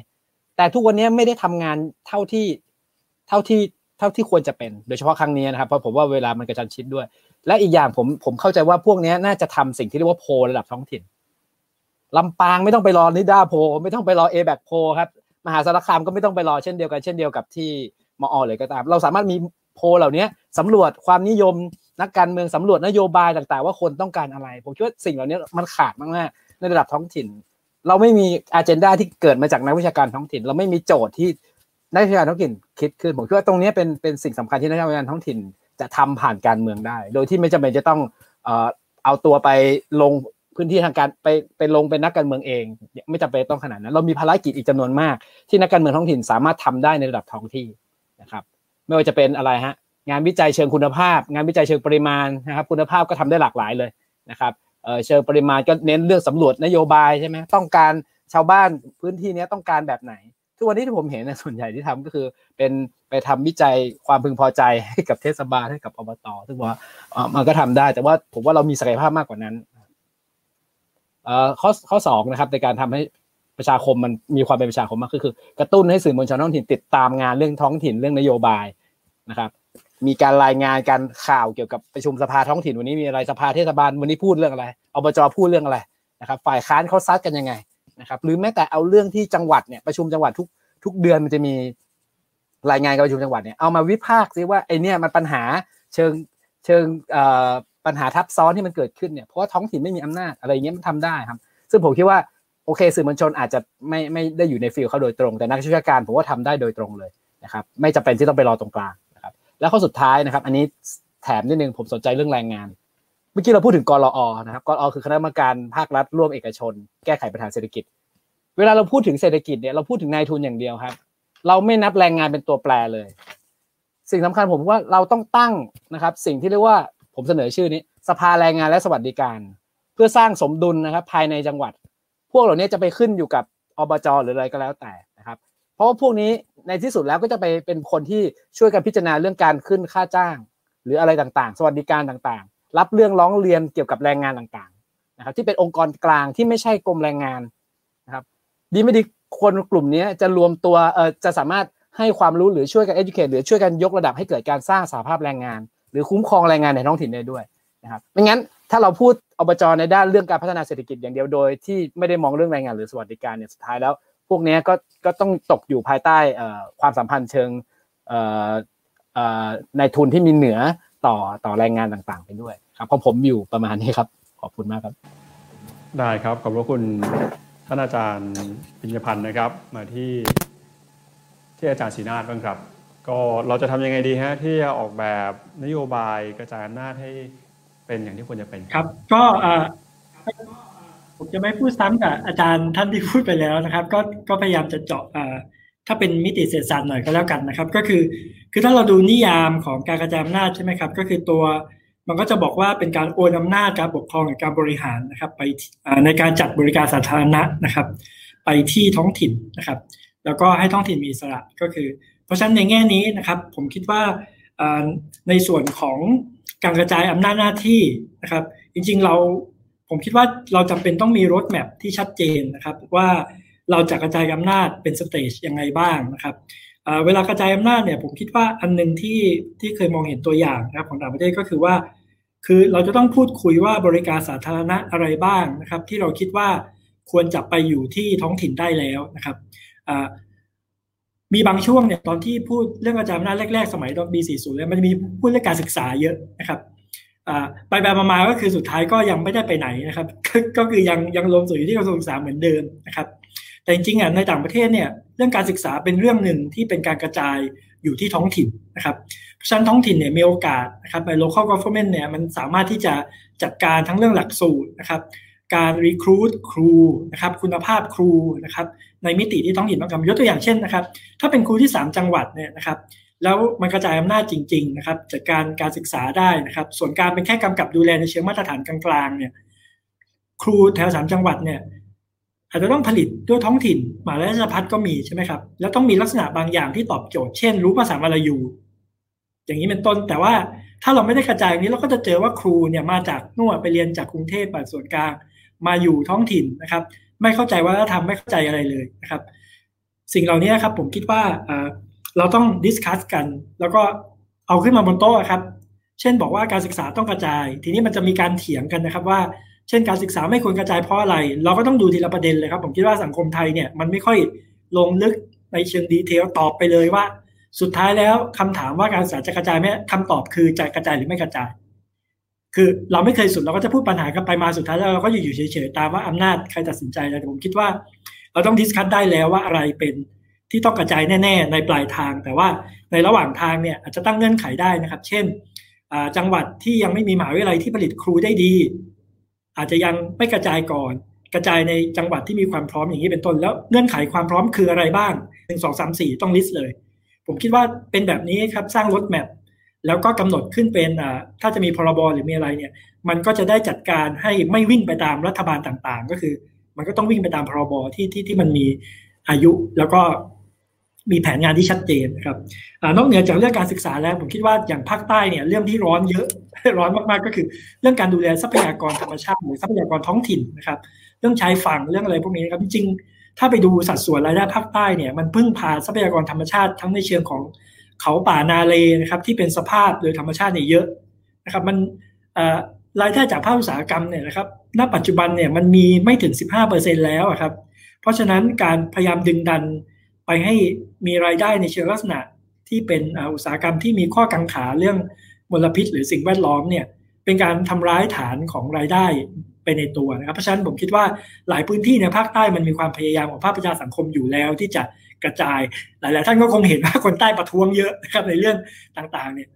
แต่ทุกวันนี้ไม่ได้ทำงานเท่าที่ควรจะเป็นโดยเฉพาะครั้งนี้นะครับเพราะผมว่าเวลามันกระชั้นชิดด้วยและอีกอย่างผมเข้าใจว่าพวกนี้น่าจะทำสิ่งที่เรียกว่าโพลระดับท้องถิ่นลำปางไม่ต้องไปรอนิด้าโพลไม่ต้องไปรอ ABAC โพลครับมหาสารคามก็ไม่ต้องไปรอเช่นเดียวกับที่มอ.เลยก็ตามเราสามารถมีโพลเหล่านี้สำรวจความนิยมนักการเมืองสำรวจนโยบายต่างๆว่าคนต้องการอะไรผมคิดว่าสิ่งเหล่านี้มันขาดมากๆในระดับท้องถิ่นเราไม่มีอเจนดาที่เกิดมาจากนักวิชาการท้องถิ่นเราไม่มีโจทย์ที่นักวิชาการท้องถิ่นคิดขึ้นผมคิดว่าตรงนี้เป็นสิ่งสำคัญที่นักวิชาการท้องถิ่นจะทำผ่านการเมืองได้โดยที่ไม่จำเป็นจะต้องเอาตัวไปลงพื้นที่ทางการไปลงเป็นนักการเมืองเองไม่จำเป็นต้องขนาดนั้นเรามีภารกิจอีกจำนวนมากที่นักการเมืองท้องถิ่นสามารถทำได้ในระดับท้องที่นะครับไม่ว่าจะเป็นอะไรฮะงานวิจัยเชิงคุณภาพงานวิจัยเชิงปริมาณนะครับคุณภาพก็ทำได้หลากหลายเลยนะครับเชิงปริมาณก็เน้นเรื่องสำรวจนโยบายใช่ไหมต้องการชาวบ้านพื้นที่นี้ต้องการแบบไหนทุกวันนี้ที่ผมเห็นนะส่วนใหญ่ที่ทำก็คือเป็นไปทำวิจัยความพึงพอใจให้กับเทศบาลให้กับอบต.ซึ่งว่ามันก็ทำได้แต่ว่าผมว่าเรามีศักยภาพมากกว่านั้นข้อสองนะครับในการทำให้ประชาคมมันมีความเป็นประชาคมมากขึ้นคือกระตุ้นให้สื่อมวลชนท้องถิ่นติดตามงานเรื่องท้องถิ่นเรื่องนโยบายนะครับมีการรายงานการข่าวเกี่ยวกับประชุมสภาท้องถิ่นวันนี้มีอะไรสภาเทศบาลวันนี้พูดเรื่องอะไรอบจ.พูดเรื่องอะไรนะครับฝ่ายค้านเขาซัดกันยังไงนะครับหรือแม้แต่เอาเรื่องที่จังหวัดเนี่ยประชุมจังหวัดทุกเดือนมันจะมีรายงานการประชุมจังหวัดเนี่ยเอามาวิพากษ์ซิว่าไอเนี่ยมันปัญหาเชิงปัญหาทับซ้อนที่มันเกิดขึ้นเนี่ยเพราะว่าท้องถิ่นไม่มีอำนาจอะไรอย่างเงี้ยมันทำได้ครับซึ่งผมคิดว่าโอเคสื่อมวลชนอาจจะไม่ได้อยู่ในฟิลด์เขาโดยตรงแต่นักวิชาการผมว่าทำได้โดยตรงเลยนะครับไม่จำเป็นที่ต้องไปรอตรงกลางนะครับแล้วข้อสุดท้ายนะครับอันนี้แถมนิดนึงผมสนใจเรื่องแรงงานเมื่อกี้เราพูดถึงกลอ.นะครับกลอ.คือคณะกรรมการภาครัฐร่วมเอกชนแก้ไขปัญหาเศรษฐกิจเวลาเราพูดถึงเศรษฐกิจเนี่ยเราพูดถึงนายทุนอย่างเดียวครับเราไม่นับแรงงานเป็นตัวแปรเลยสิ่งสำคัญผมว่าเราต้องตั้งนะครับสิ่งที่เรียกว่าผมเสนอชื่อนี้สภาแรงงานและสวัสดิการเพื่อสร้างสมดุลนะครับภายในจังหวัดพวกเหล่านี้จะไปขึ้นอยู่กับอบจ.หรืออะไรก็แล้วแต่นะครับเพราะว่าพวกนี้ในที่สุดแล้วก็จะไปเป็นคนที่ช่วยกันพิจารณาเรื่องการขึ้นค่าจ้างหรืออะไรต่างๆสวัสดิการต่างๆรับเรื่องร้องเรียนเกี่ยวกับแรงงานต่างๆนะครับที่เป็นองค์กรกลางที่ไม่ใช่กรมแรงงานนะครับดีไม่ดีคนกลุ่มนี้จะรวมตัวจะสามารถให้ความรู้หรือช่วยกัน educate หรือช่วยกันยกระดับให้เกิดการสร้างสหภาพแรงงานหรือคุ้มครองแรงงานในท้องถิ่นได้ด้วยนะครับไม่งั้นถ้าเราพูดอบจ.ในด้านเรื่องการพัฒนาเศรษฐกิจอย่างเดียวโดยที่ไม่ได้มองเรื่องแรงงานหรือสวัสดิการเนี่ยสุดท้ายแล้วพวกนี้ก็ต้องตกอยู่ภายใต้ความสัมพันธ์เชิงในทุนที่มีเหนือต่อแรงงานต่างๆไปด้วยครับของผมอยู่ประมาณนี้ครับขอบคุณมากครับได้ครับขอบพระคุณท่านอาจารย์ปิญญพันธ์นะครับมาที่อาจารย์ศรีนาฏบ้างครับก็เราจะทำยังไงดีฮะที่จะออกแบบนโยบายกระจายอำนาจให้เป็นอย่างที่ควรจะเป็นครับก็ผมจะไม่พูดซ้ำกับอาจารย์ท่านที่พูดไปแล้วนะครับก็พยายามจะเจาะถ้าเป็นมิติเศรษฐศาสตร์หน่อยก็แล้วกันนะครับก็คือถ้าเราดูนิยามของการกระจายอำนาจใช่ไหมครับก็คือตัว มันก็จะบอกว่าเป็นการโอนอำนาจการปกครองหรือการบริหารนะครับไปในการจัดบริการสาธารณะนะครับไปที่ท้องถิ่นนะครับแล้วก็ให้ท้องถิ่นมีอิสระก็คือเพราะฉะนั้นในแง่นี้นะครับผมคิดว่าในส่วนของการกระจายอำนาจหน้าที่นะครับจริงๆผมคิดว่าเราจำเป็นต้องมีโรดแมปที่ชัดเจนนะครับว่าเราจะกระจายอำนาจเป็นสเตจยังไงบ้างนะครับเวลากระจายอำนาจเนี่ยผมคิดว่าอันนึงที่เคยมองเห็นตัวอย่างนะครับของต่างประเทศก็คือว่าคือเราจะต้องพูดคุยว่าบริการสาธารณะอะไรบ้างนะครับที่เราคิดว่าควรจะไปอยู่ที่ท้องถิ่นได้แล้วนะครับมีบางช่วงเนี่ยตอนที่พูดเรื่องกระจายอำนาจแรกๆสมัยตอนปี 40แล้วมันมีพูดเรื่องการศึกษาเยอะนะครับไปมาๆก็คือสุดท้ายก็ยังไม่ได้ไปไหนนะครับก็คือยังลงสู่อยู่ที่กระทรวงศึกษาเหมือนเดิมนะครับแต่จริงๆในต่างประเทศเนี่ยเรื่องการศึกษาเป็นเรื่องหนึ่งที่เป็นการกระจายอยู่ที่ท้องถิ่นนะครับเพราะฉะนั้นท้องถิ่นเนี่ยมีโอกาสนะครับใน local government เนี่ยมันสามารถที่จะจัดการทั้งเรื่องหลักสูตรนะครับการ recruit ครูนะครับคุณภาพครูนะครับในมิติที่ท้องถิ่นต้องกำหนดยกตัวอย่างเช่นนะครับถ้าเป็นครูที่3จังหวัดเนี่ยนะครับแล้วมันกระจายอำนาจจริงๆนะครับจัดการการศึกษาได้นะครับส่วนการเป็นแค่กำกับดูแลในเชิงมาตรฐานกลางๆเนี่ยครูแถว3จังหวัดเนี่ยอาจจะต้องผลิตด้วยท้องถิ่นมหาวิทยาลัยราชภัฏก็มีใช่ไหมครับแล้วต้องมีลักษณะบางอย่างที่ตอบโจทย์เช่นรู้ภาษามลายูอย่างนี้เป็นต้นแต่ว่าถ้าเราไม่ได้กระจายนี้เราก็จะเจอว่าครูเนี่ยมาจากนู่นไปเรียนจากกรุงเทพฯส่วนกลางมาอยู่ท้องถิ่นนะครับไม่เข้าใจวัฒนธรรมไม่เข้าใจอะไรเลยนะครับสิ่งเหล่านี้ครับผมคิดว่าเราต้องดิสคัสกันแล้วก็เอาขึ้นมาบนโต๊ะครับเช่นบอกว่าการศึกษาต้องกระจายทีนี้มันจะมีการเถียงกันนะครับว่าเช่นการศึกษาไม่ควรกระจายเพราะอะไรเราก็ต้องดูทีละประเด็นเลยครับผมคิดว่าสังคมไทยเนี่ยมันไม่ค่อยลงลึกในเชิงดีเทลตอบไปเลยว่าสุดท้ายแล้วคำถามว่าการศึกษาจะกระจายไหมคำตอบคือจะกระจายหรือไม่กระจายคือเราไม่เคยสุดเราก็จะพูดปัญหากันไปมาสุดท้ายแล้วเราก็อยู่เฉยๆตามว่าอำนาจใครตัดสินใจแล้วผมคิดว่าเราต้องดิสคัสได้แล้วว่าอะไรเป็นที่ต้องกระจายแน่ๆในปลายทางแต่ว่าในระหว่างทางเนี่ยอาจจะตั้งเงื่อนไขได้นะครับเช่นจังหวัดที่ยังไม่มีมหาวิทยาลัยที่ผลิตครูได้ดีอาจจะยังไม่กระจายก่อนกระจายในจังหวัดที่มีความพร้อมอย่างนี้เป็นต้นแล้วเงื่อนไขความพร้อมคืออะไรบ้าง1 2 3 4ต้องลิสต์เลยผมคิดว่าเป็นแบบนี้ครับสร้างโรดแมปแล้วก็กำหนดขึ้นเป็นถ้าจะมีพรบหรือมีอะไรเนี่ยมันก็จะได้จัดการให้ไม่วิ่งไปตามรัฐบาลต่างๆก็คือมันก็ต้องวิ่งไปตามพรบที่มันมีอายุแล้วก็มีแผนงานที่ชัดเจนนะครับนอกเหนือจากเรื่องการศึกษาแล้วผมคิดว่าอย่างภาคใต้เนี่ยเรื่องที่ร้อนเยอะร้อนมากๆก็คือเรื่องการดูแลทรัพยากรธรรมชาติหรือทรัพยากรท้องถิ่นนะครับเรื่องชายฝั่งเรื่องอะไรพวกนี้ครับจริงๆถ้าไปดูสัดส่วนรายได้ภาคใต้เนี่ยมันพึ่งพาทรัพยากรธรรมชาติทั้งในเชิงของเขาป่านาเลนะครับที่เป็นสภาพโดยธรรมชาติเนี่ยเยอะนะครับมันรายได้จากภาคอุตสาหกรรมเนี่ยนะครับณปัจจุบันเนี่ยมันมีไม่ถึง 15% แล้วครับเพราะฉะนั้นการพยายามดึงดันไปให้มีรายได้ในเชิงลักษณะที่เป็นอุตสาหกรรมที่มีข้อกังขาเรื่องมลพิษหรือสิ่งแวดล้อมเนี่ยเป็นการทำร้ายฐานของรายได้ไปในตัวนะครับเพราะฉะนั้นผมคิดว่าหลายพื้นที่ในภาคใต้มันมีความพยายามของภาคประชาสังคมอยู่แล้วที่จะกระจายหลายๆท่านก็คงเห็นว่าคนใต้ประท้วงเยอะนะครับในเรื่องต่างๆเนี่ย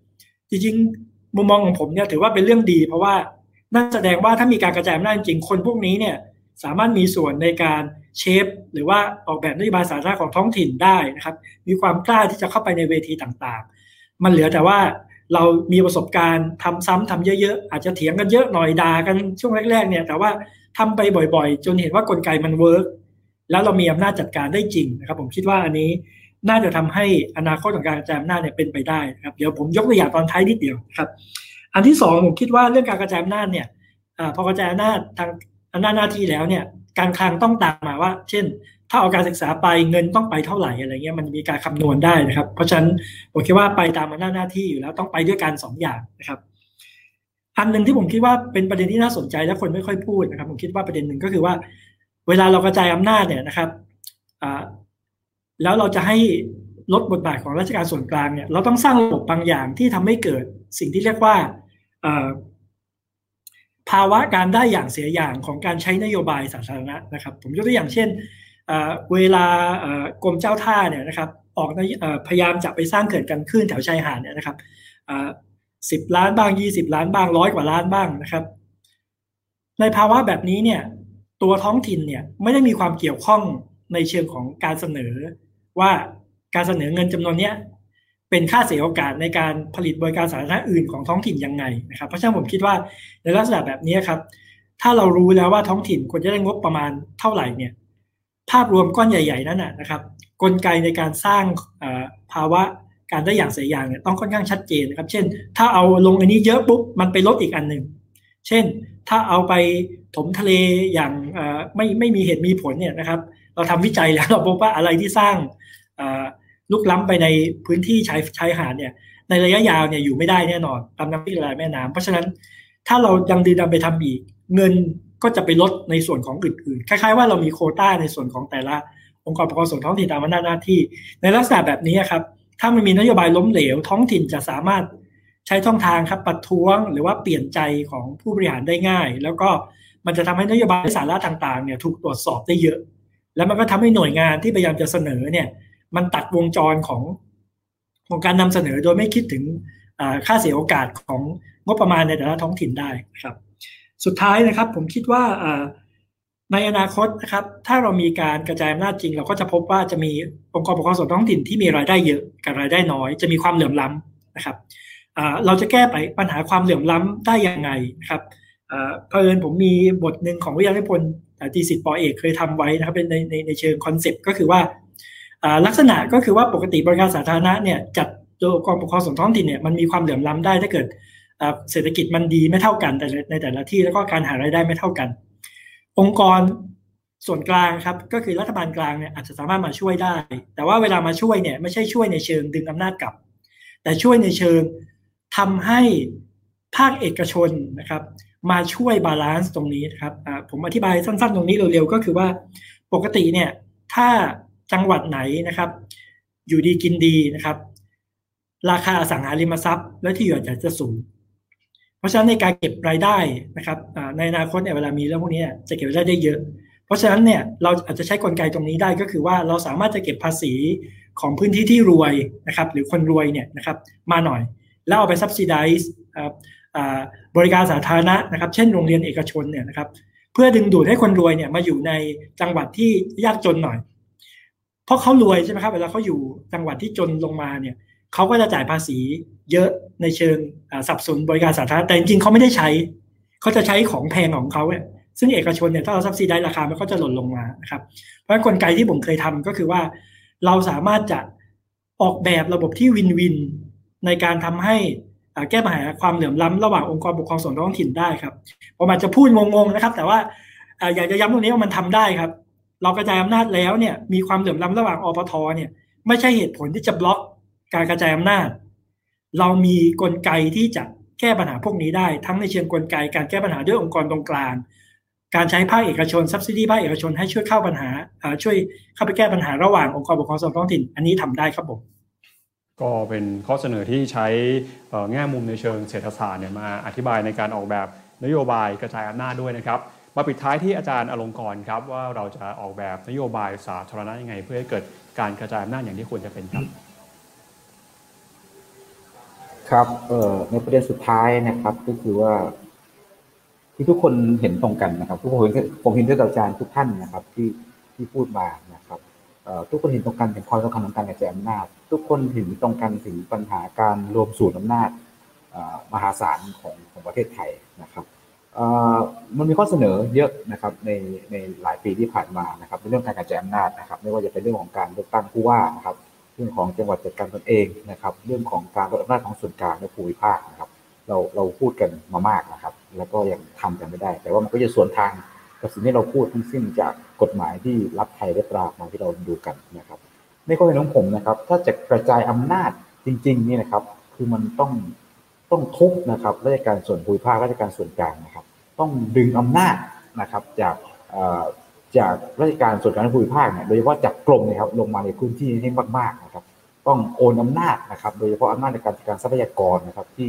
จริงๆมุมมองของผมเนี่ยถือว่าเป็นเรื่องดีเพราะว่านั่นแสดงว่าถ้ามีการกระจายอำนาจจริงคนพวกนี้เนี่ยสามารถมีส่วนในการเชฟหรือว่าออกแบบนโยบายสาธารณะของท้องถิ่นได้นะครับมีความกล้าที่จะเข้าไปในเวทีต่างๆมันเหลือแต่ว่าเรามีประสบการณ์ทำซ้ำทำเยอะๆอาจจะเถียงกันเยอะหน่อยด่ากันช่วงแรกๆเนี่ยแต่ว่าทำไปบ่อยๆจนเห็นว่ากลไกมันเวิร์กแล้วเรามีอำนาจจัดการได้จริงนะครับผมคิดว่าอันนี้น่าจะทำให้อนาคตของการกระจายอำนาจเนี่ยเป็นไปได้นะครับเดี๋ยวผมยกตัวอย่างตอนท้ายนิดเดียวครับอันที่สองผมคิดว่าเรื่องการกระจายอำนาจเนี่ยพอกระจายอำนาจทางอำนาจหน้าที่แล้วเนี่ยการคลังต้องตามมาว่าเช่นถ้าเอาการศึกษาไปเงินต้องไปเท่าไหร่อะไรเงี้ยมันมีการคำนวณได้นะครับเพราะฉะนั้นผมคิดว่าไปตามอำนาจหน้าที่อยู่แล้วต้องไปด้วยกัน2อย่างนะครับอันนึงที่ผมคิดว่าเป็นประเด็นที่น่าสนใจและคนไม่ค่อยพูดนะครับผมคิดว่าประเด็นนึงก็คือว่าเวลาเรากระจายอำนาจเนี่ยนะครับแล้วเราจะให้ลดบทบาทของราชการส่วนกลางเนี่ยเราต้องสร้างระบบบางอย่างที่ทำให้เกิดสิ่งที่เรียกว่าภาวะการได้อย่างเสียอย่างของการใช้นโยบายสาธารณะนะครับผมยกตัวอย่างเช่นเวลากรมเจ้าท่าเนี่ยนะครับออกพยายามจะไปสร้างเขื่อนกันขึ้นแถวชายหาดเนี่ยนะครับ10ล้านบ้าง20ล้านบ้าง100กว่าล้านบ้างนะครับในภาวะแบบนี้เนี่ยตัวท้องถิ่นเนี่ยไม่ได้มีความเกี่ยวข้องในเชิงของการเสนอว่าการเสนอเงินจำนวนเนี้ย เป็นค่าเสียโอกาสในการผลิตบริการสาธารณะอื่นของท้องถิ่นยังไงนะครับเพราะฉะนั้นผมคิดว่าในลักษณะแบบนี้ครับถ้าเรารู้แล้วว่าท้องถิ่นควรจะได้งบประมาณเท่าไหร่เนี่ยภาพรวมก้อนใหญ่ๆนั้นนะครับกลไกในการสร้างภาวะการได้อย่างเสียอย่างเนี่ยต้องค่อนข้างชัดเจนนะครับเช่นถ้าเอาลงอันนี้เยอะปุ๊บมันไปลดอีกอันนึงเช่นถ้าเอาไปถมทะเลอย่างไม่มีเหตุมีผลเนี่ยนะครับเราทำวิจัยแล้วเราพบว่าอะไรที่สร้างลุกล้ำไปในพื้นที่ชายหาดเนี่ยในระยะยาวเนี่ยอยู่ไม่ได้แน่นอนตามน้ำที่ละลายแม่น้ำเพราะฉะนั้นถ้าเรายังดื้อดันไปทำอีกเงินก็จะไปลดในส่วนของอื่นๆคล้ายๆว่าเรามีโควต้าในส่วนของแต่ละองค์กรปกครองส่วนท้องถิ่นตามหน้าที่ในลักษณะแบบนี้ครับถ้ามันมีนโยบายล้มเหลวท้องถิ่นจะสามารถใช้ช่องทางครับประท้วงหรือว่าเปลี่ยนใจของผู้บริหารได้ง่ายแล้วก็มันจะทำให้นโยบายสาระต่างๆเนี่ยถูกตรวจสอบได้เยอะแล้วมันก็ทำให้หน่วยงานที่พยายามจะเสนอเนี่ยมันตัดวงจรของการนำเสนอโดยไม่คิดถึงค่าเสียโอกาสของงบประมาณในแต่ละท้องถิ่นได้ครับสุดท้ายนะครับผมคิดว่าในอนาคตนะครับถ้าเรามีการกระจายอำนาจจริงเราก็จะพบว่าจะมีองค์กรปกครองส่วนท้องถิ่นที่มีรายได้เยอะกับรายได้น้อยจะมีความเหลื่อมล้ำนะครับเราจะแก้ปัญหาความเหลื่อมล้ำได้ยังไงนะครับเผอิญผมมีบทหนึ่งของวิทยานิพนธ์ตีสิทธิ์ป.เอกเคยทำไว้นะครับเป็นในเชิงคอนเซปต์ก็คือว่าลักษณะก็คือว่าปกติบริการสาธารณะเนี่ยจัดโดยองค์กรปกครองส่วนท้องถิ่นเนี่ยมันมีความเหลื่อมล้ำได้ถ้าเกิดเศรษฐกิจมันดีไม่เท่ากันแต่ในแต่ละที่แล้วก็การหารายได้ไม่เท่ากันองค์กรส่วนกลางครับก็คือรัฐบาลกลางเนี่ยอาจจะสามารถมาช่วยได้แต่ว่าเวลามาช่วยเนี่ยไม่ใช่ช่วยในเชิงดึงอำนาจกลับแต่ช่วยในเชิงทำให้ภาคเอกชนนะครับมาช่วยบาลานซ์ตรงนี้นะครับผมอธิบายสั้นๆตรงนี้เร็วๆก็คือว่าปกติเนี่ยถ้าจังหวัดไหนนะครับอยู่ดีกินดีนะครับราคาอสังหาริมทรัพย์และที่อยู่อาศัยจะสูงเพราะฉะนั้นในการเก็บรายได้นะครับในอนาคตเนี่ยเวลามีเรื่องพวกนี้จะเก็บรายได้ได้เยอะเพราะฉะนั้นเนี่ยเราอาจจะใช้กลไกตรงนี้ได้ก็คือว่าเราสามารถจะเก็บภาษีของพื้นที่ที่รวยนะครับหรือคนรวยเนี่ยนะครับมาหน่อยแล้วเอาไป subsidize บริการสาธารณะนะครับเช่นโรงเรียนเอกชนเนี่ยนะครับเพื่อดึงดูดให้คนรวยเนี่ยมาอยู่ในจังหวัดที่ยากจนหน่อยเพราะเขารวยใช่ไหมครับเวลาเขาอยู่จังหวัดที่จนลงมาเนี่ยเขาก็จะจ่ายภาษีเยอะในเชิงสับสนบริการสาธารณะแต่จริงๆเขาไม่ได้ใช้เขาจะใช้ของแพงของเขาเนี่ยซึ่งเอกชนเนี่ยถ้าเราซับซิไดซ์ราคามันก็จะหล่นลงมานะครับเพราะฉะนั้นกลไกที่ผมเคยทำก็คือว่าเราสามารถจะออกแบบระบบที่วินวินในการทำให้แก้ปัญหาความเหลื่อมล้ำระหว่างองค์กรปกครองส่วนท้องถิ่นได้ครับผมอาจจะพูดงงๆนะครับแต่ว่าอยากจะย้ำตรงนี้ว่ามันทำได้ครับเรากระจายอำนาจแล้วเนี่ยมีความเหลื่อมล้ำระหว่างอปท.เนี่ยไม่ใช่เหตุผลที่จะบล็อกการกระจายอำนาจเรามีกลไกที่จะแก้ปัญหาพวกนี้ได้ทั้งในเชิงกลไกการแก้ปัญหาด้วยองค์กรตรงกลางการใช้ภาคเอกชน subsidy ภาคเอกชนให้ช่วยเข้าปัญหาช่วยเข้าไปแก้ปัญหาระหว่างองค์กรปกครองส่วนท้องถิ่นอันนี้ทำได้ครับผมก็เป็นข้อเสนอที่ใช้แง่มุมในเชิงเศรษฐศาสตร์เนี่ยมาอธิบายในการออกแบบนโยบายกระจายอำนาจด้วยนะครับมาปิดท้ายที่อาจารย์อลงกรครับว่าเราจะออกแบบนโยบายสาธารณะยังไงเพื่อให้เกิดการกระจายอำนาจอย่างที่ควรจะเป็นครับครับในประเด็นสุดท้ายนะครับก็คือว่าที่ทุกคนเห็นตรงกันนะครับทุกคนผมเห็นด้วยกับอาจารย์ทุกท่านนะครับที่พูดมานะครับทุกคนเห็นตรงกันถึงความสำคัญของการกระจายอำนาจทุกคนเห็นตรงกันถึงปัญหาการรวมศูนย์อำนาจมหาศาลของประเทศไทยนะครับมันมีข้อเสนอเยอะนะครับในหลายปีที่ผ่านมานะครับในเรื่องการกระจายอำนาจนะครับไม่ว่าจะเป็นเรื่องของการเลือกตั้งผู้ว่านะครับเรื่องของจังหวัดจัดการตนเองนะครับเรื่องของการลดอำนาจของส่วนกลางในภูมิภาคนะครับเราพูดกันมามากนะครับแล้วก็ยังทำกันไม่ได้แต่ว่ามันก็จะสวนทางกับสิ่งที่เราพูดทั้งสิ้นจากกฎหมายที่รับไทยได้ตรามาที่เราดูกันนะครับในข้อเสนอของผมนะครับถ้าจะกระจายอำนาจจริงๆนี่นะครับคือมันต้องทุบนะครับราชการส่วนภูมิภาคราชการส่วนกลางนะครับต้องดึงอำนาจนะครับจากราชการส่วนกลางภูมิภาคเนี่ยโดยเฉพาะจากกรมนะครับลงมาในพื้นที่ให้มากๆนะครับต้องโอนอำนาจนะครับโดยเฉพาะอำนาจในการจัดการทรัพยากรนะครับที่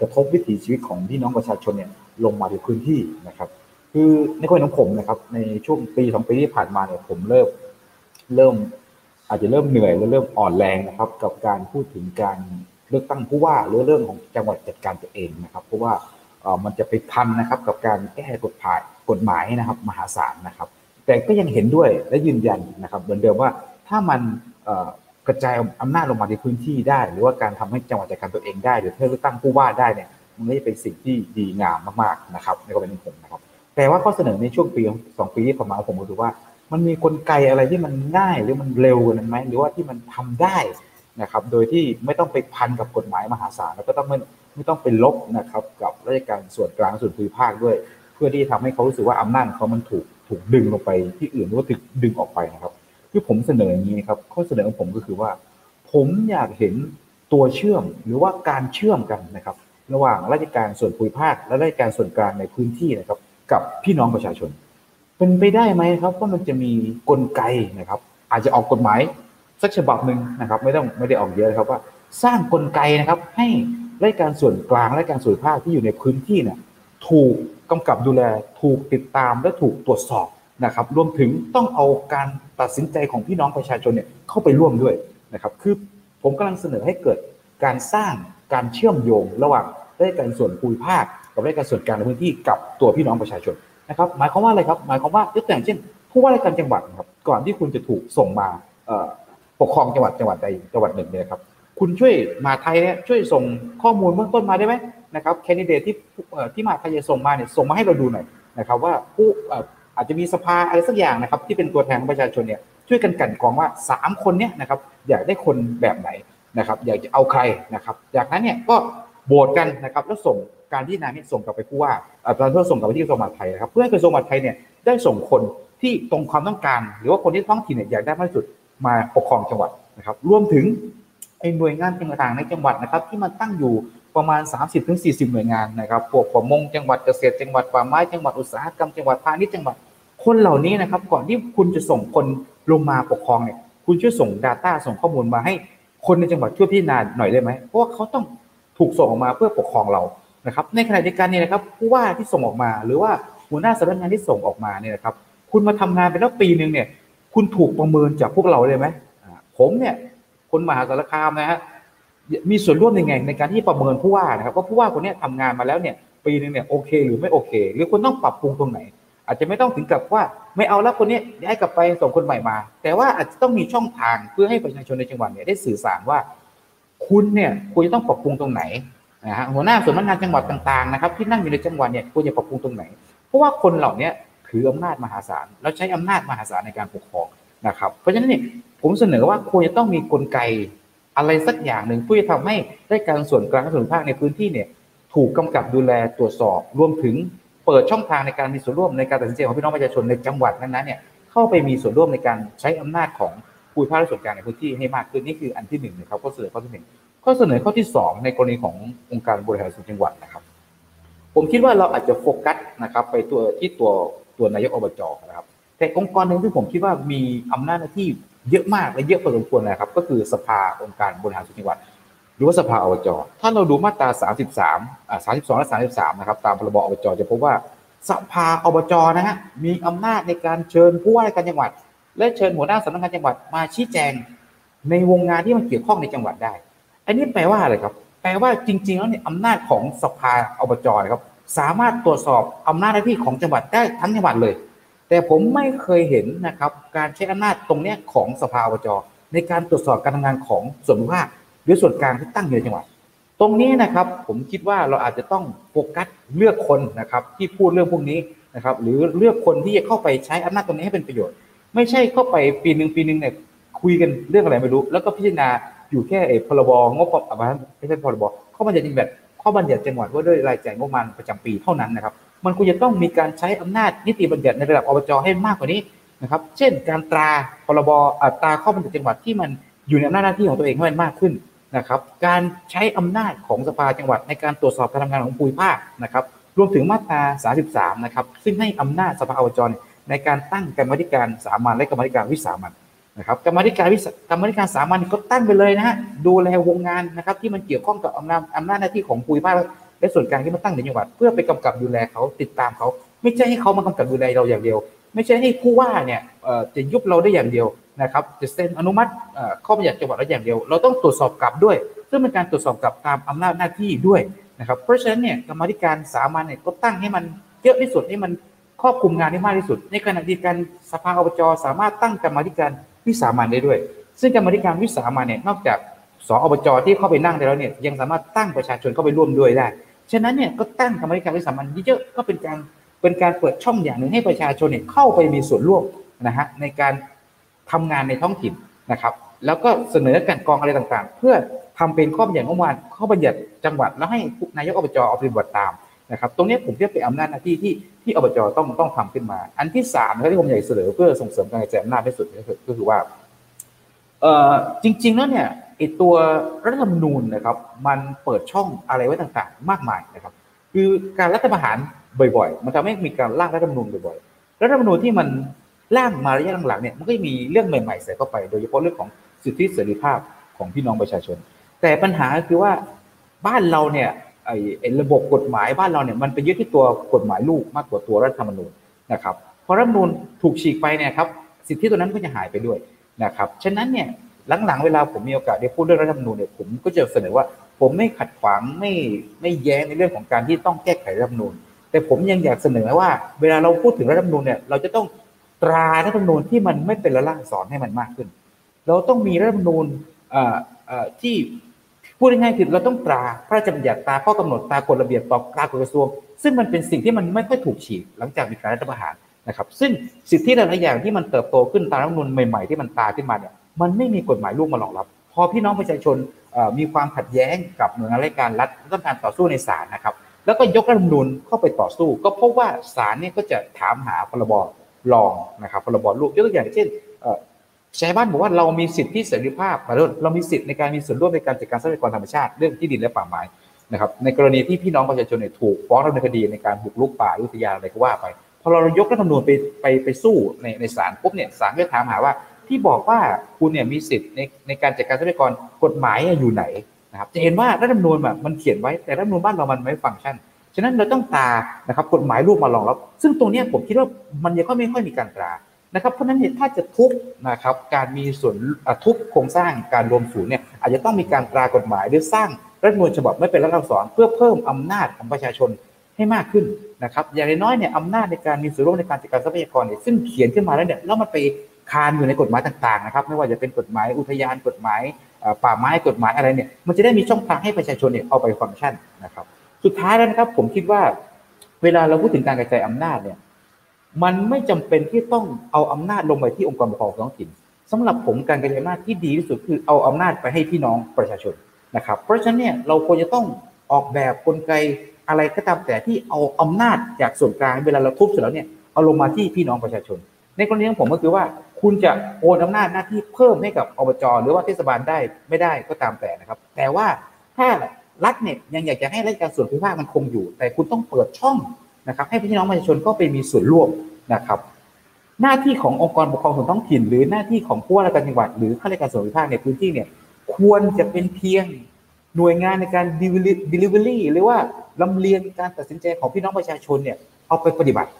กระทบวิถีชีวิตของพี่น้องประชาชนเนี่ยลงมาในพื้นที่นะครับคือในข้อเสนอของผมนะครับในช่วงปี2ปีที่ผ่านมาเนี่ยผมเริ่มอาจจะเริ่มเหนื่อยและเริ่มอ่อนแรงนะครับกับการพูดถึงการเลือกตั้งผู้ว่าหรือเรื่องของจังหวัดจัดการตัวเองนะครับเพราะว่ามันจะไปพันนะครับกับการแก้กฎหมายนะครับมหาศาลนะครับแต่ก็ยังเห็นด้วยและยืนยันนะครับเหมือนเดิมว่าถ้ามัน กระจายอำนาจลงมาในพื้นที่ได้หรือว่าการทำให้จังหวัดจัดการตัวเองได้หรือเพื่อเลือกตั้งผู้ว่าได้เนี่ยมันก็จะเป็นสิ่งที่ดีงามมากๆนะครับในกรณีผมนะครับแต่ว่าข้อเสนอในช่วงปี2ปีที่ผ่านมาผมก็คือว่ามันมีกลไกอะไรที่มันง่ายหรือมันเร็วกันไหมหรือว่าที่มันทำได้นะครับโดยที่ไม่ต้องไปพันกับกฎหมายมหาศาลแล้วก็ต้องไม่ต้องไปลบนะครับกับราชการส่วนกลางส่วนภูมิภาคด้วยเพื่อที่ทำให้เขารู้สึกว่าอำนาจเขามันถูกดึงลงไปที่อื่นหรือว่าถูกดึงออกไปนะครับที่ผมเสนออย่างนี้ครับข้อเสนอของผมก็คือว่าผมอยากเห็นตัวเชื่อมหรือว่าการเชื่อมกันนะครับระหว่างราชการส่วนภูมิภาคและราชการส่วนกลางในพื้นที่นะครับกับพี่น้องประชาชนเป็นไปได้ไหมครับว่ามันจะมีกลไกนะครับอาจจะออกกฎหมายสักฉบับหนึ่งนะครับไม่ได้ออกเยอะครับว่าสร้างกลไกนะครับให้ราชการส่วนกลางและการส่วนภาคที่อยู่ในพื้นที่เนี่ยถูกกำกับดูแลถูกติดตามและถูกตรวจสอบนะครับรวมถึงต้องเอาการตัดสินใจของพี่น้องประชาชนเนี่ยเข้าไปร่วมด้วยนะครับคือผมกำลังเสนอให้เกิดการสร้างการเชื่อมโยงระหว่างราชการส่วนภูมิภาคกับราชการส่วนกลางในพื้นที่กับตัวพี่น้องประชาชนนะครับหมายความว่าอะไรครับหมายความว่ายกตัวอย่างเช่นผู้ว่าราชการจังหวัดครับก่อนที่คุณจะถูกส่งมาปกครองจังหวัดใดจังหวัดหนึ่งเนี่ยครับคุณช่วยมาไทยเนี่ยช่วยส่งข้อมูลเบื้องต้นมาได้ไหมนะครับแคนดิเดตที่มาไทยจะส่งมาเนี่ยส่งมาให้เราดูหน่อยนะครับว่าผู้อาจจะมีสภาอะไรสักอย่างนะครับที่เป็นตัวแทนของประชาชนเนี่ยช่วยกันกลั่นกรองว่า3คนเนี่ยนะครับอยากได้คนแบบไหนนะครับอยากจะเอาใครนะครับจากนั้นเนี่ยก็โหวตกันนะครับแล้วส่งการที่นายเนี่ยส่งกลับไปผู้ว่าการส่งกลับไปที่กระทรวงมหาดไทยนะครับเพื่อให้กระทรวงมหาดไทยเนี่ยได้ส่งคนที่ตรงความต้องการหรือว่าคนที่ท้องถิ่นเนี่ยอยากได้มากที่สุดมาปกครองจังหวัดนะครับรวมถึงไอ้หน่วยงานต่างๆในจังหวัดนะครับที่มันตั้งอยู่ประมาณ 30-40 หน่วยงานนะครับพวกประมงจังหวัดเกษตรจังหวัดป่าไม้จังหวัดอุตสาหกรรมจังหวัดพาณิชย์จังหวัดคนเหล่านี้นะครับก่อนที่คุณจะส่งคนลงมาปกครองเนี่ยคุณช่วยส่ง Data ส่งข้อมูลมาให้คนในจังหวัดช่วยพิจารณาหน่อยได้ไหมเพราะว่าเขาต้องถูกส่งออกมาเพื่อปกครองเรานะครับในขณะเดียวกันเนี่ยนะครับผู้ว่าที่ส่งออกมาหรือว่าหัวหน้าสำนักงานที่ส่งออกมาเนี่ยนะครับคุณมาทำงานไปแล้วปีนึงเนี่ยคุณถูกประเมินจากพวกเราได้ไหมผมเนี่ยคนมหาสารคามนะฮะมีส่วนร่วมยังไงในการที่ประเมินผู้ว่านะครับว่าผู้ว่าคนนี้ทำงานมาแล้วเนี่ยปีนึงเนี่ยโอเคหรือไม่โอเคหรือคุณต้องปรับปรุงตรงไหนอาจจะไม่ต้องถึงกับว่าไม่เอาแล้วคนนี้ย้ายกลับไปส่งคนใหม่มาแต่ว่าอาจจะต้องมีช่องทางเพื่อให้ประชาชนในจังหวัดเนี่ยได้สื่อสารว่าคุณเนี่ยควรจะต้องปรับปรุงตรงไหนนะฮะหัวหน้าสำนักงานจังหวัดต่างๆนะครับที่นั่งอยู่ในจังหวัดเนี่ยควรจะปรับปรุงตรงไหนเพราะว่าคนเหล่านี้ถืออำนาจมหาศาลแล้วใช้อำนาจมหาศาลในการปกครองนะครับเพราะฉะนั้นเนี่ยผมเสนอว่าควรจะต้องมีกลไกอะไรสักอย่างหนึ่งเพื่อทำให้ราชการส่วนกลางและส่วนภาคในพื้นที่เนี่ยถูกกำกับดูแลตรวจสอบรวมถึงเปิดช่องทางในการมีส่วนร่วมในการตัดสินใจของพี่น้องประชาชนในจังหวัดนั้นๆเนี่ยเข้าไปมีส่วนร่วมในการใช้อำนาจของผู้พิพากษาส่วนกลางในพื้นที่ให้มากขึ้นนี่คืออันที่1นะครับข้อเสนอข้อที่1ข้อเสนอข้อที่2ในกรณีขององค์การบริหารส่วนจังหวัดนะครับผมคิดว่าเราอาจจะโฟกัสนะครับไปที่ตัวนายกอบจ.นะครับแต่องค์กรหนึ่งที่ผมคิดว่ามีอำนาจหน้าที่เยอะมากและเยอะพอสมควรนะครับก็คือสภาองค์การบริหารส่วนจังหวัดหรือว่าสภาอบจ.ถ้าเราดูมาตรา32และ33นะครับตามพรบอบจ.จะพบว่าสภาอบจ.นะฮะมีอำนาจในการเชิญผู้ว่าราชการจังหวัดและเชิญหัวหน้าสำนักงานจังหวัดมาชี้แจงในวงงานที่มันเกี่ยวข้องในจังหวัดได้อันนี้แปลว่าอะไรครับแปลว่าจริงๆแล้วเนี่ยอำนาจของสภาอบจ.ครับสามารถตรวจสอบอำนาจหน้าที่ของจังหวัดได้ทั้งจังหวัดเลยแต่ผมไม่เคยเห็นนะครับการใช้อำนาจตรงนี้ของสภาอบจ.ในการตรวจสอบการทำงานของส่วนภูมิภาคหรือส่วนกลางที่ตั้งอยู่ในจังหวัดตรงนี้นะครับผมคิดว่าเราอาจจะต้องโฟกัสเลือกคนนะครับที่พูดเรื่องพวกนี้นะครับหรือเลือกคนที่จะเข้าไปใช้อำนาจตรงนี้ให้เป็นประโยชน์ไม่ใช่เข้าไปปีนึงเนี่ยคุยกันเรื่องอะไรไม่รู้แล้วก็พิจารณาอยู่แค่พรบงบประมาณไม่ใช่พรบข้อบัญญัติจังหวัดข้อบัญญัติจังหวัดว่าด้วยรายจ่ายงบประมาณประจำปีเท่านั้นนะครับมันควรจะต้องมีการใช้อำนาจนิติบัญญัติในระดับอบจ.ให้มากกว่านี้นะครับเช่นการตราพรบอัตราข้อบัญญัติจังหวัดที่มันอยู่ในอำนาจหน้าที่ของตัวเองให้มันมากขึ้นนะครับการใช้อำนาจของสภาจังหวัดในการตรวจสอบการทำงานของภูมิภาคนะครับรวมถึงมาตรา33นะครับซึ่งให้อำนาจสภาอบจ.ในการตั้งกรรมธิการสามัญและกรรมธิการวิสามัญนะครับกรรมธิการสามัญก็ตั้งไปเลยนะฮะดูแลวงงานนะครับที่มันเกี่ยวข้องกับอำนาจหน้าที่ของภูมิภาคและส่วนกลางที่มันตั้งในจังหวัดเพื่อไปกำกับดูแลเขาติดตามเขาไม่ใช่ให้เขามากำกับดูแลเราอย่างเดียวไม่ใช่ให้ผู้ว่าเนี่ยจะยุบเราได้อย่างเดียวนะครับจะเซ็นอนุมัติข้อบัญญัติจังหวัดเราอย่างเดียวเราต้องตรวจสอบกลับด้วยซึ่งเป็นการตรวจสอบกลับตามอำนาจหน้าที่ด้วยนะครับเพราะฉะนั้นเนี่ยกรรมธิการสามัญเนี่ยก็ตั้งให้มันเยอะที่สุดให้มันครอบคลุมงานได้มากที่สุดในขณะเดียวกันสภาอบจ.สามารถตั้งกรรมธิการวิสามัญได้ด้วย ซึ่งกรรมธิการวิสามัญเนี่ยนอกจากสอบจที่เข้าไปนั่งได้แล้วเนี่ยยังสามารถตั้งประชาชนเข้าไปร่วมด้วยได้ฉะนั้นเนี่ยก็ตั้งกรรมธิการวิสามัญเยอะๆก็เป็นการเปิดช่องอย่างหนึ่งให้ประชาชนเนี่ยเข้าไปมีส่วนร่วมนะฮะในการทำงานในท้องถิ่นนะครับแล้วก็เสนอการกองอะไรต่างๆเพื่อทำเป็นข้อบัญญัติงบประมาณข้อบัญญัติจังหวัดแล้วให้นายกอบจเอาไปปฏิบัติตามนะครับตรงนี้ผมเรียกเป็นอำนาจหน้าที่ที่อบจต้องทำขึ้นมาอันที่3นะครับที่ผมอยากเสนอเพื่อส่งเสริมการกระจายอำนาจที่สุดก็คือว่าจริงๆแล้วเนี่ยไอตัวรัฐธรรมนูญนะครับมันเปิดช่องอะไรไว้ต่างๆมากมายนะครับคือการรัฐประหารบ่อยๆมันทำให้มีการร่างรัฐธรรมนูญบ่อยๆรัฐธรรมนูญที่มันร่างมาระยะหลังๆเนี่ยมันก็มีเรื่องใหม่ๆใส่เข้าไปโดยเฉพาะเรื่องของสิทธิเสรีภาพของพี่น้องประชาชนแต่ปัญหาคือว่าบ้านเราเนี่ยไอระบบกฎหมายบ้านเราเนี่ยมันไปยึดที่ตัวกฎหมายลูกมากกว่าตัวรัฐธรรมนูญนะครับพอรัฐธรรมนูญถูกฉีกไปเนี่ยครับสิทธิตัวนั้นก็จะหายไปด้วยนะครับฉะนั้นเนี่ยหลังๆเวลาผมมีโอกาสได้พูดเรื่องรัฐธรรมนูญเนี่ยผมก็จะเสนอว่าผมไม่ขัดขวางไม่แย้งในเรื่องของการที่ต้องแก้ไขรัฐธรรมนูญแต่ผมยังอยากเสนอว่าเวลาเราพูดถึงรัฐธรรมนูญเนี่ยเราจะต้องตรารัฐธรรมนูญที่มันไม่เป็นละล่างสอนให้มันมากขึ้นเราต้องมีรัฐธรรมนูญที่พูดง่ายๆคือเราต้องตราพระราชบัญญัติตาข้อกำหนดตากฎระเบียบตากฎกระทรวงซึ่งมันเป็นสิ่งที่มันไม่ค่อยถูกฉีกหลังจากมีการรัฐประหารนะครับซึ่งสิทธิหลายอย่างที่มันเติบโตขึ้นตามรัฐธรรมนูญใหม่ๆที่มันตาขึ้นมาเนี่ยมันไม่มีกฎหมายลูกมารองรับพอพี่น้องประชาชนมีความขัดแย้งกับหน่วยงานราชการรัฐต้องการต่อสู้ในศาลนะครับแล้วก็ยกรัฐธรรมนูญเข้าไปต่อสู้ก็พบว่าศาลเนี่ยก็จะถามหาพรบรองนะครับพรบลูกยกตัวอย่างเช่นชาวบ้านบอกว่าเรามีสิทธิเสรีภาพเรามีสิทธิในการมีส่วนร่วมในการจัดการทรัพยากรธรรมชาติเรื่องที่ดินและป่าไม้นะครับในกรณีที่พี่น้องประชาชนเนี่ยถูกฟ้องดำเนินคดีในการบุกรุกป่าอุทยานอะไรก็ว่าไปพอเรายกรัฐธรรมนูญไปสู้ในศาลปุ๊บเนี่ยศาลก็ถามหาว่าที่บอกว่าคุณเนี่ยมีสิทธิ์ในการจัดการทรัพยากรกฎหมายอยู่ไหนนะครับจะเห็นว่ารัฐธรรมนูญมันเขียนไว้แต่รัฐธรรมนูญบ้านเรามันไม่ฟังก์ชันฉะนั้นเราต้องตรานะครับกฎหมายลูกมารองรับซึ่งตรงนี้ผมคิดว่ามันยังก็ไม่ค่อยมีการตรานะครับเพราะฉะนั้นถ้าจะทุบนะครับการมีส่วนทุบโครงสร้างการรวมศูนย์เนี่ยอาจจะต้องมีการตรากฎหมายหรือสร้างรัฐธรรมนูญฉบับไม่เป็นรัฐอักษรเพื่อเพิ่มอำนาจของประชาชนให้มากขึ้นนะครับอย่างน้อยเนี่ยอำนาจในการมีส่วนร่วมในการจัดการทรัพยากรเนี่ยซึ่งเขียนขึ้นมาแล้วเนี่ยแล้วมันไปคานอยู่ในกฎหมายต่างๆนะครับไม่ว่าจะเป็นกฎหมายอุทยานกฎหมายป่าไม้กฎหมายอะไรเนี่ยมันจะได้มีช่องทางให้ประชาชนเนี่ยเอาไปฟังก์ชันนะครับสุดท้ายแล้วนะครับผมคิดว่าเวลาเราพูดถึงการกระจายอำนาจเนี่ยมันไม่จำเป็นที่ต้องเอาอำนาจลงไปที่องค์กรปกครองท้องถิ่นสำหรับผมการกระจายอำนาจที่ดีที่สุดคือเอาอำนาจไปให้พี่น้องประชาชนนะครับเพราะฉะนั้นเนี่ยเราควรจะต้องออกแบบกลไกอะไรก็ตามแต่ที่เอาอำนาจจากส่วนกลางเวลาเราทุบเสร็จแล้วเนี่ยเอาลงมาที่พี่น้องประชาชนในกรณีของผมก็คือว่าคุณจะโอนอำนาจหน้าที่เพิ่มให้กับอบจหรือว่าเทศบาลได้ไม่ได้ก็ตามแต่นะครับแต่ว่าถ้ารัฐเนี่ยยังอยากจะให้ราชการส่วนภูมิภาคมันคงอยู่แต่คุณต้องเปิดช่องนะครับให้พี่น้องประชาชนก็ไปมีส่วนร่วมนะครับหน้าที่ขององค์กรปกครองส่วนท้องถิ่นหรือหน้าที่ของผู้ว่าราชการจังหวัดหรือข้าราชการส่วนภูมิภาคในพื้นที่เนี่ยควรจะเป็นเพียงหน่วยงานในการ delivery หรือว่าลำเลียงการตัดสินใจของพี่น้องประชาชนเนี่ยเอาไปปฏิบัติน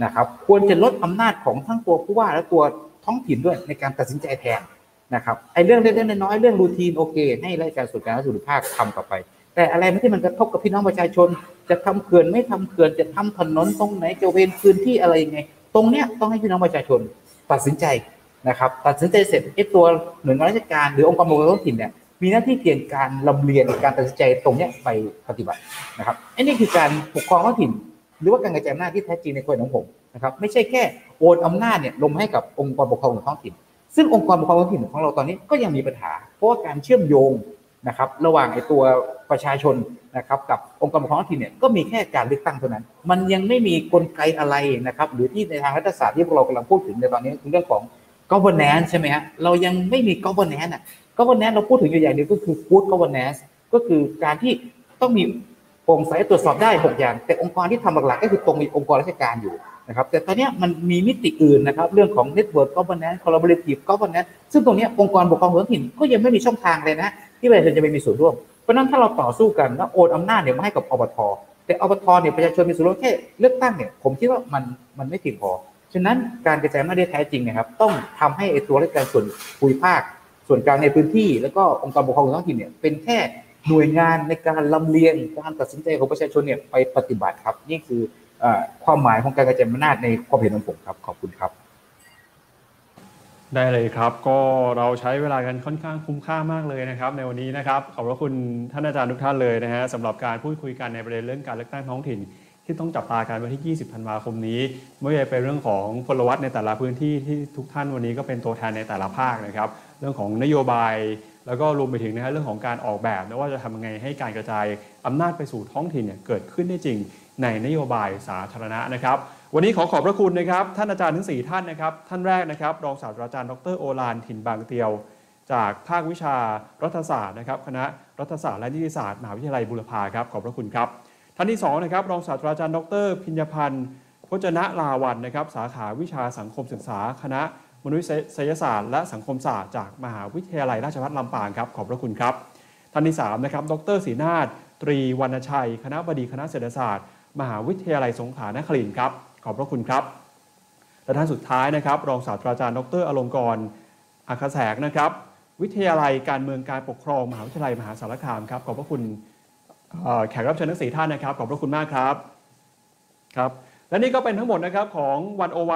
ะครับควรจะลดอำนาจของทั้งตัวผู้ว่าและตัวท้องถิ่นด้วยในการตัดสินใจแทนนะครับไอ้เรื่องเล็กๆน้อยๆเรื่องรูทีนโอเคให้ราชการส่วนกลางและส่วนภาคทำต่อไปแต่อะไรที่มันกระทบกับพี่น้องประชาชนจะทำเขื่อนไม่ทำเขื่อนจะทำถนนตรงไหนจะเว้นพื้นที่อะไรยังไงตรงเนี้ยต้องให้พี่น้องประชาชนตัดสินใจนะครับตัดสินใจเสร็จไอ้ตัวหน่วยงานราชการหรือองค์กรปกครองท้องถิ่นเนี่ยมีหน้าที่เพียงการลำเลียงการตัดสินใจตรงเนี้ยไปปฏิบัตินะครับไอ้นี่คือการปกครองท้องถิ่นหรือว่าการกระจายอำนาจที่แท้จริงในคนของผมนะครับไม่ใช่แค่โอนอำนาจเนี่ยลงให้กับองค์กรปกครองท้องถิ่นซึ่งองค์กรปกครองท้องถิ่นของเราตอนนี้ก็ยังมีปัญหาเพราะว่าการเชื่อมโยงนะครับระหว่างไอ้ตัวประชาชนนะครับกับองค์กรปกครองท้องถิ่นเนี่ยก็มีแค่การเลือกตั้งเท่านั้นมันยังไม่มีกลไกอะไรนะครับหรือที่ในทางรัฐศาสตร์ที่พวกเรากำลังพูดถึงในตอนนี้คือเรื่องของ governance ใช่ไหมฮะเรายังไม่มี governance อ่ะ governance เราพูดถึงอยู่อย่างเดียวก็คือ good governance ก็คือการที่ต้องมีโปร่งใสตรวจสอบได้6อย่างแต่องค์กรที่ทำหลักๆก็คือตรงมีองค์กรราชการอยู่นะครับแต่ตอนนี้มันมีมิติอื่นนะครับเรื่องของ Network Governance Collaborative Governance ซึ่งตรงนี้องค์กรปกครองท้องถิ่นก็ยังไม่มีช่องทางเลยนะที่ประชาชนจะไปมีส่วนร่วมเพราะนั้นถ้าเราต่อสู้กันแล้วโอนอำนาจเนี่ยมาให้กับอบท.แต่อบท.เนี่ยประชาชนมีส่วนร่วมแค่เลือกตั้งเนี่ยผมคิดว่ามันไม่เพียงพอฉะนั้นการกระจายอำนาจที่แท้จริงนะครับต้องทำให้ตัวราชการส่วนภูมิภาคส่วนกลางในพื้นที่แล้วก็องค์กรปกครองท้องถิ่นเนี่ยเป็นแค่หน่วยงานในการลำเลียงการตัดสินใจของประชาชนเนี่ยไปปฏิบัติครับนี่คือความหมายของการกระจายอำนาจในความเห็นของผมครับขอบคุณครับ ได้เลยครับก็เราใช้เวลากันค่อนข้างคุ้มค่ามากเลยนะครับในวันนี้นะครับขอบพระคุณท่านอาจารย์ทุกท่านเลยนะฮะสำหรับการพูดคุยกันในประเด็นเรื่องการเลือกตั้งท้องถิ่นที่ต้องจับตากันวันที่20ธันวาคมนี้ไม่ว่าจะเป็นเรื่องของพลวัตในแต่ละพื้นที่ที่ทุกท่านวันนี้ก็เป็นตัวแทนในแต่ละภาคนะครับเรื่องของนโยบายแล้วก็รวมไปถึงนะฮะเรื่องของการออกแบบนะว่าจะทำยังไงให้การกระจายอำนาจไปสู่ท้องถิ่นเนี่ยเกิดขึ้นได้จริงในนโยบายสาธารณะนะครับวันนี้ขอขอบพระคุณนะครับท่านอาจารย์ทั้ง4ท่านนะครับท่านแรกนะครับรองศาสตราจารย์ดร.โอฬารถิ่นบางเตียวจากภาควิชารัฐศาสตร์นะครับคณะรัฐศาสตร์และนิติศาสตร์มหาวิทยาลัยบูรพาครับขอบพระคุณครับท่านที่2นะครับรองศาสตราจารย์ดร.พิญญพันธ์พจนะลาวัลย์นะครับสาขาวิชาสังคมศึกษาคณะมนุษยศาสตร์และสังคมศาสตร์จากมหาวิทยาลัยราชภัฏลำปางครับขอบพระคุณครับท่านที่3นะครับดร.ศรีนาถตรีวรรณชัยคณะบดีคณะเศรษฐศาสตร์มหาวิทยาลัยสงขลานครินทร์ครับขอบพระคุณครับและท่านสุดท้ายนะครับรองศาสตราจารย์ดร.อลงกรณ์อัครแสงนะครับวิทยาลัยการเมืองการปกครองมหาวิทยาลัยมหาสารคามครับขอบพระคุณแขกรับเชิญทั้ง4ท่านนะครับขอบพระคุณมากครับครับและนี่ก็เป็นทั้งหมดนะครับของ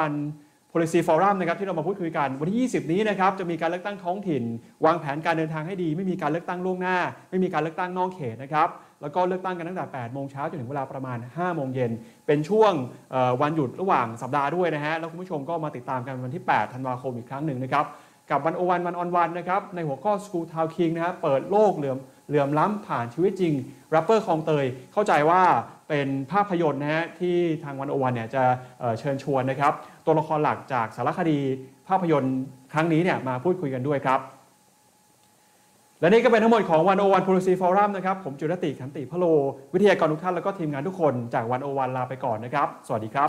101 Policy Forum นะครับที่เรามาพูดคุยกันวันที่20นี้นะครับจะมีการเลือกตั้งท้องถิ่นวางแผนการเดินทางให้ดีไม่มีการเลือกตั้งล่วงหน้าไม่มีการเลือกตั้งนอกเขตนะครับแล้วก็เลือกตั้งกันตั้งแต่ 8:00 น.จนถึงเวลาประมาณ 5:00 น.เป็นช่วงวันหยุดระหว่างสัปดาห์ด้วยนะฮะแล้วคุณผู้ชมก็มาติดตามกันวันที่8ธันวาคมอีกครั้งหนึ่งนะครับกับ101 1on1นะครับในหัวข้อ School Town King นะฮะเปิดโลกเหลื่อมล้ำผ่านชีวิตจริงแรปเปอร์คลองเตยเข้าใจว่าเป็นภาพยนตร์นะฮะที่ทาง101เนี่ยจะเชิญชวนนะครับตัวละครหลักจากสารคดีภาพยนตร์ครั้งนี้เนี่ยมาพูดคุยกันด้วยครับและนี่ก็เป็นทั้งหมดของ101 Policy Forum นะครับผมจุรติ ขันติพโลวิทยากรทุกท่านแล้วก็ทีมงานทุกคนจาก101ลาไปก่อนนะครับสวัสดีครับ